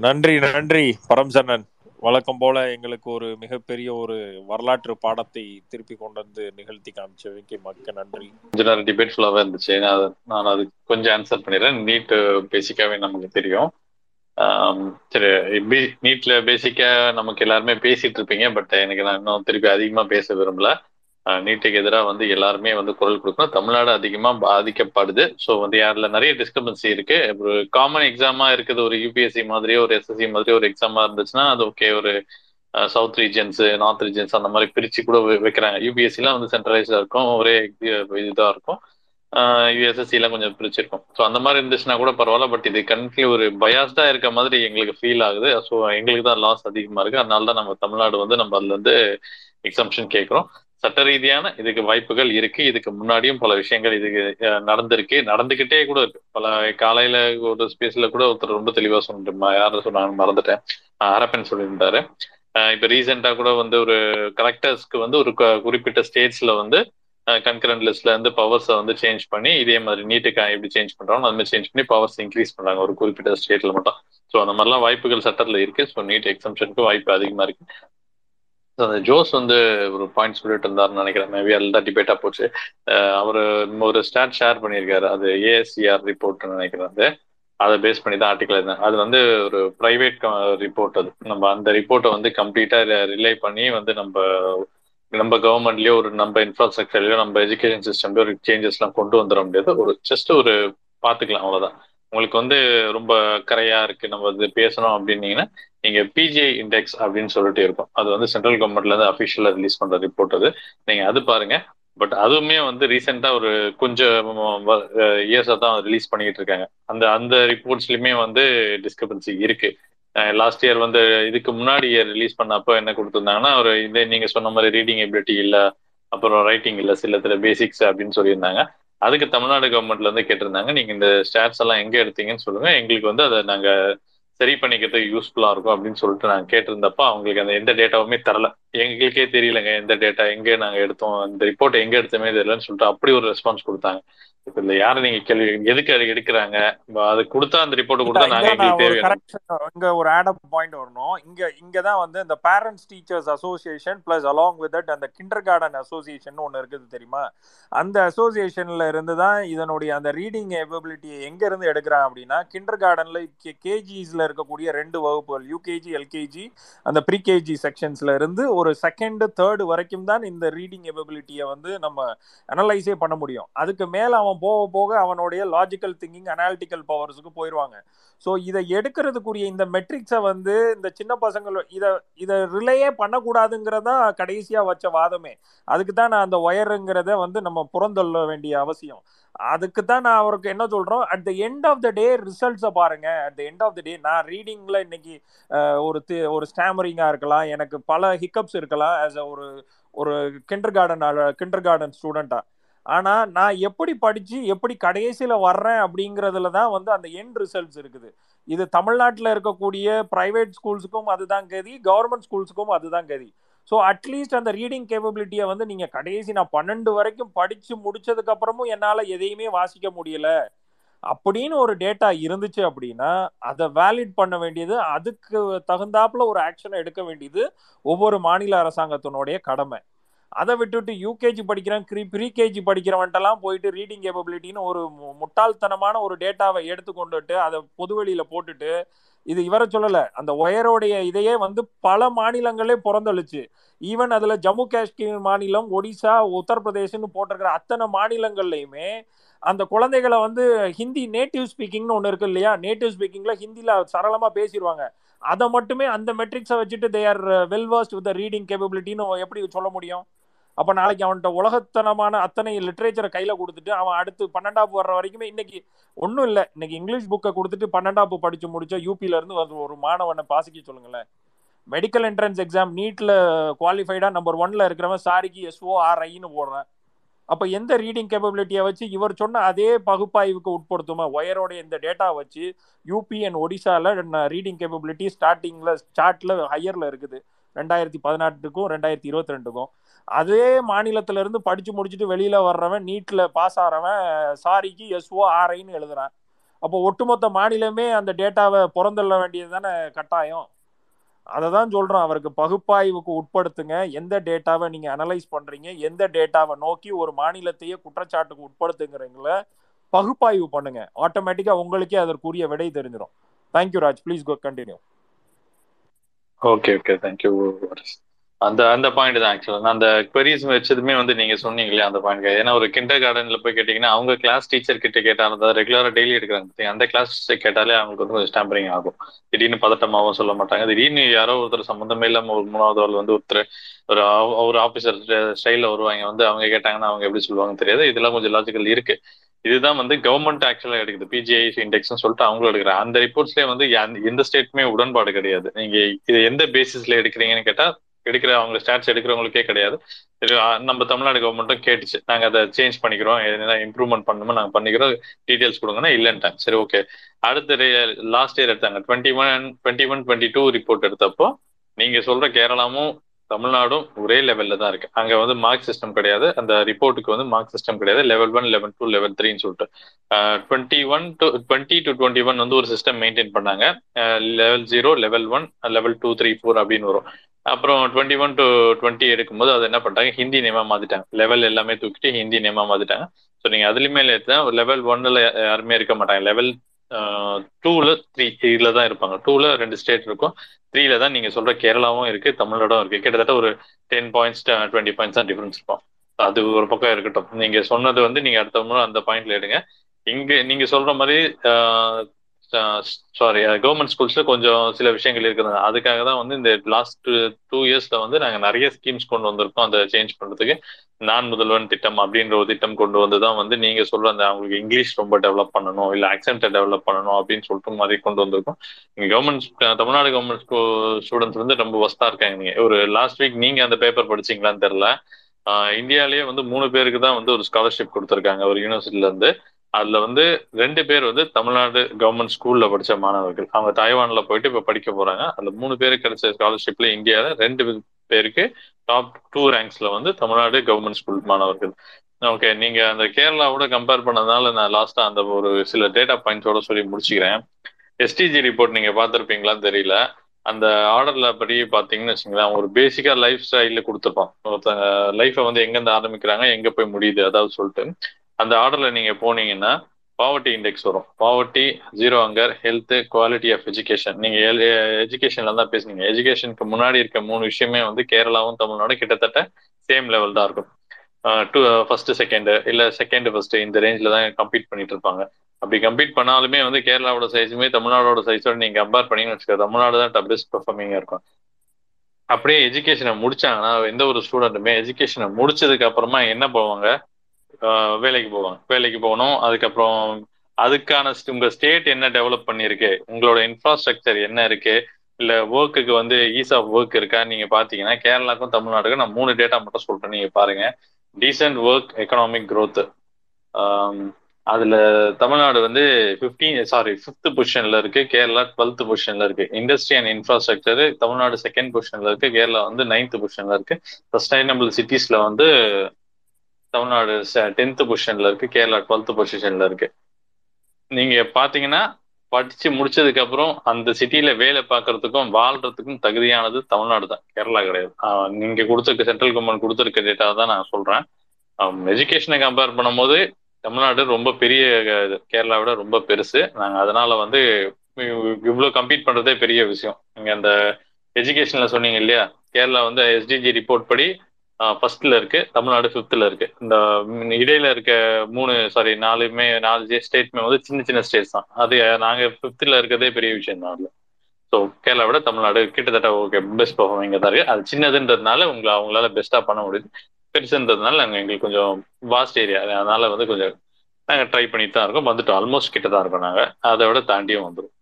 நன்றி, நன்றி பரம்சரணன். வழக்கம் போல எங்களுக்கு ஒரு மிகப்பெரிய ஒரு வரலாற்று பாடத்தை திருப்பி கொண்டு வந்து நிகழ்த்தி காமிச்சவைக்கு மிக்க நன்றி. கொஞ்சம் நேரம் டிபேட் ஃபுல்லாவே இருந்துச்சு. நான் அது கொஞ்சம் ஆன்சர் பண்ணிடுறேன். நீட் பேசிக்காவே நமக்கு தெரியும். சரி, நீட்ல பேசிக்கா நமக்கு எல்லாருமே பேசிட்டு இருப்பீங்க. பட் எனக்கு நான் இன்னும் திருப்பி அதிகமா பேச விரும்பல. நீட்டுக்கு எதிராக வந்து எல்லாருமே வந்து குரல் கொடுக்கணும். தமிழ்நாடு அதிகமா பாதிக்கப்படுது. ஸோ வந்து யாருல நிறைய டிஸ்டர்பன்சி இருக்கு. ஒரு காமன் எக்ஸாமா இருக்குது, ஒரு யூபிஎஸ்சி மாதிரியோ ஒரு எஸ்எஸ்சி மாதிரியோ ஒரு எக்ஸாமா இருந்துச்சுன்னா அது ஓகே. ஒரு சவுத் ரீஜன்ஸ், நார்த் ரீஜன்ஸ் அந்த மாதிரி பிரிச்சு கூட வைக்கிறாங்க. யூபிஎஸ்சிலாம் வந்து சென்ட்ரலைஸ்டா இருக்கும், ஒரே இதா இருக்கும். யூஎஸ்எஸ்சி எல்லாம் கொஞ்சம் பிரிச்சிருக்கும். ஸோ அந்த மாதிரி இருந்துச்சுன்னா கூட பரவாயில்ல. பட் இது கண்ட்ரி ஒரு பயாஸ்டா இருக்க மாதிரி எங்களுக்கு ஃபீல் ஆகுது. ஸோ எங்களுக்கு தான் லாஸ் அதிகமா இருக்கு. அதனால தான் நம்ம தமிழ்நாடு வந்து நம்ம அதுல இருந்து எக்ஸம்ஷன் கேட்குறோம். சட்ட ரீதியான இதுக்கு வாய்ப்புகள் இருக்கு. இதுக்கு முன்னாடியும் பல விஷயங்கள் இதுக்கு நடந்திருக்கு, நடந்துகிட்டே கூட இருக்கு. பல காலையில ஒரு ஸ்பேஸ்ல கூட ஒருத்தர் ரொம்ப தெளிவா சொல்லிட்டு யாரும் சொன்னாங்க, மறந்துட்டேன், அரப்பன் சொல்லியிருந்தாரு. இப்ப ரீசெண்டா கூட வந்து ஒரு கலெக்டர்ஸ்க்கு வந்து ஒரு குறிப்பிட்ட ஸ்டேட்ஸ்ல வந்து கன்கரண்ட் லிஸ்ட்ல இருந்து பவர்ஸை வந்து சேஞ்ச் பண்ணி, இதே மாதிரி நீட்டுக்கு எப்படி சேஞ்ச் பண்றாங்க அது மாதிரி சேஞ்ச் பண்ணி பவர்ஸ் இன்க்ரீஸ் பண்றாங்க ஒரு குறிப்பிட்ட ஸ்டேட்ல மட்டும். ஸோ அந்த மாதிரிலாம் வாய்ப்புகள் சட்டத்துல இருக்கு. ஸோ நீட் எக்ஸம்ஷனுக்கு வாய்ப்பு அதிகமா இருக்கு. அந்த ஜோஸ் வந்து ஒரு பாயிண்ட் சொல்லிட்டு இருந்தாருன்னு நினைக்கிறேன். மேபி அதுல தான் டிபேட்டா போச்சு. அவர் ஒரு ஸ்டாட் ஷேர் பண்ணியிருக்காரு, அது ஏஎஸ்சிஆர் ரிப்போர்ட்னு நினைக்கிறேன். அது அதை பேஸ் பண்ணி தான் ஆர்டிகல் இருந்தேன். அது வந்து ஒரு பிரைவேட் ரிப்போர்ட். அது நம்ம அந்த ரிப்போர்ட்டை வந்து கம்ப்ளீட்டா ரிலே பண்ணி வந்து நம்ம நம்ம கவர்மெண்ட்லயோ ஒரு நம்ம இன்ஃப்ராஸ்ட்ரக்சர்லயோ நம்ம எஜுகேஷன் சிஸ்டம்லயோ ஒரு சேஞ்சஸ் எல்லாம் கொண்டு வந்துட முடியாது. ஒரு ஜஸ்ட் ஒரு பாத்துக்கலாம், அவ்வளவுதான். உங்களுக்கு வந்து ரொம்ப கரையா இருக்கு நம்ம இது பேசணும் அப்படின்னீங்கன்னா நீங்க பிஜிஐ இண்டெக்ஸ் அப்படின்னு சொல்லிட்டு இருக்கும். அது வந்து சென்ட்ரல் கவர்மெண்ட்ல இருந்து அஃபிஷியலா ரிலீஸ் பண்ற ரிப்போர்ட். அது நீங்க அது பாருங்க. பட் அதுவுமே வந்து ரீசெண்டா ஒரு கொஞ்சம் இயர்ஸா தான் ரிலீஸ் பண்ணிக்கிட்டு இருக்காங்க. அந்த அந்த ரிப்போர்ட்ஸ்லயுமே வந்து டிஸ்கரபன்சி இருக்கு. லாஸ்ட் இயர் வந்து இதுக்கு முன்னாடி இயர் ரிலீஸ் பண்ணப்போ என்ன கொடுத்துருந்தாங்கன்னா, ஒரு இதே நீங்க சொன்ன மாதிரி ரீடிங் எபிலிட்டி இல்ல, அப்புறம் ரைட்டிங் இல்ல, சிலத்துல பேசிக்ஸ் அப்படின்னு சொல்லியிருந்தாங்க. அதுக்கு தமிழ்நாடு கவர்மெண்ட்ல இருந்து கேட்டிருந்தாங்க, நீங்க இந்த ஸ்டாட்ஸ் எல்லாம் எங்க எடுத்தீங்கன்னு சொல்லுங்க, எங்களுக்கு வந்து அதை நாங்க சரி பண்ணிக்கிறதுக்கு யூஸ்ஃபுல்லா இருக்கும் அப்படின்னு சொல்லிட்டு நாங்க கேட்டிருந்தப்ப அவங்களுக்கு அந்த எந்த டேட்டாவுமே தரல. எங்களுக்கே தெரியலங்க எந்த டேட்டா எங்க நாங்க எடுத்தோம், இந்த ரிப்போர்ட் எங்க எடுத்தோமே தெரியலன்னு சொல்லிட்டு அப்படி ஒரு ரெஸ்பான்ஸ் கொடுத்தாங்க. இப்ப இந்த யாரை நீங்க கேள்வி எதுக்கு அது எடுக்கிறாங்க, அது கொடுத்தா அந்த ரிப்போர்ட் கொடுத்தா நாங்க எங்களுக்கு தேவையான இங்க ஒரு ஆட் அப் பாயிண்ட் வரணும். இங்கதான் வந்து இந்த parents teachers association plus along with that அந்த கிண்டர் கார்டன் அசோசியேஷன் ஒண்ணு இருக்குது தெரியுமா. அந்த அசோசியேஷன்ல இருந்து தான் இதனுடைய அந்த ரீடிங் எபிலிட்டியை எங்க இருந்து எடுக்கிறாங்க அப்படின்னா, கிண்டர் கார்டன்ல கேஜிஸ்ல இருக்கக்கூடிய 2 வகுப்புகள் யூகேஜி எல்கேஜி அந்த ப்ரீகேஜி செக்ஷன்ஸ்ல இருந்து ஒரு செகண்ட் தேர்டு வரைக்கும் தான் இந்த ரீடிங் எபிலிட்டியை வந்து நம்ம அனலைஸே பண்ண முடியும். அதுக்கு மேலே அவன் போக போக அவனுடைய லாஜிக்கல் திங்கிங், அனாலிட்டிக்கல் பவர்ஸுக்கு போயிடுவாங்க. ஸோ இதை எடுக்கிறதுக்குரிய இந்த மெட்ரிக்ஸை வந்து இந்த சின்ன பசங்களோட இதை ரிலேயே பண்ணக்கூடாதுங்கிறதா கடைசியாக வச்ச வாதமே. அதுக்கு தான் நான் அந்த ஒயருங்கிறத வந்து நம்ம புறந்தள்ள வேண்டிய அவசியம். அதுக்கு தான் நான் அவருக்கு என்ன சொல்கிறோம், at the end of the day ரிசல்ட்ஸை பாருங்கள். At the end of the day நான் ரீடிங்கில் இன்னைக்கு ஒரு ஸ்டாமரிங்காக இருக்கலாம், எனக்கு பல ஹிக்கப்ஸ் இருக்கலாம் ஆஸ் அ ஒரு கிண்டர் கார்டன் ஸ்டூடெண்ட்டாக. ஆனால் நான் எப்படி படித்து எப்படி கடைசியில் வர்றேன் அப்படிங்கிறதுல தான் வந்து அந்த எண்ட் ரிசல்ட்ஸ் இருக்குது. இது தமிழ்நாட்டில் இருக்கக்கூடிய ப்ரைவேட் ஸ்கூல்ஸுக்கும் அதுதான் கதி, கவர்மெண்ட் ஸ்கூல்ஸுக்கும் அதுதான் கதி. ஸோ அட்லீஸ்ட் அந்த ரீடிங் கேப்பபிலிட்டியை வந்து நீங்கள் கடைசி நான் 12 வரைக்கும் படித்து முடித்ததுக்கப்புறமும் என்னால் எதையுமே வாசிக்க முடியலை அப்படின்னு ஒரு டேட்டா இருந்துச்சு அப்படின்னா அதை வேலிட் பண்ண வேண்டியது, அதுக்கு தகுந்தாப்புல ஒரு ஆக்ஷனை எடுக்க வேண்டியது ஒவ்வொரு மாநில அரசாங்கத்தினுடைய கடமை. அதை விட்டுட்டு யூகேஜி படிக்கிறேன், ப்ரீகேஜி படிக்கிறவன்ட்டெல்லாம் போயிட்டு ரீடிங் கேப்பபிலிட்டின்னு ஒரு முட்டாள்தனமான ஒரு டேட்டாவை எடுத்துக்கொண்டுட்டு அதை பொதுவெளியில் போட்டுட்டு, இது இவரை சொல்லலை, அந்த ஒயரோடைய இதையே வந்து பல மாநிலங்களே பிறந்தளிச்சு. ஈவன் அதில் ஜம்மு காஷ்மீர் மாநிலம், ஒடிசா, உத்தரப்பிரதேசன்னு போட்டிருக்கிற அத்தனை மாநிலங்கள்லையுமே அந்த குழந்தைகளை வந்து ஹிந்தி நேட்டிவ் ஸ்பீக்கிங்னு ஒன்று இருக்கு இல்லையா, நேட்டிவ் ஸ்பீக்கிங்கில் ஹிந்தியில் சரளமாக பேசிடுவாங்க. அதை மட்டுமே அந்த மெட்ரிக்ஸை வச்சுட்டு they are well worst with reading கேப்பபிலிட்டின்னு எப்படி சொல்ல முடியும்? அப்போ நாளைக்கு அவன்கிட்ட உலகத்தனமான அத்தனை லிட்ரேச்சரை கையில் கொடுத்துட்டு அவன் அடுத்து 12வது வர்ற வரைக்குமே இன்னைக்கு ஒன்றும் இல்லை. இன்னைக்கு இங்கிலீஷ் புக்கை கொடுத்துட்டு 12வது படித்து முடிச்சா யூபியிலேருந்து ஒரு மாணவனை பாசிக்க சொல்லுங்களேன். மெடிக்கல் என்ட்ரன்ஸ் எக்ஸாம் நீட்டில் குவாலிஃபைடாக நம்பர் 1 இருக்கிறவன் சாரிக்கு SORIன்னு போடுறான். அப்போ எந்த ரீடிங் கேப்பபிலிட்டியை வச்சு இவர் சொன்ன அதே பகுப்பாய்வுக்கு உட்படுத்துமா? ஒயரோடைய இந்த டேட்டா வச்சு யூபி அண்ட் ஒடிசாவில் ரீடிங் கேப்பபிலிட்டி சார்ட்டில் ஹையரில் இருக்குது 2018க்கும் 2022க்கும். அதே மாநிலத்திலேருந்து படித்து முடிச்சுட்டு வெளியில் வர்றவன், நீட்டில் பாஸ் ஆகிறவன் சாரிக்கு SORIன்னு எழுதுறான். அப்போ ஒட்டுமொத்த மாநிலமே அந்த டேட்டாவை புறந்தள்ள வேண்டியது தானே கட்டாயம். அதை தான் சொல்கிறோம், அவருக்கு பகுப்பாய்வுக்கு உட்படுத்துங்க. எந்த டேட்டாவை நீங்கள் அனலைஸ் பண்ணுறீங்க, எந்த டேட்டாவை நோக்கி ஒரு மாநிலத்தையே குற்றச்சாட்டுக்கு உட்படுத்துங்கிறீங்கள பகுப்பாய்வு பண்ணுங்கள். ஆட்டோமேட்டிக்காக உங்களுக்கே அதற்குரிய விடை தெரிஞ்சிடும். Thank you Raj, please go continue. Okay thank you. அந்த பாயிண்ட் தான் ஆக்சுவலா அந்த குவரிஸ் வச்சதுமே வந்து நீங்க சொன்னீங்களே அந்த பாயிண்ட். ஏன்னா ஒரு கிண்டர் கார்டன்ல போய் கேட்டீங்கன்னா அவங்க கிளாஸ் டீச்சர் கிட்ட கேட்டாலும் தான் ரெகுலரா டெய்லி எடுக்கிறாங்க. அந்த கிளாஸ் கேட்டாலே அவங்களுக்கு வந்து கொஞ்சம் ஸ்டாம்பரிங் ஆகும். திடீர்னு பதட்டமாகவும் சொல்ல மாட்டாங்க. திடீர்னு யாரோ ஒருத்தர் சம்பந்தமே இல்லாம ஒரு 3வது ஆள் வந்து ஒரு ஆபீசர் ஸ்டைல்ல வருவாங்க. வந்து அவங்க கேட்டாங்கன்னா அவங்க எப்படி சொல்லுவாங்க தெரியாது. இதெல்லாம் கொஞ்சம் லாஜிக்கல் இருக்கு. இதுதான் வந்து கவர்மெண்ட் ஆக்சுவலா எடுக்குது, பிஜிஐ இண்டெக்ஸ்னு சொல்லிட்டு அவங்களும் எடுக்கிறாங்க. அந்த ரிப்போர்ட்ஸ்லயே வந்து எந்த ஸ்டேட்டுமே உடன்பாடு கிடையாது. நீங்க இது எந்த பேசிஸ்ல எடுக்கிறீங்கன்னு கேட்டா அவங்க ஸ்டாட்ஸ் எடுக்கிறவங்களுக்கே கிடையாது. நம்ம தமிழ்நாடு கவர்மெண்ட்டும் கேட்டுச்சு, நாங்க அதை சேஞ்ச் பண்ணிக்கிறோம், எதனா இம்ப்ரூவ்மெண்ட் பண்ணணுமோ நாங்க பண்ணிக்கிறோம், டீடைல்ஸ் கொடுங்கன்னா இல்லைன்ட்டாங்க. சரி, ஓகே. அடுத்த லாஸ்ட் இயர் எடுத்தாங்க 2021-22 ரிப்போர்ட் எடுத்தப்போ நீங்க சொல்ற கேரளாவும் தமிழ்நாடும் ஒரே லெவல்ல தான் இருக்கு. அங்க வந்து மார்க் சிஸ்டம் கிடையாது. அந்த ரிப்போர்ட்டுக்கு வந்து மார்க் சிஸ்டம் கிடையாது. லெவல் 1, லெவல் 2, லெவல் 3ன்னு சொல்லிட்டு 2021 to 2021 வந்து ஒரு சிஸ்டம் மெயின்டைன் பண்ணாங்க. லெவல் 0, லெவல் 1, லெவல் 2, 3, 4 அப்படின்னு வரும். அப்புறம் 2021 to 2020 எடுக்கும்போது அதை என்ன பண்ணிட்டாங்க, ஹிந்தி நேமா மாத்திட்டாங்க. லெவல் எல்லாமே தூக்கிட்டு ஹிந்தி நேமா மாத்திட்டாங்க. ஸோ நீங்க அதுலயுமே லெவல் 1ல யாருமே இருக்க மாட்டாங்க. லெவல் 2ல 3 இதுலதான் இருப்பாங்க. 2ல 2 ஸ்டேட் இருக்கும். 3ல தான் நீங்க சொல்ற கேரளாவும் இருக்கு, தமிழ்நாடும் இருக்கு. கிட்டத்தட்ட ஒரு 10 points, 20 points தான் டிஃபரன்ஸ் இருக்கும். அது ஒரு பக்கம் இருக்கட்டும். நீங்க சொன்னது வந்து நீங்க அடுத்த முறை அந்த பாயிண்ட்ல எடுங்க. இங்க நீங்க சொல்ற மாதிரி கவர்மெண்ட் ஸ்கூல்ஸ்ல கொஞ்சம் சில விஷயங்கள் இருக்குது. அதுக்காக தான் வந்து இந்த லாஸ்ட் 2 இயர்ஸ்ல வந்து நாங்க நிறைய ஸ்கீம்ஸ் கொண்டு வந்திருக்கோம். அதை சேஞ்ச் பண்றதுக்கு நான் முதல்வன் திட்டம் அப்படின்ற ஒரு திட்டம் கொண்டு வந்துதான் வந்து நீங்க சொல்ற அந்த அவங்களுக்கு இங்கிலீஷ் ரொம்ப டெவலப் பண்ணணும், இல்ல ஆக்சென்ட்டை டெவலப் பண்ணணும் அப்படின்னு சொல்லிட்டு மாதிரி கொண்டு வந்திருக்கோம். இங்க தமிழ்நாடு கவர்மெண்ட் ஸ்டூடெண்ட்ஸ் வந்து ரொம்ப வஸ்தா இருக்காங்க. நீங்க ஒரு லாஸ்ட் வீக் நீங்க அந்த பேப்பர் படிச்சீங்களான்னு தெரியல, இந்தியாலேயே வந்து 3 பேருக்கு தான் வந்து ஒரு ஸ்காலர்ஷிப் கொடுத்துருக்காங்க ஒரு யூனிவர்சிட்டில இருந்து. அதுல வந்து 2 பேர் வந்து தமிழ்நாடு கவர்மெண்ட் ஸ்கூல்ல படிச்ச மாணவர்கள். அவங்க தாய்வான்ல போயிட்டு இப்ப படிக்க போறாங்க. அந்த 3 பேருக்கு கிடைச்ச ஸ்காலர்ஷிப்ல இந்தியாவில 2 பேருக்கு top 2 ranksல வந்து தமிழ்நாடு கவர்மெண்ட் ஸ்கூல் மாணவர்கள். ஓகே, நீங்க அந்த கேரளாவோட கம்பேர் பண்ணதுனால நான் லாஸ்டா அந்த ஒரு சில டேட்டா பாயிண்ட்ஸோட சொல்லி முடிச்சுக்கிறேன். எஸ்டிஜி ரிப்போர்ட் நீங்க பாத்திருப்பீங்களான்னு தெரியல. அந்த ஆர்டர்ல படி பாத்தீங்கன்னு வச்சுங்களேன், ஒரு பேசிக்கா லைஃப் ஸ்டைல கொடுத்துருப்பான். ஒருத்தங்க லைஃபை வந்து எங்கேருந்து ஆரம்பிக்கிறாங்க, எங்க போய் முடியுது அதாவது சொல்லிட்டு அந்த ஆர்டர்ல நீங்க போனீங்கன்னா பாவர்ட்டி இண்டெக்ஸ் வரும். Poverty, zero hunger, health, quality of education. நீங்க எஜுகேஷன்ல தான் பேசுனீங்க. எஜுகேஷனுக்கு முன்னாடி இருக்க மூணு விஷயமே வந்து கேரளாவும் தமிழ்நாடும் கிட்டத்தட்ட சேம் லெவல் தான் இருக்கும். ஃபர்ஸ்ட் செகண்டு இல்லை செகண்ட் ஃபர்ஸ்ட் இந்த ரேஞ்சில் தான் கம்ப்ளீட் பண்ணிட்டு இருப்பாங்க. அப்படி கம்ப்ளீட் பண்ணாலுமே வந்து கேரளாவோட சைஸுமே தமிழ்நாடோட சைஸோட நீங்க கம்பேர் பண்ணீங்கன்னு வச்சுக்கோங்க, தமிழ்நாடு தான் பெஸ்ட் பெர்ஃபார்மிங்காக இருக்கும். அப்படியே எஜுகேஷனை முடிச்சாங்கன்னா எந்த ஒரு ஸ்டூடெண்ட்டுமே எஜுகேஷனை முடிச்சதுக்கு அப்புறமா என்ன போவாங்க, வேலைக்கு போவாங்க. வேலைக்கு போகணும். அதுக்கப்புறம் அதுக்கான உங்க ஸ்டேட் என்ன டெவலப் பண்ணிருக்கு, உங்களோட இன்ஃப்ராஸ்ட்ரக்சர் என்ன இருக்கு, இல்லை ஒர்க்குக்கு வந்து ஈஸ் ஆஃப் ஒர்க் இருக்கா. நீங்க பாத்தீங்கன்னா கேரளாக்கும் தமிழ்நாடுக்கும் நான் 3 டேட்டா மட்டும் சொல்றேன், நீங்க பாருங்க. டீசென்ட் ஒர்க் எக்கனாமிக் க்ரோத்து, அதுல தமிழ்நாடு வந்து 5th பொசிஷன்ல இருக்கு, கேரளா 12th பொசிஷன்ல இருக்கு. Industry and infrastructure Tamil Nadu 2nd பொசிஷன்ல இருக்கு, கேரளா வந்து 9th பொசிஷன்ல இருக்கு. சஸ்டைனபிள் சிட்டிஸ்ல வந்து தமிழ்நாடு 10th பொசிஷன்ல இருக்கு, கேரளா 12th பொசிஷன்ல இருக்கு. நீங்க பாத்தீங்கன்னா படிச்சு முடிச்சதுக்கு அப்புறம் அந்த சிட்டியில வேலை பார்க்கறதுக்கும் வாழ்றதுக்கும் தகுதியானது தமிழ்நாடு தான், கேரளா கிடையாது. நீங்க கொடுத்துருக்க சென்ட்ரல் கவர்மெண்ட் கொடுத்துருக்க டேட்டா தான் நான் சொல்றேன். எஜுகேஷனை கம்பேர் பண்ணும் போது தமிழ்நாடு ரொம்ப பெரிய, கேரளா விட ரொம்ப பெருசு. நாங்கள் அதனால வந்து இவ்வளோ கம்ப்ளீட் பண்ணுறதே பெரிய விஷயம். நீங்கள் அந்த எஜுகேஷன்ல சொன்னீங்க இல்லையா, கேரளா வந்து எஸ்டிஜி ரிப்போர்ட் படி 1st இருக்கு, தமிழ்நாடு 5th இருக்கு. இந்த இடையில இருக்க 4 ஸ்டேட்மே வந்து சின்ன சின்ன ஸ்டேட்ஸ் தான். அது நாங்கள் 5th இருக்கிறதே பெரிய விஷயம் தான். ஸோ கேரளா விட தமிழ்நாடு கிட்டத்தட்ட ஓகே பெஸ்ட் பர்ஃபார்மிங் தான் இருக்கு. அது சின்னதுன்றதுனால அவங்களால பெஸ்ட்டாக பண்ண முடியுது. பெருசுன்றதுனால நாங்கள் எங்களுக்கு கொஞ்சம் வாஸ்ட் ஏரியா, அதனால வந்து கொஞ்சம் நாங்கள் ட்ரை பண்ணிட்டு தான் இருக்கோம். வந்துட்டு ஆல்மோஸ்ட் கிட்ட தான் இருக்கோம். நாங்கள் அதை விட தாண்டியும் வந்துடும்.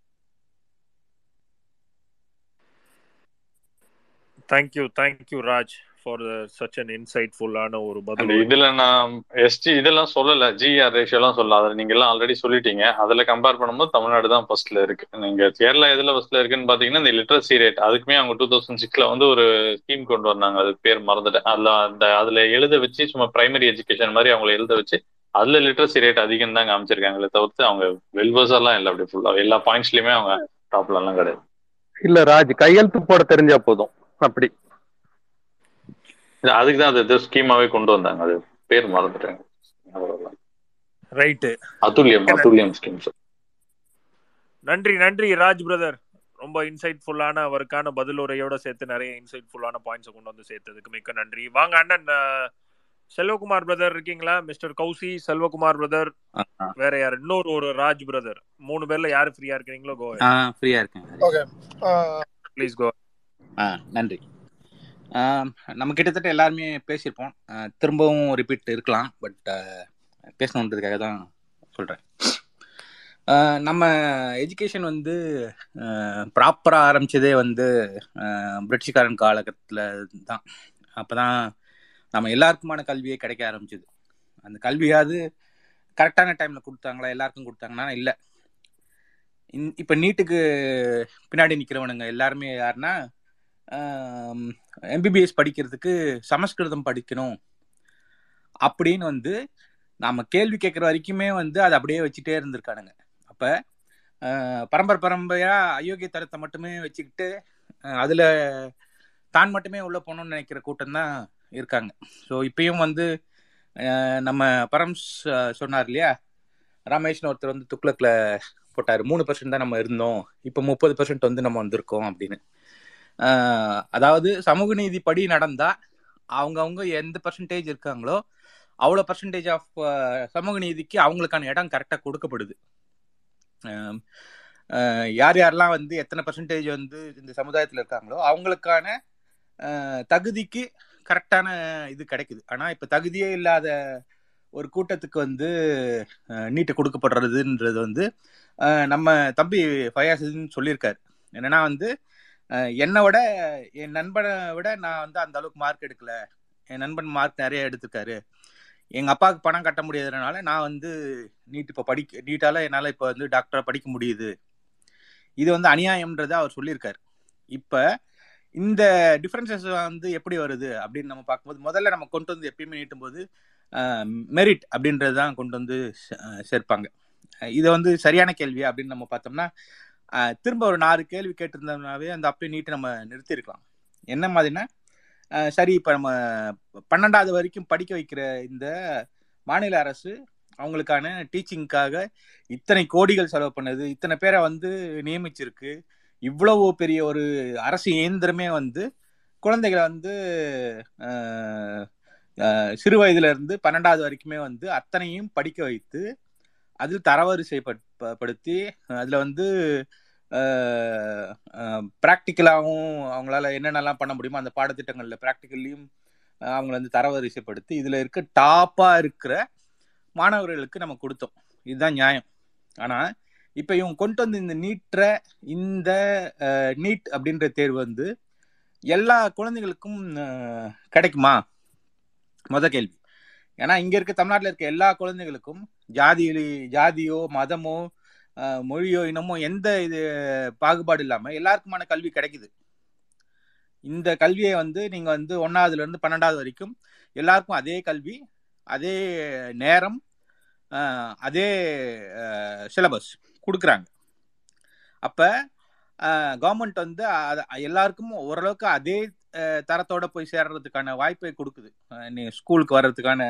Thank you Raj for such an இன்சைட்ஃபுல்லான ஒரு பதில். இதில் நான் எஸ்டி இதெல்லாம் சொல்லலை, ஜிஆர் ரேஷியோலாம் சொல்லல, அதை நீங்கள்லாம் ஆல்ரெடி சொல்லிட்டீங்க. அதில் கம்பேர் பண்ணும்போது தமிழ்நாடு தான் ஃபர்ஸ்ட்ல இருக்கு. நீங்கள் கேரளா எதில் ஃபர்ஸ்ட்ல இருக்குன்னு பார்த்தீங்கன்னா இந்த லிட்ரஸி ரேட், அதுக்குமே அவங்க 2006 வந்து ஒரு ஸ்கீம் கொண்டு வந்தாங்க, அது பேர் மறந்துட்டேன். அதில் அந்த அதில் எழுத வச்சு சும்மா பிரைமரி எஜுகேஷன் மாதிரி அவங்கள எழுத வச்சு அதில் லிட்ரஸி ரேட் அதிகம் தான் காமிச்சிருக்காங்களே தவிர்த்து அவங்க வெல்வர்ஸெல்லாம் இல்லை. அப்படி ஃபுல்லாக எல்லா பாயிண்ட்ஸ்லையுமே அவங்க டாப்லாம் கிடையாது. இல்லை ராஜ், கையெழுத்து போட தெரிஞ்சா போதும். அப்படி அதுக்குதான் அது ஸ்கீமாவே கொண்டு வந்தாங்க, அது பேர் மறந்துட்டாங்க. நன்றி ராஜ் பிரதர், ரொம்ப இன்சைட்ஃபுல்லான அவருக்கான பதிலுரையோட சேர்த்து நிறைய இன்சைட்ஃபுல்லான பாயிண்ட்ஸ் கொண்டு வந்து சேர்த்ததுக்கு மிக்க நன்றி. வாங்க அண்ணன் செல்வகுமார் பிரதர் இருக்கீங்களா? மிஸ்டர் கௌசி, செல்வகுமார் பிரதர், வேற யார்? இன்னொரு ஒரு ராஜ் பிரதர், 3 பேர்ல யாரு ஃப்ரீயா இருக்கீங்களோ கோ ஹெட். ஃப்ரீயா இருக்கேன். Okay, please go. நன்றி. நம்ம கிட்டத்தட்ட எல்லாருமே பேசியிருப்போம், திரும்பவும் ரிப்பீட் இருக்கலாம், பட் பேசணுன்றதுக்காக தான் சொல்கிறேன். நம்ம எஜுகேஷன் வந்து ப்ராப்பராக ஆரம்பித்ததே வந்து பிரிட்டிஷ்காரன் காலகட்டத்தில் தான். அப்போ தான் நம்ம எல்லாருக்குமான கல்வியே கிடைக்க ஆரம்பிச்சிது. அந்த கல்வியாவது கரெக்டான டைமில் கொடுத்தாங்களா, எல்லாருக்கும் கொடுத்தாங்கன்னா இல்லை. இப்போ நீட்டுக்கு பின்னாடி நிற்கிறவனுங்க எல்லாருமே யாருன்னா, எம்பிபிஎஸ் படிக்கிறதுக்கு சமஸ்கிருதம் படிக்கணும் அப்படின்னு வந்து நாம் கேள்வி கேட்குற வரைக்குமே வந்து அதை அப்படியே வச்சுட்டே இருந்திருக்கானுங்க. அப்போ பரம்பரையாக அயோக்கிய தரத்தை மட்டுமே வச்சுக்கிட்டு அதில் தான் மட்டுமே உள்ளே போகணும்னு நினைக்கிற கூட்டம் தான் இருக்காங்க. ஸோ இப்பயும் வந்து நம்ம பரம்ஸ் சொன்னார் இல்லையா, ரமேஷ்னு ஒருத்தர் வந்து துக்ளக்கில் போட்டார், 3% தான் நம்ம இருந்தோம், இப்போ 30% வந்து நம்ம வந்திருக்கோம் அப்படின்னு. அதாவது சமூக நீதி படி நடந்தால் அவங்கவுங்க எந்த பர்சன்டேஜ் இருக்காங்களோ அவ்வளோ பர்சன்டேஜ் ஆஃப் சமூக நீதிக்கு அவங்களுக்கான இடம் கரெக்டாக கொடுக்கப்படுது. யார் யாரெல்லாம் வந்து எத்தனை பர்சன்டேஜ் வந்து இந்த சமுதாயத்தில் இருக்காங்களோ அவங்களுக்கான தகுதிக்கு கரெக்டான இது கிடைக்குது. ஆனால் இப்போ தகுதியே இல்லாத ஒரு கூட்டத்துக்கு வந்து நீட்டு கொடுக்கப்படுறதுன்றது வந்து நம்ம தம்பி ஃபயாசுன்னு சொல்லியிருக்காரு. என்னென்னா வந்து என்னை விட என் நண்பனை விட நான் வந்து அந்த அளவுக்கு மார்க் எடுக்கலை, என் நண்பன் மார்க் நிறைய எடுத்துருக்காரு, எங்கள் அப்பாவுக்கு பணம் கட்ட முடியாததுனால நான் வந்து நீட் இப்போ நீட்டால் என்னால் இப்போ வந்து டாக்டராக படிக்க முடியுது, இது வந்து அநியாயம்ன்றதை அவர் சொல்லியிருக்காரு. இப்போ இந்த டிஃப்ரென்சஸ் வந்து எப்படி வருது அப்படின்னு நம்ம பார்க்கும்போது, முதல்ல நம்ம கொண்டு வந்து எப்பயுமே நீட்டும்போது மெரிட் அப்படின்றது தான் கொண்டு வந்து சேர்ப்பாங்க. இதை வந்து சரியான கேள்வி அப்படின்னு நம்ம பார்த்தோம்னா, திரும்ப ஒரு 4 கேள்வி கேட்டிருந்தோம்னாவே அந்த அப்பயே நீட்டை நம்ம நிறுத்திருக்கலாம். என்ன மாதிரினா, சரி இப்போ நம்ம 12வது வரைக்கும் படிக்க வைக்கிற இந்த மாநில அரசு அவங்களுக்கான டீச்சிங்காக இத்தனை கோடிகள் செலவு பண்ணது, இத்தனை பேரை நியமிச்சிருக்கு. இவ்வளவு பெரிய ஒரு அரசு இயந்திரமே குழந்தைகளை சிறு வயதுல இருந்து 12வது வரைக்குமே அத்தனையும் படிக்க வைத்து அதில் தரவரிசைப்படுத்தி அதில் ப்ராக்டிக்கலாகவும் அவங்களால என்னென்னலாம் பண்ண முடியுமோ அந்த பாடத்திட்டங்களில் ப்ராக்டிக்கல்லையும் அவங்கள தரவரிசைப்படுத்தி இதில் இருக்க டாப்பாக இருக்கிற மாணவர்களுக்கு நம்ம கொடுத்தோம். இதுதான் நியாயம். ஆனால் இப்போ இவங்க கொண்டு இந்த நீட் அப்படின்ற தேர்வு எல்லா குழந்தைகளுக்கும் கிடைக்குமா? முதல் கேள்வி. ஏன்னா இங்கே இருக்க தமிழ்நாட்டில் இருக்க எல்லா குழந்தைகளுக்கும் ஜாதியோ மதமோ மொழியோ இனமோ எந்த இது பாகுபாடு இல்லாமல் எல்லாருக்குமான கல்வி கிடைக்குது. இந்த கல்வியை நீங்கள் 1ஆவதுலேருந்து 12வது வரைக்கும் எல்லாருக்கும் அதே கல்வி, அதே நேரம், அதே சிலபஸ் கொடுக்குறாங்க. அப்போ கவர்மெண்ட் எல்லாருக்கும் ஓரளவுக்கு அதே தரத்தோடு போய் சேர்றதுக்கான வாய்ப்பை கொடுக்குது. நீங்கள் ஸ்கூலுக்கு வர்றதுக்கான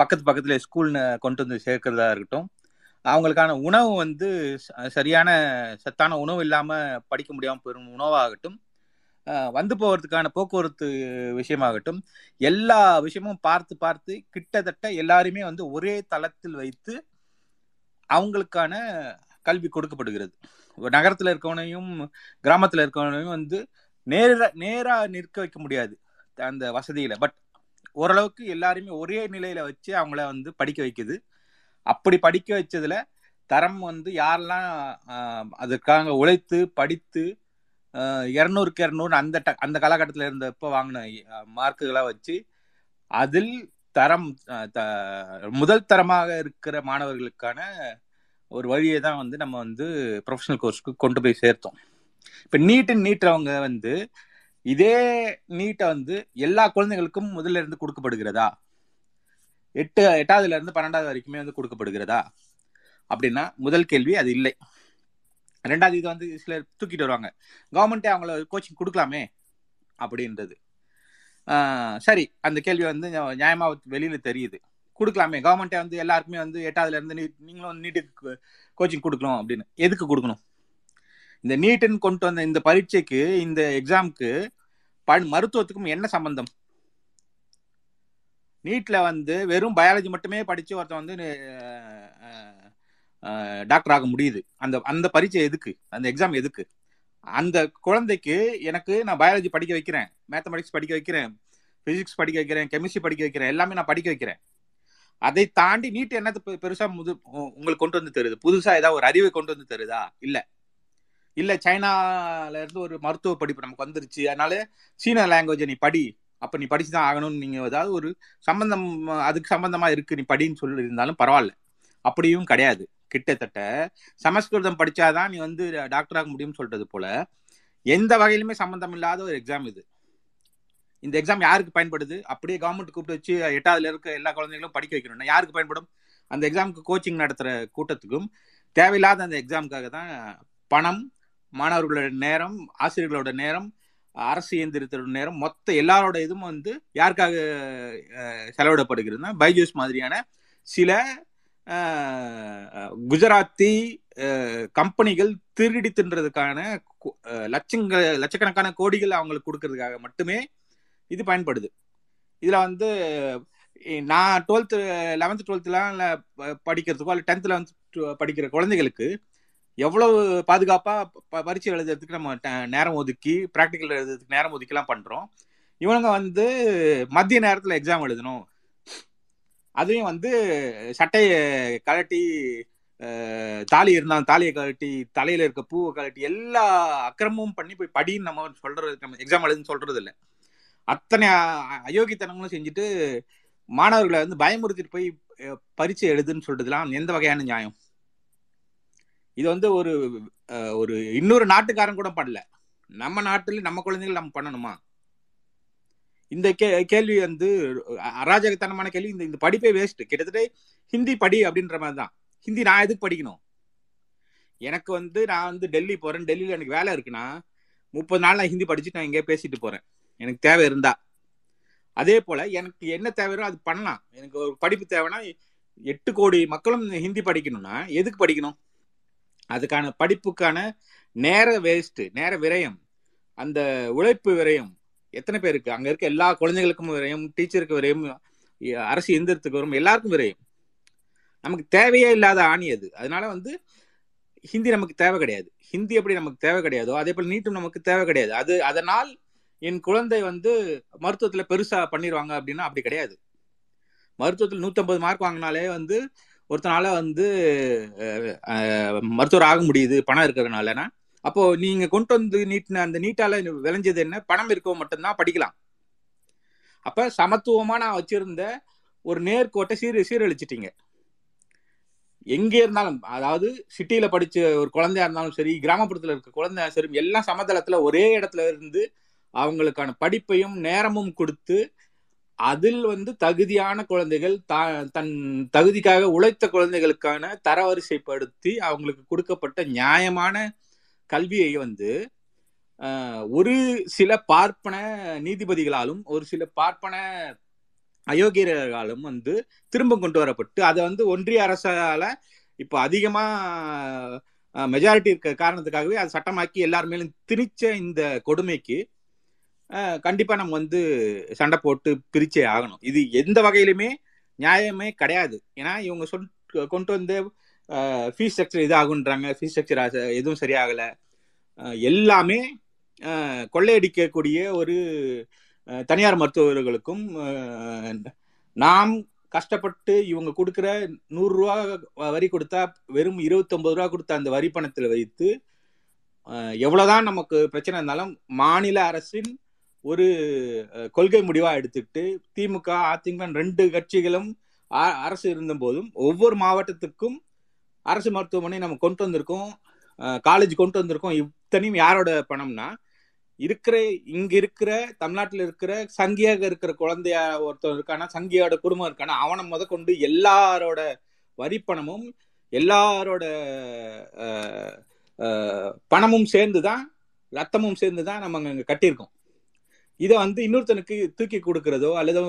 பக்கத்துலேயே ஸ்கூல்னு கொண்டு சேர்க்கிறதா இருக்கட்டும், அவங்களுக்கான உணவு சரியான சத்தான உணவு இல்லாமல் படிக்க முடியாமல் போயிடும் உணவாகட்டும், போகிறதுக்கான போக்குவரத்து விஷயமாகட்டும், எல்லா விஷயமும் பார்த்து கிட்டத்தட்ட எல்லாருமே ஒரே தளத்தில் வைத்து அவங்களுக்கான கல்வி கொடுக்கப்படுகிறது. நகரத்தில் இருக்கவனையும் கிராமத்தில் இருக்கவனையும் நேராக நிற்க வைக்க முடியாது அந்த வசதியில், பட் ஓரளவுக்கு எல்லாருமே ஒரே நிலையில் வச்சு அவங்கள படிக்க வைக்குது. அப்படி படிக்க வச்சதில் தரம் யாரெல்லாம் அதுக்காக உழைத்து படித்து 200க்கு 200 அந்த காலகட்டத்தில் இருந்தப்போ வாங்கின மார்க்குகளாக வச்சு அதில் தரம் முதல் தரமாக இருக்கிற மாணவர்களுக்கான ஒரு வழியை தான் நம்ம ப்ரொஃபஷனல் கோர்ஸ்க்கு கொண்டு போய் சேர்த்தோம். இப்போ நீட்டுறவங்க இதே நீட்டை எல்லா குழந்தைகளுக்கும் முதல்ல இருந்து கொடுக்கப்படுகிறதா, 8ஆவதுலேருந்து 12வது வரைக்குமே கொடுக்கப்படுகிறதா அப்படின்னா முதல் கேள்வி அது இல்லை. ரெண்டாவது இது சில தூக்கிட்டு வருவாங்க, கவர்மெண்ட்டே அவங்கள கோச்சிங் கொடுக்கலாமே அப்படின்றது. சரி, அந்த கேள்வி நியாயமாக வெளியில் தெரியுது, கொடுக்கலாமே கவர்மெண்ட்டே எல்லாருக்குமே 8ஆவதுலேருந்து நீங்களும் நீட்டுக்கு கோச்சிங் கொடுக்கணும் அப்படின்னு எதுக்கு கொடுக்கணும்? இந்த நீட்டுன்னு கொண்டு வந்த இந்த பரீட்சைக்கு, இந்த எக்ஸாமுக்கு மருத்துவத்துக்கும் என்ன சம்பந்தம்? நீட்டில் வெறும் பயாலஜி மட்டுமே படித்து ஒருத்தன் டாக்டர் ஆக முடியுது. அந்த பரீட்சை எதுக்கு? அந்த எக்ஸாம் எதுக்கு? அந்த குழந்தைக்கு நான் பயாலஜி படிக்க வைக்கிறேன், மேத்தமெட்டிக்ஸ் படிக்க வைக்கிறேன், ஃபிசிக்ஸ் படிக்க வைக்கிறேன், கெமிஸ்ட்ரி படிக்க வைக்கிறேன், எல்லாமே நான் படிக்க வைக்கிறேன். அதை தாண்டி நீட் என்னது பெருசாக உங்களுக்கு கொண்டு தருது? புதுசாக ஏதாவது ஒரு அறிவை கொண்டு தருதா? இல்லை சைனாலேருந்து ஒரு மருத்துவ படிப்பு நமக்கு வந்துருச்சு, அதனால சீன லாங்குவேஜை நீ படி, அப்போ நீ படிச்சு தான் ஆகணும்னு நீங்கள் ஏதாவது ஒரு சம்பந்தம் அதுக்கு சம்பந்தமாக இருக்குது நீ படின்னு சொல்லியிருந்தாலும் பரவாயில்ல. அப்படியும் கிடையாது. கிட்டத்தட்ட சமஸ்கிருதம் படித்தாதான் நீ டாக்டர் ஆக முடியும்னு சொல்கிறது போல் எந்த வகையிலுமே சம்மந்தம் இல்லாத ஒரு எக்ஸாம் இது. இந்த எக்ஸாம் யாருக்கு பயன்படுது? அப்படியே கவர்மெண்ட் கூப்பிட்டு வச்சு 8ஆவதுல இருக்க எல்லா குழந்தைகளும் படிக்க வைக்கணும்னா யாருக்கு பயன்படும்? அந்த எக்ஸாமுக்கு கோச்சிங் நடத்துகிற கூட்டத்துக்கும் தேவையில்லாத அந்த எக்ஸாமுக்காக தான் பணம், மாணவர்களோட நேரம், ஆசிரியர்களோட நேரம், அரசு இயந்திரத்தோட நேரம், மொத்த எல்லாரோட இதுவும் யாருக்காக செலவிடப்படுகிறதுனா பைஜூஸ் மாதிரியான சில குஜராத்தி கம்பெனிகள் திருடி தின்றதுக்கான லட்சக்கணக்கான கோடிகள் அவங்களுக்கு கொடுக்கறதுக்காக மட்டுமே இது பயன்படுது. இதில் நான் 11th 12th படிக்கிறதுக்கோ இல்லை 10th 11th படிக்கிற குழந்தைகளுக்கு எவ்வளவு பாதுகாப்பாக பரீட்சை எழுதுறதுக்கு நம்ம நேரம் ஒதுக்கி, ப்ராக்டிக்கல் எழுதுறதுக்கு நேரம் ஒதுக்கிலாம் பண்ணுறோம். இவனுங்க மதிய நேரத்தில் எக்ஸாம் எழுதணும், அதையும் சட்டையை கழட்டி, தாலி இருந்தால் தாலியை கழட்டி, தலையில் இருக்க பூவை கழட்டி, எல்லா அக்கிரமும் பண்ணி போய் படின்னு நம்ம நம்ம எக்ஸாம் எழுதுன்னு சொல்கிறது இல்லை. அத்தனை அயோக்கியத்தனங்களும் செஞ்சுட்டு மாணவர்களை பயமுறுத்திட்டு போய் பரீட்சை எழுதுன்னு சொல்கிறதுலாம் எந்த வகையான நியாயம்? இது ஒரு இன்னொரு நாட்டுக்காரன் கூட பண்ணல, நம்ம நாட்டில் நம்ம குழந்தைகள் நம்ம பண்ணணுமா? இந்த கேள்வி அராஜகத்தனமான கேள்வி. இந்த படிப்பே வேஸ்ட். கிட்டத்தட்ட ஹிந்தி படி அப்படின்ற மாதிரி தான். ஹிந்தி நான் எதுக்கு படிக்கணும்? எனக்கு நான் டெல்லி போகிறேன், டெல்லியில் எனக்கு வேலை இருக்குன்னா 30 நாள் நான் ஹிந்தி படிச்சுட்டு நான் இங்கே பேசிட்டு போகிறேன் எனக்கு தேவை இருந்தா. அதே போல் எனக்கு என்ன தேவையோ அது பண்ணலாம். எனக்கு ஒரு படிப்பு தேவைன்னா 8 கோடி மக்களும் ஹிந்தி படிக்கணும்னா எதுக்கு படிக்கணும்? அதுக்கான படிப்புக்கான நேர வேஸ்ட்டு, நேர விரயம், அந்த உழைப்பு விரயம் எத்தனை பேருக்கு, அங்கே இருக்க எல்லா குழந்தைகளுக்கும் விரயம், டீச்சருக்கு விரயம், அரசு எந்திரத்துக்கு வரும், எல்லாருக்கும் விரயம். நமக்கு தேவையே இல்லாத ஆணி அது. அதனால ஹிந்தி நமக்கு தேவை கிடையாது. ஹிந்தி எப்படி நமக்கு தேவை கிடையாதோ அதே போல் நீட்டும் நமக்கு தேவை கிடையாது. அது அதனால் என் குழந்தை மருத்துவத்தில் பெருசாக பண்ணிடுவாங்க அப்படின்னா அப்படி கிடையாது. மருத்துவத்தில் 150 மார்க் வாங்கினாலே ஒருத்தனால மருத்துவர் ஆக முடியுது பணம் இருக்கிறதுனாலனா. அப்போ நீங்க கொண்டு நீட்டின அந்த நீட்டால விளைஞ்சது என்ன? பணம் இருக்கவும் மட்டும்தான் படிக்கலாம். அப்ப சமத்துவமா நான் வச்சிருந்த ஒரு நேர்கோட்டை சீரழிச்சிட்டீங்க. எங்கே இருந்தாலும், அதாவது சிட்டியில படிச்ச ஒரு குழந்தையா இருந்தாலும் சரி, கிராமப்புறத்துல இருக்க குழந்தையா சரி, எல்லாம் சமதளத்துல ஒரே இடத்துல இருந்து அவங்களுக்கான படிப்பையும் நேரமும் கொடுத்து அதில் தகுதியான குழந்தைகள், தன் தகுதிக்காக உழைத்த குழந்தைகளுக்கான தரவரிசைப்படுத்தி அவங்களுக்கு கொடுக்கப்பட்ட நியாயமான கல்வியை ஒரு சில பார்ப்பன நீதிபதிகளாலும் ஒரு சில பார்ப்பன அயோக்கியர்களாலும் திரும்ப கொண்டு வரப்பட்டு அதை ஒன்றிய அரசால இப்போ அதிகமா மெஜாரிட்டி இருக்க காரணத்துக்காகவே அது சட்டமாக்கி எல்லார் மேலும் திணிச்ச இந்த கொடுமைக்கு கண்டிப்பா நம்ம சண்டை போட்டு பிரிச்சே ஆகணும். இது எந்த வகையிலுமே நியாயமே கிடையாது. ஏன்னா இவங்க கொண்டு ஃபீஸ் ஸ்ட்ரக்சர் இதாகுன்றாங்க, ஃபீஸ் ஸ்ட்ரக்சர் எதுவும் சரியாகலை, எல்லாமே கொள்ளையடிக்கக்கூடிய ஒரு தனியார் மருத்துவர்களுக்கும் நாம் கஷ்டப்பட்டு இவங்க கொடுக்குற 100 ரூபா வரி கொடுத்தா வெறும் 29 ரூபா கொடுத்த அந்த வரி பணத்தில் வைத்து எவ்வளோதான் நமக்கு பிரச்சனை இருந்தாலும் மாநில அரசின் ஒரு கொள்கை முடிவாக எடுத்துக்கிட்டு திமுக அதிமுக 2 கட்சிகளும் அரசு இருந்த போதும் ஒவ்வொரு மாவட்டத்துக்கும் அரசு மருத்துவமனை நம்ம கொண்டு வந்திருக்கோம், காலேஜ் கொண்டு வந்திருக்கோம். இத்தனையும் யாரோட பணம்னா இங்க இருக்கிற தமிழ்நாட்டில் இருக்கிற சங்கியாக இருக்கிற குழந்தையா ஒருத்தன் இருக்கானா, சங்கியோட குடும்பம் இருக்கானா, அவனை கொண்டு எல்லாரோட வரிப்பணமும் எல்லாரோட பணமும் சேர்ந்துதான், ரத்தமும் சேர்ந்துதான் நம்ம அங்கே கட்டியிருக்கோம். இதை இன்னொருத்தனுக்கு தூக்கி கொடுக்கறதோ அல்லது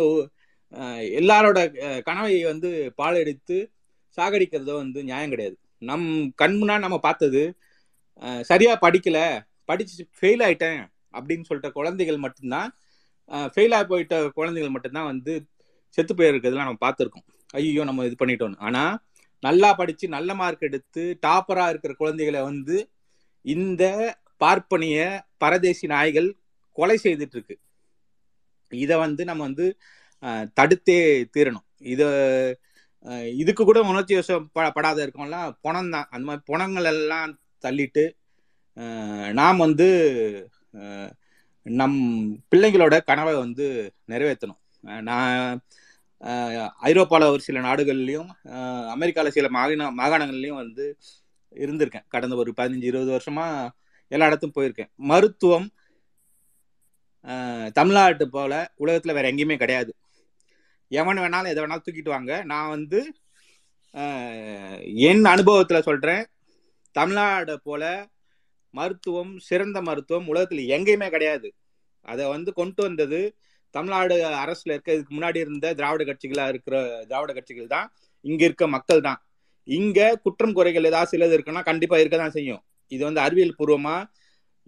எல்லாரோட கனவை பாலடித்து சாகடிக்கிறதோ நியாயம் கிடையாது. நம் கண்முன்னா நம்ம பார்த்தது சரியா படிக்கல, படிச்சு ஃபெயில் ஆயிட்டேன் அப்படின்னு சொல்லிட்ட குழந்தைகள் மட்டும்தான், ஃபெயில் ஆகி போயிட்ட குழந்தைகள் மட்டும்தான் செத்து போயிருக்கிறதுலாம் நம்ம பார்த்துருக்கோம். ஐயோ நம்ம இது பண்ணிட்டோன்னு. ஆனா நல்லா படிச்சு நல்ல மார்க் எடுத்து டாப்பரா இருக்கிற குழந்தைகளை இந்த பார்ப்பனிய பரதேசி நாய்கள் கொலை செய்துட்டு இருக்கு. இதை நம்ம தடுத்தே தீரணும். இதுக்கு கூட உணர்ச்சி வசம் படாத இருக்கோம்லாம் பணம் தான். அந்த மாதிரி பணங்கள் எல்லாம் தள்ளிட்டு நாம் நம் பிள்ளைங்களோட கனவை நிறைவேற்றணும். நான் ஐரோப்பாவில் ஒரு சில நாடுகள்லையும் அமெரிக்காவில் சில மாகாணங்கள்லையும் இருந்திருக்கேன். கடந்த ஒரு 15-20 வருஷமா எல்லா இடத்தும் போயிருக்கேன். மருத்துவம் தமிழ்நாட்டு போல உலகத்தில் வேற எங்கேயுமே கிடையாது. எவன் வேணாலும் எதை வேணாலும் தூக்கிட்டு வாங்க. நான் என் அனுபவத்தில் சொல்கிறேன், தமிழ்நாடு போல மருத்துவம், சிறந்த மருத்துவம் உலகத்தில் எங்கேயுமே கிடையாது. அதை கொண்டு வந்தது தமிழ்நாடு அரசில் இருக்க, இதுக்கு முன்னாடி இருந்த திராவிட கட்சிகள் தான், இங்கே இருக்க மக்கள் தான். இங்கே குற்றம் குறைகள் ஏதாவது சிலது இருக்குன்னா கண்டிப்பாக இருக்க தான் செய்யும். இது அறிவியல் பூர்வமாக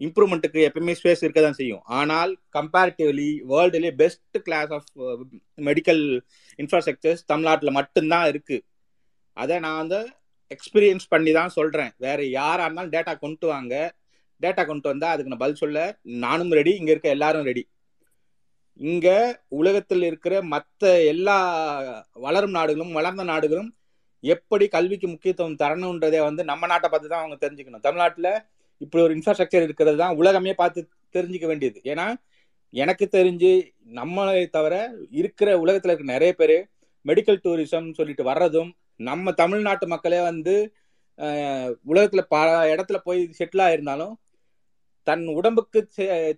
இம்ப்ரூவ்மெண்ட்டுக்கு எப்பவுமே ஸ்பேஸ் இருக்க தான் செய்யும். ஆனால் கம்பேரிட்டிவ்லி வேர்ல்டுலேயே best class of medical infrastructures தமிழ்நாட்டில் மட்டும்தான் இருக்குது. அதை நான் எக்ஸ்பீரியன்ஸ் பண்ணி தான் சொல்கிறேன். வேறு யாராக இருந்தாலும் டேட்டா கொண்டு வாங்க. டேட்டா கொண்டு வந்தால் அதுக்கு நான் பதில் சொல்ல நானும் ரெடி, இங்கே இருக்க எல்லாரும் ரெடி. இங்கே உலகத்தில் இருக்கிற மற்ற எல்லா வளர்ந்த நாடுகளும் எப்படி கல்விக்கு முக்கியத்துவம் தரணுன்றதை நம்ம நாட்டை பார்த்து தான் அவங்க தெரிஞ்சுக்கணும். தமிழ்நாட்டில் இப்படி ஒரு இன்ஃப்ராஸ்ட்ரக்சர் இருக்கிறது தான் உலகமே பார்த்து தெரிஞ்சுக்க வேண்டியது. ஏன்னா எனக்கு தெரிஞ்சு நம்மளை தவிர இருக்கிற உலகத்தில் இருக்கிற நிறைய பேர் மெடிக்கல் டூரிசம் சொல்லிட்டு வர்றதும், நம்ம தமிழ்நாட்டு மக்களே உலகத்தில் பல இடத்துல போய் செட்டில் ஆகிருந்தாலும் தன் உடம்புக்கு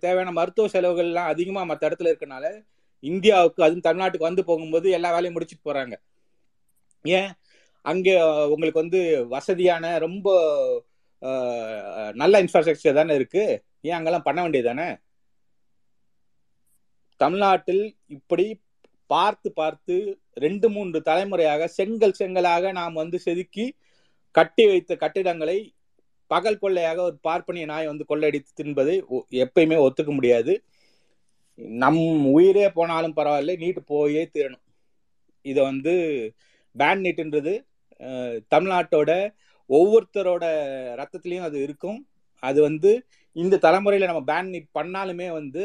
தேவையான மருத்துவ செலவுகள்லாம் அதிகமாக மற்ற இடத்துல இருக்கனால இந்தியாவுக்கு, அதுவும் தமிழ்நாட்டுக்கு போகும்போது எல்லா வேலையும் முடிச்சுட்டு போகிறாங்க. ஏன்? அங்கே உங்களுக்கு வசதியான ரொம்ப நல்ல இன்ஃப்ராஸ்ட்ரக்சர் தானே இருக்கு, ஏன் அங்கெல்லாம் பண்ண வேண்டியது தானே? தமிழ்நாட்டில் இப்படி பார்த்து பார்த்து 2-3 தலைமுறையாக செங்கல் செங்கலாக நாம் வந்து செதுக்கி கட்டி வைத்த கட்டிடங்களை பகல் கொள்ளையாக ஒரு பார்ப்பனிய நாய் வந்து கொள்ளையடித்து தின்பதை எப்பயுமே ஒத்துக்க முடியாது. நம் உயிரே போனாலும் பரவாயில்ல, நீட்டு போயே தீரணும். இதை வந்து பேண்ட் நீட்டுன்றது தமிழ்நாட்டோட ஒவ்வொருத்தரோட ரத்தத்துலேயும் அது இருக்கும். அது வந்து இந்த தலைமுறையில் நம்ம பேண்ட் நீட் பண்ணாலுமே வந்து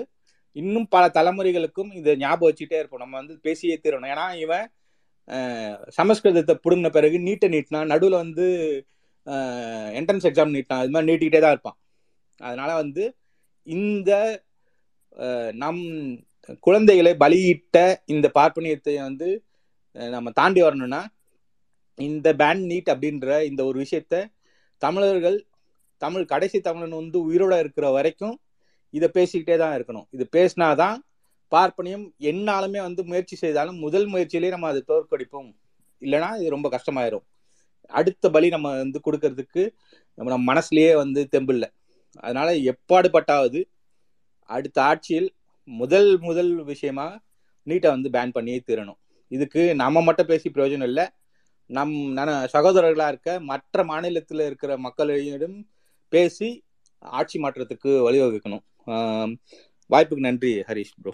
இன்னும் பல தலைமுறைகளுக்கும் இதை ஞாபகம் வச்சுக்கிட்டே இருப்போம். நம்ம வந்து பேசியே தீரணும். ஏன்னா இவன் சமஸ்கிருதத்தை பிடுங்கின பிறகு நீட்டை நீட்டினா நடுவில் வந்து என்ட்ரன்ஸ் எக்ஸாம் நீட்டினா அது மாதிரி நீட்டிக்கிட்டே தான் இருப்பான். அதனால் வந்து இந்த நம் குழந்தைகளை பலியிட்ட இந்த பார்ப்பனியத்தை வந்து நம்ம தாண்டி வரணும்னா இந்த பேண்ட் நீட் அப்படின்ற இந்த ஒரு விஷயத்த தமிழர்கள் தமிழ் கடைசி தமிழன் வந்து உயிரோடு இருக்கிற வரைக்கும் இதை பேசிக்கிட்டே தான் இருக்கணும். இது பேசினாதான் பார்ப்பனியம் என்னாலுமே வந்து முயற்சி செய்தாலும் முதல் முயற்சியிலேயே நம்ம அதை தோற்கடிப்போம். இல்லைனா இது ரொம்ப கஷ்டமாயிரும். அடுத்த பலி நம்ம வந்து கொடுக்கறதுக்கு நம்ம மனசுலேயே வந்து தெம்பில்லை. அதனால எப்பாடுபட்டாவது அடுத்த ஆட்சியில் முதல் விஷயமா நீட்டை வந்து பேன் பண்ணியே தீரணும். இதுக்கு நம்ம மட்டும் பேசி பிரயோஜனம் இல்லை. சகோதரர்களாக இருக்க மற்ற மாநிலத்தில் இருக்கிற மக்களிடம் பேசி ஆட்சி மாற்றத்துக்கு வழிவகுக்கணும். வாய்ப்புக்கு நன்றி ஹரிஷ் ப்ரோ.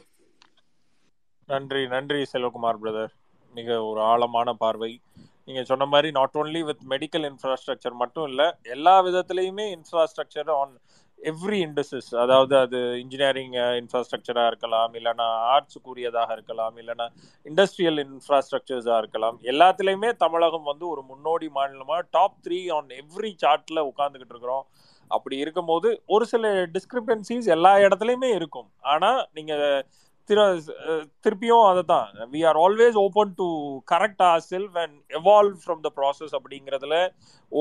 நன்றி செல்வகுமார் பிரதர். மிக ஒரு ஆழமான பார்வை. நீங்கள் சொன்ன மாதிரி not only with medical infrastructure மட்டும் இல்லை, எல்லா விதத்துலேயுமே இன்ஃப்ராஸ்ட்ரக்சர் ஆன் எவ்ரி இண்டஸ்ட்ரீஸ். அதாவது அது இன்ஜினியரிங் இன்ஃப்ராஸ்ட்ரக்சராக இருக்கலாம், இல்லைனா ஆர்ட்ஸுக்குரியதாக இருக்கலாம், இல்லைனா இண்டஸ்ட்ரியல் இன்ஃப்ராஸ்ட்ரக்சர்ஸாக இருக்கலாம். எல்லாத்துலேயுமே தமிழகம் வந்து ஒரு முன்னோடி மாநிலமாக top 3 ஆன் எவ்ரி சார்ட்டில் உட்காந்துக்கிட்டு இருக்கிறோம். அப்படி இருக்கும்போது ஒரு சில டிஸ்கிரிப்பன்சிஸ் எல்லா இடத்துலையுமே இருக்கும். ஆனால் நீங்கள் திருப்பியும் அதை தான் we are always open to correct our self and evolve from the process அப்படிங்கிறதுல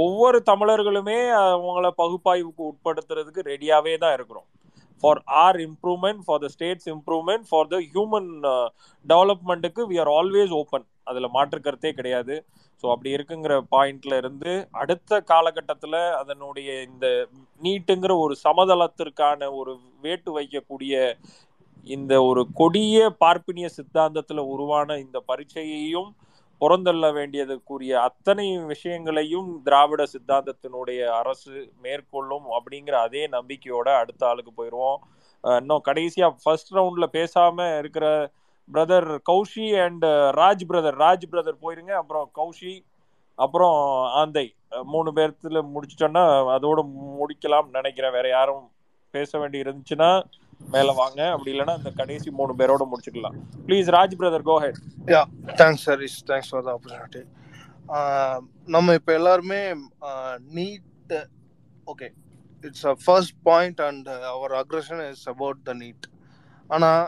ஒவ்வொரு தமிழர்களுமே அவங்கள பகுப்பாய்வுக்கு உட்படுத்துறதுக்கு ரெடியாகவே தான் இருக்கிறோம். For our improvement, for the states improvement, for the human டெவலப்மெண்ட்டுக்கு வி ஆர் ஆல்வேஸ் ஓப்பன். அதில் மாற்றுக்கிறதே கிடையாது. ஸோ அப்படி இருக்குங்கிற பாயிண்ட்ல இருந்து அடுத்த காலகட்டத்தில் அதனுடைய இந்த நீட்டுங்கிற ஒரு சமதளத்திற்கான ஒரு வேட்டு வைக்கக்கூடிய இந்த ஒரு கொடிய பார்ப்பினிய சித்தாந்தத்தில் உருவான இந்த பரீட்சையையும் புறந்தள்ள வேண்டியதற்குரிய அத்தனை விஷயங்களையும் திராவிட சித்தாந்தத்தினுடைய அரசு மேற்கொள்ளும் அப்படிங்கிற அதே நம்பிக்கையோட அடுத்த ஆளுக்கு போயிடுவோம். இன்னும் கடைசியாக ஃபர்ஸ்ட் ரவுண்டில் பேசாமல் இருக்கிற brother Kaushi and Raj brother போயிருங்க. அப்புறம் கௌஷி, அப்புறம் ஆந்தை, 3 பேர்த்துல முடிச்சிட்டோன்னா அதோடு முடிக்கலாம் நினைக்கிறேன். வேற யாரும் பேச வேண்டி இருந்துச்சுன்னா மேல வாங்க, அப்படி இல்லைன்னா அந்த கடைசி 3 பேரோட முடிச்சுக்கலாம். Please Raj brother go ahead. Yeah thanks sir, thanks for the opportunity. நம்ம இப்போ எல்லாருமே NEET, okay, it's a first point and our aggression is about the NEET. ஆனால்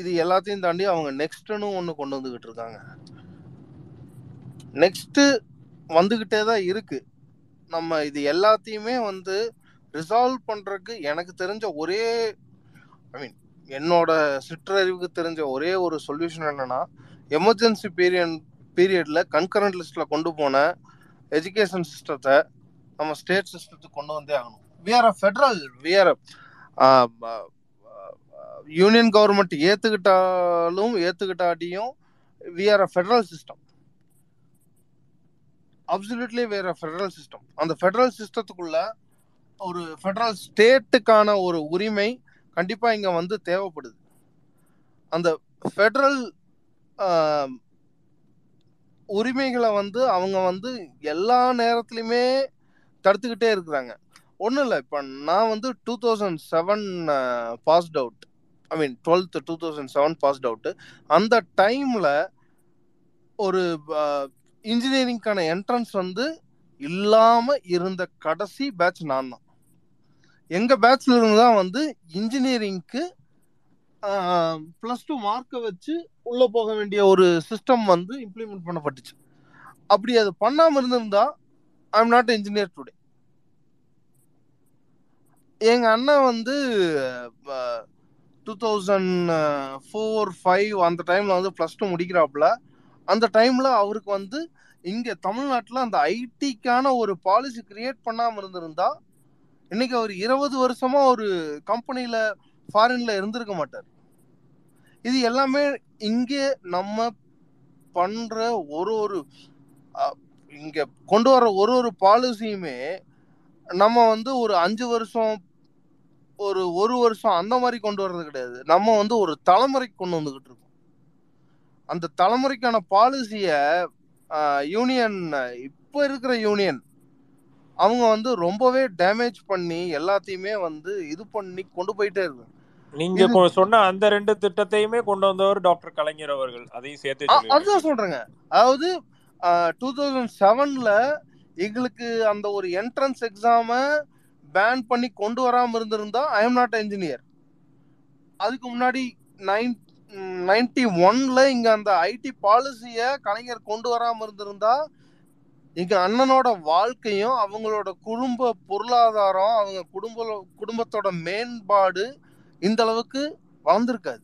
இது எல்லாத்தையும் தாண்டி அவங்க நெக்ஸ்ட்னு ஒன்று கொண்டு வந்துக்கிட்டு இருக்காங்க. நெக்ஸ்ட்டு வந்துக்கிட்டே தான் இருக்கு. நம்ம இது எல்லாத்தையுமே வந்து ரிசால்வ் பண்ணுறதுக்கு எனக்கு தெரிஞ்ச என்னோட சிற்றறிவுக்கு தெரிஞ்ச ஒரு சொல்யூஷன் என்னென்னா, எமர்ஜென்சி பீரியடில் கன்கரண்ட் லிஸ்ட்டில் கொண்டு போன எஜுகேஷன் சிஸ்டத்தை நம்ம ஸ்டேட் சிஸ்டத்துக்கு கொண்டு வந்தே ஆகணும். வி ஆர் யூனியன் கவர்மெண்ட் ஏற்றுக்கிட்டாட்டியும் we are a federal system. Absolutely we are a federal system. அந்த ஃபெடரல் சிஸ்டத்துக்குள்ள ஒரு ஃபெடரல் ஸ்டேட்டுக்கான ஒரு உரிமை கண்டிப்பாக இங்கே வந்து தேவைப்படுது. அந்த ஃபெடரல் உரிமைகளை வந்து அவங்க வந்து எல்லா நேரத்துலையுமே தடுத்துக்கிட்டே இருக்கிறாங்க. ஒன்றும் இல்லை, இப்போ நான் வந்து 2007 passed out, 12th 2007 past out. அந்த டைமில் ஒரு இன்ஜினியரிங்கான என்ட்ரன்ஸ் வந்து இல்லாமல் இருந்த கடைசி பேட்ச் நான் தான். எங்கள் பேட்சில் இருந்து தான் வந்து இன்ஜினியரிங்க்கு +2 மார்க்கை வச்சு உள்ளே போக வேண்டிய ஒரு சிஸ்டம் வந்து இம்ப்ளிமெண்ட் பண்ணப்பட்டுச்சு. அப்படி அது பண்ணாமல் இருந்திருந்தால் I am not engineer today. எங்கள் அண்ணன் வந்து 2004-05 அந்த டைமில் வந்து +2 முடிக்கிறாப்புல. அந்த டைமில் அவருக்கு வந்து இங்கே தமிழ்நாட்டில் அந்த ஐடிக்கான ஒரு பாலிசி கிரியேட் பண்ணாமல் இருந்திருந்தா இன்றைக்கி அவர் 20 வருஷமாக ஒரு கம்பெனியில் ஃபாரினில் இருந்திருக்க மாட்டார். இது எல்லாமே இங்கே நம்ம பண்ற ஒரு இங்க கொண்டு வர ஒரு பாலிசியுமே நம்ம ஒரு 5 வருஷம் ஒரு வருஷம் அந்த மாதிரி கொண்டு வர்றது கிடையாது. நம்ம ஒரு தலைமுறைக்கு கொண்டு வந்துகிட்டு இருக்கோம். அந்த தலைமுறைக்கான பாலிசிய யூனியன், இப்போ இருக்கிற யூனியன் அவங்க ரொம்பவே டேமேஜ் பண்ணி எல்லாத்தையுமே இது பண்ணி கொண்டு போயிட்டே இருக்கு. நீங்க சொன்ன அந்த 2 திட்டத்தையுமே கொண்டு வந்தவர் டாக்டர் கலைஞர் அவர்கள். அதையும் சேர்த்து அதுதான் சொல்றேங்க. அதாவது 2007ல் எங்களுக்கு அந்த ஒரு என்ட்ரன்ஸ் எக்ஸாம பேன் பண்ணி கொண்டு வராம இருந்திருந்தா ஐ எம் நாட் என்ஜினியர். அதுக்கு முன்னாடி 91ல இங்க அந்த ஐடி பாலிசிய கலைஞர் கொண்டு வராம இருந்திருந்தா எங்க அண்ணனோட வாழ்க்கையும் அவங்களோட குடும்ப பொருளாதாரம் அவங்க குடும்பத்தோட மேம்பாடு இந்த அளவுக்கு வளர்ந்துருக்காது.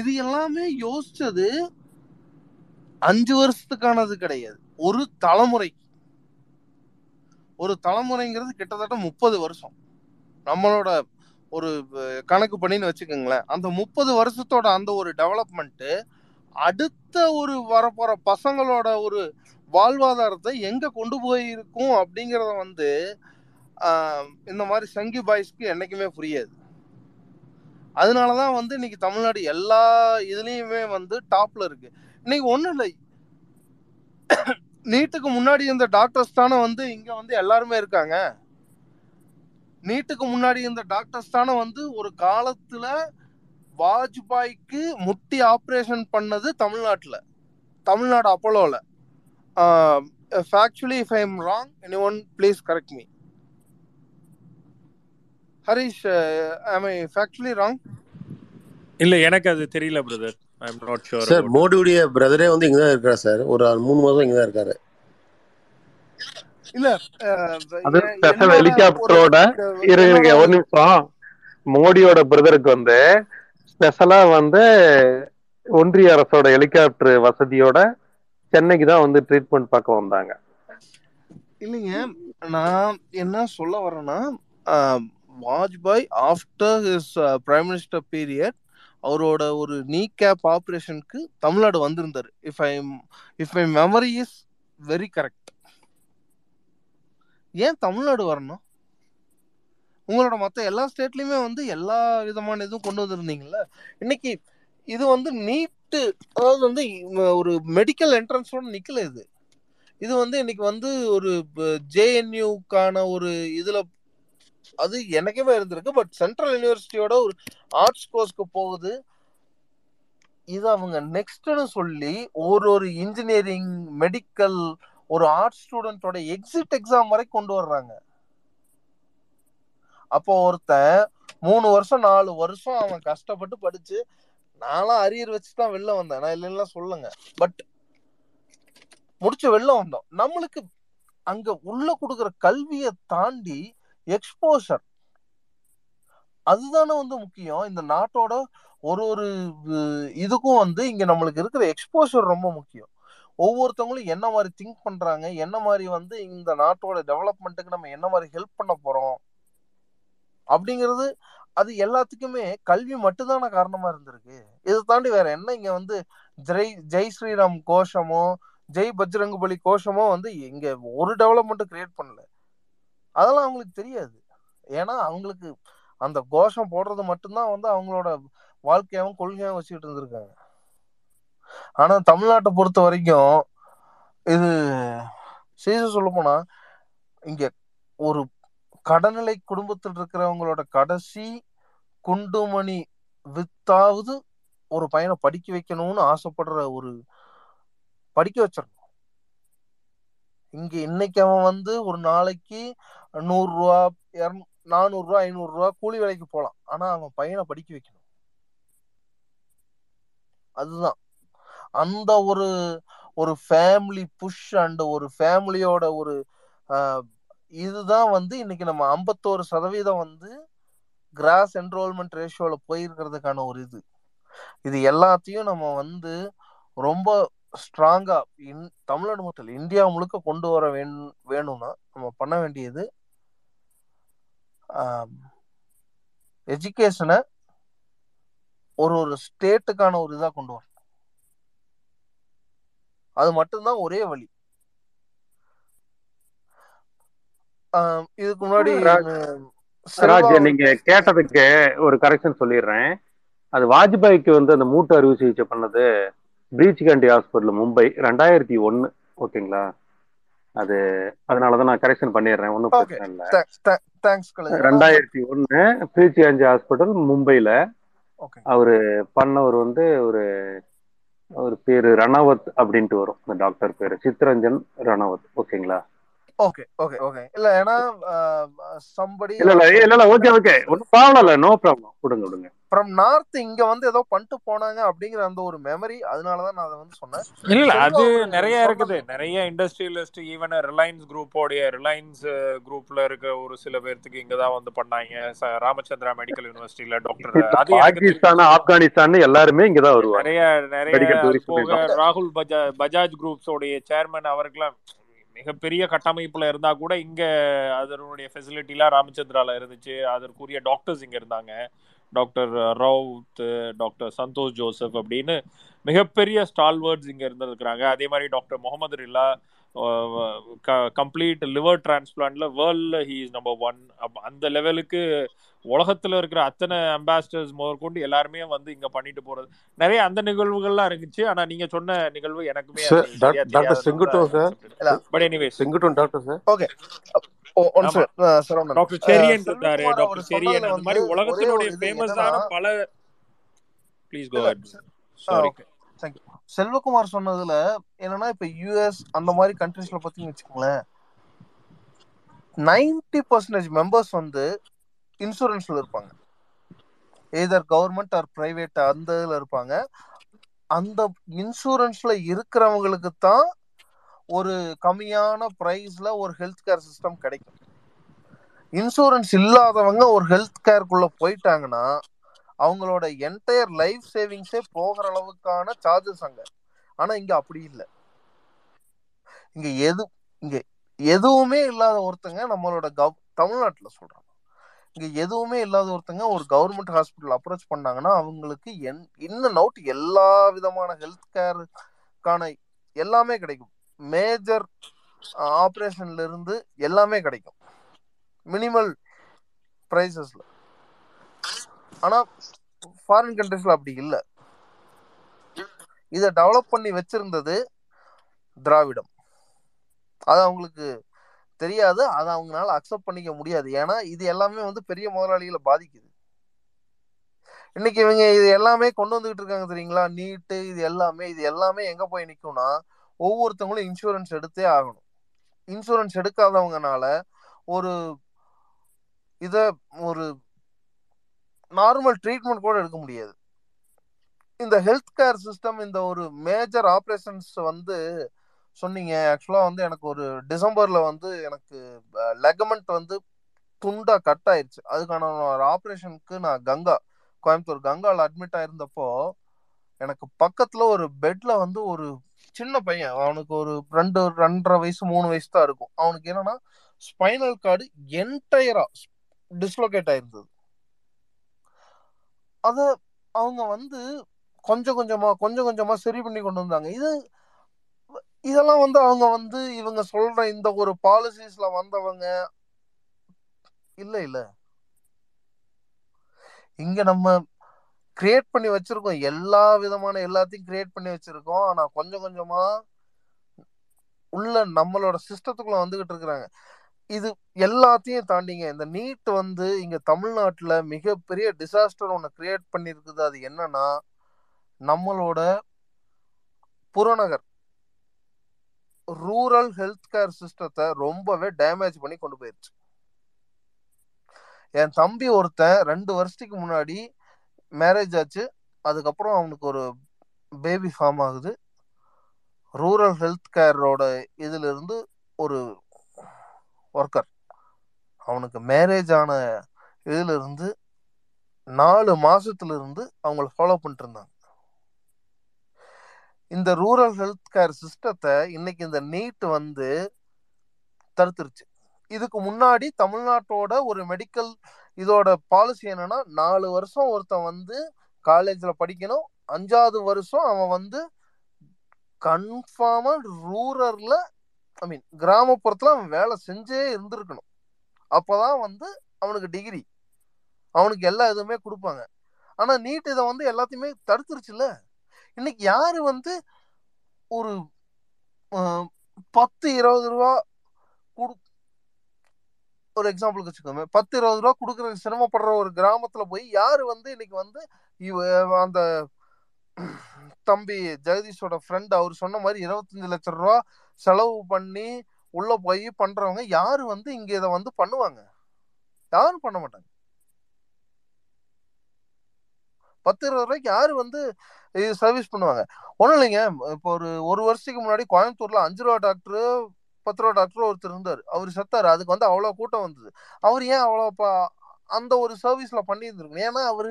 இது எல்லாமே யோசிச்சது 5 வருஷத்துக்கானது கிடையாது, ஒரு தலைமுறைக்கு. ஒரு தலைமுறைங்கிறது கிட்டத்தட்ட 30 வருஷம். நம்மளோட ஒரு கணக்கு பண்ணின்னு வச்சுக்கோங்களேன். அந்த 30 வருஷத்தோட அந்த ஒரு டெவலப்மெண்ட்டு அடுத்த வரப்போற பசங்களோட ஒரு வாழ்வாதாரத்தை எங்க கொண்டு போயிருக்கும் அப்படிங்கிறத இந்த மாதிரி சங்கி பாய்ஸ்க்கு என்னைக்குமே புரியாது. அதனாலதான் இன்னைக்கு தமிழ்நாடு எல்லா இதுலயுமே டாப்ல இருக்கு. இன்னைக்கு ஒண்ணும் இல்லை, நீட்டுக்கு முன்னாடி இந்த டாக்டர்ஸ் தானே இங்க எல்லாருமே இருக்காங்க. நீட்டுக்கு முன்னாடி இந்த டாக்டர்ஸ் தானே ஒரு காலத்துல வாஜ்பாய்க்கு முட்டி ஆப்ரேஷன் பண்ணது Tamil Nadu அப்போலோல. Factually, if I am wrong, anyone please correct me. Harish, am I factually wrong? இல்ல, எனக்கு அது தெரியல brother. I am not sure. Sir மோடியுடைய பிரதரே இங்க தான் இருக்கா சார்? ஒரு 3 மாசம் இங்க தான் இருக்காரு. இல்ல அது ஸ்பெஷல் ஹெலிகாப்டரோட இருங்க ஒரு நிமிஷம். மோடியோட பிரதருக்கு ஸ்பெஷலா ஒன்றிய அரசோட ஹெலிகாப்டர் வசதியோட சென்னைக்கு தான் ட்ரீட்மெண்ட் பார்க்க வந்தாங்க. இல்லைங்க, நான் என்ன சொல்ல வரேன்னா, Vajpayee after his prime minister period அவரோட ஒரு நீ கேப் ஆப்ரேஷனுக்கு தமிழ்நாடு வந்திருந்தாரு. If my memory is very correct. ஏன் தமிழ்நாடு வரணும்? உங்களோட மற்ற எல்லா ஸ்டேட்லையுமே எல்லா விதமான இதுவும் கொண்டு வந்திருந்தீங்கல்ல. இன்னைக்கு இது நீட்டு, அதாவது ஒரு மெடிக்கல் என்ட்ரன்ஸோட நிக்கல. இது இன்னைக்கு ஒரு ஜேஎன்யூக்கான ஒரு இதுல அது எனக்குமே இருந்திருக்கு. பட் சென்ட்ரல் யூனிவர்சிட்டியோட ஒரு ஆர்ட்ஸ் கோர்ஸ்க்கு போகுது. இது அவங்க நெக்ஸ்ட்னு சொல்லி ஒரு இன்ஜினியரிங், மெடிக்கல், ஒரு ஆர்ட்ஸ் ஸ்டூடெண்டோட எக்ஸிட் எக்ஸாம் வரை கொண்டு வர்றாங்க. அப்போ ஒருத்தன் 3 வருஷம் 4 வருஷம் அவன் கஷ்டப்பட்டு படிச்சு நான்லாம் அரியர் வச்சுதான் வெளில வந்தேன். நான் இல்லைன்னா சொல்லுங்க, பட் முடிச்சு வெளில வந்தோம். நம்மளுக்கு அங்க உள்ள கொடுக்குற கல்வியை தாண்டி எக்ஸ்போஷர் அதுதானே முக்கியம். இந்த நாட்டோட ஒரு இதுக்கும் இங்க நம்மளுக்கு இருக்கிற எக்ஸ்போஷர் ரொம்ப முக்கியம். ஒவ்வொருத்தவங்களும் என்ன மாதிரி திங்க் பண்றாங்க, என்ன மாதிரி இந்த நாட்டோட டெவலப்மெண்ட்டுக்கு நம்ம என்ன மாதிரி ஹெல்ப் பண்ண போறோம் அப்படிங்கிறது. அது எல்லாத்துக்குமே கல்வி மட்டும்தான காரணமா இருந்திருக்கு. இதை தாண்டி வேற என்ன? இங்க ஜெய் ஸ்ரீராம் கோஷமோ ஜெய் பஜ்ரங்குபலி கோஷமோ இங்க ஒரு டெவலப்மெண்ட்டும் கிரியேட் பண்ணல. அதெல்லாம் அவங்களுக்கு தெரியாது. ஏன்னா அவங்களுக்கு அந்த கோஷம் போடுறது மட்டும்தான் அவங்களோட வாழ்க்கையாகவும் கொள்கையாகவும் வச்சுக்கிட்டு இருந்திருக்காங்க. ஆனா தமிழ்நாட்டை பொறுத்த வரைக்கும் இது சீசன் சொல்ல போனா இங்க ஒரு கடநிலை குடும்பத்தில் இருக்கிறவங்களோட கடைசி குண்டுமணி வித்தாவது ஒரு பையனை படிக்க வைக்கணும்னு ஆசைப்படுற ஒரு படிக்க வச்சிருக்கோம். இங்க இன்னைக்கு அவன் ஒரு நாளைக்கு 100 ரூபா 400 ரூபா 500 ரூபா கூலி வேலைக்கு போகலாம். ஆனா அவன் பையனை படிக்க வைக்கணும். அதுதான் அந்த ஒரு ஃபேமிலி புஷ் அண்ட் ஒரு ஃபேமிலியோட ஒரு இதுதான் இன்னைக்கு நம்ம 51% கிராஸ் என்ரோல்மெண்ட் ரேஷியோல போயிருக்கிறதுக்கான ஒரு இது எல்லாத்தையும் நம்ம ரொம்ப ஸ்ட்ராங்கா தமிழ்நாடு மட்டும் இந்தியா முழுக்க கொண்டு வர வேணும்னா நம்ம பண்ண வேண்டியது எஜுகேஷனை ஒரு ஸ்டேட்டுக்கான ஒரு இதா கொண்டு வரணும். அது மட்டும்தான் ஒரே வழி. இதுக்கு முன்னாடி நீங்க கேட்டதுக்கு ஒரு கரெக்ஷன் சொல்லிடுறேன். அது வாஜ்பாய்க்கு வந்து அந்த மூட்டு அறுவை சிகிச்சை பண்ணது பிரீச் காந்தி ஹாஸ்பிட்டல் மும்பை 2001. ஓகேங்களா, அது அதனாலதான் நான் கரெக்ஷன் பண்ணிடுறேன், ஒன்றும் பிரச்சனை இல்லை. 2001 பிரீச் காந்தி ஹாஸ்பிட்டல் மும்பையில அவரு பண்ணவர் வந்து ஒரு ஒரு பேரு ரணவத் அப்படின்ட்டு வரும் அந்த டாக்டர் பேரு, சித்ரஞ்சன் ரணவத். ஓகேங்களா, ராமச்சந்திரா மெடிக்கல் யூனிவர்சிட்டியில டாக்டர், ஆப்கானிஸ்தான் எல்லாருமே இங்கதான் வருவாங்க. ராகுல் பஜாஜ் குரூப்ஸ் உடைய சேர்மன் அவர்களாம் மிகப்பெரிய கட்டமைப்புல இருந்தா கூட இங்க அதனுடைய ஃபெசிலிட்டிலாம் ராமச்சந்திரால இருந்துச்சு. அதற்குரிய டாக்டர்ஸ் இங்க இருந்தாங்க, doctor Raut, doctor Santhosh Joseph அப்படின்னு மிகப்பெரிய ஸ்டால்வர்ட்ஸ் இங்க இருந்திருக்கிறாங்க. அதே மாதிரி டாக்டர் முகமது ரில்லா கம்ப்ளீட் லிவர் டிரான்ஸ்பிளான்ட்ல வேர்ல்ட்ல ஹி இஸ் நம்பர் 1. அந்த லெவலுக்கு உலகத்துல இருக்கிற அத்தனை அம்பாசிடர்ஸ் முதற்கொண்டு எல்லாருமே வந்து இங்க பண்ணிட்டு போறது நிறைய அந்த நிகழ்வுகள்லாம் இருந்துச்சு. ஆனா நீங்க சொன்ன நிகழ்வு எனக்குமே டாக்டர் செரியன் இருந்தாரு, டாக்டர் செரியன், அந்த மாதிரி உலகத்தினுடைய ஃபேமஸான பல. Please go ahead. Sorry, Selvakumar சொன்னதுல என்னன்னா, இப்ப US அந்த மாதிரி கண்ட்ரீஸ்ல பாத்தீங்கன்னு வச்சுக்கோங்களேன், 90% மெம்பர்ஸ் வந்து இன்சூரன்ஸ்ல இருப்பாங்க, எதர் கவர்மெண்ட் ஆர் பிரைவேட் அந்த இதுல இருப்பாங்க. அந்த இன்சூரன்ஸ்ல இருக்கிறவங்களுக்கு தான் ஒரு கம்மியான பிரைஸ்ல ஒரு ஹெல்த் கேர் சிஸ்டம் கிடைக்கும். இன்சூரன்ஸ் இல்லாதவங்க ஒரு ஹெல்த் கேருக்குள்ள போயிட்டாங்கன்னா அவங்களோட என்டையர் லைஃப் சேவிங்ஸே போகிற அளவுக்கான சார்ஜஸ் அங்க. ஆனா இங்க அப்படி இல்லை, இங்க எதுவுமே இல்லாத ஒருத்தங்க நம்மளோட தமிழ்நாட்டுல சொல்றாங்க, இங்க எதுவுமே இல்லாத ஒருத்தங்க ஒரு கவர்மெண்ட் ஹாஸ்பிட்டல் அப்ரோச் பண்ணாங்கன்னா அவங்களுக்கு இன் அண்ட் அவுட் எல்லா விதமான ஹெல்த் கேருக்கான எல்லாமே கிடைக்கும். மேஜர் ஆப்ரேஷன்ல இருந்து எல்லாமே கிடைக்கும் மினிமல் பிரைசஸ்ல. ஆனா ஃபாரின் கண்ட்ரீஸ்ல அப்படி இல்லை. இதை டெவலப் பண்ணி வச்சிருந்தது திராவிடம். அது அவங்களுக்கு தெரியாது, அதை அவங்களால அக்செப்ட் பண்ணிக்க முடியாது. ஏன்னா இது எல்லாமே வந்து பெரிய முதலாளிகளை பாதிக்குது. இன்னைக்கு இவங்க இது எல்லாமே கொண்டு வந்துகிட்டு இருக்காங்க தெரியுங்களா, நீட்டு, இது எல்லாமே எங்க போய் நிற்கும்னா ஒவ்வொருத்தவங்களும் இன்சூரன்ஸ் எடுத்தே ஆகணும். இன்சூரன்ஸ் எடுக்காதவங்கனால ஒரு ஒரு நார்மல் ட்ரீட்மெண்ட் கூட எடுக்க முடியாது. இந்த ஹெல்த் கேர் சிஸ்டம், இந்த ஒரு மேஜர் ஆப்ரேஷன்ஸ் வந்து சொன்னீங்க, ஆக்சுவலாக வந்து எனக்கு ஒரு டிசம்பரில் வந்து எனக்கு லெகமெண்ட் வந்து துண்டா கட் ஆயிடுச்சு. அதுக்கான ஒரு ஆப்ரேஷனுக்கு நான் கோயம்புத்தூர் கங்காவில் அட்மிட் ஆயிருந்தப்போ எனக்கு பக்கத்தில் ஒரு பெட்டில் வந்து ஒரு சின்ன பையன், அவனுக்கு ஒரு 2.5 வயசு 3 வயசு தான் இருக்கும். அவனுக்கு என்னன்னா ஸ்பைனல் கார்டு என்டையராக டிஸ்லோகேட் ஆயிருந்தது. அதை அவங்க வந்து கொஞ்சம் கொஞ்சமாக சரி பண்ணி கொண்டு வந்தாங்க. இதெல்லாம் வந்து அவங்க வந்து இவங்க சொல்ற இந்த ஒரு பாலிசிஸ்ல வந்தவங்க இல்லை இங்க நம்ம கிரியேட் பண்ணி வச்சிருக்கோம், எல்லா விதமான எல்லாத்தையும் கிரியேட் பண்ணி வச்சிருக்கோம். ஆனா கொஞ்சம் கொஞ்சமா உள்ள நம்மளோட சிஸ்டத்துக்குள்ள வந்துகிட்டு இருக்கிறாங்க. இது எல்லாத்தையும் தாண்டிங்க, இந்த நீட் வந்து இங்க தமிழ்நாட்டில் மிகப்பெரிய டிசாஸ்டர் ஒன்று கிரியேட் பண்ணியிருக்குது. அது என்னன்னா, நம்மளோட புறநகர் ரூரல் ஹெல்த் கேர் சிஸ்டத்தை ரொம்பவே டேமேஜ் பண்ணி கொண்டு போயிருச்சு. என் தம்பி ஒருத்தன் 2 வருஷத்துக்கு முன்னாடி மேரேஜ் ஆச்சு, அதுக்கப்புறம் அவனுக்கு ஒரு பேபி ஃபார்ம் ஆகுது. ரூரல் ஹெல்த் கேரோட இதுல இருந்து ஒரு ஒர்க்கர், அவனுக்கு மேரேஜ் ஆன இதுல இருந்து 4 மாசத்துல இருந்து அவங்களை ஃபாலோ பண்ணிட்டு இருந்தாங்க. இந்த ரூரல் ஹெல்த் கேர் சிஸ்டத்தை இன்னைக்கு இந்த நீட் வந்து தடுத்துருச்சு. இதுக்கு முன்னாடி தமிழ்நாட்டோட ஒரு மெடிக்கல் இதோட பாலிசி என்னன்னா, 4 வருஷம் ஒருத்தன் வந்து காலேஜ்ல படிக்கணும், 5வது வருஷம் அவன் வந்து கன்ஃபார்மா ரூரல்ல ஐ மீன் கிராமப்புறத்துல அவன் வேலை செஞ்சே இருந்திருக்கணும். அப்பதான் வந்து அவனுக்கு டிகிரி, அவனுக்கு எல்லா எதுவுமே கொடுப்பாங்க. ஆனா நீட் இதை வந்து எல்லாத்தையுமே தடுத்துருச்சுல. இன்னைக்கு யாரு வந்து ஒரு 10-20 ரூபா ஒரு எக்ஸாம்பிளுக்கு வச்சுக்கோங்க, 10-20 ரூபா கொடுக்குறதுக்கு சிரமப்படுற ஒரு கிராமத்துல போய் யாரு வந்து இன்னைக்கு வந்து அந்த தம்பி ஜெகதீஷோட ஃப்ரெண்ட் அவர் சொன்ன மாதிரி 25 லட்சம் ரூபா செலவு பண்ணி உள்ள போய் பண்றவங்க யாரு வந்து இங்க இதை வந்து பண்ணுவாங்க? யாரும் பண்ண மாட்டாங்க. 10-20 ரூபாய்க்கு யாரு வந்து இது சர்வீஸ் பண்ணுவாங்க? ஒன்றும் இல்லைங்க, இப்போ ஒரு வருஷத்துக்கு முன்னாடி கோயம்புத்தூர்ல 5 ரூபா டாக்டரு 10 ரூபா டாக்டர் ஒருத்தர் இருந்தார். அவர் செத்தாரு, அதுக்கு வந்து அவ்வளோ கூட்டம் வந்தது. அவர் ஏன் அவ்வளோ அந்த ஒரு சர்வீஸ்ல பண்ணியிருந்துருக்கு? ஏன்னா அவர்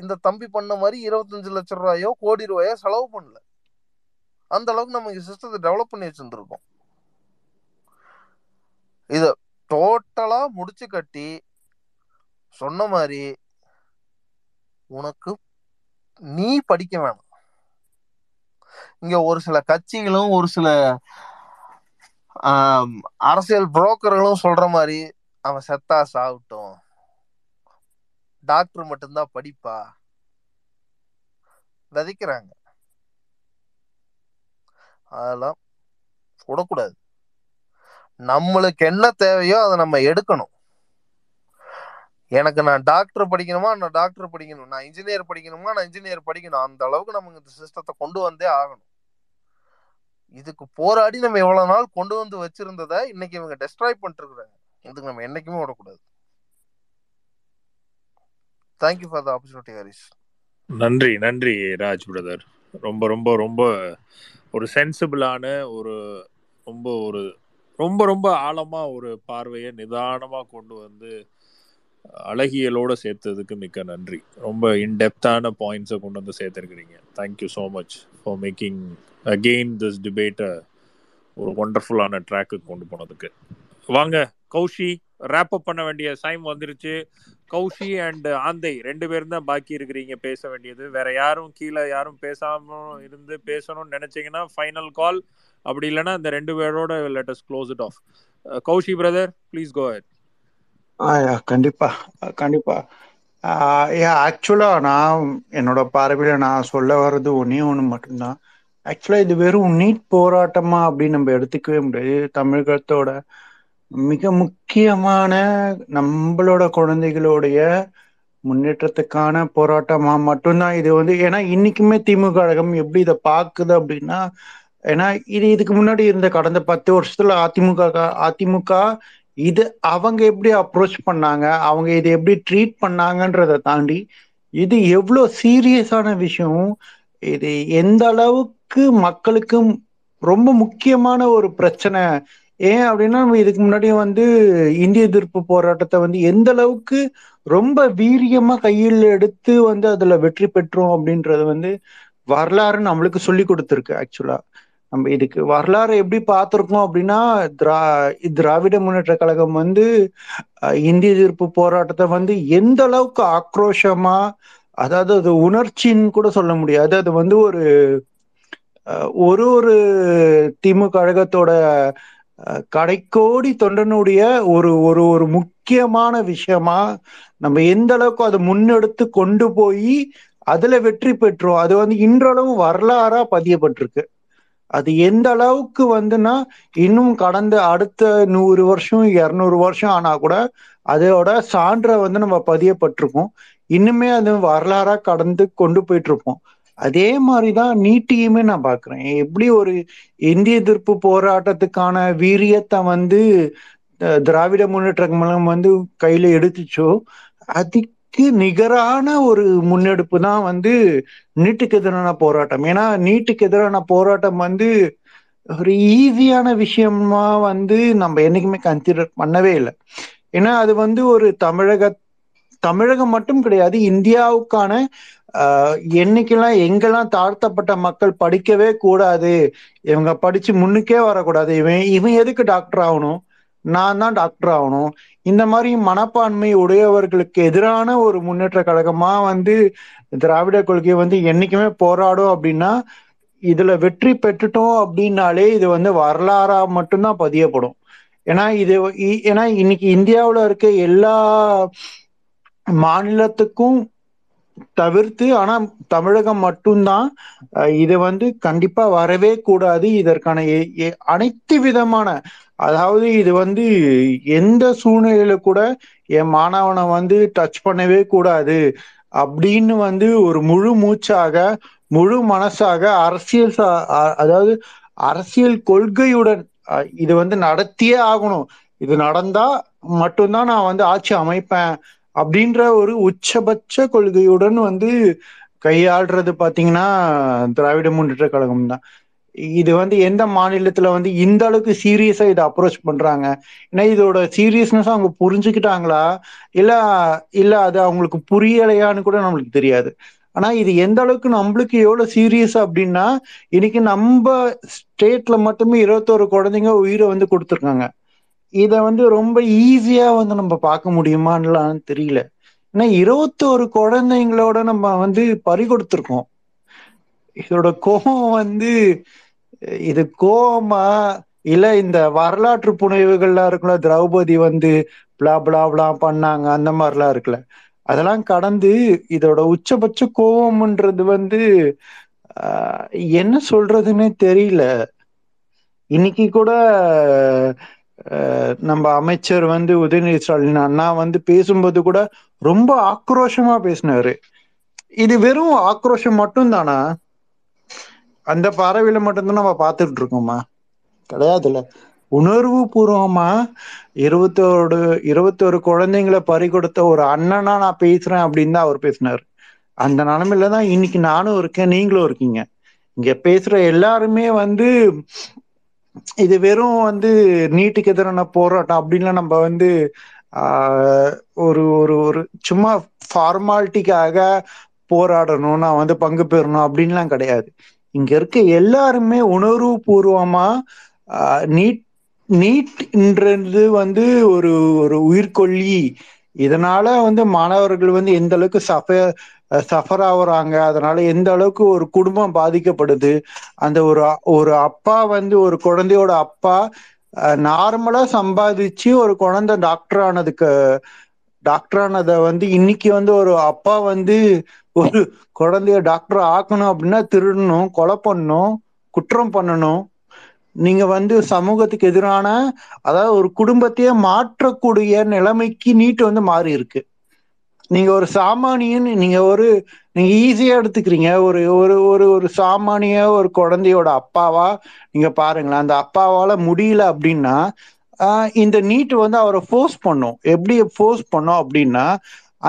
இந்த தம்பி பண்ண மாதிரி 25 லட்சம் ரூபாயோ கோடி ரூபாயோ செலவு பண்ணல. அந்த அளவுக்கு நம்ம இங்கே சிஸ்டத்தை டெவலப் பண்ணி வச்சுருந்துருக்கோம். இதை டோட்டலா முடிச்சு கட்டி சொன்ன மாதிரி உனக்கு நீ படிக்க வேணும். இங்க ஒரு சில கட்சிகளும் ஒரு சில அரசியல் புரோக்கர்களும் சொல்ற மாதிரி அவன் செத்தா சாகட்டும், டாக்டர் மட்டும்தான் படிப்பா விதைக்கிறாங்க. அதெல்லாம் விடக்கூடாது. நம்மளுக்கு என்ன தேவையோ அதை நம்ம எடுக்கணும். எனக்கு நான் டாக்டர் படிக்கணுமா, நான் டாக்டர் படிக்கணும், நான் இன்ஜினியர் படிக்கணுமா, நான் இன்ஜினியர் படிக்கணும். அந்த அளவுக்கு நமக்கு இந்த சிஸ்டத்தை கொண்டு வந்தே ஆகணும். இதுக்கு போராடி நம்ம எவ்வளவு நாள் கொண்டு வந்து வச்சிருந்ததை இன்னைக்கு இவங்க டெஸ்ட்ராய் பண்ணிட்டு இருக்கிறாங்க. இதுக்கு நம்ம என்னைக்குமே விடக்கூடாது. Thank you for the opportunity Harish. நன்றி நன்றி ராஜ் பிரதர். ரொம்ப ரொம்ப ரொம்ப ஒரு சென்சிபிளான ஒரு ரொம்ப ஒரு ரொம்ப ரொம்ப ஆழமா ஒரு பார்வையை நிதானமா கொண்டு வந்து அழகியலோட சேர்த்ததுக்கு மிக்க நன்றி. ரொம்ப இன்டெப்தான பாயிண்ட்ஸை கொண்டு வந்து சேர்த்துருக்கிறீங்க. Thank you so much for making again this டிபேட்டை ஒரு ஒண்டர்ஃபுல்லான ட்ராக்கு கொண்டு போனதுக்கு. வாங்க கௌஷி, ரேப் அப் பண்ண வேண்டிய டைம் வந்துருச்சு. கௌஷி அண்ட் ஆந்தை 2 பேரும் தான் பாக்கி இருக்கிறீங்க பேச வேண்டியது. வேற யாரும் கீழே யாரும் பேசாமல் இருந்து பேசணும்னு நினைச்சிங்கன்னா ஃபைனல் கால், அப்படி இல்லைன்னா இந்த 2 பேரோட let us close it off. Kaushi brother please go ahead. கண்டிப்பா கண்டிப்பா. ஆக்சுவலா நான் என்னோட பார்வையில நான் சொல்ல வர்றது ஒன்னே ஒண்ணு மட்டும்தான். ஆக்சுவலா இது வெறும் நீட் போராட்டமா அப்படின்னு நம்ம எடுத்துக்கவே முடியாது. தமிழகத்தோட மிக முக்கியமான நம்மளோட குழந்தைகளுடைய முன்னேற்றத்துக்கான போராட்டமா மட்டும்தான் இது வந்து. ஏன்னா இன்னைக்குமே திமுக கழகம் எப்படி இதை பாக்குது அப்படின்னா, ஏன்னா இதுக்கு முன்னாடி இருந்த கடந்த 10 வருஷத்துல அதிமுக இது அவங்க எப்படி அப்ரோச் பண்ணாங்க, அவங்க இதை எப்படி ட்ரீட் பண்ணாங்கன்றதை தாண்டி இது எவ்வளோ சீரியஸான விஷயம், இது எந்த அளவுக்கு மக்களுக்கு ரொம்ப முக்கியமான ஒரு பிரச்சனை. ஏன் அப்படின்னா நம்ம இதுக்கு முன்னாடி வந்து இந்திய எதிர்ப்பு போராட்டத்தை வந்து எந்த அளவுக்கு ரொம்ப வீரியமா கையில் எடுத்து வந்து அதுல வெற்றி பெற்றோம் அப்படின்றது வந்து வரலாறு நம்மளுக்கு சொல்லி கொடுத்துருக்கு. ஆக்சுவலா நம்ம இதுக்கு வரலாறு எப்படி பார்த்துருக்கோம் அப்படின்னா, திராவிட முன்னேற்ற கழகம் வந்து இந்திய எதிர்ப்பு போராட்டத்தை வந்து எந்த அளவுக்கு ஆக்ரோஷமா, அதாவது அது உணர்ச்சின்னு கூட சொல்ல முடியாது, அது வந்து ஒரு ஒரு திமுக கழகத்தோட கடைக்கோடி தொண்டனுடைய ஒரு ஒரு முக்கியமான விஷயமா நம்ம எந்த அளவுக்கு அதை முன்னெடுத்து கொண்டு போய் அதுல வெற்றி பெற்றோம். அது வந்து இன்றளவும் வரலாறா பதியப்பட்டிருக்கு. அது எந்த அளவுக்கு வந்துன்னா இன்னும் கடந்த அடுத்த 100 வருஷம் 200 வருஷம் ஆனா கூட அதோட சான்றை வந்து நம்ம பதியப்பட்டிருக்கோம். இன்னுமே அது வரலாறா கடந்து கொண்டு போயிட்டு இருப்போம். அதே மாதிரிதான் நீட்டையுமே நான் பாக்குறேன். எப்படி ஒரு இந்திய எதிர்ப்பு போராட்டத்துக்கான வீரியத்தை வந்து திராவிட முன்னேற்ற கழகம் வந்து கையில எடுத்துச்சோ, அதுக்கு நிகரான ஒரு முன்னெடுப்பு தான் வந்து நீட்டுக்கு எதிரான போராட்டம். ஏன்னா நீட்டுக்கு எதிரான போராட்டம் வந்து ஒரு ஈஸியான விஷயமா வந்து நம்ம என்னைக்குமே கன்சிடர் பண்ணவே இல்லை. ஏன்னா அது வந்து ஒரு தமிழகம் மட்டும் கிடையாது, இந்தியாவுக்கான என்னைக்கெல்லாம் எங்கெல்லாம் தாழ்த்தப்பட்ட மக்கள் படிக்கவே கூடாது, இவங்க படிச்சு முன்னுக்கே வரக்கூடாது, இவன் எதுக்கு டாக்டர் ஆகணும், நான் தான் டாக்டர் ஆகணும், இந்த மாதிரி மனப்பான்மை உடையவர்களுக்கு எதிரான ஒரு முன்னேற்ற கழகமா வந்து திராவிட கொள்கையை வந்து என்னைக்குமே போராடும். அப்படின்னா இதுல வெற்றி பெற்றுட்டோம் அப்படின்னாலே இது வந்து வரலாறா மட்டும்தான் பதியப்படும். ஏன்னா இன்னைக்கு இந்தியாவுல இருக்க எல்லா மாநிலத்துக்கும் தவிர்த்து ஆனா தமிழகம் மட்டும்தான் இது வந்து கண்டிப்பா வரவே கூடாது. இதற்கான அனைத்து விதமான, அதாவது இது வந்து எந்த சூழ்நிலையில கூட என் மாணவனை வந்து டச் பண்ணவே கூடாது அப்படின்னு வந்து ஒரு முழு மூச்சாக முழு மனசாக அரசியல், அதாவது அரசியல் கொள்கையுடன் இது வந்து நடத்தியே ஆகணும், இது நடந்தா மட்டும்தான் நான் வந்து ஆட்சி அமைப்பேன் அப்படின்ற ஒரு உச்சபட்ச கொள்கையுடன் வந்து கையாள்றது பாத்தீங்கன்னா திராவிட முன்னேற்ற கழகம் தான். இது வந்து எந்த மாநிலத்துல வந்து இந்த அளவுக்கு சீரியஸா இதை அப்ரோச் பண்றாங்க? ஏன்னா இதோட சீரியஸ்னஸ் அவங்க புரிஞ்சுக்கிட்டாங்களா இல்ல அது அவங்களுக்கு புரியலையான்னு கூட நம்மளுக்கு தெரியாது. ஆனா இது எந்த அளவுக்கு நம்மளுக்கு எவ்வளவு சீரியஸ் அப்படின்னா, இன்னைக்கு நம்ம ஸ்டேட்ல மட்டுமே 21 குழந்தைங்க உயிரை வந்து கொடுத்துருக்காங்க. இதை வந்து ரொம்ப ஈஸியா வந்து நம்ம பார்க்க முடியுமான்னு தெரியல. ஏன்னா 21 குழந்தைங்களோட நம்ம வந்து பறி கொடுத்துருக்கோம். இதோட கோபம் வந்து இது கோபமா இல்ல இந்த வரலாற்று புனைவுகள்லாம் இருக்குல்ல, திரௌபதி வந்து பிளா பிளாப்லாம் பண்ணாங்க அந்த மாதிரிலாம் இருக்குல்ல, அதெல்லாம் கடந்து இதோட உச்சபட்ச கோபம்ன்றது வந்து என்ன சொல்றதுன்னே தெரியல. இன்னைக்கு கூட நம்ம அமைச்சர் வந்து உதயநிதி ஸ்டாலின் அண்ணா வந்து பேசும்போது கூட ரொம்ப ஆக்ரோஷமா பேசினாரு. இது வெறும் ஆக்ரோஷம் மட்டும் தானா? அந்த பார்வையில மட்டும்தான் நம்ம பார்த்துட்டு இருக்கோமா? கிடையாதுல்ல. உணர்வு பூர்வமா 21 குழந்தைங்களை பறி கொடுத்த ஒரு அண்ணனா நான் பேசுறேன் அப்படின்னு தான் அவர் பேசினாரு. அந்த நிலைமையில தான் இன்னைக்கு நானும் இருக்கேன், நீங்களும் இருக்கீங்க, இங்க பேசுற எல்லாருமே வந்து இது வெறும் வந்து நீட்டுக்கு எதிரான போராட்டம் அப்படின்னு நம்ம வந்து ஒரு ஒரு ஒரு சும்மா ஃபார்மாலிட்டிக்காக போராடணும், நான் வந்து பங்கு பெறணும் அப்படின்லாம் கிடையாது. இங்க இருக்க எல்லாருமே உணர்வு பூர்வமா நீட்ன்றது வந்து ஒரு ஒரு உயிர்கொல்லி, இதனால வந்து மாணவர்கள் வந்து எந்த அளவுக்கு சஃபர் ஆகுறாங்க, அதனால எந்த அளவுக்கு ஒரு குடும்பம் பாதிக்கப்படுது. அந்த ஒரு அப்பா வந்து ஒரு குழந்தையோட அப்பா நார்மலா சம்பாதிச்சு ஒரு குழந்தை டாக்டர் ஆனதை வந்து இன்னைக்கு வந்து ஒரு அப்பா வந்து ஒரு குழந்தைய டாக்டர் ஆக்கணும் அப்படின்னா திருடணும், கொலை பண்ணணும், குற்றம் பண்ணணும். நீங்க வந்து சமூகத்துக்கு எதிரான, அதாவது ஒரு குடும்பத்தையே மாற்றக்கூடிய நிலைமைக்கு நீட் வந்து மாறி இருக்கு. நீங்க ஒரு சாமானியன், நீங்க ஈஸியா எடுத்துக்கிறீங்க. ஒரு ஒரு ஒரு சாமானிய ஒரு குழந்தையோட அப்பாவா நீங்க பாருங்களேன், அந்த அப்பாவால முடியல அப்படின்னா இந்த நீட் வந்து அவரை ஃபோர்ஸ் பண்ணும். எப்படி ஃபோர்ஸ் பண்ணும் அப்படின்னா,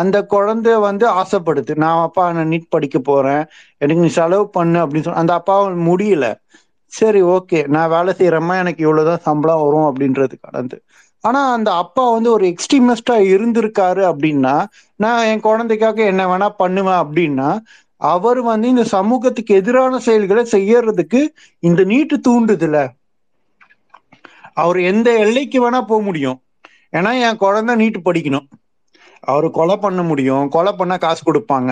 அந்த குழந்தை வந்து ஆசைப்படுது, நான் அப்பா நான் நீட் படிக்க போறேன், எனக்கு நீ செலவு பண்ணு அப்படின்னு சொன்ன அந்த அப்பாவை முடியல, சரி ஓகே நான் வேலை செய்யறேம்மா, எனக்கு இவ்வளவுதான் சம்பளம் வரும் அப்படின்றது கடந்து. ஆனா அந்த அப்பா வந்து ஒரு எக்ஸ்ட்ரீமிஸ்டா இருந்திருக்காரு அப்படின்னா, நான் என் குழந்தைக்காக என்ன வேணா பண்ணுவேன் அப்படின்னா, அவர் வந்து இந்த சமூகத்துக்கு எதிரான செயல்களை செய்யறதுக்கு இந்த நீட்டு தூண்டுதுல. அவர் எந்த எல்லைக்கு வேணா போக முடியும். ஏன்னா என் குழந்தை நீட்டு படிக்கணும், அவரு கொலை பண்ண முடியும், கொலை பண்ணா காசு கொடுப்பாங்க,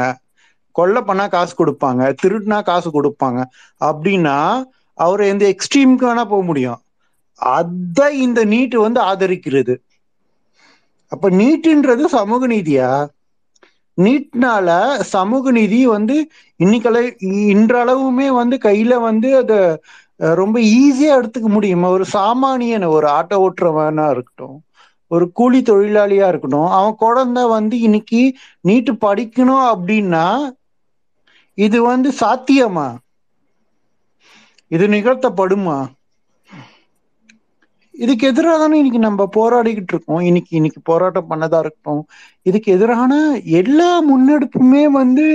கொலை பண்ணா காசு கொடுப்பாங்க, திருடுனா காசு கொடுப்பாங்க அப்படின்னா அவர் எந்த எக்ஸ்ட்ரீமுக்கு வேணா போக முடியும். அதை இந்த நீட்டு வந்து ஆதரிக்கிறது. அப்ப நீட்டுன்றது சமூக நீதியா? நீட்னால சமூக நீதி வந்து இன்றளவுமே வந்து கையில வந்து அத ரொம்ப ஈஸியா எடுத்துக்க முடியுமா? ஒரு சாமானியன், ஒரு ஆட்டோ ஓட்டுறவனா இருக்கட்டும், ஒரு கூலி தொழிலாளியா இருக்கட்டும், அவன் குழந்தை வந்து இன்னைக்கு நீட்டு படிக்கணும் அப்படின்னா இது வந்து சாத்தியமா? இது நிகழ்த்தப்படுமா? இதுக்கு எதிராக தானே இன்னைக்கு நம்ம போராடிக்கிட்டு இருக்கோம். இன்னைக்கு போராட்டம் பண்ணதா இருக்கட்டும், இதுக்கு எதிரான எல்லா முன்னெடுப்புமே வந்து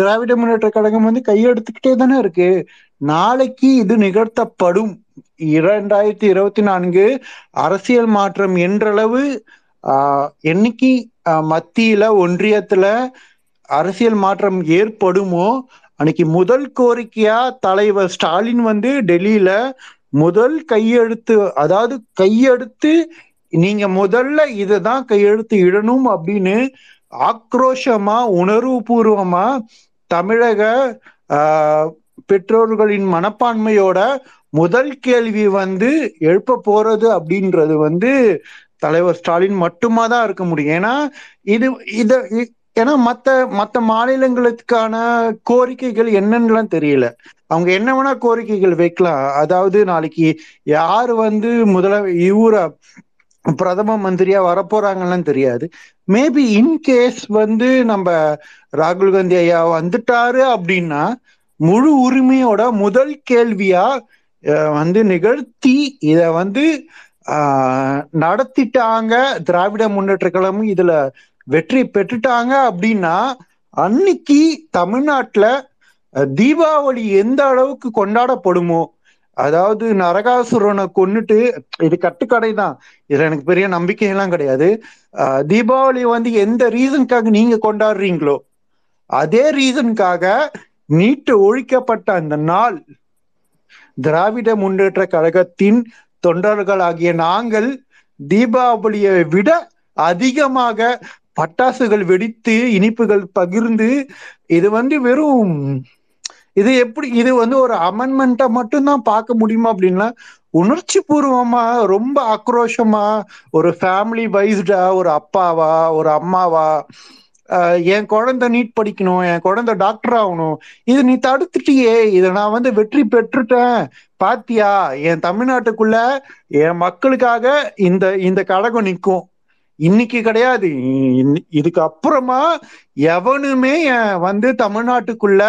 திராவிட முன்னேற்ற கழகம் வந்து கையெடுத்துக்கிட்டே தானே இருக்கு. நாளைக்கு இது நிகழ்த்தப்படும். 2024 அரசியல் மாற்றம் என்றளவு என்னைக்கு மத்தியில ஒன்றியத்துல அரசியல் மாற்றம் ஏற்படுமோ அன்னைக்கு முதல் கோரிக்கையா தலைவர் ஸ்டாலின் வந்து டெல்லியில முதல் கையெழுத்து, அதாவது கையெழுத்து நீங்க முதல்ல இதுதான் கையெழுத்து இடணும் அப்படின்னு ஆக்ரோஷமா உணர்வு பூர்வமா தமிழக பெற்றோர்களின் மனப்பான்மையோட முதல் கேள்வி எழுப்ப போறது அப்படின்றது தலைவர் ஸ்டாலின் மட்டுமா தான் இருக்க முடியும். ஏன்னா ஏன்னா மற்ற மாநிலங்களுக்கான கோரிக்கைகள் என்னன்னுலாம் தெரியல. அவங்க என்ன வேணா கோரிக்கைகள் வைக்கலாம். அதாவது நாளைக்கு யார் இவர பிரதம மந்திரியா வரப்போறாங்கலாம் தெரியாது. மேபி இன்கேஸ் நம்ம ராகுல் காந்தி ஐயா வந்துட்டாரு அப்படின்னா முழு உரிமையோட முதல் கேள்வியா நிகழ்த்தி இத நடத்திட்டாங்க. திராவிட முன்னேற்ற கழகமும் இதுல வெற்றி பெற்றுட்டாங்க அப்படின்னா அன்னைக்கு தமிழ்நாட்டுல தீபாவளி எந்த அளவுக்கு கொண்டாடப்படுமோ, அதாவது நரகாசுரனை கொன்னுட்டு, இது கட்டுக்கடை தான், இதுல எனக்கு பெரிய நம்பிக்கை எல்லாம் கிடையாது. தீபாவளி எந்த ரீசனுக்காக நீங்க கொண்டாடுறீங்களோ அதே ரீசனுக்காக நீட்டு ஒழிக்கப்பட்ட அந்த நாள் திராவிட முன்னேற்ற கழகத்தின் தொண்டர்கள் ஆகிய நாங்கள் தீபாவளியை விட அதிகமாக பட்டாசுகள் வெடித்து இனிப்புகள் பகிர்ந்து இது வெறும் இது எப்படி இது ஒரு அமெண்ட்மெண்ட்டை மட்டும்தான் பார்க்க முடியுமா அப்படின்னா உணர்ச்சி பூர்வமா ரொம்ப ஆக்ரோஷமா ஒரு ஃபேமிலி வைஸ்டா ஒரு அப்பாவா ஒரு அம்மாவா என் குழந்தை நீட் படிக்கணும், என் குழந்தை டாக்டர் ஆகணும், இது நீ தடுத்துட்டியே, இதை நான் வெற்றி பெற்றுட்டேன் பாத்தியா, என் தமிழ்நாட்டுக்குள்ள என் மக்களுக்காக இந்த கழகம் நிற்கும். இன்னைக்கு கிடையாது, இதுக்கு அப்புறமா எவனுமே தமிழ்நாட்டுக்குள்ள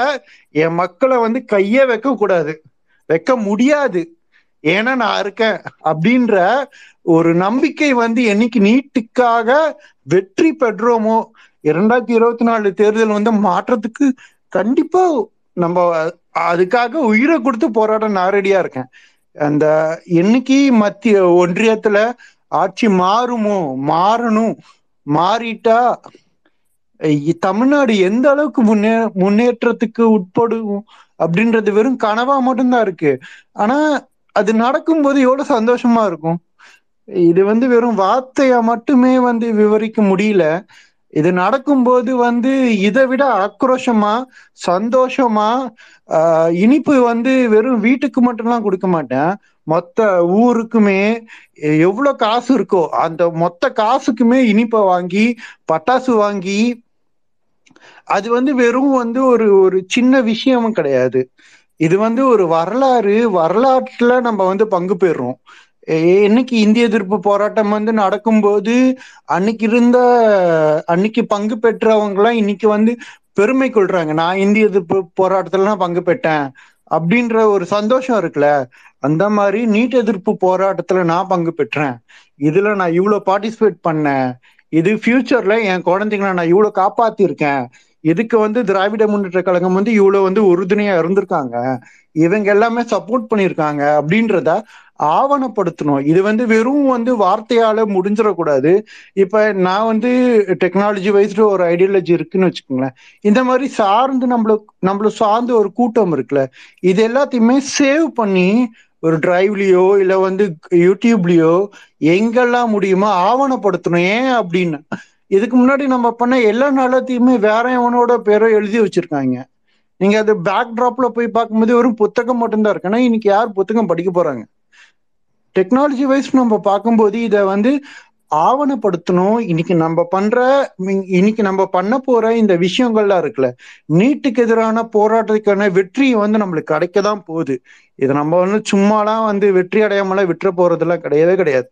என் மக்களை கைய வைக்க கூடாது, வைக்க முடியாது, ஏன்னா நான் இருக்கேன் அப்படின்ற ஒரு நம்பிக்கை என்னைக்கு நீட்டுக்காக வெற்றி பெற்றோமோ 2024 தேர்தல் மாற்றத்துக்கு கண்டிப்பா நம்ம அதுக்காக உயிரை கொடுத்து போராட நேரடியா இருக்கேன். அந்த என்னைக்கு மத்திய ஒன்றியத்துல ஆட்சி மாறணும், மாறிட்டா தமிழ்நாடு எந்த அளவுக்கு முன்னேற்றத்துக்கு உட்படும் அப்படின்றது வெறும் கனவா மட்டும்தான் இருக்கு. ஆனா அது நடக்கும்போது எவ்வளவு சந்தோஷமா இருக்கும். இது வெறும் வார்த்தையா மட்டுமே விவரிக்க முடியல. இது நடக்கும்போது இதை விட ஆக்ரோஷமா சந்தோஷமா இனிப்பு வெறும் வீட்டுக்கு மட்டும்லாம் கொடுக்க மாட்டேன், மொத்த ஊருக்குமே எவ்வளவு காசு இருக்கோ அந்த மொத்த காசுக்குமே இனிப்பை வாங்கி பட்டாசு வாங்கி அது வெறும் ஒரு ஒரு சின்ன விஷயமும் கிடையாது. இது ஒரு வரலாற்றுல நம்ம பங்கு பெறுறோம். என்னைக்கு இந்திய எதிர்ப்பு போராட்டம் நடக்கும்போது அன்னைக்கு பங்கு பெற்றவங்கலாம் இன்னைக்கு பெருமை கொள்றாங்க, நான் இந்திய எதிர்ப்பு போராட்டத்துலாம் பங்கு பெற்றேன் அப்படின்ற ஒரு சந்தோஷம் இருக்குல்ல. அந்த மாதிரி நீட் எதிர்ப்பு போராட்டத்துல நான் பங்கு பெற்றேன், இதுல நான் இவ்வளவு பார்ட்டிசிபேட் பண்ணேன், இது ஃபியூச்சர்ல என் குழந்தைங்களை நான் இவ்வளவு காப்பாத்திருக்கேன், இதுக்கு திராவிட முன்னேற்ற கழகம் இவ்வளவு உறுதுணையா இருந்திருக்காங்க, இவங்க எல்லாமே சப்போர்ட் பண்ணியிருக்காங்க அப்படின்றத ஆவணப்படுத்தணும். இது வெறும் வார்த்தையால முடிஞ்சிடக்கூடாது. இப்ப நான் டெக்னாலஜி வைஸ்டு ஒரு ஐடியாலஜி இருக்குன்னு வச்சுக்கோங்களேன், இந்த மாதிரி சார்ந்து நம்மள சார்ந்து ஒரு கூட்டம் இருக்குல்ல, இது எல்லாத்தையுமே சேவ் பண்ணி ஒரு டிரைவ்லயோ இல்ல யூடியூப்லயோ எங்கெல்லாம் முடியுமோ ஆவணப்படுத்தணும். ஏன் அப்படின்னா இதுக்கு முன்னாடி நம்ம பண்ண எல்லா நாளத்தையுமே வேற எவனோட பேரோ எழுதி வச்சிருக்காங்க. நீங்க அது பேக் டிராப்ல போய் பார்க்கும்போது ஒரு புத்தகம் மட்டும்தான் இருக்கு. ஆனா இன்னைக்கு யார் புத்தகம் படிக்க போறாங்க? டெக்னாலஜி வைஸ் நம்ம பார்க்கும்போது இதை ஆவணப்படுத்தணும். இன்னைக்கு நம்ம பண்ண போற இந்த விஷயங்கள்லாம் இருக்குல்ல, நீட்டுக்கு எதிரான போராட்டத்துக்கான வெற்றி நம்மளுக்கு கிடைக்கதான் போகுது. இதை நம்ம சும்மாலாம் வெற்றி அடையாமலாம் விட்டுற போறதெல்லாம் கிடையவே கிடையாது.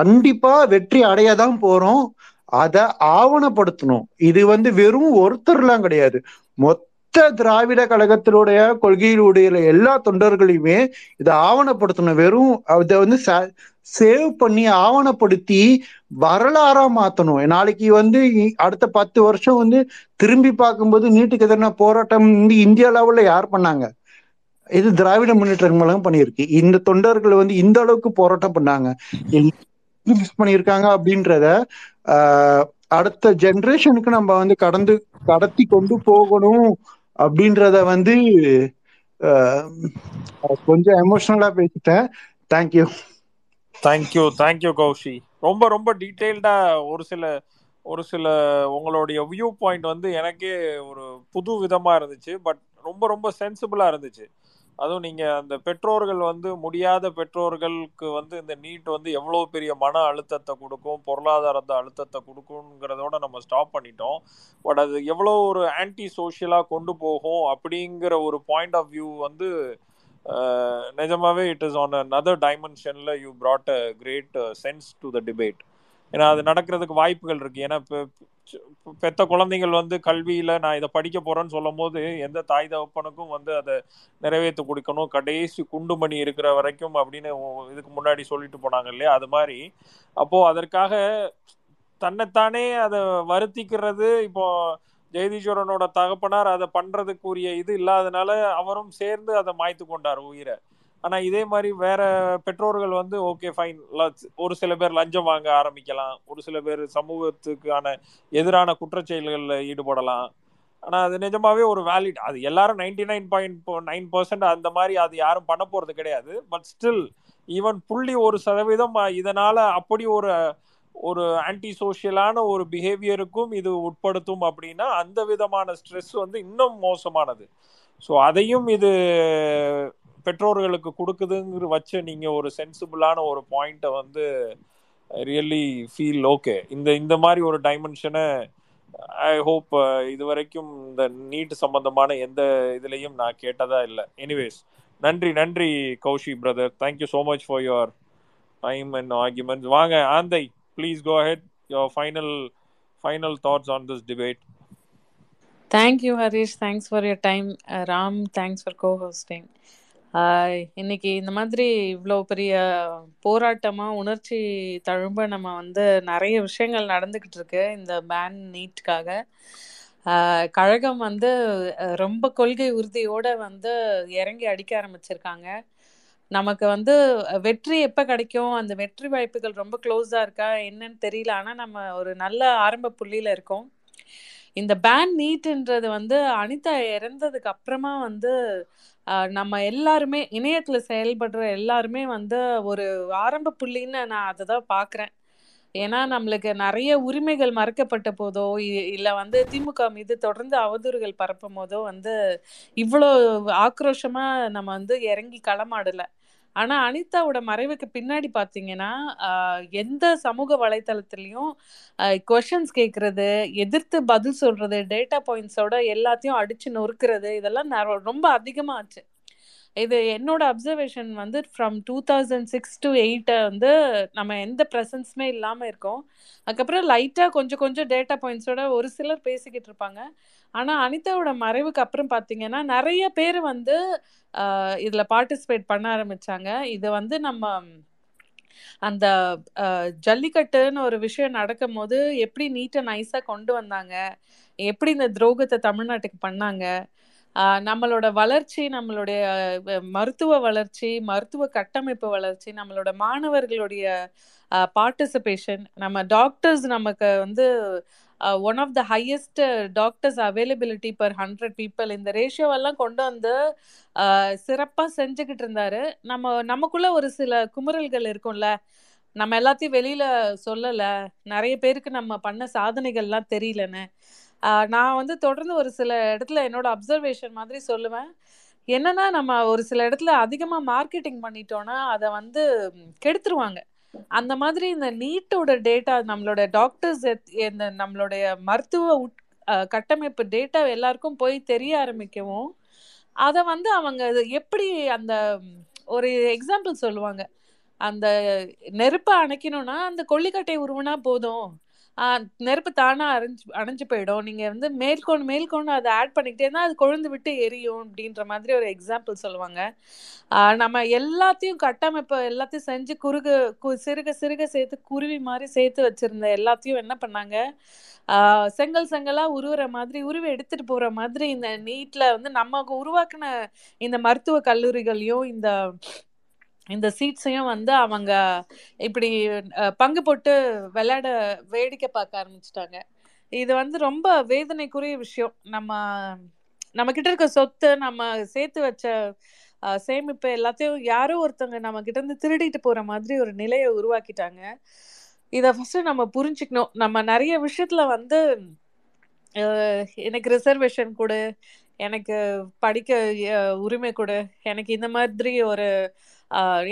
கண்டிப்பா வெற்றி அடையதான் போறோம். அதை ஆவணப்படுத்தணும். இது வெறும் ஒருத்தர்லாம் கிடையாது, மொத்த திராவிட கழகத்தினுடைய கொள்கையிலுடைய எல்லா தொண்டர்களையுமே இதை ஆவணப்படுத்தணும். வெறும் அதை சேவ் பண்ணி ஆவணப்படுத்தி வரலாறா மாத்தணும். நாளைக்கு அடுத்த 10 வருஷம் திரும்பி பார்க்கும்போது நீட்டுக்கு எதிரான போராட்டம் இந்தியா லெவல்ல யார் பண்ணாங்க? இது திராவிட முன்னேற்ற கழகம் பண்ணியிருக்கு. இந்த தொண்டர்கள் இந்த அளவுக்கு போராட்டம் பண்ணாங்க, பண்ணியிருக்காங்க அப்படின்றத அடுத்த ஜெனரேஷனுக்கு நம்ம கடத்தி கொண்டு போகணும் அப்படின்றத கொஞ்சம் எமோஷனலா பேசிட்டேன். Thank you thank you thank you Kaushi. ரொம்ப ரொம்ப டீடைல்டா ஒரு சில உங்களுடைய வியூ பாயிண்ட் எனக்கே ஒரு புது விதமா இருந்துச்சு. பட் ரொம்ப ரொம்ப சென்சிபிளா இருந்துச்சு. அதுவும் நீங்கள் அந்த பெற்றோர்கள் வந்து முடியாத பெற்றோர்களுக்கு வந்து இந்த நீட் வந்து எவ்வளோ பெரிய மன அழுத்தத்தை கொடுக்கும், பொருளாதாரத்தை அழுத்தத்தை கொடுக்குங்கிறதோட நம்ம ஸ்டாப் பண்ணிட்டோம். பட் அது எவ்வளோ ஒரு ஆன்டி சோஷியலாக கொண்டு போகும் அப்படிங்கிற ஒரு பாயிண்ட் ஆஃப் வியூ வந்து நிஜமாகவே இட் இஸ் ஆன் அனதர் டைமென்ஷனில் you brought a great sense to the debate. ஏன்னா அது நடக்கிறதுக்கு வாய்ப்புகள் இருக்குது. ஏன்னா பெத்த குழந்தைகள் வந்து கல்வியில் நான் இதை படிக்க போகிறேன்னு சொல்லும் போது எந்த தாய் தகப்பனுக்கும் வந்து அதை நிறைவேற்றி கொடுக்கணும், கடைசி குண்டு மணி இருக்கிற வரைக்கும் அப்படின்னு இதுக்கு முன்னாடி சொல்லிட்டு போனாங்க இல்லையா, அது மாதிரி. அப்போது அதற்காக தன்னைத்தானே அதை வருத்திக்கிறது. இப்போது ஜெயதீஸ்வரனோட தகப்பனார் அதை பண்ணுறதுக்குரிய இது இல்லாதனால அவரும் சேர்ந்து அதை மாய்த்து கொண்டார் உயிரை. ஆனால் இதே மாதிரி வேற பெற்றோர்கள் வந்து ஓகே ஃபைன், ஒரு சில பேர் லஞ்சம் வாங்க ஆரம்பிக்கலாம், ஒரு சில பேர் சமூகத்துக்கான எதிரான குற்றச்செயல்களில் ஈடுபடலாம். ஆனால் அது நிஜமாவே ஒரு வேலிட், அது எல்லாரும் 99.9% அந்த மாதிரி அது யாரும் பண்ண போகிறது கிடையாது. பட் ஸ்டில் ஈவன் 0.1% இதனால் அப்படி ஒரு ஆன்டி சோஷியலான ஒரு பிஹேவியருக்கும் இது உட்படுத்தும் அப்படின்னா அந்த விதமான ஸ்ட்ரெஸ் வந்து இன்னும் மோசமானது. ஸோ அதையும் இது பெற்றோர்களுக்கு கொடுக்குதுங்கிற வச்ச நீங்கள் ஒரு சென்சிபிளான ஒரு பாயிண்ட்டை வந்து ரியலி ஃபீல் ஓகே. இந்த மாதிரி ஒரு டைமென்ஷனை ஐ ஹோப் இது வரைக்கும் இந்த நீட் சம்பந்தமான எந்த இதுலேயும் நான் கேட்டதா இல்லை. எனிவேஸ், நன்றி Kaushi brother, thank you so much for your time and arguments. வாங்க ஆந்தை, please go ahead your final thoughts on this debate. Thank you Harish, thanks for your time. Ram, thanks for co hosting. இன்னைக்கு இந்த மாதிரி இவ்வளோ பெரிய போராட்டமாக உணர்ச்சி தழும்ப நம்ம வந்து நிறைய விஷயங்கள் நடந்துக்கிட்டு இருக்கு இந்த பேன் நீட்டுக்காக. கழகம் வந்து ரொம்ப கொள்கை உறுதியோடு வந்து இறங்கி அடிக்க ஆரம்பிச்சிருக்காங்க. நமக்கு வந்து வெற்றி எப்போ கிடைக்கும், அந்த வெற்றி வாய்ப்புகள் ரொம்ப க்ளோஸாக இருக்கா என்னன்னு தெரியல. ஆனால் நம்ம ஒரு நல்ல ஆரம்ப புள்ளியில் இருக்கோம். இந்த பேன் நீட்ன்றது வந்து அனிதா இறந்ததுக்கு அப்புறமா வந்து நம்ம எல்லாருமே இணையத்தில் செயல்படுற எல்லாருமே வந்து ஒரு ஆரம்ப புள்ளின்னு நான் அதை தான் பார்க்குறேன். ஏன்னா நம்மளுக்கு நிறைய உரிமைகள் மறுக்கப்பட்ட போதோ இல்லை வந்து திமுக மீது தொடர்ந்து அவதூறுகள் பரப்பும் போதோ வந்து இவ்வளோ ஆக்ரோஷமாக நம்ம வந்து இறங்கி களமாடலை. ஆனால் அனிதாவோட மறைவுக்கு பின்னாடி பார்த்தீங்கன்னா எந்த சமூக வலைத்தளத்துலேயும் கொஷன்ஸ் கேட்குறது, எதிர்த்து பதில் சொல்கிறது, டேட்டா பாயிண்ட்ஸோட எல்லாத்தையும் அடித்து நொறுக்கிறது, இதெல்லாம் ரொம்ப அதிகமாக ஆச்சு. இது என்னோட அப்சர்வேஷன் வந்து ஃப்ரம் 2006 to 2008 வந்து நம்ம எந்த ப்ரெசன்ஸுமே இல்லாமல் இருக்கோம். அதுக்கப்புறம் லைட்டாக கொஞ்சம் டேட்டா பாயிண்ட்ஸோட ஒரு சிலர் பேசிக்கிட்டு இருப்பாங்க. ஆனால் அனிதாவோட மறைவுக்கு அப்புறம் பார்த்தீங்கன்னா நிறைய பேர் வந்து இதில் பார்ட்டிசிபேட் பண்ண ஆரம்பித்தாங்க. இது வந்து நம்ம அந்த ஜல்லிக்கட்டுன்னு ஒரு விஷயம் நடக்கும் போது எப்படி நீட்டை நைஸாக கொண்டு வந்தாங்க, எப்படி இந்த துரோகத்தை தமிழ்நாட்டுக்கு பண்ணாங்க, நம்மளோட வளர்ச்சி, நம்மளுடைய மருத்துவ வளர்ச்சி, மருத்துவ கட்டமைப்பு வளர்ச்சி, நம்மளோட மாணவர்களுடைய பார்ட்டிசிபேஷன், நம்ம டாக்டர்ஸ் நமக்கு வந்து one of the highest doctors availability per 100 people, இந்த ரேஷியோவெல்லாம் கொண்டு வந்து சிறப்பாக செஞ்சுக்கிட்டு இருந்தார். நமக்குள்ளே ஒரு சில குமுறல்கள் இருக்கும்ல, நம்ம எல்லாத்தையும் வெளியில் சொல்லலை, நிறைய பேருக்கு நம்ம பண்ண சாதனைகள்லாம் தெரியலன்னு நான் வந்து தொடர்ந்து ஒரு சில இடத்துல என்னோட அப்சர்வேஷன் மாதிரி சொல்லுவேன். என்னன்னா நம்ம ஒரு சில இடத்துல அதிகமாக மார்க்கெட்டிங் பண்ணிட்டோன்னா அதை வந்து கெடுத்துருவாங்க. அந்த மாதிரி இந்த நீட்டோட டேட்டா, நம்மளோட டாக்டர்ஸ், நம்மளுடைய மருத்துவ கட்டமைப்பு டேட்டா எல்லாருக்கும் போய் தெரிய ஆரம்பிக்கவும் அதை வந்து அவங்க எப்படி அந்த ஒரு எக்ஸாம்பிள் சொல்லுவாங்க, அந்த நெருப்பை அணைக்கணும்னா அந்த கொல்லிக்கட்டை உருவினா போதும், நெருப்பு தானாக அணைஞ்சு போயிடும், நீங்கள் வந்து மேல்கொண்டு அதை ஆட் பண்ணிக்கிட்டே இருந்தால் அது கொழுந்து விட்டு எரியும் அப்படின்ற மாதிரி ஒரு எக்ஸாம்பிள் சொல்லுவாங்க. நம்ம எல்லாத்தையும் கட்டமைப்பு எல்லாத்தையும் செஞ்சு சிறுக சிறுக சேர்த்து குருவி மாதிரி சேர்த்து வச்சுருந்த எல்லாத்தையும் என்ன பண்ணாங்க, செங்கலாக உருவுற மாதிரி உருவி எடுத்துகிட்டு போகிற மாதிரி இந்த நீட்டில் வந்து நம்ம உருவாக்கின இந்த மருத்துவ கல்லூரிகளையும் இந்த சீட்ஸையும் வந்து அவங்க இப்படி பங்கு போட்டு விளையாட வேடிக்கை பார்க்க ஆரம்பிச்சிட்டாங்க. இது வந்து ரொம்ப வேதனைக்குரிய விஷயம். நம்மக்கிட்ட இருக்க சொத்து, நம்ம சேர்த்து வச்ச சேமிப்பு எல்லாத்தையும் யாரோ ஒருத்தவங்க நம்மக்கிட்ட இருந்து திருடிட்டு போகிற மாதிரி ஒரு நிலையை உருவாக்கிட்டாங்க. இதை ஃபஸ்ட்டு நம்ம புரிஞ்சுக்கணும். நம்ம நிறைய விஷயத்தில் வந்து எனக்கு ரிசர்வேஷன் கொடு, எனக்கு படிக்க உரிமை கொடு, எனக்கு இந்த மாதிரி ஒரு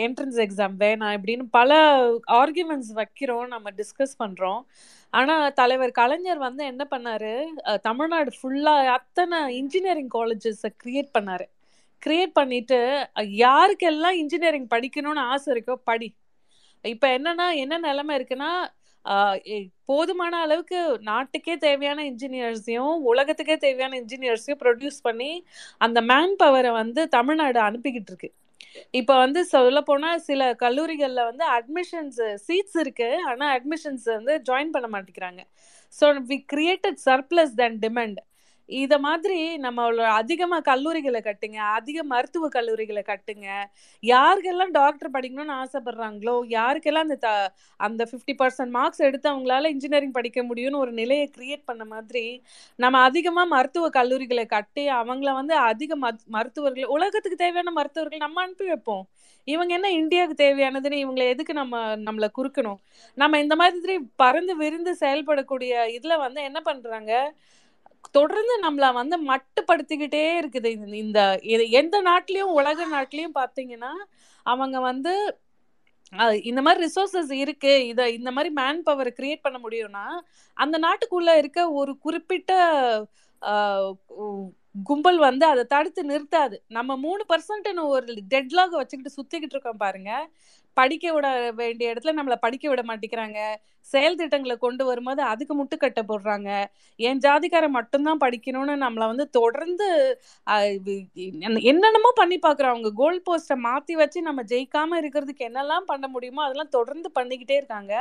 என்ட்ரன்ஸ் எக்ஸாம் வேணாம் இப்படின்னு பல ஆர்குமெண்ட்ஸ் வைக்கிறோம், நம்ம டிஸ்கஸ் பண்ணுறோம். ஆனால் தலைவர் கலைஞர் வந்து என்ன பண்ணார், தமிழ்நாடு ஃபுல்லாக அத்தனை இன்ஜினியரிங் காலேஜஸை க்ரியேட் பண்ணார். க்ரியேட் பண்ணிவிட்டு யாருக்கெல்லாம் இன்ஜினியரிங் படிக்கணும்னு ஆசை இருக்கோ படி. இப்போ என்னென்னா என்ன நிலைமை இருக்குன்னா, போதுமான அளவுக்கு நாட்டுக்கே தேவையான இன்ஜினியர்ஸையும் உலகத்துக்கே தேவையான இன்ஜினியர்ஸையும் ப்ரொடியூஸ் பண்ணி அந்த மேன் பவரை வந்து தமிழ்நாடு அனுப்பிக்கிட்டு இருக்கு. இப்போ வந்து சொல்ல போனால் சில கல்லூரிகளில் வந்து அட்மிஷன்ஸ் சீட்ஸ் இருக்கு, ஆனால் அட்மிஷன்ஸ் வந்து ஜாயின் பண்ண மாட்டேங்கிறாங்க. So we created surplus then demand. இதை மாதிரி நம்மளோட அதிகமாக கல்லூரிகளை கட்டுங்க, அதிக மருத்துவ கல்லூரிகளை கட்டுங்க. யாருக்கெல்லாம் டாக்டர் படிக்கணும்னு ஆசைப்படுறாங்களோ, யாருக்கெல்லாம் அந்த 50% மார்க்ஸ் எடுத்து அவங்களால இன்ஜினியரிங் படிக்க முடியும்னு ஒரு நிலையை கிரியேட் பண்ண மாதிரி நம்ம அதிகமாக மருத்துவ கல்லூரிகளை கட்டி அவங்கள வந்து அதிக மருத்துவர்கள், உலகத்துக்கு தேவையான மருத்துவர்கள் நம்ம அனுப்பி வைப்போம். இவங்க என்ன இந்தியாவுக்கு தேவையானதுன்னு இவங்களை எதுக்கு நம்மளை குறுக்கணும்? நம்ம இந்த மாதிரி பறந்து விரிந்து செயல்படக்கூடிய இதில் வந்து என்ன பண்ணுறாங்க, தொடர்ந்து நம்மள வந்து மட்டுப்படுத்திக்கிட்டே இருக்குது. இந்த எந்த நாட்டிலையும் உலக நாட்டிலையும் பார்த்தீங்கன்னா அவங்க வந்து இந்த மாதிரி ரிசோர்சஸ் இருக்கு, இதை இந்த மாதிரி மேன் பவர் கிரியேட் பண்ண முடியும்னா அந்த நாட்டுக்குள்ள இருக்க ஒரு குறிப்பிட்ட கும்பல் வந்து அதை தடுத்து நிறுத்தாது. நம்ம 3% ஒரு டெட்லாக் வச்சுக்கிட்டு சுத்திக்கிட்டு இருக்கோம் பாருங்க. படிக்க விட வேண்டிய இடத்துல நம்மளை படிக்க விட மாட்டேங்கிறாங்க. செயல் திட்டங்களை கொண்டு வரும்போது அதுக்கு முட்டுக்கட்ட போடுறாங்க. என் ஜாதிக்காரன் மட்டும்தான் படிக்கணும்னு நம்மளை வந்து தொடர்ந்து என்னென்னமோ பண்ணி பார்க்குறோம். அவங்க கோல் போஸ்ட்டை மாற்றி வச்சு நம்ம ஜெயிக்காமல் இருக்கிறதுக்கு என்னெல்லாம் பண்ண முடியுமோ அதெல்லாம் தொடர்ந்து பண்ணிக்கிட்டே இருக்காங்க.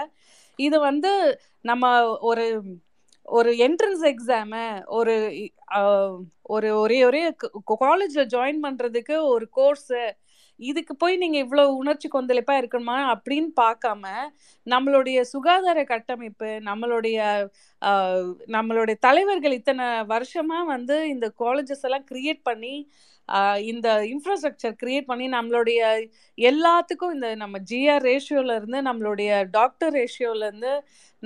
இது வந்து நம்ம ஒரு என்ட்ரன்ஸ் எக்ஸாமு ஒரே காலேஜில் ஜாயின் பண்ணுறதுக்கு ஒரு கோர்ஸு, இதுக்கு போய் நீங்கள் இவ்வளோ உணர்ச்சி கொந்தளிப்பா இருக்கணுமா அப்படின்னு பார்க்காம நம்மளுடைய சுகாதார கட்டமைப்பு, நம்மளுடைய தலைவர்கள் இத்தனை வருஷமாக வந்து இந்த காலேஜஸ் எல்லாம் கிரியேட் பண்ணி இந்த இன்ஃப்ராஸ்ட்ரக்சர் கிரியேட் பண்ணி நம்மளுடைய எல்லாத்துக்கும் இந்த நம்ம ஜிஆர் ரேஷியோலேருந்து, நம்மளுடைய டாக்டர் ரேஷியோலேருந்து,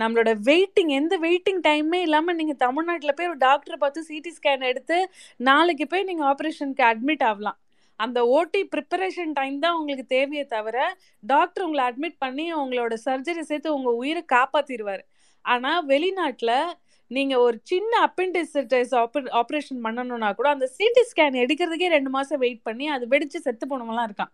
நம்மளோட வெயிட்டிங், எந்த வெயிட்டிங் டைமே இல்லாமல் நீங்கள் தமிழ்நாட்டில் போய் ஒரு டாக்டரை பார்த்து சிடி ஸ்கேன் எடுத்து நாளைக்கு போய் நீங்கள் ஆப்ரேஷனுக்கு அட்மிட் ஆகலாம். அந்த ஓடி ப்ரிப்பரேஷன் டைம் தான் உங்களுக்கு தேவையே தவிர டாக்டர் உங்களை அட்மிட் பண்ணி உங்களோட சர்ஜரி சேர்த்து உங்கள் உயிரை காப்பாற்றிடுவார். ஆனால் வெளிநாட்டில் நீங்கள் ஒரு சின்ன அப்பெண்டிசைட்டிஸ் ஆப்ரேஷன் பண்ணணும்னா கூட அந்த சிடி ஸ்கேன் எடுக்கிறதுக்கே 2 மாதம் வெயிட் பண்ணி அது வெடித்து செத்து போனவங்களாம் இருக்கான்.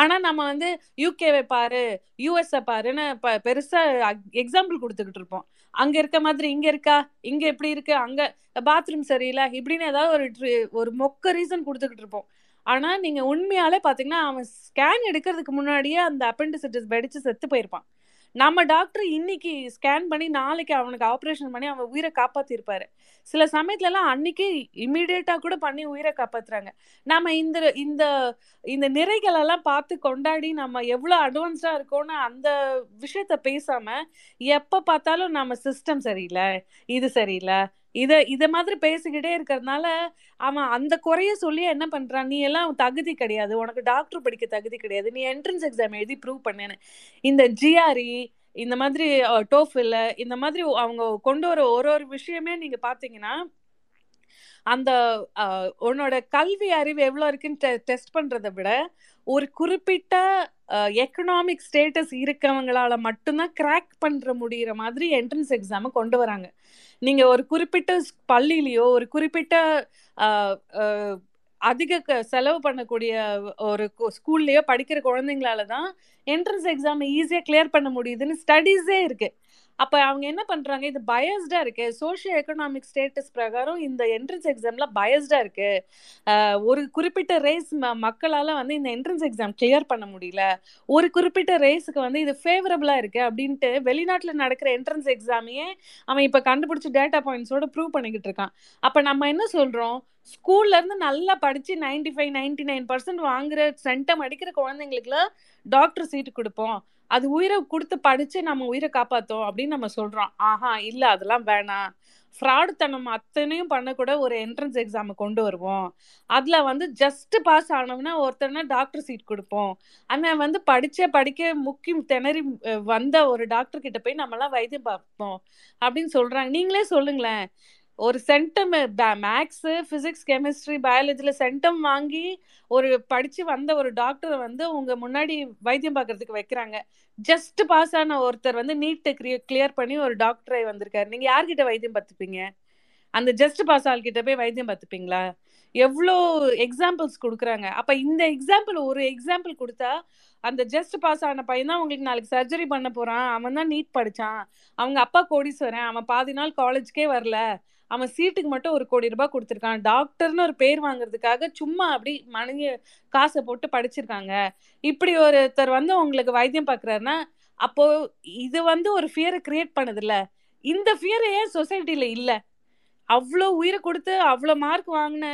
ஆனால் நம்ம வந்து யூகேவை பாரு, யூஎஸ்ஐ பாருன்னு பெருசாக எக்ஸாம்பிள் கொடுத்துக்கிட்டு இருப்போம். அங்கே இருக்க மாதிரி இங்கே இருக்கா, இங்கே எப்படி இருக்குது, அங்கே பாத்ரூம் சரியில்லை இப்படின்னு ஏதாவது ஒரு மொக்க ரீசன் கொடுத்துக்கிட்டு இருப்போம். ஆனால் நீங்கள் உண்மையாலே பார்த்தீங்கன்னா அவன் ஸ்கேன் எடுக்கிறதுக்கு முன்னாடியே அந்த அப்பெண்டிசைட்டிஸ் வெடித்து செத்து போயிருப்பான். நம்ம டாக்டர் இன்னைக்கு ஸ்கேன் பண்ணி நாளைக்கு அவனுக்கு ஆப்ரேஷன் பண்ணி அவன் உயிரை காப்பாற்றிருப்பாரு. சில சமயத்துலலாம் அன்னைக்கு இம்மிடியேட்டாக கூட பண்ணி உயிரை காப்பாற்றுறாங்க. நம்ம இந்த இந்த நிறைகளெல்லாம் பார்த்து கொண்டாடி நம்ம எவ்வளோ அட்வான்ஸ்டாக இருக்கோன்னு அந்த விஷயத்த பேசாமல் எப்போ பார்த்தாலும் நம்ம சிஸ்டம் சரியில்லை, இது சரியில்லை, இதை மாதிரி பேசிக்கிட்டே இருக்கிறதுனால அவன் அந்த குறைய சொல்லி என்ன பண்ணுறான், நீ எல்லாம் தகுதி கிடையாது, உனக்கு டாக்டர் படிக்க தகுதி கிடையாது, நீ என்ட்ரன்ஸ் எக்ஸாம் எழுதி ப்ரூவ் பண்ணேன்னு. இந்த ஜிஆர்இ, இந்த மாதிரி டோஃபில், இந்த மாதிரி அவங்க கொண்டு வர ஒரு விஷயமே நீங்கள் பார்த்தீங்கன்னா அந்த உன்னோட கல்வி அறிவு எவ்வளோ இருக்குன்னு டெஸ்ட் பண்ணுறதை விட ஒரு குறிப்பிட்ட எக்கனாமிக் ஸ்டேட்டஸ் இருக்கவங்களால மட்டும்தான் கிராக் பண்ணுற முடிகிற மாதிரி என்ட்ரன்ஸ் எக்ஸாமை கொண்டு வராங்க. நீங்கள் ஒரு குறிப்பிட்ட பள்ளியிலையோ ஒரு குறிப்பிட்ட அதிக செலவு பண்ணக்கூடிய ஒரு ஸ்கூல்லையோ படிக்கிற குழந்தைங்களால தான் என்ட்ரன்ஸ் எக்ஸாமை ஈஸியாக கிளியர் பண்ண முடியுதுன்னு ஸ்டடீஸே இருக்குது. அப்போ அவங்க என்ன பண்ணுறாங்க, இது பயஸ்டாக இருக்குது, சோஷியோ எக்கனாமிக் ஸ்டேட்டஸ் பிரகாரம் இந்த என்ட்ரன்ஸ் எக்ஸாம்லாம் பயஸ்டாக இருக்குது, ஒரு குறிப்பிட்ட ரேஸ் மக்களால் வந்து இந்த என்ட்ரன்ஸ் எக்ஸாம் கிளியர் பண்ண முடியல, ஒரு குறிப்பிட்ட ரேஸுக்கு வந்து இது ஃபேவரபுளாக இருக்குது அப்படின்ட்டு வெளிநாட்டில் நடக்கிற என்ட்ரன்ஸ் எக்ஸாமையே அவன் இப்போ கண்டுபிடிச்சி டேட்டா பாயிண்ட்ஸோடு ப்ரூவ் பண்ணிக்கிட்டு இருக்கான். அப்போ நம்ம என்ன சொல்கிறோம், ஸ்கூல்லேருந்து நல்லா படித்து 95-99% வாங்குற சென்டம் அடிக்கிற குழந்தைங்களுக்குலாம் டாக்டர் சீட்டு கொடுப்போம், அது உயிரை கொடுத்து படித்து நம்ம உயிரை காப்பாற்றோம் அப்படின்னு நம்ம சொல்கிறோம். ஆஹா இல்லை, அதெல்லாம் வேணாம், ஃப்ராடுத்தனம் அத்தனையும் பண்ணக்கூட ஒரு என்ட்ரன்ஸ் எக்ஸாமை கொண்டு வருவோம், அதில் வந்து ஜஸ்ட்டு பாஸ் ஆனோம்னா ஒருத்தர்னா டாக்டர் சீட் கொடுப்போம், ஆனால் வந்து படிக்க முக்கி திணறி வந்த ஒரு டாக்டர்கிட்ட போய் நம்மளாம் வைத்தியம் பார்ப்போம் அப்படின்னு சொல்கிறாங்க. நீங்களே சொல்லுங்களேன், ஒரு சென்டம் மேக்ஸ், பிசிக்ஸ், கெமிஸ்ட்ரி, பயாலஜில சென்டம் வாங்கி ஒரு படிச்சு வந்த ஒரு டாக்டரை வந்து உங்க முன்னாடி வைத்தியம் பாக்குறதுக்கு வைக்கிறாங்க. ஜஸ்ட் பாஸ் ஆன ஒருத்தர் வந்து நீட் கிளியர் பண்ணி ஒரு டாக்டரை வந்திருக்காரு. நீங்க யார்கிட்ட வைத்தியம் பார்த்துப்பீங்க? அந்த ஜஸ்ட் பாஸ் ஆள்கிட்ட போய் வைத்தியம் பார்த்துப்பீங்களா? எவ்வளோ எக்ஸாம்பிள்ஸ் கொடுக்குறாங்க. அப்போ இந்த எக்ஸாம்பிள் ஒரு எக்ஸாம்பிள் கொடுத்தா அந்த ஜஸ்ட் பாஸ் ஆன பையன் தான் உங்களுக்கு நாளைக்கு சர்ஜரி பண்ண போகிறான், அவன் தான் நீட் படித்தான், அவங்க அப்பா கோடீஸ்வரன், அவன் பாதி நாள் காலேஜுக்கே வரல, அவன் சீட்டுக்கு மட்டும் $1,00,00,000 கொடுத்துருக்கான், டாக்டர்னு ஒரு பேர் வாங்குறதுக்காக சும்மா அப்படி மனைவி காசை போட்டு படிச்சிருக்காங்க. இப்படி ஒருத்தர் வந்து உங்களுக்கு வைத்தியம் பார்க்குறாருன்னா அப்போது இது வந்து ஒரு ஃபியரை கிரியேட் பண்ணுதில்ல. இந்த ஃபியர் ஏன் சொசைட்டியில் இல்லை? அவ்வளோ உயிரை கொடுத்து அவ்வளோ மார்க் வாங்கின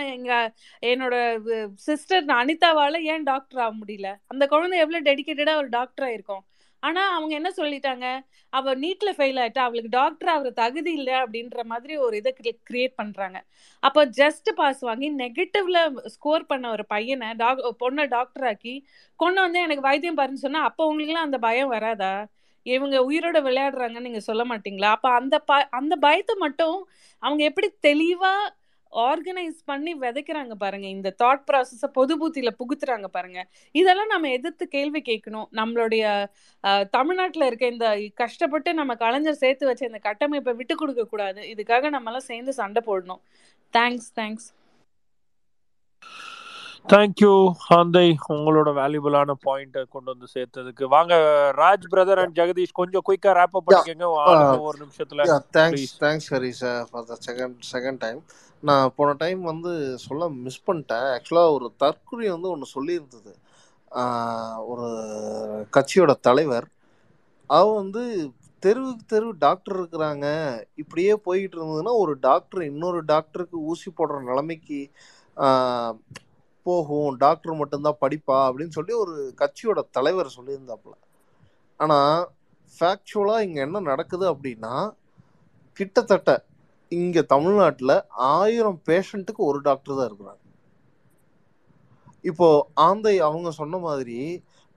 என்னோட சிஸ்டர் அனிதாவால ஏன் டாக்டர் ஆக முடியல? அந்த குழந்தை எவ்வளோ டெடிக்கேட்டடா ஒரு டாக்டர் ஆயிருக்கும். ஆனா அவங்க என்ன சொல்லிட்டாங்க, அவ நீட்ல ஃபெயில் ஆயிட்டா, அவளுக்கு டாக்டர் ஆகிற தகுதி இல்லை அப்படின்ற மாதிரி ஒரு இதை கிரியேட் பண்றாங்க. அப்போ ஜஸ்ட் பாஸ் வாங்கி நெகட்டிவ்ல ஸ்கோர் பண்ண ஒரு பையனை பொண்ணை டாக்டர் ஆக்கி கொண்டு வந்து எனக்கு வைத்தியம் பாருன்னு சொன்னா அப்போ உங்களுக்குலாம் அந்த பயம் வராதா? இவங்க உயிரோட விளையாடுறாங்கன்னு நீங்க சொல்ல மாட்டீங்களா? அப்ப அந்த பயத்தை மட்டும் அவங்க எப்படி தெளிவா ஆர்கனைஸ் பண்ணி விதைக்கிறாங்க பாருங்க. இந்த தாட் ப்ராசஸ பொது பூத்தியில புகுத்துறாங்க பாருங்க. இதெல்லாம் நம்ம எதிர்த்து கேள்வி கேட்கணும். நம்மளுடைய தமிழ்நாட்டுல இருக்க இந்த கஷ்டப்பட்டு நம்ம கலைஞர் சேர்த்து வச்ச இந்த கட்டமைப்பை விட்டு கொடுக்க கூடாது. இதுக்காக நம்ம எல்லாம் சேர்ந்து சண்டை போடணும். தேங்க்ஸ் தேங்க்யூ ஹாந்தை, உங்களோட வேல்யூபிளான பாயிண்ட கொண்டு வந்து சேர்த்ததுக்கு. வாங்க ராஜ் பிரதர் அண்ட் ஜெகதீஷ், கொஞ்சம் குயிக்கா ராப் அப் பண்ணிக்கங்க ஒரு நிமிஷத்துல. Thanks Hari sir for the second time. நான் போன டைம் வந்து சொல்ல மிஸ் பண்ணிட்டேன். ஆக்சுவலாக ஒரு தற்குறி வந்து ஒன்று சொல்லியிருந்தது. ஒரு கட்சியோட தலைவர் அவ வந்து தெருவுக்கு தெரு டாக்டர் இருக்கிறாங்க, இப்படியே போய்கிட்டு இருந்ததுன்னா ஒரு டாக்டர் இன்னொரு டாக்டருக்கு ஊசி போடுற நிலைமைக்கு போகும், டாக்டர் மட்டும்தான் படிப்பா அப்படின்னு சொல்லி ஒரு கட்சியோட தலைவர் சொல்லியிருந்தாப்புல. ஆனால் ஃபேக்சுவலாக இங்கே என்ன நடக்குது அப்படின்னா, கிட்டத்தட்ட இங்கே தமிழ்நாட்டில் 1000 பேஷண்ட்டுக்கு ஒரு டாக்டர் தான் இருக்கிறாங்க. இப்போ ஆந்தை அவங்க சொன்ன மாதிரி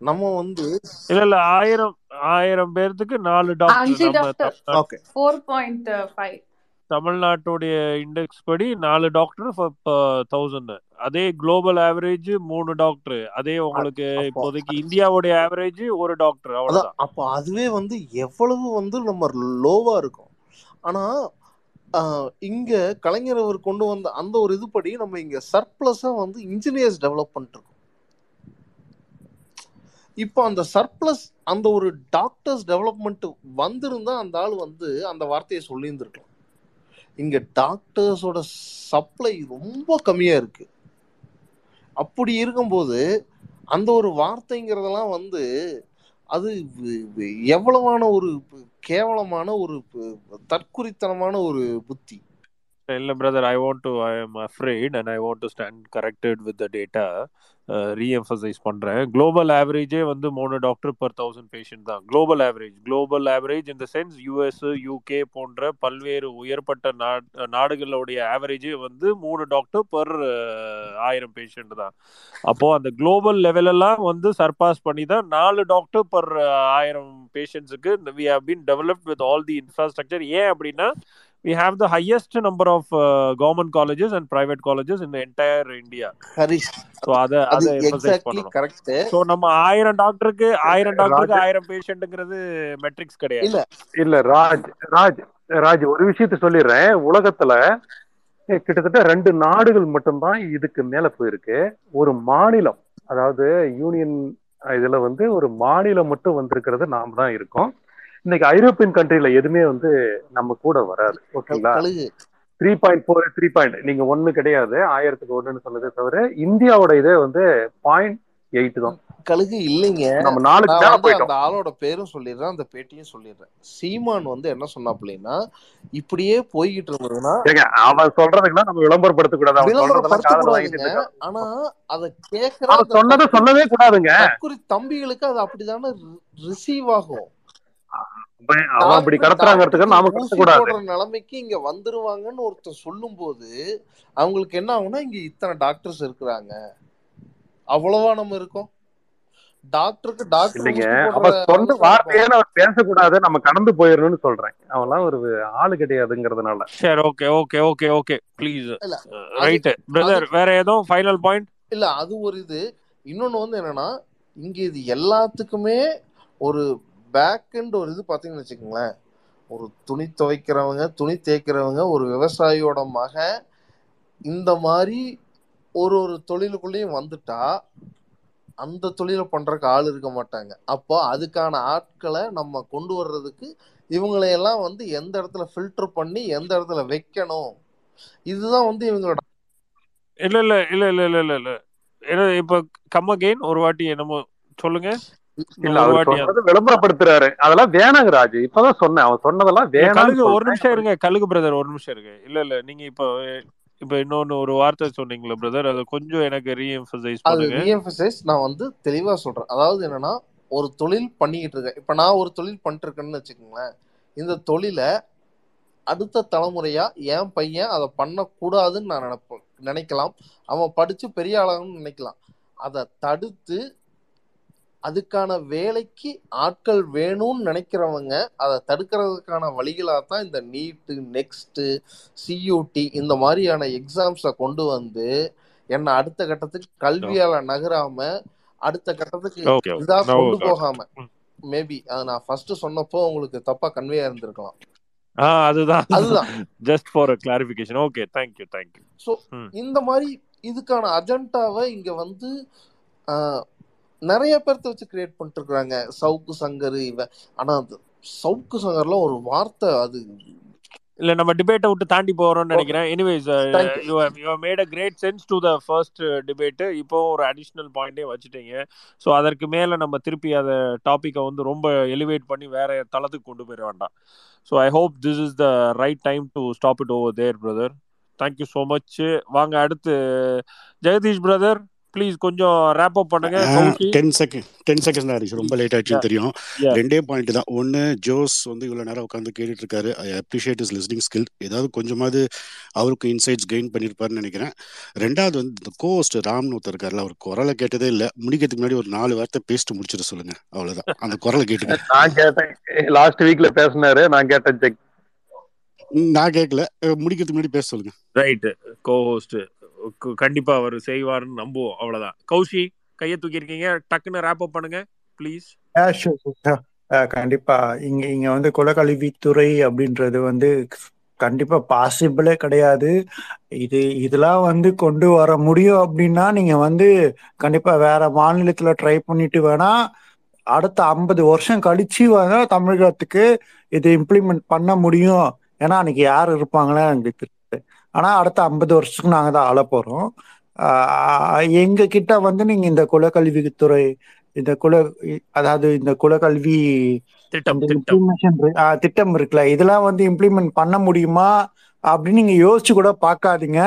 நம்ம வந்து இல்ல 1000 பேருக்கு 4.5 தமிழ்நாட்டுடைய இண்டெக்ஸ் படி 4 டாக்டர் 1000. அதே குளோபல் ஆவரேஜ் 3 டாக்டர். அதே உங்களுக்கு இப்போதைக்கு இந்தியாவுடைய ஆவரேஜ் 1 டாக்டர். அவ்வளவுதான். அப்போ அதுவே வந்து எவ்வளவு வந்து நம்ம லோவா இருக்கும். ஆனா இங்க கலைஞர் அவர் கொண்டு வந்த அந்த ஒரு இதுபடி நம்ம இங்க சர்ப்ளஸா வந்து இன்ஜினியர்ஸ் டெவலப் பண்ணிட்டு இருக்கோம். இப்போ அந்த சர்ப்ளஸ் அந்த ஒரு டாக்டர்ஸ் டெவலப்மெண்ட் வந்திருந்தா அந்த ஆள் வந்து அந்த வார்த்தையை சொல்லியிருந்திருக்கலாம். இங்கே டாக்டர்ஸோட சப்ளை ரொம்ப கம்மியாக இருக்குது. அப்படி இருக்கும்போது அந்த ஒரு வார்த்தைங்கிறதெல்லாம் வந்து அது எவ்வளவான ஒரு கேவலமான ஒரு தற்குறித்தனமான ஒரு புத்தி. இல்லை brother, I am afraid and I want to stand corrected with the data. Re-emphasize பண்ணுறேன், குளோபல் ஆவரேஜே வந்து 3 டாக்டர் per 1000 பேஷண்ட் தான். குளோபல் ஆவரேஜ் இந்த சென்ஸ் யூஎஸ், யூகே போன்ற பல்வேறு உயர்பட்ட நாடுகளுடைய ஆவரேஜே வந்து 3 டாக்டர் per 1000 பேஷண்ட் தான். அப்போது அந்த குளோபல் லெவலெல்லாம் வந்து சர்பாஸ் பண்ணி தான் 4 டாக்டர் per 1000 பேஷண்ட்ஸுக்கு we have been developed with all the infrastructure. ஏன் அப்படின்னா we have the highest number of government colleges and private colleges in the entire India. Harish, so that exactly correct. So நம்ம 1000 டாக்டருக்கு 1000 பேஷண்ட்ங்கிறது மெட்ரிக்ஸ் கிடையாது. இல்ல ராஜ் ஒரு விஷயத்தை சொல்லிடுறேன். உலகத்துல கிட்டத்தட்ட 2 நாடுகள் மட்டும்தான் இதுக்கு மேல போயிருக்கு. ஒரு மாநிலம், அதாவது யூனியன் இதுல வந்து ஒரு மாநிலம் மட்டும் வந்திருக்கிறது நாம தான் இருக்கோம். இன்னைக்கு ஐரோப்பியன் கண்ட்ரில எதுவுமே வந்து நம்ம கூட வராது. ஓகேங்களா? 3.4 நீங்க 1 கிடையாது, 1000க்கு 1 சொன்னதே தவிர இந்தியாவோட இதே வந்து 0.8 தான். கழுகு இல்லைங்க, நம்ம 4க்கு போயிட்டோம். அந்த ஆளோட பேரும் சொல்லிடுறேன், அந்த பேட்டியும் சொல்லிடுறேன். சீமான் வந்து என்ன சொன்னாப்லன்னா, இப்படியே போய்கிட்டு இருந்ததுன்னா அவன் சொல்றதுக்குலாம் நம்ம விளம்பரப்படுத்த கூடாது. விளம்பரப்படுத்த, ஆனா அதை கேட்கற சொன்னதை சொல்லவே கூடாதுங்க. தம்பிகளுக்கு அது அப்படிதானே ரிசீவ் ஆகும். நிலைமைக்கு இங்க வந்துருவாங்கன்னு ஒருத்தர் சொல்லும் போது அவங்களுக்கு என்ன ஆகும்னா, இங்க இத்தனை டாக்டர்ஸ் இருக்கிறாங்க, அவ்வளவா நம்ம இருக்கோம். டாக்டருக்கு டாக்டர் வார்த்தையால அவர் பேசக்கூடாது, நம்ம கடந்து போயிடணும்னு சொல்றேன். அவெல்லாம் ஒரு ஆளு கிடையாதுங்கிறதுனால. சரி, okay okay okay okay, please right brother. வேற ஏதோ ஃபைனல் பாயிண்ட் இல்ல? அது ஒரு இது. இன்னொன்னு வந்து என்னன்னா, இங்க இது எல்லாத்துக்குமே ஒரு பேக் அண்ட் ஒரு இது பாத்தீங்கன்னு வச்சுக்கோங்களேன். ஒரு துணி துவைக்கிறவங்க, துணி தேய்க்கிறவங்க, ஒரு விவசாயியோட மகன், இந்த மாதிரி ஒரு ஒரு தொழிலுக்குள்ளேயும் வந்துட்டா அந்த தொழிலை பண்றதுக்கு ஆள் இருக்க மாட்டாங்க. அப்போ அதுக்கான ஆட்களை நம்ம கொண்டு வர்றதுக்கு இவங்களையெல்லாம் வந்து எந்த இடத்துல ஃபில்டர் பண்ணி எந்த இடத்துல வைக்கணும், இதுதான் வந்து இவங்களோட. இல்ல இல்ல இல்ல இல்ல இல்ல இல்ல இல்ல இப்ப கம் அகெயின் ஒரு வாட்டி என்னமோ சொல்லுங்க. விளம்பரப்படுத்துறாரு, அதெல்லாம் வேணாங்க ராஜு. இப்பதான் சொன்னேன், அவன் சொன்னதெல்லாம் வேணாங்க. ஒரு நிமிஷம் இருங்க கழுகு பிரதர், ஒரு நிமிஷம் இருங்க. இல்ல இல்ல, நீங்க இப்போ இப்ப இன்னொன்னு ஒரு வார்த்தை சொன்னீங்களா பிரதர், அதை கொஞ்சம் எனக்கு ரீஎம்பசைஸ் பண்ணுங்க. ரீஎம்பசைஸ் நான் வந்து தெளிவா சொல்றேன். அதாவது என்னன்னா, ஒரு தொழில் பண்ணிக்கிட்டு இருக்கேன், இப்ப நான் ஒரு தொழில் பண்ணிட்டு இருக்கேன்னு வச்சுக்கோங்களேன். இந்த தொழிலை அடுத்த தலைமுறையா என் பையன் அதை பண்ணக்கூடாதுன்னு நான் நினைக்கலாம். அவன் படிச்சு பெரிய ஆளாகணும்னு நினைக்கலாம். அதை தடுத்து அதுக்கான வேலைக்கு ஆட்கள் வேணும்னு நினைக்கிறவங்க அதை தடுக்கிறதுக்கான வழிகளாக தான் இந்த நீட்டு, நெக்ஸ்ட்டு, சியூடி இந்த மாதிரியான எக்ஸாம்ஸை கொண்டு வந்து என்னை அடுத்த கட்டத்துக்கு கல்வியால் நகராம அடுத்த கட்டத்துக்கு இதாக கொண்டு போகாம, மேபி அது நான் ஃபர்ஸ்ட் சொன்னப்போ உங்களுக்கு தப்பா கன்வே இருந்திருக்கலாம். அதுதான் அதுதான் just for clarification. Okay, thank you thank you. So இந்த மாதிரி இதுக்கான அஜெண்டாவை இங்க வந்து நிறைய பேர்த்த வச்சு கிரியேட் பண்ணிட்டு இருக்கிறாங்க. சவுக்கு சங்கர் இவன். ஆனா அது சவுக்கு சங்கர்ல ஒரு வார்த்தை, அது இல்ல நம்ம டிபேட்டை விட்டு தாண்டி போறோம்னு நினைக்கிறேன். Anyways, you have made a great sense to the first debate. இப்போ ஒரு அடிஷ்னல் பாயிண்டே வச்சுட்டீங்க. ஸோ அதற்கு மேல நம்ம திருப்பி அதை டாப்பிக்கை வந்து ரொம்ப எலிவேட் பண்ணி வேற தளத்துக்கு கொண்டு போயிட வேண்டாம். So I hope this is the right time to stop it over there brother. Thank you so much. வாங்க அடுத்து ஜெகதீஷ் பிரதர், ப்ளீஸ் கொஞ்சம் ரேப் அப் பண்ணுங்க. 10 செகண்ட்ஸ் தான் இருந்துச்சு, ரொம்ப லேட் ஆயிடுச்சுன்னு தெரியும். ரெண்டே பாயிண்ட் தான். ஒன்று, ஜோஸ் வந்து இவ்வளோ நேரம் உட்காந்து கேட்டுட்டு இருக்காரு. I appreciate is listening skill. ஏதாவது கொஞ்சமாவது அவருக்கு இன்சைட்ஸ் கெயின் பண்ணியிருப்பாருன்னு நினைக்கிறேன். ரெண்டாவது வந்து இந்த கோஸ்ட் ராம்னு ஒருத்தர் இருக்காருல்ல, அவர் குரலை கேட்டதே இல்லை. முடிக்கிறதுக்கு முன்னாடி ஒரு 4 வார்த்தை பேசிட்டு முடிச்சிட சொல்லுங்க, அவ்வளோதான். அந்த குரலை கேட்டுக்கேன். நான் கேட்டேன் லாஸ்ட் வீக்ல பேசினாரு, நான் கேட்டேன். நான் கேட்கல, முடிக்கிறதுக்கு முன்னாடி பேச சொல்லுங்க. ரைட், கோஹோஸ்ட் கண்டிப்பா அவர் செய்வார்னு நம்புவோம், அவ்வளவுதான். கௌஷி கையை தூக்கி இருக்கீங்க, டக்குன்னு ரேப் அப் பண்ணுங்க ப்ளீஸ். கண்டிப்பா இங்க இங்க வந்து குலக்கல்வித்துறை அப்படின்றது வந்து கண்டிப்பா பாசிபிளே கிடையாது. இதெல்லாம் வந்து கொண்டு வர முடியும் அப்படின்னா நீங்க வந்து கண்டிப்பா வேற மாநிலத்துல ட்ரை பண்ணிட்டு வேணா அடுத்த 50 வருஷம் கழிச்சு வேணா தமிழகத்துக்கு இது இம்ப்ளிமெண்ட் பண்ண முடியும். ஏன்னா அன்னைக்கு யாரு இருப்பாங்களே எங்களுக்கு. ஆனா அடுத்த 50 வருஷத்துக்கு நாங்க தான் ஆள போறோம். எங்க கிட்ட வந்து நீங்க இந்த குலக்கல்வித்துறை, இந்த குலக்கல்வி திட்டம் இருக்குல்ல, இதெல்லாம் வந்து இம்ப்ளிமெண்ட் பண்ண முடியுமா அப்படின்னு நீங்க யோசிச்சு கூட பாக்காதீங்க.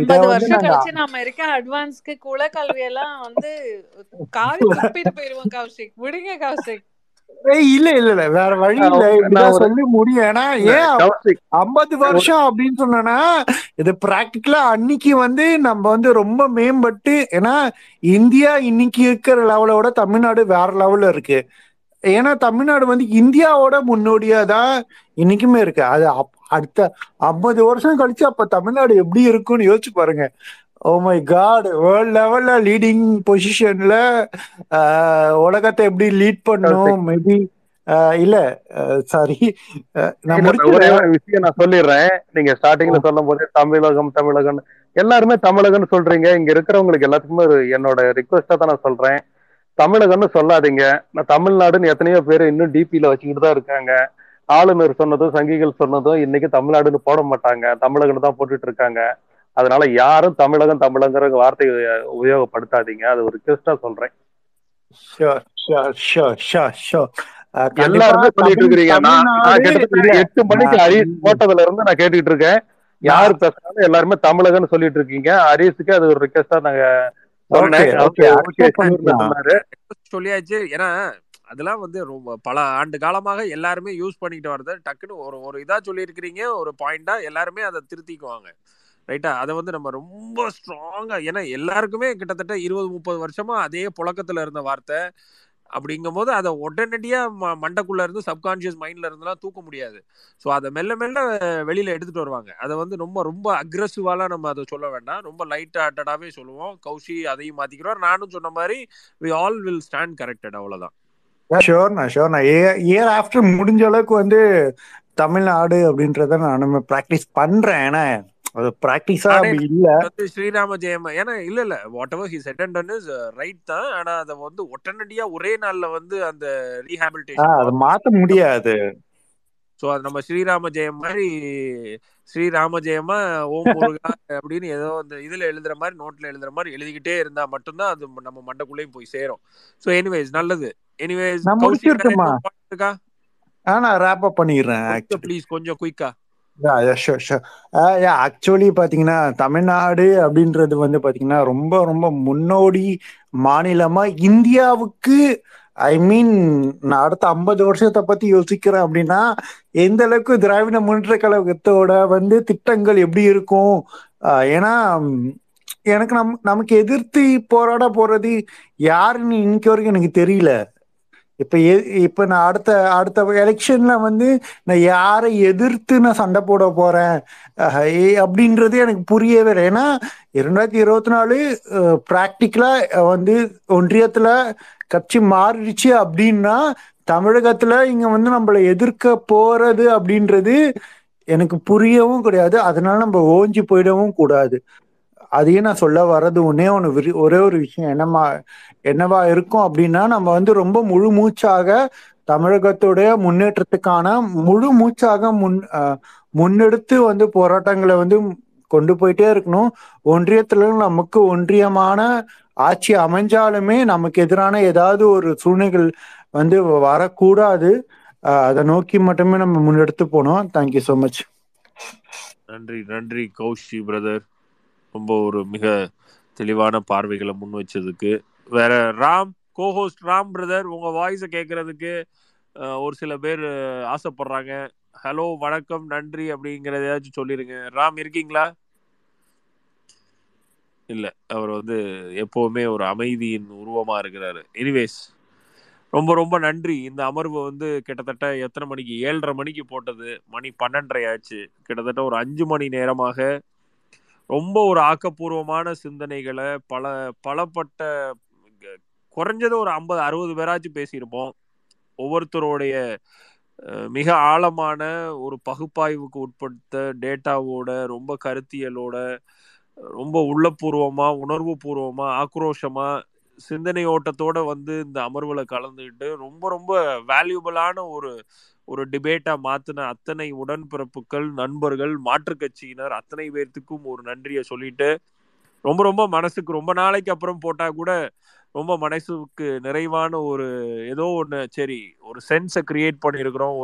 50 வருஷம் கழிச்சு நாம இருக்க அட்வான்ஸ்க்கு குலக்கல்வியெல்லாம் வந்து காரி துப்பிட்டு போயிருவோம். கௌஷிக் விடுங்க கௌஷிக். இல்ல இல்ல இல்ல, வேற வழி இல்ல, சொல்லி முடியும். ஏன்னா ஏன் 50 வருஷம் அப்படின்னு சொன்னா இது பிராக்டிகலா அன்னைக்கு வந்து நம்ம வந்து ரொம்ப மேம்பட்டு, ஏன்னா இந்தியா இன்னைக்கு இருக்கிற லெவலோட தமிழ்நாடு வேற லெவல்ல இருக்கு. ஏன்னா தமிழ்நாடு வந்து இந்தியாவோட முன்னோடியா தான் இன்னைக்குமே இருக்கு. அது அடுத்த 50 வருஷம் கழிச்சு அப்ப தமிழ்நாடு எப்படி இருக்கும்னு யோசிச்சு பாருங்க. ஓ மை காட், வேர்ல்ட் லெவல்ல லீடிங் பொசிஷன்ல உலகத்தை எப்படி லீட் பண்ணும். மேபி இல்ல சாரி, விஷயம் நான் சொல்லிடுறேன். நீங்க ஸ்டார்டிங்ல சொல்லும் போது தமிழகம் தமிழகம் எல்லாருமே தமிழகம்னு சொல்றீங்க. இங்க இருக்கிறவங்களுக்கு எல்லாத்துக்குமே என்னோட ரிக்வெஸ்டா தான் நான் சொல்றேன், தமிழகம்னு சொல்லாதீங்க. நான் தமிழ்நாடுன்னு எத்தனையோ பேர் இன்னும் டிபியில வச்சுக்கிட்டு தான் இருக்காங்க. ஆளுநர் சொன்னதும் சங்கிகள் சொன்னதும் இன்னைக்கு தமிழ்நாடுன்னு போட மாட்டாங்க, தமிழகம்னு தான் போட்டுட்டு இருக்காங்க. அதனால யாரும் தமிழகம் தமிழங்கிற வார்த்தையை உபயோகப்படுத்தாதீங்க, அது ஒரு ரிக்வெஸ்டா சொல்றேன். எல்லாருமே சொல்லிட்டு இருக்கிறீங்க. நான் கிட்டத்தட்ட 8 மணிக்கு ஹரிஸ் போட்டதுல இருந்து நான் கேட்டுக்கிட்டு இருக்கேன். யாரு பேசினாலும் எல்லாருமே தமிழகம்னு சொல்லிட்டு இருக்கீங்க. ஹரிஸுக்கு அது ஒரு ரிக்வெஸ்டா நாங்க சொல்லியாச்சு. ஏன்னா அதெல்லாம் வந்து ரொம்ப பல ஆண்டு காலமாக எல்லாருமே யூஸ் பண்ணிக்கிட்டு வர்றது. டக்குன்னு ஒரு இதா சொல்லி இருக்கிறீங்க, ஒரு பாயிண்டா எல்லாருமே அதை திருத்திக்குவாங்க. ரைட்டா? அதை வந்து நம்ம ரொம்ப ஸ்ட்ராங்காக, ஏன்னா எல்லாருக்குமே கிட்டத்தட்ட 20-30 வருஷமா அதே புழக்கத்தில் இருந்த வார்த்தை. அப்படிங்கும் போது அதை உடனடியாக மண்டக்குள்ளே இருந்து சப்கான்ஷியஸ் மைண்டில் இருந்தெல்லாம் தூக்க முடியாது. ஸோ அதை மெல்ல மெல்ல வெளியில் எடுத்துகிட்டு வருவாங்க. அதை வந்து ரொம்ப ரொம்ப அக்ரெசிவாலாம் நம்ம அதை சொல்ல வேண்டாம், ரொம்ப லைட் ஹார்ட்டடாகவே சொல்லுவோம். கௌஷி அதையும் மாற்றிக்கிறோம், நானும் சொன்ன மாதிரி we all will stand corrected. அவ்வளோதான். ஷோர்ண்ணா ஷோர்ண்ணா. இயர் ஆஃப்டர் முடிஞ்ச அளவுக்கு வந்து தமிழ்நாடு அப்படின்றத நான் ப்ராக்டிஸ் பண்ணுறேன். ஏன்னா அது பிராக்டிஸா இல்ல ஸ்ரீராம ஜெயம். ஏன்னா இல்ல whatever he said and done is right தான். ஆனா அத வந்து உடனடியா ஒரே நாள்ல வந்து அந்த ரீஹாபிலிட்டேஷன் அது மாத்த முடியாது. சோ அது நம்ம ஸ்ரீராம ஜெயம் மாதிரி ஸ்ரீராம ஜெயமா ஓம் முருகா அப்படின்னு ஏதோ அந்த இதுல எழுதுற மாதிரி நோட்ல எழுதுற மாதிரி எழுதிக்கிட்டே இருந்தா மட்டும்தான் அது நம்ம மண்டக்குள்ளேயும் போய் சேரும். சோ எனிவேஸ் நல்லது. எனிவேஸ் இருக்கா? நான் ராப் அப் பண்ணிடுறேன். ப்ளீஸ் கொஞ்சம் குயிக்கா. ஆக்சுவலி பாத்தீங்கன்னா தமிழ்நாடு அப்படின்றது வந்து பாத்தீங்கன்னா ரொம்ப ரொம்ப முன்னோடி மாநிலமா இந்தியாவுக்கு. ஐ மீன் நான் அடுத்த 50 வருஷத்தை பத்தி யோசிக்கிறேன் அப்படின்னா எந்த அளவுக்கு திராவிட முன்னேற்ற கழகத்தோட வந்து திட்டங்கள் எப்படி இருக்கும். ஏன்னா எனக்கு நமக்கு எதிர்த்து போராட போறது யாருன்னு இன்னைக்கு வரைக்கும் எனக்கு தெரியல. இப்ப நான் அடுத்த எலெக்ஷன்ல வந்து நான் யாரை எதிர்த்து நான் சண்டை போட போறேன் அப்படின்றது எனக்கு புரியவே இல்லை. ஏன்னா 2024 பிராக்டிக்கலா வந்து ஒன்றியத்துல கட்சி மாறிடுச்சு அப்படின்னா தமிழகத்துல இங்க வந்து நம்மளை எதிர்க்க போறது அப்படின்றது எனக்கு புரியவும் கிடையாது. அதனால நம்ம ஓஞ்சி போயிடவும் கூடாது. அதையே நான் சொல்ல வர்றது ஒரே ஒரு விஷயம் என்னவா இருக்கும் அப்படின்னா, நம்ம வந்து ரொம்ப முழு மூச்சாக தமிழகத்துடைய முன்னேற்றத்துக்கான முழு மூச்சாக முன்னெடுத்து வந்து போராட்டங்களை வந்து கொண்டு போயிட்டே இருக்கணும். ஒன்றியத்துல நமக்கு ஒன்றியமான ஆட்சி அமைஞ்சாலுமே நமக்கு எதிரான ஏதாவது ஒரு சூழ்நிலைகள் வந்து வரக்கூடாது. அதை நோக்கி மட்டுமே நம்ம முன்னெடுத்து போனோம். Thank you so much. நன்றி நன்றி கௌஷி பிரதர், ரொம்ப ஒரு மிக தெளிவான பார்வைகளை முன் வச்சதுக்கு. வேற ராம் கோஹோஸ்ட் ராம் பிரதர், உங்க வாய்ஸை கேட்கறதுக்கு ஒரு சில பேர் ஆசைப்படுறாங்க. ஹலோ வணக்கம் நன்றி அப்படிங்கறத ஏதாச்சும் சொல்லிருங்க. ராம் இருக்கீங்களா? இல்ல, அவர் வந்து எப்பவுமே ஒரு அமைதியின் உருவமா இருக்கிறாரு. எனிவேஸ் ரொம்ப ரொம்ப நன்றி. இந்த அமர்வு வந்து கிட்டத்தட்ட எத்தனை மணிக்கு 7:30 மணிக்கு போட்டது, மணி 12:30 ஆச்சு. கிட்டத்தட்ட ஒரு 5 மணி நேரமாக ரொம்ப ஒரு ஆக்கப்பூர்வமான சிந்தனைகளை பலப்பட்ட குறைஞ்சது ஒரு 50-60 பேராச்சும் பேசியிருப்போம். ஒவ்வொருத்தருடைய மிக ஆழமான ஒரு பகுப்பாய்வுக்கு உட்படுத்த டேட்டாவோட, ரொம்ப கருத்தியலோட, ரொம்ப உள்ளபூர்வமாக, உணர்வு பூர்வமாக, ஆக்ரோஷமாக, சிந்தனை ஓட்டத்தோடு வந்து இந்த அமர்வில் கலந்துக்கிட்டு ரொம்ப ரொம்ப வேல்யூபிளான ஒரு டிபேட்டாக மாற்றின அத்தனை உடன்பிறப்புகள், நண்பர்கள், மாற்றுக் கட்சியினர் அத்தனை பேர்த்துக்கும் ஒரு நன்றியை சொல்லிட்டு, ரொம்ப ரொம்ப மனசுக்கு ரொம்ப நாளைக்கு அப்புறம் போட்டால் கூட ரொம்ப மனசுக்கு நிறைவான ஒரு ஏதோ ஒன்று சரி ஒரு சென்ஸை கிரியேட் பண்ணியிருக்கிறோம்.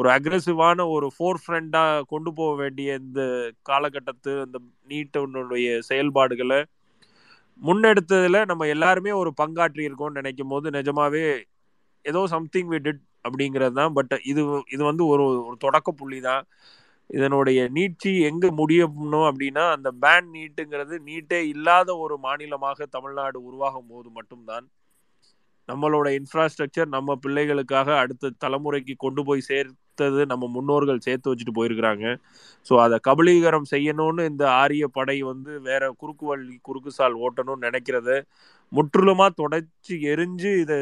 ஒரு அக்ரெசிவான ஒரு ஃபோர் ஃப்ரெண்டாக கொண்டு போக வேண்டிய இந்த காலகட்டத்து அந்த நீட்டனுடைய செயல்பாடுகளை முன்னெடுத்ததில் நம்ம எல்லாருமே ஒரு பங்காற்றி இருக்கோம்னு நினைக்கும் போது நிஜமாவே ஏதோ சம்திங் வி டிட் அப்படிங்கிறது தான். பட் இது வந்து ஒரு தொடக்க புள்ளி தான். இதனுடைய நீட்சி எங்கே முடியணும் அப்படின்னா, அந்த பேன் நீட்டுங்கிறது நீட்டே இல்லாத ஒரு மாநிலமாக தமிழ்நாடு உருவாகும் போது மட்டும்தான் நம்மளோட இன்ஃப்ராஸ்ட்ரக்சர் நம்ம பிள்ளைகளுக்காக அடுத்த தலைமுறைக்கு கொண்டு போய் சேர்த்தது நம்ம முன்னோர்கள் சேர்த்து வச்சுட்டு போயிருக்கிறாங்க. ஸோ அதை கபலீகரம் செய்யணும்னு இந்த ஆரிய படை வந்து வேற குறுக்குசால் ஓட்டணும்னு நினைக்கிறத முற்றிலுமாக தொடச்சி எரிஞ்சு இதை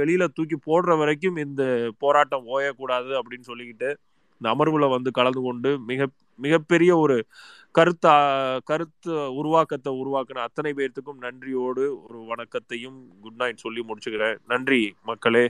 வெளியில தூக்கி போடுற வரைக்கும் இந்த போராட்டம் ஓயக்கூடாது அப்படின்னு சொல்லிக்கிட்டு இந்த அமர்வுல வந்து கலந்து கொண்டு மிகப்பெரிய ஒரு கருத்து உருவாக்கத்தை உருவாக்கின அத்தனை பேர்த்துக்கும் நன்றியோடு ஒரு வணக்கத்தையும் குட் நைட் சொல்லி முடிச்சுக்கிறேன். நன்றி மக்களே.